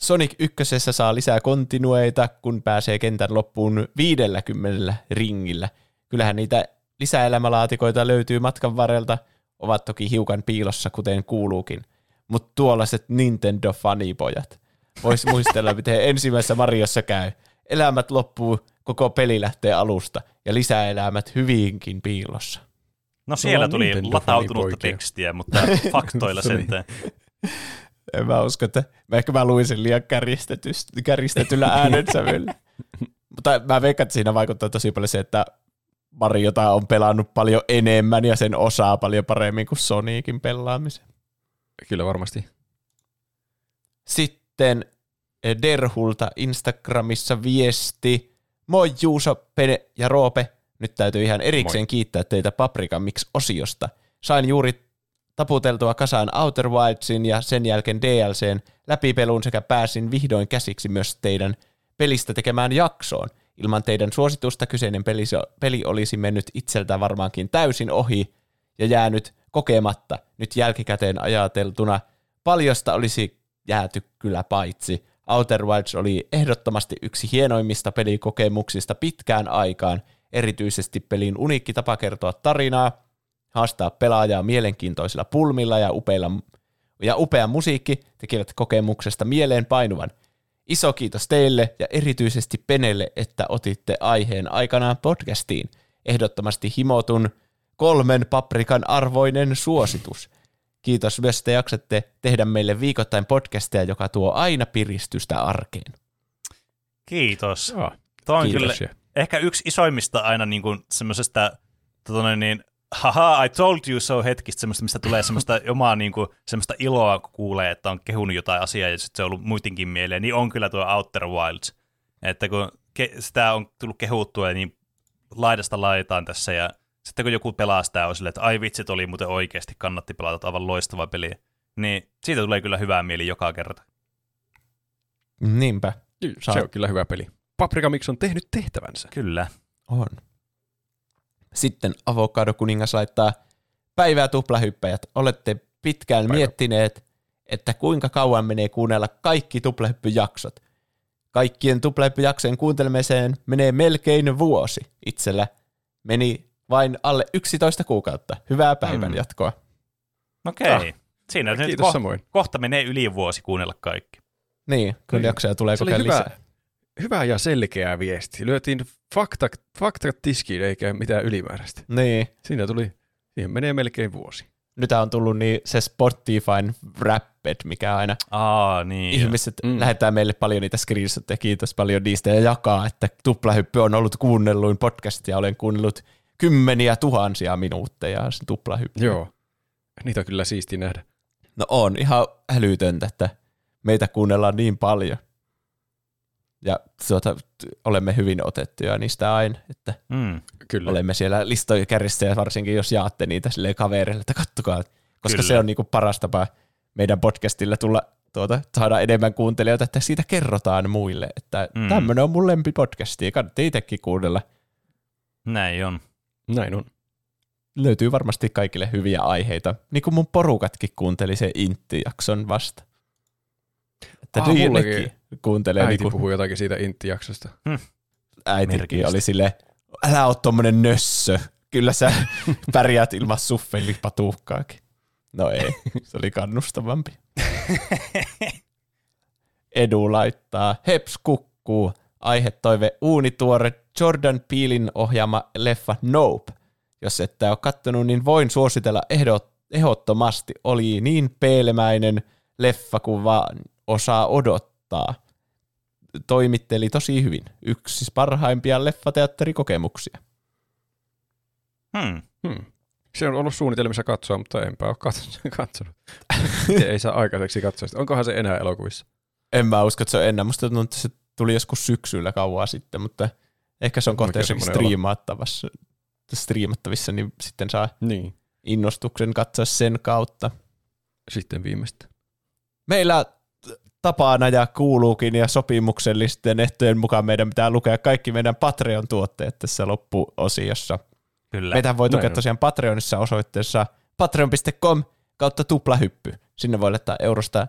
Sonic ykkösessä saa lisää kontinueita, kun pääsee kentän loppuun viidelläkymmenellä ringillä. Kyllähän niitä lisäelämälaatikoita löytyy matkan varrelta, ovat toki hiukan piilossa, kuten kuuluukin. Mutta tuollaiset Nintendo-fanipojat. Voisi muistella, miten ensimmäisessä Mariossa käy. Elämät loppuu, koko peli lähtee alusta ja lisäelämät hyvinkin piilossa. No siellä tuli Nintendo latautunutta tekstiä, mutta faktoilla sentään. En mä usko, että mä ehkä mä luin sen liian kärjistetyllä äänensävyllä. Mutta mä veikkaan, että siinä vaikuttaa tosi paljon se, että Mariota on pelannut paljon enemmän ja sen osaa paljon paremmin kuin Sonicin pelaamisen. Kyllä varmasti. Sitten Derhulta Instagramissa viesti. Moi Juuso, Pene ja Roope. Nyt täytyy ihan erikseen Moi. Kiittää teitä Paprikan Mix-osiosta. Sain juuri taputeltua kasaan Outer Wildsin ja sen jälkeen D L C:n läpipeluun sekä pääsin vihdoin käsiksi myös teidän pelistä tekemään jaksoon. Ilman teidän suositusta kyseinen peli, peli olisi mennyt itseltä varmaankin täysin ohi ja jäänyt kokematta. Nyt jälkikäteen ajateltuna paljosta olisi jääty kyllä paitsi. Outer Wilds oli ehdottomasti yksi hienoimmista pelikokemuksista pitkään aikaan, erityisesti pelin uniikki tapa kertoa tarinaa, haastaa pelaajaa mielenkiintoisilla pulmilla ja, upeilla, ja upea musiikki tekivät kokemuksesta mieleen painuvan. Iso kiitos teille ja erityisesti Penelle, että otitte aiheen aikanaan podcastiin. Ehdottomasti himotun kolmen paprikan arvoinen suositus. Kiitos myös, että jaksatte tehdä meille viikoittain podcastia, joka tuo aina piristystä arkeen. Kiitos. Joo, tuo on kiitos. Kyllä ehkä yksi isoimmista aina niin kuin semmoisesta, niin, haha, I told you so hetkistä, semmoista, mistä tulee semmoista omaa niin kuin, semmoista iloa, kun kuulee, että on kehunut jotain asiaa ja sitten se on ollut muidenkin mieleen, niin on kyllä tuo Outer Wilds. Että kun ke- sitä on tullut kehuttua niin laidasta laitaan tässä ja sitten kun joku pelaa sitä, on silleen, että ai vitsit, oli muuten oikeasti, kannatti pelata, aivan loistava peli. Niin siitä tulee kyllä hyvää mieli joka kerta. Niinpä. Saat. Se on kyllä hyvä peli. Paprika Mix on tehnyt tehtävänsä. Kyllä. On. Sitten Avokado Kuningas laittaa päivää tuplahyppäjät. Olette pitkään Päivä. miettineet, että kuinka kauan menee kuunnella kaikki tuplahyppyjaksot. Kaikkien tuplahyppyjaksojen kuuntelemiseen menee melkein vuosi. Itsellä meni vain alle yksitoista kuukautta. Hyvää päivän jatkoa. Mm. Okei. Okay. Ah. Siinä nyt ko- kohta menee yli vuosi kuunnella kaikki. Niin, kun niin. jaksoja tulee koko ajan lisää. Hyvä ja selkeä viesti. Lyötiin faktat, faktat tiskiin eikä mitään ylimääräistä. Niin. Siinä tuli, siihen menee melkein vuosi. Nyt on tullut niin se Spotifyn Wrapped, mikä aina Aa, niin, ihmiset mm. lähettää meille paljon niitä screenshotteja. Kiitos paljon niistä ja jakaa, että Tuplahyppy on ollut kuunnelluin podcast ja olen kuunnellut kymmeniä tuhansia minuutteja Tuplahyppy. Joo, niitä on kyllä siistiä nähdä. No on, ihan älytöntä, että meitä kuunnellaan niin paljon. Ja tuota, olemme hyvin otettuja niistä aina, että mm, kyllä. olemme siellä listojen kärjessä ja varsinkin jos jaatte niitä silleen kavereille, että kattokaa, koska kyllä. se on niinku paras tapa meidän podcastilla tulla tuota, saada enemmän kuuntelijoita, että siitä kerrotaan muille, että mm. tämmöinen on mun lempipodcasti, kannattaa itsekin kuunnella. Näin on. Näin on. Löytyy varmasti kaikille hyviä aiheita, niin kuin mun porukatkin kuunteli sen Intti-jakson vasta. Että ah, mullakin kuuntelee. Äiti niinku puhuu jotakin siitä Intti-jaksosta. Hmm. Äitikin oli silleen, älä oo tommonen nössö, kyllä sä pärjäät ilman suffenlipatuukkaakin. No ei, se oli kannustavampi. Edu laittaa, heps kukkuu, aihetoive uunituore Jordan Peelin ohjaama leffa Nope. Jos ette ole kattonut, niin voin suositella ehdot, ehdottomasti. Oli niin peelemäinen leffa kuin vaan osaa odottaa. Toimitteli tosi hyvin. Yksi siis parhaimpia leffateatterikokemuksia. Hmm. Hmm. Se on ollut suunnitelmissa katsoa, mutta enpä ole katsonut. Miten ei saa aikaiseksi katsoa sitä? Onkohan se enää elokuvissa? En mä usko, että se on enää. Musta tuntuu, että se tuli joskus syksyllä kauan sitten, mutta ehkä se on kohta striimattavassa. striimattavissa, niin sitten saa niin. innostuksen katsoa sen kautta. Sitten viimeistä. Meillä tapana ja kuuluukin ja sopimuksellisten ehtojen mukaan meidän pitää lukea kaikki meidän Patreon-tuotteet tässä loppuosiossa. Kyllä. Meitä voi tukea tosiaan Patreonissa osoitteessa patreon piste com kautta tuplahyppy. Sinne voi laittaa eurosta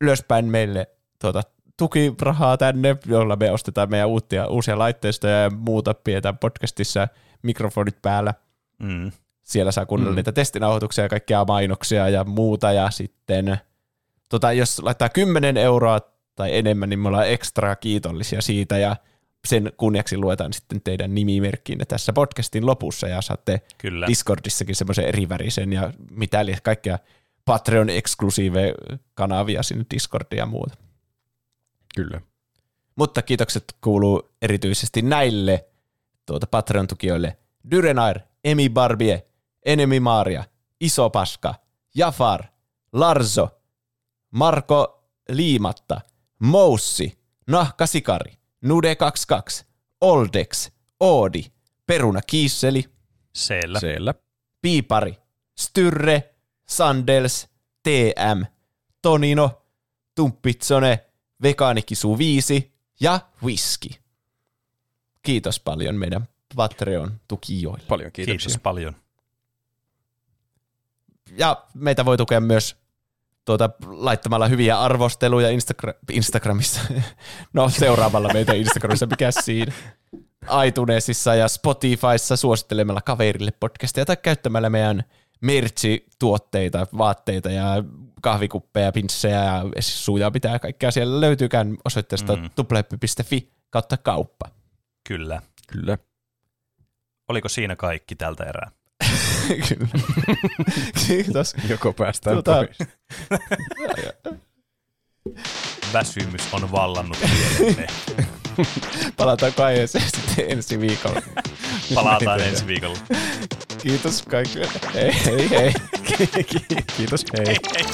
ylöspäin meille tuota tukirahaa tänne, jolla me ostetaan meidän uutia, uusia laitteistoja ja muuta, pidetään podcastissa mikrofonit päällä. Mm. Siellä saa kuunnella mm. niitä testinauhoituksia ja kaikkia mainoksia ja muuta. Ja sitten, tota, jos laittaa kymmenen euroa tai enemmän, niin me ollaan ekstraa kiitollisia siitä. Ja sen kunniaksi luetaan sitten teidän nimimerkkinne tässä podcastin lopussa. Ja saatte Kyllä. Discordissakin semmoisen erivärisen ja mitä kaikkea Patreon-eksklusiive-kanavia sinne Discordia ja muuta. Kyllä. Mutta kiitokset kuuluu erityisesti näille tuota Patreon-tukijoille. Dyrenair, Emi Barbie, Enemi Maria, Iso Paska, Jafar, Larzo, Marko Liimatta, Moussi, Nahkasikari, Nude kaksikymmentäkaksi, Oldex, Oodi, Peruna Kiisseli, Seellä. Seellä, Piipari, Styrre, Sandels, T M, Tonino, Tumppitsone, Vegaanikisu viisi ja Whisky. Kiitos paljon meidän Patreon-tukijoille. Paljon kiitoksia. Kiitos paljon. Ja meitä voi tukea myös tuota, laittamalla hyviä arvosteluja Instagra- Instagramissa. No seuraamalla meitä Instagramissa, mikä siinä. iTunesissa ja Spotifyssa suosittelemalla kaverille podcastia tai käyttämällä meidän merch-tuotteita, vaatteita ja kahvikuppeja, pinssejä ja suja, mitä kaikkea siellä löytyykään osoitteesta mm. tuplahyppy piste fi kautta kauppa. Kyllä. Kyllä. Oliko siinä kaikki tältä erää? Kyllä. Kiitos. Joko päästään tuota... pois. Väsymys on vallannut mielelle. Palataanko aiheeseen sitten ensi viikolla? Palataan ensi viikolla. Kiitos kaikille. Hei hei hei. Kiitos hei. Hei, hei.